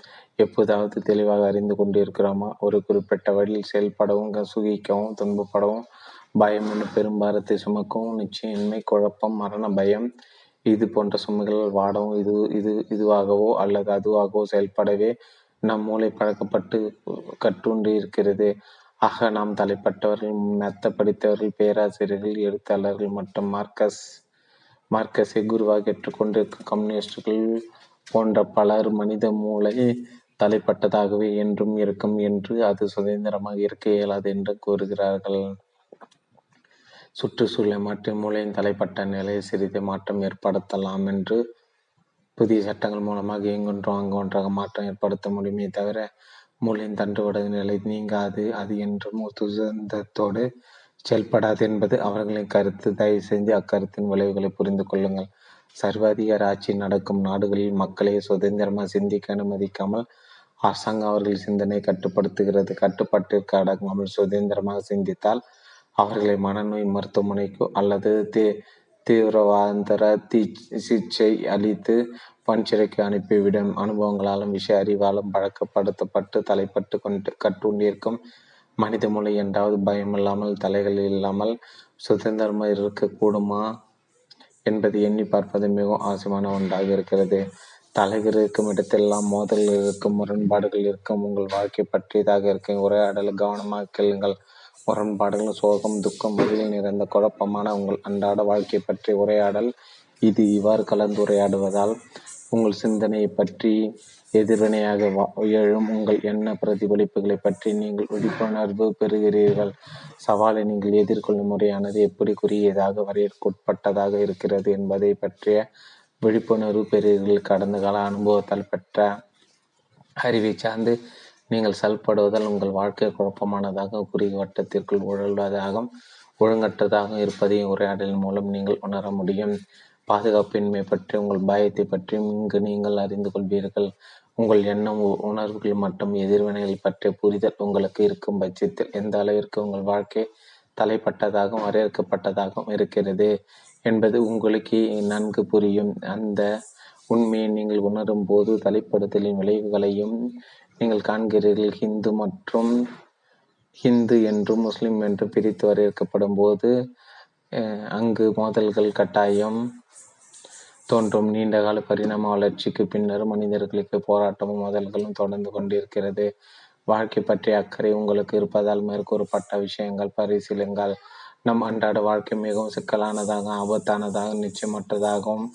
எப்போதாவது தெளிவாக அறிந்து கொண்டிருக்கிறோமா? ஒரு குறிப்பிட்ட வழியில் செயல்படவும் சுகிக்கவும் துன்பப்படவும் பயம் என பெரும்பாரத்தை சுமக்கவும் நிச்சயமின்மை, குழப்பம், மரண பயம் இது போன்ற சுமைகள் வாடவும் இது இது இதுவாகவோ அல்லது அதுவாகவோ செயல்படவே நம் மூளை பழக்கப்பட்டு கட்டுண்டு இருக்கிறது. ஆக நாம் தலைப்பட்டவர்கள், மெத்த படித்தவர்கள், பேராசிரியர்கள், எழுத்தாளர்கள் மற்றும் மார்க்ஸ் மார்க்ஸை குருவாக ஏற்றுக்கொண்டிருக்கும் கம்யூனிஸ்டுகள் போன்ற பலர் மனித மூளை தலைப்பட்டதாகவே என்றும் இருக்கும் என்று, அது சுதந்திரமாக இருக்க இயலாது என்று கூறுகிறார்கள். சுற்றுச்சூழலை மாற்றி மூளையின் தலைப்பட்ட நிலையை சிறிது மாற்றம் ஏற்படுத்தலாம் என்று புதிய சட்டங்கள் மூலமாக எங்கொன்றும் அங்கொன்றாக மாற்றம் ஏற்படுத்த முடியுமே தவிர மூளையின் தண்டுவட நிலை நீங்காது, அது என்றும் சுதந்திரத்தோடு செயல்படாது என்பது அவர்களின் கருத்து. தயவு செஞ்சு அக்கருத்தின் விளைவுகளை புரிந்து கொள்ளுங்கள். சர்வாதிகார ஆட்சி நடக்கும் நாடுகளில் மக்களை சுதந்திரமாக சிந்திக்க அனுமதிக்காமல் அரசாங்கம் அவர்கள் சிந்தனை கட்டுப்படுத்துகிறது. கட்டுப்பாட்டிற்கு அடங்காமல் சுதந்திரமாக சிந்தித்தால் அவர்களை மனநோய் மருத்துவமனைக்கோ அல்லது தீ தீவிரவாந்தர தீ சிகிச்சை அளித்து பன்சிறைக்கு அனுப்பிவிடும். அனுபவங்களாலும் விஷய அறிவாலும் பழக்கப்படுத்தப்பட்டு தலைப்பட்டு கொண்டு கட்டுண்டிருக்கும் மனித மூளை என்றாவது பயமில்லாமல், தலைகள் இல்லாமல் சுதந்திரமாக இருக்கக்கூடுமா என்பதை எண்ணி பார்ப்பது மிகவும் அவசியமான ஒன்றாக இருக்கிறது. தலைகள் இருக்கும் இடத்தெல்லாம் மோதல்கள் இருக்கும், முரண்பாடுகள் இருக்கும். உங்கள் வாழ்க்கை பற்றியதாக இருக்கும் உரையாடலை கவனமாக கேளுங்கள். முரண்பாடுகள், சோகம், துக்கம், வழியில் நிறைந்த குழப்பமான உங்கள் அன்றாட வாழ்க்கை பற்றி உரையாடல் இது. இவ்வாறு கலந்துரையாடுவதால் உங்கள் சிந்தனையை பற்றி எதிர்வினையாக உயழும் உங்கள் எண்ண பிரதிபலிப்புகளை பற்றி நீங்கள் விழிப்புணர்வு பெறுகிறீர்கள். சவாலை நீங்கள் எதிர்கொள்ளும் முறையானது எப்படி குறுகியதாக வரையறுக்கப்பட்டதாக இருக்கிறது என்பதை பற்றிய விழிப்புணர்வு பெறுகிறீர்கள். கடந்த கால அனுபவத்தால் பெற்ற அறிவை சார்ந்து நீங்கள் செயல்படுவதால் உங்கள் வாழ்க்கை குழப்பமானதாக குறுகிய வட்டத்திற்குள் உழல்வதாகவும் ஒழுங்கற்றதாக இருப்பதையும் உரையாடலின் மூலம் நீங்கள் உணர முடியும். பாதுகாப்பின்மை பற்றி உங்கள் பயத்தை பற்றியும் இங்கு நீங்கள் அறிந்து கொள்வீர்கள். உங்கள் எண்ணம் உணர்வுகள் மற்றும் எதிர்வினைகள் பற்றிய புரிதல் உங்களுக்கு இருக்கும் பட்சத்தில் எந்த அளவிற்கு உங்கள் வாழ்க்கை தலைப்பட்டதாகவும் வரையறுக்கப்பட்டதாகவும் இருக்கிறது என்பது உங்களுக்கு நன்கு புரியும். அந்த உண்மையை நீங்கள் உணரும் போது தலைப்படுத்தலின் விளைவுகளையும் நீங்கள் காண்கிறீர்கள். ஹிந்து மற்றும் ஹிந்து என்றும் முஸ்லிம் என்றும் பிரித்து வரையறுக்கப்படும் போது அங்கு மோதல்கள் கட்டாயம் தோன்றும். நீண்டகால பரிணாம வளர்ச்சிக்கு பின்னர் மனிதர்களுக்கு போராட்டமும் மோதல்களும் தொடர்ந்து கொண்டிருக்கிறது. வாழ்க்கை பற்றிய அக்கறை உங்களுக்கு இருப்பதால் மேற்கூறப்பட்ட விஷயங்கள் பரிசீலிங்கள். நம் அன்றாட வாழ்க்கை மிகவும் சிக்கலானதாக ஆபத்தானதாக நிச்சயமற்றதாகவும்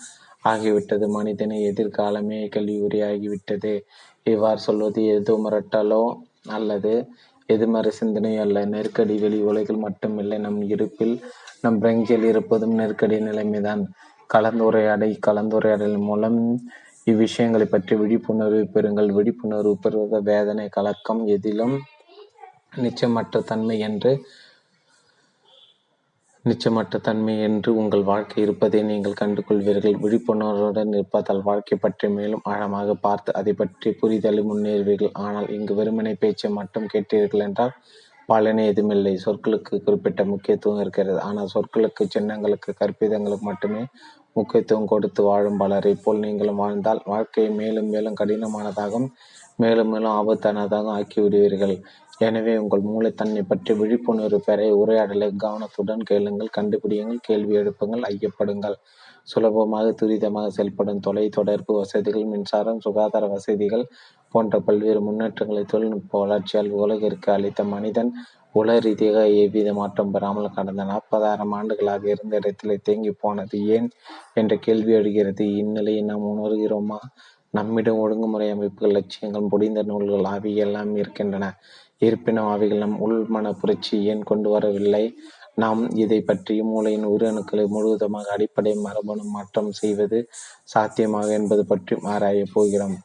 ஆகிவிட்டது. மனிதனை எதிர்காலமே கேள்விக்குறியாகிவிட்டது. இவ்வாறு சொல்வது எது முரட்டலோ அல்லது எதிர்மறை சிந்தனை அல்ல. நெருக்கடி வெளி உலகில் மட்டுமில்லை, நம் இருப்பில் நம் பிரங்கில் இருப்பதும் நெருக்கடி நிலைமைதான். கலந்துரையாடை கலந்துரையாடலின் மூலம் இவ்விஷயங்களை பற்றி விழிப்புணர்வு பெறுங்கள். விழிப்புணர்வு பெறுவத வேதனை கலக்கம் எதிலும் நிச்சயமற்ற தன்மை என்று நிச்சயமற்ற தன்மை என்று உங்கள் வாழ்க்கை இருப்பதை நீங்கள் கண்டுகொள்வீர்கள். விழிப்புணர்வுடன் இருப்பதால் வாழ்க்கை பற்றி மேலும் ஆழமாக பார்த்து அதை பற்றி புரிதலை முன்னேறுவீர்கள். ஆனால் இங்கு வெறுமனை பேச்சை மட்டும் கேட்டீர்கள் என்றால் பலனே எதுவுமில்லை. சொற்களுக்கு குறிப்பிட்ட முக்கியத்துவம் இருக்கிறது, ஆனால் சொற்களுக்கு சின்னங்களுக்கு கற்பிதங்களுக்கு மட்டுமே முக்கியத்துவம் கொடுத்து வாழும் பலரை போல் நீங்களும் வாழ்ந்தால் வாழ்க்கையை மேலும் மேலும் கடினமானதாகவும் மேலும் மேலும் ஆபத்தானதாகவும் ஆக்கிவிடுவீர்கள். எனவே உங்கள் மூளை தன்னை பற்றி விழிப்புணர்வு பெற உரையாடலை கவனத்துடன் கேளுங்கள், கண்டுபிடியுங்கள், கேள்வி எழுப்புங்கள், ஐயப்படுங்கள். சுலபமாக துரிதமாக செயல்படும் தொலை தொடர்பு வசதிகள், மின்சாரம், சுகாதார வசதிகள் போன்ற பல்வேறு முன்னேற்றங்களை தொழில்நுட்ப வளர்ச்சியால் உலகிற்கு அளித்த மனிதன் உல ரீதியாக எவ்வித மாற்றம் பெறாமல் கடந்த நாற்பதாயிரம் ஆண்டுகளாக இருந்த இடத்திலே தேங்கி போனது ஏன் என்ற கேள்வி எழுகிறது. இந்நிலையை நாம் உணர்கிறோமா? நம்மிடம் ஒழுங்குமுறை அமைப்புகள், லட்சியங்கள், முடிந்த நூல்கள் ஆவி எல்லாம் இருக்கின்றன. இருப்பினும் அவைகள் நம் உள்மன புரட்சி ஏன் கொண்டு வரவில்லை? நாம் இதை பற்றி மூளையின் உயிரணுக்களை முழுவதுமாக அடிப்படை மரபணு மாற்றம் செய்வது சாத்தியமாக என்பது பற்றி ஆராயப் போகிறோம்.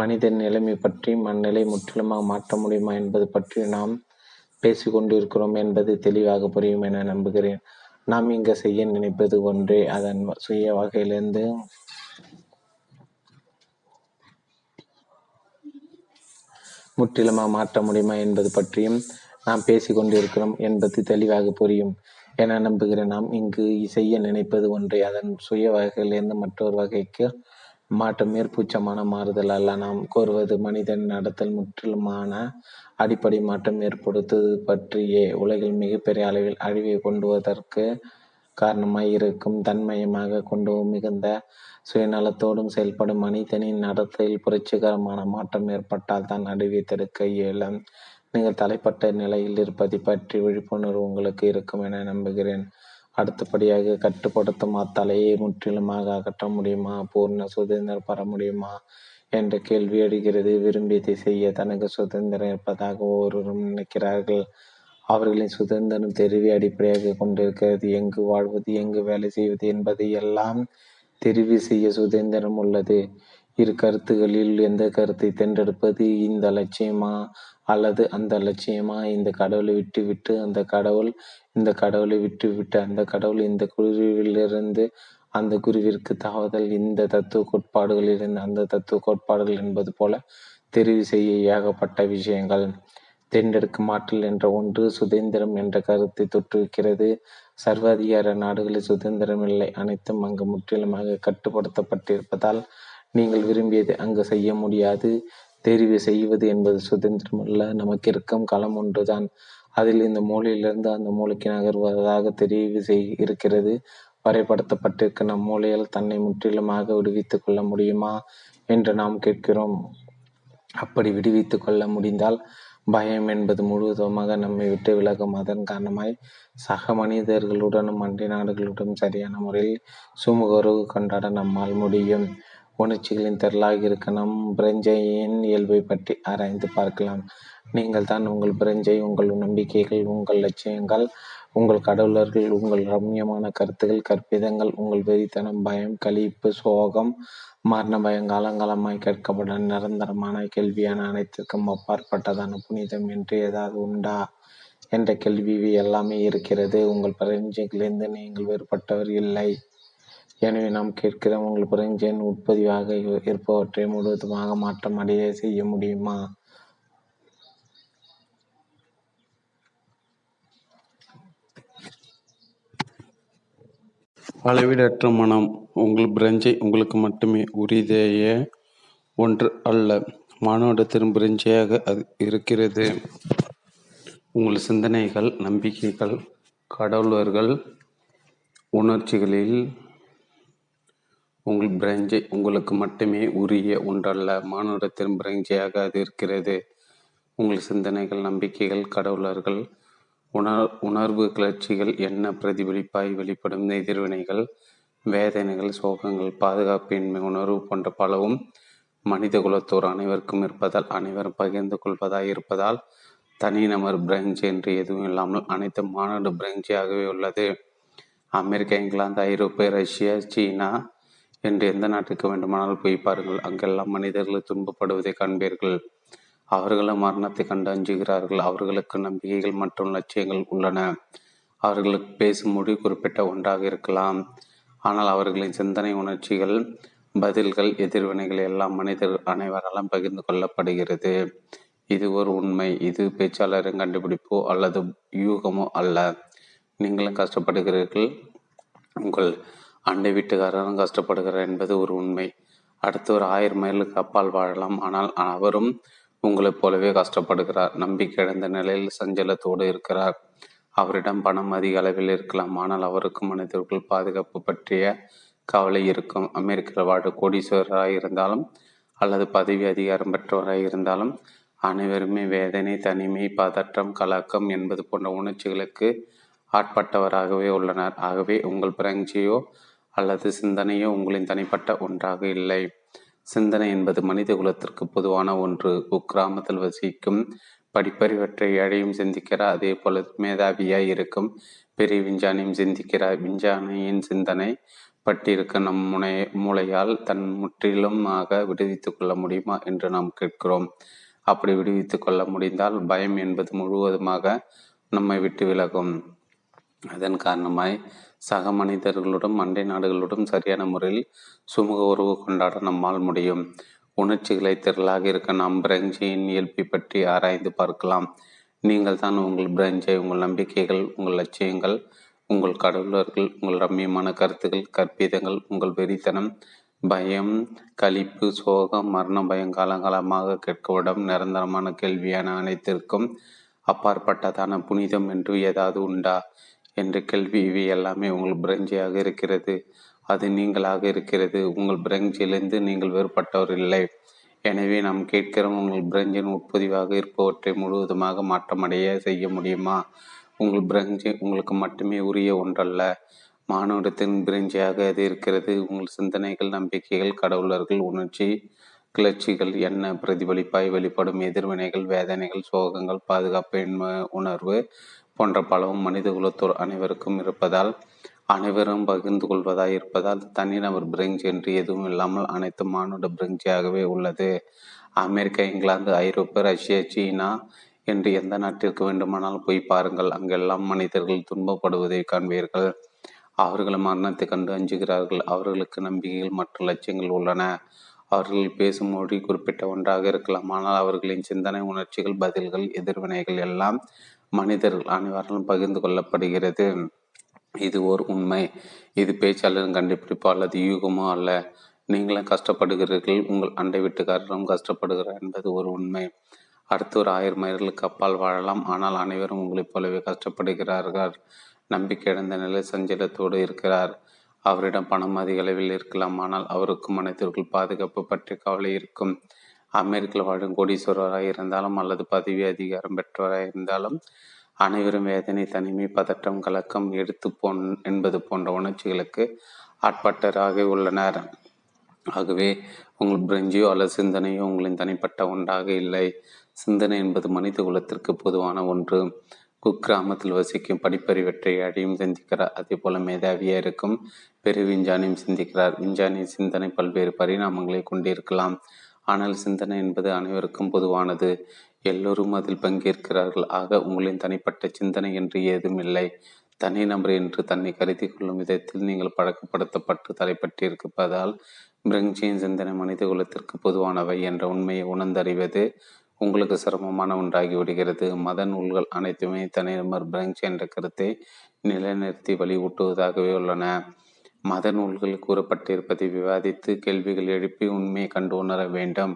மனித நிலைமை பற்றி மண்நிலை முற்றிலுமாக மாற்ற முடியுமா என்பது பற்றி நாம் பேசி கொண்டிருக்கிறோம் என்பது தெளிவாக புரியும் என நம்புகிறேன். நாம் இங்கு செய்ய நினைப்பது ஒன்றே, அதன் சுய வகையிலிருந்து முற்றிலுமாக மாற்ற முடியுமா என்பது பற்றியும் நாம் பேசி கொண்டிருக்கிறோம் என்பது தெளிவாக புரியும் என நம்புகிறேன். நாம் இங்கு செய்ய நினைப்பது ஒன்றை, அதன் சுய வகையிலிருந்து மற்றொரு வகைக்கு மாற்றம் மேற்பூச்சமான மாறுதல் அல்ல. நாம் கோருவது மனிதன் நடத்தல் முற்றிலுமான அடிப்படை மாற்றம் ஏற்படுத்துவது பற்றியே. உலகில் மிகப்பெரிய அளவில் அழிவை கொண்டுவதற்கு காரணமாய் இருக்கும் தன்மயமாக கொண்டு மிகுந்த சுயநலத்தோடும் செயல்படும் மனிதனின் நடத்தையில் புரட்சிகரமான மாற்றம் ஏற்பட்டால் தான் அழிவை தடுக்க இயலும். நீங்கள் தலைப்பட்ட நிலையில் இருப்பதை பற்றி விழிப்புணர்வு உங்களுக்கு இருக்கும் என நம்புகிறேன். அடுத்தபடியாக, கட்டுப்படுத்தும் அத்தலையை முற்றிலுமாக அகற்ற முடியுமா? பூர்ண சுதந்திரம் பெற முடியுமா என்ற கேள்வி எழுகிறது. விரும்பியதை செய்ய தனக்கு சுதந்திரம் இருப்பதாக ஒருவரும் நினைக்கிறார்கள். அவர்களின் சுதந்திரம் தெரிவை அடிப்படையாக கொண்டிருக்கிறது. எங்கு வாழ்வது, எங்கு வேலை செய்வது என்பதை எல்லாம் தெரிவு செய்ய சுதந்திரம் உள்ளது. இரு கருத்துகளில் எந்த கருத்தை தேர்ந்தெடுப்பது, இந்த லட்சியமா அல்லது அந்த லட்சியமா, இந்த கடவுளை விட்டு விட்டு அந்த கடவுள், இந்த கடவுளை விட்டு விட்டு அந்த கடவுள், இந்த குருவிலிருந்து அந்த குருவிற்கு தாவுதல், இந்த தத்துவ கோட்பாடுகளிலிருந்து அந்த தத்துவ கோட்பாடுகள் என்பது போல தெரிவு செய்ய ஏகப்பட்ட விஷயங்கள். தேர்ந்தெடுக்கும் ஆற்றல் என்ற ஒன்று சுதந்திரம் என்ற கருத்தை தொற்றுவிக்கிறது. சர்வாதிகார நாடுகளில் சுதந்திரம் இல்லை, அனைத்தும் அங்கு முற்றிலுமாக கட்டுப்படுத்தப்பட்டிருப்பதால் நீங்கள் விரும்பியதை அங்கு செய்ய முடியாது. தெரிவு செய்வது என்பது சுதந்திரம் அல்ல, நமக்கு இருக்கும் களம் ஒன்றுதான், அதில் இந்த மூலையிலிருந்து அந்த மூளைக்கு நகர்வதாக தெரிவு செய் இருக்கிறது. வரைபடுத்தப்பட்டிருக்க நம் மூளையால் தன்னை முற்றிலுமாக விடுவித்து கொள்ள முடியுமா என்று நாம் கேட்கிறோம். அப்படி விடுவித்து கொள்ள முடிந்தால் பயம் என்பது முழுவதுமாக நம்மை விட்டு விலகும். அதன் காரணமாய் சக மனிதர்களுடனும் அண்டை நாடுகளுடன் சரியான முறையில் சுமுகர்வு கொண்டாட நம்மால் முடியும். உணர்ச்சிகளின் திரளாக இருக்க நம் பிரஞ்சையின் இயல்பை பற்றி ஆராய்ந்து பார்க்கலாம். நீங்கள் தான் உங்கள் பிரஞ்சை, உங்கள் நம்பிக்கைகள், உங்கள் லட்சியங்கள், உங்கள் கடவுளர்கள், உங்கள் ரம்யமான கருத்துகள், கற்பிதங்கள், உங்கள் வெறித்தனம், பயம், களிப்பு, சோகம், மரண பயம், காலங்காலமாய் கேட்கப்பட்ட நிரந்தரமான கேள்வியான அனைத்திற்கும் அப்பாற்பட்டதான புனிதம் என்று ஏதாவது உண்டா என்ற கேள்வி எல்லாமே இருக்கிறது. உங்கள் பிரஞ்சைகளிலிருந்து நீங்கள் வேறுபட்டவர் இல்லை. எனவே நாம் கேட்கிற உங்கள் பிரஞ்சையின் உட்பதிவாக இருப்பவற்றை முழுவதுமாக மாற்றம் அடைய செய்ய முடியுமா? அளவிடற்ற மனம். உங்கள் பிரஞ்சை உங்களுக்கு மட்டுமே உரியதைய ஒன்று அல்ல. மானோடத்தின் பிரஞ்சையாக அது இருக்கிறது. உங்கள் சிந்தனைகள், நம்பிக்கைகள், கடவுளர்கள், உணர்ச்சிகளில் உங்கள் பிரஞ்சை உங்களுக்கு மட்டுமே உரிய ஒன்றல்ல. மானோடத்தின் பிரஞ்சையாக அது இருக்கிறது. உங்கள் சிந்தனைகள், நம்பிக்கைகள், கடவுளர்கள், உணர் உணர்வு கிளர்ச்சிகள், என்ன பிரதிபலிப்பாய் வெளிப்படும் எதிர்வினைகள், வேதனைகள், சோகங்கள், பாதுகாப்பின்மை உணர்வு போன்ற பலவும் மனித குலத்தோர் அனைவருக்கும் இருப்பதால், அனைவரும் பகிர்ந்து கொள்வதாய் இருப்பதால், தனிநபர் பிரெஞ்ச் என்று எதுவும் இல்லாமல் அனைத்து மாநாடு பிரெஞ்சாகவே உள்ளது. அமெரிக்கா, இங்கிலாந்து, ஐரோப்பா, ரஷ்யா, சீனா என்று எந்த நாட்டுக்கு வேண்டுமானால் போய் பாருங்கள். அங்கெல்லாம் மனிதர்கள் துன்பப்படுவதை காண்பீர்கள். அவர்களும் மரணத்தை கண்டு அஞ்சுகிறார்கள். அவர்களுக்கு நம்பிக்கைகள் மற்றும் லட்சியங்கள் உள்ளன. அவர்களுக்கு பேசும் மொழி குறிப்பிட்ட ஒன்றாக இருக்கலாம். ஆனால் அவர்களின் சிந்தனை, உணர்ச்சிகள், பதில்கள், எதிர்வினைகள் எல்லாம் மனிதர்கள் அனைவராலும் பகிர்ந்து கொள்ளப்படுகிறது. இது ஒரு உண்மை. இது பேச்சாளரின் கண்டுபிடிப்போ அல்லது யூகமோ அல்ல. நீங்களும் கஷ்டப்படுகிறீர்கள், உங்கள் அண்டை வீட்டுக்காரரும் கஷ்டப்படுகிறார் என்பது ஒரு உண்மை. அடுத்து ஒரு ஆயிரம் மைலுக்கு அப்பால் வாழலாம், ஆனால் அவரும் உங்களைப் போலவே கஷ்டப்படுகிறார். நம்பிக்கை இழந்த நிலையில் சஞ்சலத்தோடு இருக்கிறார். அவரிடம் பணம் அதிக அளவில் இருக்கலாம், ஆனால் அவருக்கு மனிதர்கள் பாதுகாப்பு பற்றிய கவலை இருக்கும். அமெரிக்க வாழ் கோடீஸ்வரராக இருந்தாலும் அல்லது பதவி அதிகாரம் பெற்றவராக இருந்தாலும் அனைவருமே வேதனை, தனிமை, பதற்றம், கலக்கம் என்பது போன்ற உணர்ச்சிகளுக்கு ஆட்பட்டவராகவே உள்ளனர். ஆகவே உங்கள் பிரஞ்சையோ அல்லது சிந்தனையோ உங்களின் தனிப்பட்ட ஒன்றாக இல்லை. சிந்தனை என்பது மனித குலத்திற்கு பொதுவான ஒன்று. குக்கிராமத்தில் வசிக்கும் படிப்பறிவற்றை ஏழையும் சிந்திக்கிறார். அதே போல மேதாவியாய் இருக்கும் பெரிய விஞ்ஞானியும் சிந்திக்கிறார். விஞ்ஞானியின் சிந்தனை பட்டிருக்க நம் முனை மூளையால் தன் முற்றிலுமாக விடுவித்துக் கொள்ள முடியுமா என்று நாம் கேட்கிறோம். அப்படி விடுவித்துக் கொள்ள முடிந்தால் பயம் என்பது முழுவதுமாக நம்மை விட்டு விலகும். அதன் காரணமாய் சக மனிதர்களுடன், அண்டை நாடுகளுடன் சரியான முறையில் சுமூக உறவு கொண்டாட நம்மால் முடியும். உணர்ச்சிகளை திரளாக இருக்க நாம் பிரஞ்சையின் இயல்பை பற்றி ஆராய்ந்து பார்க்கலாம். நீங்கள் தான் உங்கள் பிரஞ்சை, உங்கள் நம்பிக்கைகள், உங்கள் லட்சியங்கள், உங்கள் கடவுளர்கள், உங்கள் ரம்மியமான கருத்துக்கள், கற்பிதங்கள், உங்கள் வெறித்தனம், பயம், களிப்பு, சோகம், மரண பயம், காலங்காலமாக கேட்கப்படும் நிரந்தரமான கேள்வியான அனைத்திற்கும் அப்பாற்பட்டதான புனிதம் என்று ஏதாவது உண்டா என்ற கேள்வி இவை எல்லாமே உங்கள் பிரஞ்சையாக இருக்கிறது. அது நீங்களாக இருக்கிறது. உங்கள் பிரஞ்சிலிருந்து நீங்கள் வேறுபட்டவர் இல்லை. எனவே நாம் கேட்கிற உங்கள் பிரஞ்சின் உட்பதிவாக இருப்பவற்றை முழுவதுமாக மாற்றமடைய செய்ய முடியுமா? உங்கள் பிரஞ்சை உங்களுக்கு மட்டுமே உரிய ஒன்றல்ல. மானுடத்தின் பிரஞ்சையாக அது இருக்கிறது. உங்கள் சிந்தனைகள், நம்பிக்கைகள், கடவுளர்கள், உணர்ச்சி கிளர்ச்சிகள், என்ன பிரதிபலிப்பாய் வெளிப்படும் எதிர்வினைகள், வேதனைகள், சோகங்கள், பாதுகாப்பு உணர்வு போன்ற பலவும் மனித குலத்தோர் அனைவருக்கும் இருப்பதால், அனைவரும் பகிர்ந்து கொள்வதாய் இருப்பதால், தனிநபர் பிரெஞ்ச் என்று எதுவும் இல்லாமல் அனைத்து மானுட பிரெஞ்சாகவே உள்ளது. அமெரிக்கா, இங்கிலாந்து, ஐரோப்பா, ரஷ்யா, சீனா என்று எந்த நாட்டிற்கு வேண்டுமானால் போய் பாருங்கள். அங்கெல்லாம் மனிதர்கள் துன்பப்படுவதை காண்பீர்கள். அவர்கள் மரணத்தை கண்டு அஞ்சுகிறார்கள். அவர்களுக்கு நம்பிக்கைகள் மற்றும் லட்சியங்கள் உள்ளன. அவர்கள் பேசும் மொழி குறிப்பிட்ட ஒன்றாக இருக்கலாம், ஆனால் அவர்களின் சிந்தனை, உணர்ச்சிகள், பதில்கள், எதிர்வினைகள் எல்லாம் மனிதர்கள் அனைவராலும் பகிர்ந்து கொள்ளப்படுகிறது. இது ஓர் உண்மை. இது பேச்சாளரின் கண்டுபிடிப்போ அல்லது யூகமோ அல்ல. நீங்களும் கஷ்டப்படுகிறீர்கள், உங்கள் அண்டை வீட்டுக்காரரும் கஷ்டப்படுகிறார் என்பது ஒரு உண்மை. அடுத்து ஒரு ஆயிரம் மைல்களுக்கு அப்பால் வாழலாம், ஆனால் அனைவரும் உங்களைப் போலவே கஷ்டப்படுகிறார்கள். நம்பிக்கை இழந்த நிலை சஞ்சலத்தோடு இருக்கிறார். அவரிடம் பணம் அதிக அளவில் இருக்கலாம், ஆனால் அவருக்கும் மனிதர்கள் பாதுகாப்பு பற்றி கவலை இருக்கும். அமெரிக்கில் வாழும் கோடீஸ்வரராக இருந்தாலும் அல்லது பதவி அதிகாரம் பெற்றவராக இருந்தாலும் அனைவரும் வேதனை, தனிமை, பதற்றம், கலக்கம், எடுத்து போன் என்பது போன்ற உணர்ச்சிகளுக்கு ஆட்பட்டராக உள்ளனர். ஆகவே உங்கள் பிரஞ்சியோ அல்லது சிந்தனையோ உங்களின் தனிப்பட்ட ஒன்றாக இல்லை. சிந்தனை என்பது மனித குலத்திற்கு பொதுவான ஒன்று. குக்கிராமத்தில் வசிக்கும் படிப்பறிவற்றை அடியும் சிந்திக்கிறார். அதே போல மேதாவியாக இருக்கும் பெரு விஞ்ஞானியும் சிந்திக்கிறார். விஞ்ஞானியின் சிந்தனை பல்வேறு பரிணாமங்களை கொண்டிருக்கலாம். ஆனால் சிந்தனை என்பது அனைவருக்கும் பொதுவானது. எல்லோரும் அதில் பங்கேற்கிறார்கள். ஆக உங்களின் தனிப்பட்ட சிந்தனை என்று ஏதும் இல்லை. தனி நபர் என்று தன்னை கருதி கொள்ளும் விதத்தில் நீங்கள் பழக்கப்படுத்தப்பட்டு தலைப்பட்டிருப்பதால் பிரஞ்சியின் சிந்தனை மனித குலத்திற்கு பொதுவானவை என்ற உண்மையை உணர்ந்தறிவது உங்களுக்கு சிரமமான ஒன்றாகிவிடுகிறது. மத நூல்கள் அனைத்துமே தனிநபர் பிரஞ்ச் என்ற கருத்தை நிலைநிறுத்தி வலியூட்டுவதாகவே உள்ளன. மத நூல்கள் கூறப்பட்டிருப்பதை விவாதித்து கேள்விகள் எழுப்பி உண்மையை கண்டு உணர வேண்டும்.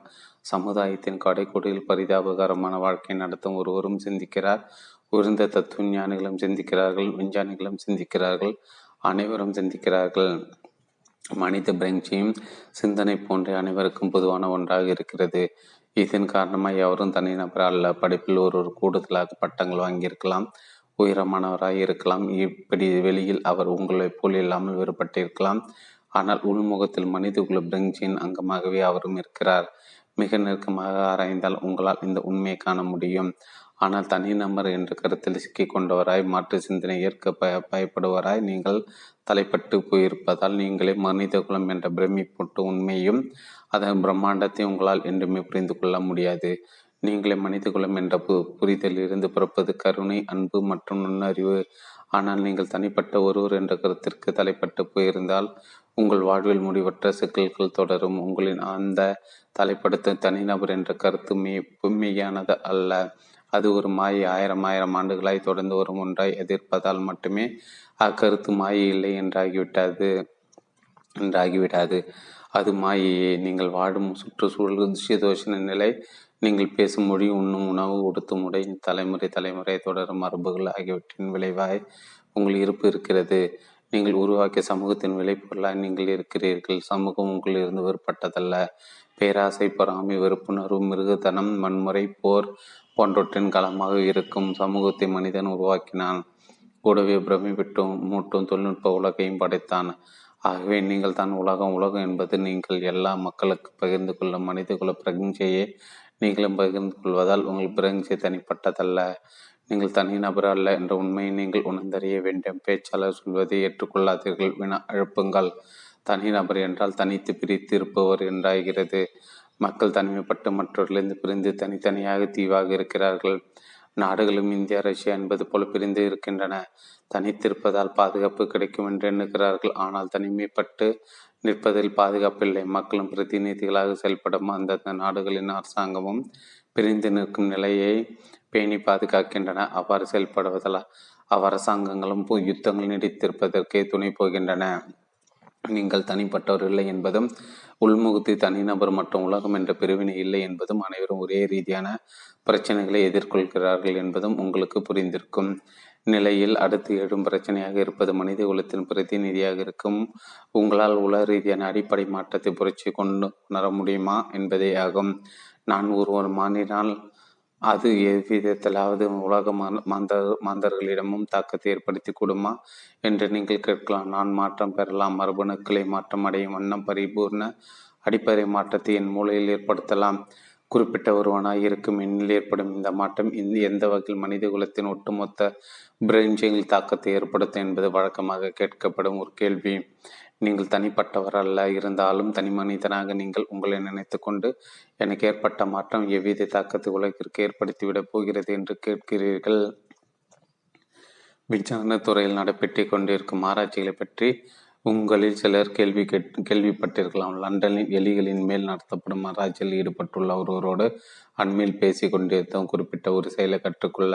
சமுதாயத்தின் கடைக்கோடியில் பரிதாபகரமான வாழ்க்கை நடத்தும் ஒருவரும் சிந்திக்கிறார். உயர்ந்த தத்துவ ஞானிகளும் சிந்திக்கிறார்கள். விஞ்ஞானிகளும் சிந்திக்கிறார்கள். அனைவரும் சிந்திக்கிறார்கள். மனித பிரஞ்சியும் சிந்தனை போன்ற அனைவருக்கும் பொதுவான ஒன்றாக இருக்கிறது. இதன் காரணமாக எவரும் தனிநபர் அல்ல. படிப்பில் ஒருவர் கூடுதலாக பட்டங்கள் வாங்கியிருக்கலாம். உயரமானவராக இருக்கலாம். இப்படி வெளியில் அவர் உங்களை போல் இல்லாமல் வேறுபட்டிருக்கலாம். ஆனால் உள்முகத்தில் மனித குல பிரஞ்சியின் அங்கமாகவே அவரும் இருக்கிறார். மிக நெருக்கமாக ஆராய்ந்தால் உங்களால் இந்த உண்மையை காண முடியும். ஆனால் தனிநபர் என்ற கருத்தில் சிக்கி கொண்டவராய், மாற்று சிந்தனை ஏற்க பய பயப்படுவராய் நீங்கள் தலைப்பட்டு போயிருப்பதால் நீங்களே மனித குலம் என்ற பிரமி போட்டு உண்மையும் அதன் பிரம்மாண்டத்தை உங்களால் என்றுமே புரிந்து கொள்ள முடியாது. நீங்களே மனித குலம் என்ற பு புரிதலிலிருந்து பிறப்பது கருணை, அன்பு மற்றும் நுண்ணறிவு. ஆனால் நீங்கள் தனிப்பட்ட ஒருவர் என்ற கருத்திற்கு தலைப்பட்டு போயிருந்தால் உங்கள் வாழ்வில் முடிவற்ற சிக்கல்கள் தொடரும். உங்களின் அந்த தலைப்படுத்த தனிநபர் என்ற கருத்து மெய் மெய்யானது அல்ல. அது ஒரு மாயை. ஆயிரம் ஆயிரம் ஆண்டுகளாய் தொடர்ந்து வரும் ஒன்றாய் எதிர்ப்பதால் மட்டுமே அக்கருத்து மாயை இல்லை என்றாகிவிட்டது என்றாகிவிடாது அது மாயையே. நீங்கள் வாழும் சுற்றுச்சூழல் சீதோஷண நிலை, நீங்கள் பேசும் மொழி, உண்ணும் உணவு, உடுத்தும் உடை, தலைமுறை தலைமுறை தொடரும் மரபுகள் ஆகியவற்றின் விளைவாய் உங்கள் இருப்பு இருக்கிறது. நீங்கள் உருவாக்கிய சமூகத்தின் விளைபொருளாய் நீங்கள் இருக்கிறீர்கள். சமூகம் உங்களிலிருந்து வேறுபட்டதல்ல. பேராசை, பொறாமை, வெறுப்புணர்வு, மிருகத்தனம், வன்முறை, போர் போன்றவற்றின் களமாக இருக்கும் சமூகத்தை மனிதன் உருவாக்கினான். கூடவே பிரமிப்பட்டும் மூட்டும் தொழில்நுட்ப உலகையும் படைத்தான். ஆகவே நீங்கள் தான் உலகம். உலகம் என்பது நீங்கள் எல்லா மக்களுக்கு பகிர்ந்து கொள்ளும் மனித குல பிரஞ்சையே நீங்களும் பகிர்ந்து கொள்வதால் உங்கள் பிரஞ்சை தனிப்பட்டதல்ல. நீங்கள் தனி நபர் அல்ல என்ற உண்மையை நீங்கள் உணர்ந்தறிய வேண்டும். பேச்சாளர் சொல்வதை ஏற்றுக்கொள்ளாதீர்கள், வினா அழுப்புங்கள். தனி நபர் என்றால் தனித்து பிரித்து இருப்பவர் என்றாகிறது. மக்கள் தனிமைப்பட்டு மற்றவர்களிருந்து பிரிந்து தனித்தனியாக தீவாக இருக்கிறார்கள். நாடுகளும் இந்தியா, ரஷ்யா என்பது போல பிரிந்து இருக்கின்றன. தனித்திருப்பதால் பாதுகாப்பு கிடைக்கும் என்று எண்ணுகிறார்கள். ஆனால் தனிமைப்பட்டு நிற்பதில் பாதுகாப்பில்லை. மக்களும் பிரதிநிதிகளாக செயல்படும் அந்தந்த நாடுகளின் அரசாங்கமும் பிரிந்து நிற்கும் நிலையை பேணி பாதுகாக்கின்றன. அவ்வாறு செயல்படுவதால் அவ்வரசாங்கங்களும் யுத்தங்கள் நீடித்திருப்பதற்கே துணை போகின்றன. நீங்கள் தனிப்பட்டவர் இல்லை என்பதும் உள்முகத்தை தனிநபர் மற்றும் உலகம் என்ற பிரிவினை இல்லை என்பதும் அனைவரும் ஒரே ரீதியான பிரச்சனைகளை எதிர்கொள்கிறார்கள் என்பதும் உங்களுக்கு புரிந்திருக்கும் நிலையில் அடுத்து எழும் பிரச்சனையாக இருப்பது மனித குலத்தின் பிரதிநிதியாக இருக்கும் உங்களால் உலக ரீதியான அடிப்படை மாற்றத்தை புரட்சி கொண்டு உணர முடியுமா என்பதே ஆகும். நான் ஒருவர் மாறினால் அது எவ்விதத்திலாவது உலக மாந்தர் மாந்தர்களிடமும் தாக்கத்தை ஏற்படுத்தி கூடுமா என்று நீங்கள் கேட்கலாம். நான் மாற்றம் பெறலாம். மரபணுக்களை மாற்றம் அடையும் வண்ணம் பரிபூர்ண அடிப்படை மாற்றத்தை என் மூளையில் ஏற்படுத்தலாம். குறிப்பிட்ட ஒருவனாக இருக்கும் எண்ணில் ஏற்படும் இந்த மாற்றம் எந்த வகையில் மனித குலத்தின் ஒட்டுமொத்த பிரஞ்சியில் தாக்கத்தை ஏற்படுத்தும் என்பது வழக்கமாக கேட்கப்படும் ஒரு கேள்வி. நீங்கள் தனிப்பட்டவர் அல்ல. இருந்தாலும் தனி மனிதனாக நீங்கள் உங்களை நினைத்து கொண்டு எனக்கு ஏற்பட்ட மாற்றம் எவ்வித தாக்கத்தை உலகிற்கு ஏற்படுத்திவிடப் போகிறது என்று கேட்கிறீர்கள். விஞ்ஞான துறையில் நடைபெற்று கொண்டிருக்கும் ஆராய்ச்சிகளை பற்றி உங்களில் சிலர் கேள்வி கேட் கேள்விப்பட்டிருக்கலாம். லண்டனில் எலிகளின் மேல் நடத்தப்படும் ஆராய்ச்சியில் ஈடுபட்டுள்ள ஒருவரோடு அண்மையில் பேசி கொண்டிருந்தோம். குறிப்பிட்ட ஒரு செயலை கற்றுக்கொள்ள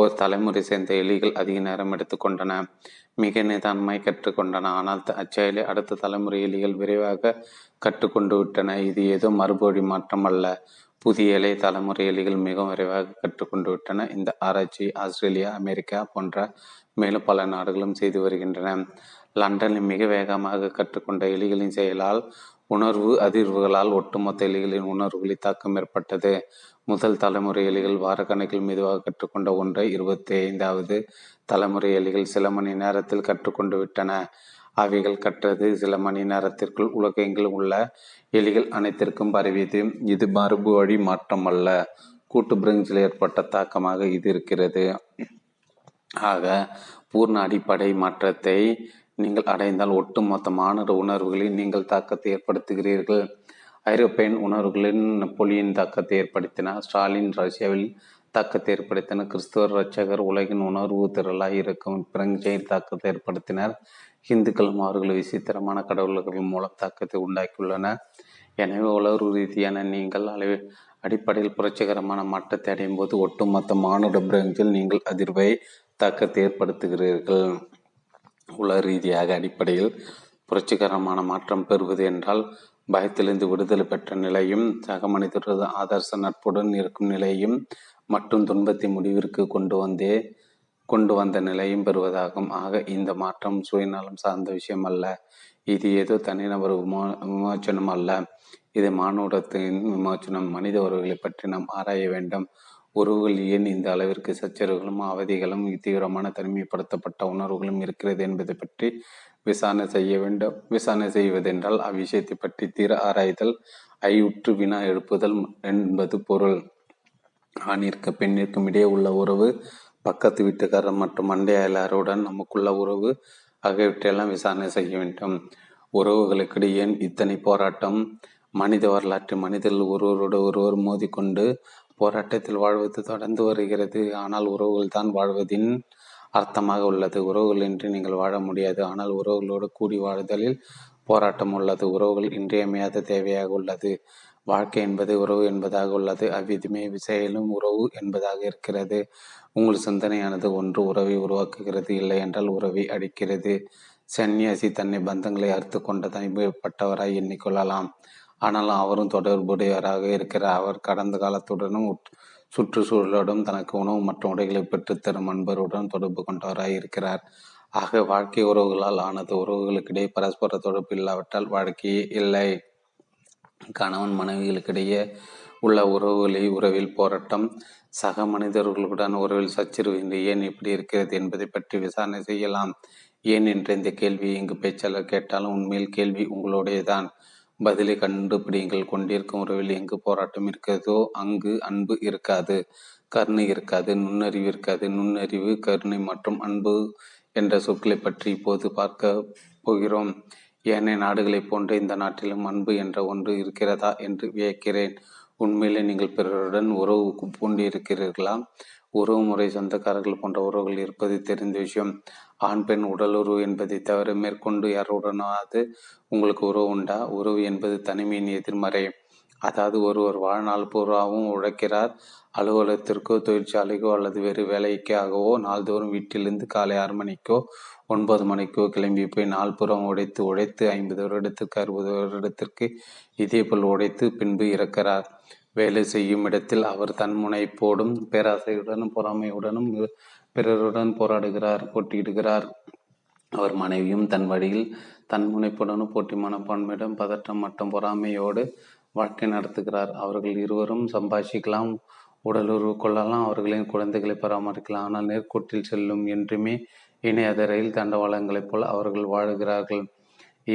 ஒரு தலைமுறை சேர்ந்த எலிகள் அதிக நேரம் எடுத்துக்கொண்டன. மிக நிதானமாய் கற்றுக்கொண்டன. ஆனால் அச்செயலை அடுத்த தலைமுறை எலிகள் விரைவாக கற்றுக்கொண்டு விட்டன. இது ஏதோ மறுபடி மாற்றம் அல்ல. புதிய இலை தலைமுறை எலிகள் மிகவும் விரைவாக கற்றுக்கொண்டு விட்டன. இந்த ஆராய்ச்சி ஆஸ்திரேலியா, அமெரிக்கா போன்ற மேலும் பல நாடுகளும் செய்து வருகின்றன. லண்டனில் மிக வேகமாக கற்றுக்கொண்ட எலிகளின் செயலால், உணர்வு அதிர்வுகளால் ஒட்டுமொத்த எலிகளின் உணர்வுகளில் தாக்கம் ஏற்பட்டது. முதல் தலைமுறை எலிகள் வாரக்கணக்கில் மெதுவாக கற்றுக்கொண்ட ஒன்றை இருபத்தி ஐந்தாவது தலைமுறை எலிகள் சில மணி நேரத்தில் கற்றுக்கொண்டு விட்டன. அவைகள் கற்றது சில மணி நேரத்திற்குள் உலகெங்கிலும் உள்ள எலிகள் அனைத்திற்கும் பரவியது. இது மரபு வழி மாற்றம் அல்ல, கூட்டு பிரெஞ்சில் ஏற்பட்ட தாக்கமாக இது இருக்கிறது. ஆக பூர்ண அடிப்படை மாற்றத்தை நீங்கள் அடைந்தால் ஒட்டுமொத்த மாணவர் உணர்வுகளில் நீங்கள் தாக்கத்தை ஏற்படுத்துகிறீர்கள். ஐரோப்பியன் உணர்வுகளின் நெப்போலியின் தாக்கத்தை ஏற்படுத்தினார், ஸ்டாலின் ரஷ்யாவில் தாக்கத்தை ஏற்படுத்தினார், கிறிஸ்துவர் இரட்சகர் உலகின் உணர்வு திரளாக இருக்கும் பிரெஞ்சையில் தாக்கத்தை ஏற்படுத்தினர், இந்துக்கள் அவர்கள் விசித்திரமான கடவுள்கள் மூலம் தாக்கத்தை உண்டாக்கியுள்ளனர். எனவே உணர்வு ரீதியான நீங்கள் அளவு அடிப்படையில் புரட்சிகரமான மாற்றத்தை அடையும் போது ஒட்டுமொத்த மானுட பிரெஞ்சில் நீங்கள் அதிர்வை தாக்கத்தை ஏற்படுத்துகிறீர்கள். உலக ரீதியாக அடிப்படையில் புரட்சிகரமான மாற்றம் பெறுவது என்றால் பயத்திலிருந்து விடுதலை பெற்ற நிலையும் சக மனிதரது ஆதர்ச நட்புடன் இருக்கும் நிலையும் மற்றும் துன்பத்தை முடிவிற்கு கொண்டு வந்தே கொண்டு வந்த நிலையும் பெறுவதாகும். ஆக இந்த மாற்றம் சுயநலம் சார்ந்த விஷயம் அல்ல, இது ஏதோ தனிநபர் விமோ விமோச்சனம் அல்ல, இது மானுடத்தின் விமோச்சனம். மனித உறவுகளை பற்றி நாம் ஆராய வேண்டும். உறவுகள் ஏன் இந்த அளவிற்கு சச்சரவுகளும் அவதிகளும் தீவிரமான தனிமைப்படுத்தப்பட்ட உணர்வுகளும் இருக்கிறது என்பதை பற்றி விசாரணை செய்ய வேண்டும். விசாரணை செய்வதென்றால் அவ்விஷயத்தை பற்றி தீர ஆராய்தல், ஐயுற்று வினா எழுப்புதல் என்பது பொருள். ஆணிற்கு பெண்ணிற்கும் இடையே உள்ள உறவு, பக்கத்து வீட்டுக்காரர் மற்றும் மண்டையாளருடன் நமக்குள்ள உறவு ஆகியவற்றையெல்லாம் விசாரணை செய்ய வேண்டும். உறவுகளுக்கு ஏன் இத்தனை போராட்டம்? மனித வரலாற்று மனிதர்கள் ஒருவரோடு ஒருவர் மோதிக்கொண்டு போராட்டத்தில் வாழ்வது தொடர்ந்து வருகிறது. ஆனால் உறவுகள் தான் வாழ்வதின் அர்த்தமாக உள்ளது. உறவுகள் இன்றி நீங்கள் வாழ முடியாது, ஆனால் உறவுகளோடு கூடி வாழ்தலில் போராட்டம் உள்ளது. உறவுகள் இன்றியமையாத தேவையாக உள்ளது. வாழ்க்கை என்பது உறவு என்பதாக உள்ளது. அவ்விதமே விசையிலும் உறவு என்பதாக இருக்கிறது. உங்கள் சிந்தனையானது ஒன்று உறவை உருவாக்குகிறது, இல்லை என்றால் உறவை அடிக்கிறது. சன்னியாசி தன்னை பந்தங்களை அறுத்து கொண்ட தனிப்பட்டவராய் எண்ணிக்கொள்ளலாம், ஆனால் அவரும் தொடர்புடையவராக இருக்கிறார். அவர் கடந்த காலத்துடனும் சுற்றுச்சூழலுடன் தனக்கு உணவு மற்றும் உடைகளை பெற்றுத்தரும் அன்பருடன் தொடர்பு கொண்டவராய் இருக்கிறார். ஆக வாழ்க்கை உறவுகளால் ஆனது. உறவுகளுக்கிடையே பரஸ்பர தொடர்பு இல்லாவிட்டால் வாழ்க்கையே இல்லை. கணவன் மனைவிகளுக்கிடையே உள்ள உறவுகளை உறவில் போராட்டம், சக மனிதர்களுடன் உறவில் சச்சரவு என்று ஏன் இப்படி இருக்கிறது என்பதை பற்றி விசாரணை செய்யலாம். ஏன் என்ற இந்த கேள்வி இங்கு பேச்சாளர் கேட்டாலும் உண்மையில் கேள்வி உங்களுடையதான். பதிலை கண்டுபிடிங்கள். கொண்டிருக்கும் உறவில் எங்கு போராட்டம் இருக்கிறதோ அங்கு அன்பு இருக்காது, கருணை இருக்காது, நுண்ணறிவு இருக்காது. நுண்ணறிவு, கருணை மற்றும் அன்பு என்ற சொற்களை பற்றி இப்போது பார்க்க போகிறோம். ஏனைய நாடுகளைப் போன்று இந்த நாட்டிலும் அன்பு என்ற ஒன்று இருக்கிறதா என்று வியக்கிறேன். உண்மையிலே நீங்கள் பிறருடன் உறவு பூண்டு இருக்கிறீர்களா? உறவு முறை சொந்தக்காரர்கள் போன்ற உறவுகள் இருப்பது தெரிந்த விஷயம். ஆண் பெண் உடலுறவு என்பதை தவிர மேற்கொண்டு யாருடனாவது உங்களுக்கு உறவு உண்டா? உறவு என்பது தனிமையின் எதிர்மறை, அதாவது ஒருவர் வாழ்நாள் பூராவும் உழைக்கிறார். அலுவலகத்திற்கோ தொழிற்சாலைக்கோ அல்லது வேறு வேலைக்காகவோ நாள்தோறும் வீட்டிலிருந்து காலை ஆறு மணிக்கோ ஒன்பது மணிக்கோ கிளம்பி போய் நால்புறம் உடைத்து உடைத்து ஐம்பது வருடத்திற்கு அறுபது வருடத்திற்கு இதேபோல் உடைத்து பின்பு இறக்கிறார். வேலை செய்யும் இடத்தில் அவர் தன்முனைப்போடும் பேராசையுடனும் பொறாமையுடனும் பிறருடன் போராடுகிறார், போட்டியிடுகிறார். அவர் மனைவியும் தன் வழியில் தன்முனைப்புடனும் போட்டி மனப்பான்மையிடம் பதற்றம் மற்றும் பொறாமையோடு வாழ்க்கை நடத்துகிறார். அவர்கள் இருவரும் சம்பாஷிக்கலாம், உடலுறவு கொள்ளலாம், அவர்களின் குழந்தைகளை பராமரிக்கலாம். ஆனால் நேர்கோட்டில் செல்லும் என்றுமே இணையாத ரயில் தண்டவாளங்களைப் போல் அவர்கள் வாழுகிறார்கள்.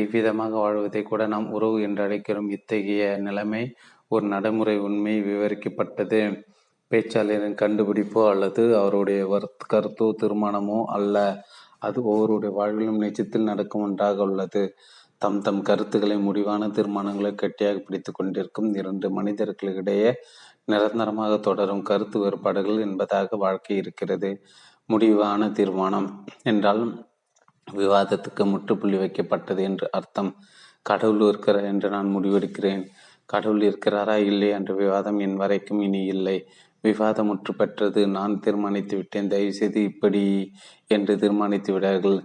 இவ்விதமாக வாழ்வதை கூட நாம் உறவு என்று அழைக்கிறோம். இத்தகைய நிலைமை ஒரு நடைமுறை உண்மை விவரிக்கப்பட்டது. பேச்சாளரின் கண்டுபிடிப்போ அல்லது அவருடைய கருத்தோ தீர்மானமோ அல்ல, அது ஒவ்வொருடைய வாழ்விலும் நிச்சயத்தில் நடக்கும் ஒன்றாக உள்ளது. தம் தம் கருத்துக்களை முடிவான தீர்மானங்களை கெட்டியாக பிடித்து கொண்டிருக்கும் இரண்டு மனிதர்களிடையே நிரந்தரமாக தொடரும் கருத்து வேறுபாடுகள் என்பதாக வாழ்க்கை இருக்கிறது. முடிவான தீர்மானம் என்றால் விவாதத்துக்கு முற்றுப்புள்ளி வைக்கப்பட்டது என்று அர்த்தம். கடவுள் இருக்கிறார் என்று நான் முடிவெடுக்கிறேன். கடவுள் இருக்கிறாரா இல்லை என்ற விவாதம் என் வரைக்கும் இனி இல்லை. விவாதம் முற்று பெற்றது, நான் தீர்மானித்து விட்டேன், தயவு செய்து இப்படி என்று தீர்மானித்து விடார்கள்.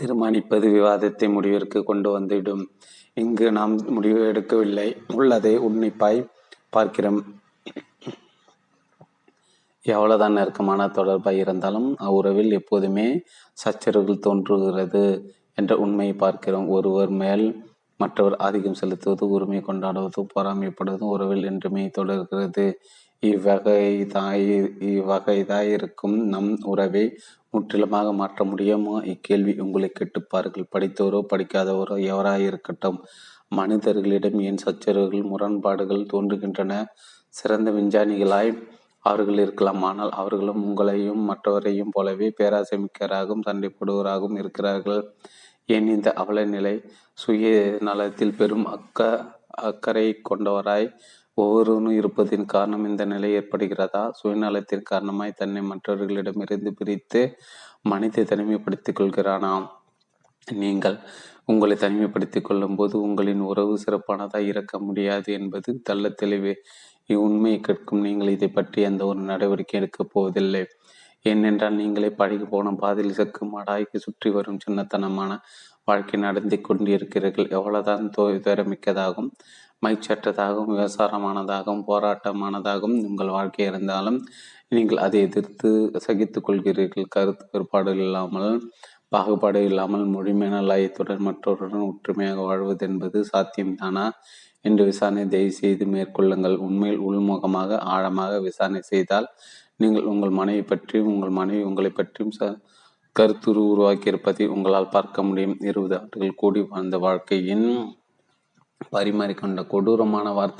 தீர்மானிப்பது விவாதத்தை முடிவிற்கு கொண்டு வந்துவிடும். இங்கு நாம் முடிவு எடுக்கவில்லை, உள்ளதை உன்னிப்பாய் பார்க்கிறோம். எவ்வளவுதான் நெருக்கமான தொடர்பாக இருந்தாலும் அவ்வுறவில் எப்போதுமே சச்சரவுகள் தோன்றுகிறது என்ற உண்மையை பார்க்கிறோம். ஒருவர் மேல் மற்றவர் ஆதிக்கம் செலுத்துவது, உரிமை கொண்டாடுவது, பொறாமைப்படுவதும் உறவில் என்றுமே தொடர்கிறது. இவ்வகை தாய் இவ்வகைதாயிருக்கும் நம் உறவை முற்றிலுமாக மாற்ற முடியுமா? இக்கேள்வி உங்களை கேட்டுப்பார்கள். படித்தவரோ படிக்காதவரோ எவராயிருக்கட்டும், மனிதர்களிடம் ஏன் சச்சரவுகள் முரண்பாடுகள் தோன்றுகின்றன? சிறந்த விஞ்ஞானிகளாய் அவர்கள் இருக்கலாம், ஆனால் அவர்களும் உங்களையும் மற்றவரையும் போலவே பேராசைமிக்கராகவும் சண்டை போடுவராகவும் இருக்கிறார்கள். ஏன் இந்த அவல நிலை? சுய நலத்தில் பெரும் அக்க அக்கறை கொண்டவராய் ஒவ்வொருவனும் இருப்பதின் காரணம் இந்த நிலை ஏற்படுகிறதா? சுயநலத்தின் காரணமாய் தன்னை மற்றவர்களிடமிருந்து பிரித்து மனித தனிமைப்படுத்திக் கொள்கிறானாம். நீங்கள் உங்களை தனிமைப்படுத்திக் கொள்ளும் போது உங்களின் உறவு சிறப்பானதாய் இருக்க முடியாது என்பது தள்ள தெளிவே. இவ்வுண்மையை கேட்கும் நீங்கள் இதை பற்றி எந்த ஒரு நடவடிக்கை எடுக்கப் போவதில்லை. ஏனென்றால் நீங்களே படிக்க போன பாதையில் செக்குமாடாய்க்கு சுற்றி வரும் சின்னத்தனமான வாழ்க்கை நடத்தி கொண்டிருக்கிறீர்கள். எவ்வளவுதான் தோய்மிக்கதாகவும் மைச்சற்றதாகவும் விவசாரமானதாகவும் போராட்டமானதாகவும் உங்கள் வாழ்க்கை இருந்தாலும் நீங்கள் அதை எதிர்த்து சகித்து கொள்கிறீர்கள். கருத்து வேறுபாடு இல்லாமல் பாகுபாடு இல்லாமல் முழுமையான லயத்துடன் மற்றவருடன் ஒற்றுமையாக வாழ்வது என்பது சாத்தியம்தானா என்று விசாரணை தயவு செய்து மேற்கொள்ளுங்கள். உண்மையில் உள்முகமாக ஆழமாக விசாரணை செய்தால் நீங்கள் உங்கள் மனைவி பற்றியும் உங்கள் மனைவி உங்களை பற்றியும் ச கருத்துரு உருவாக்கியிருப்பதை உங்களால் பார்க்க முடியும். இருபது ஆண்டுகள் கூடி வாழ்ந்த வாழ்க்கையின் பரிமாறிக்கொண்ட கொடூரமான வார்த்தை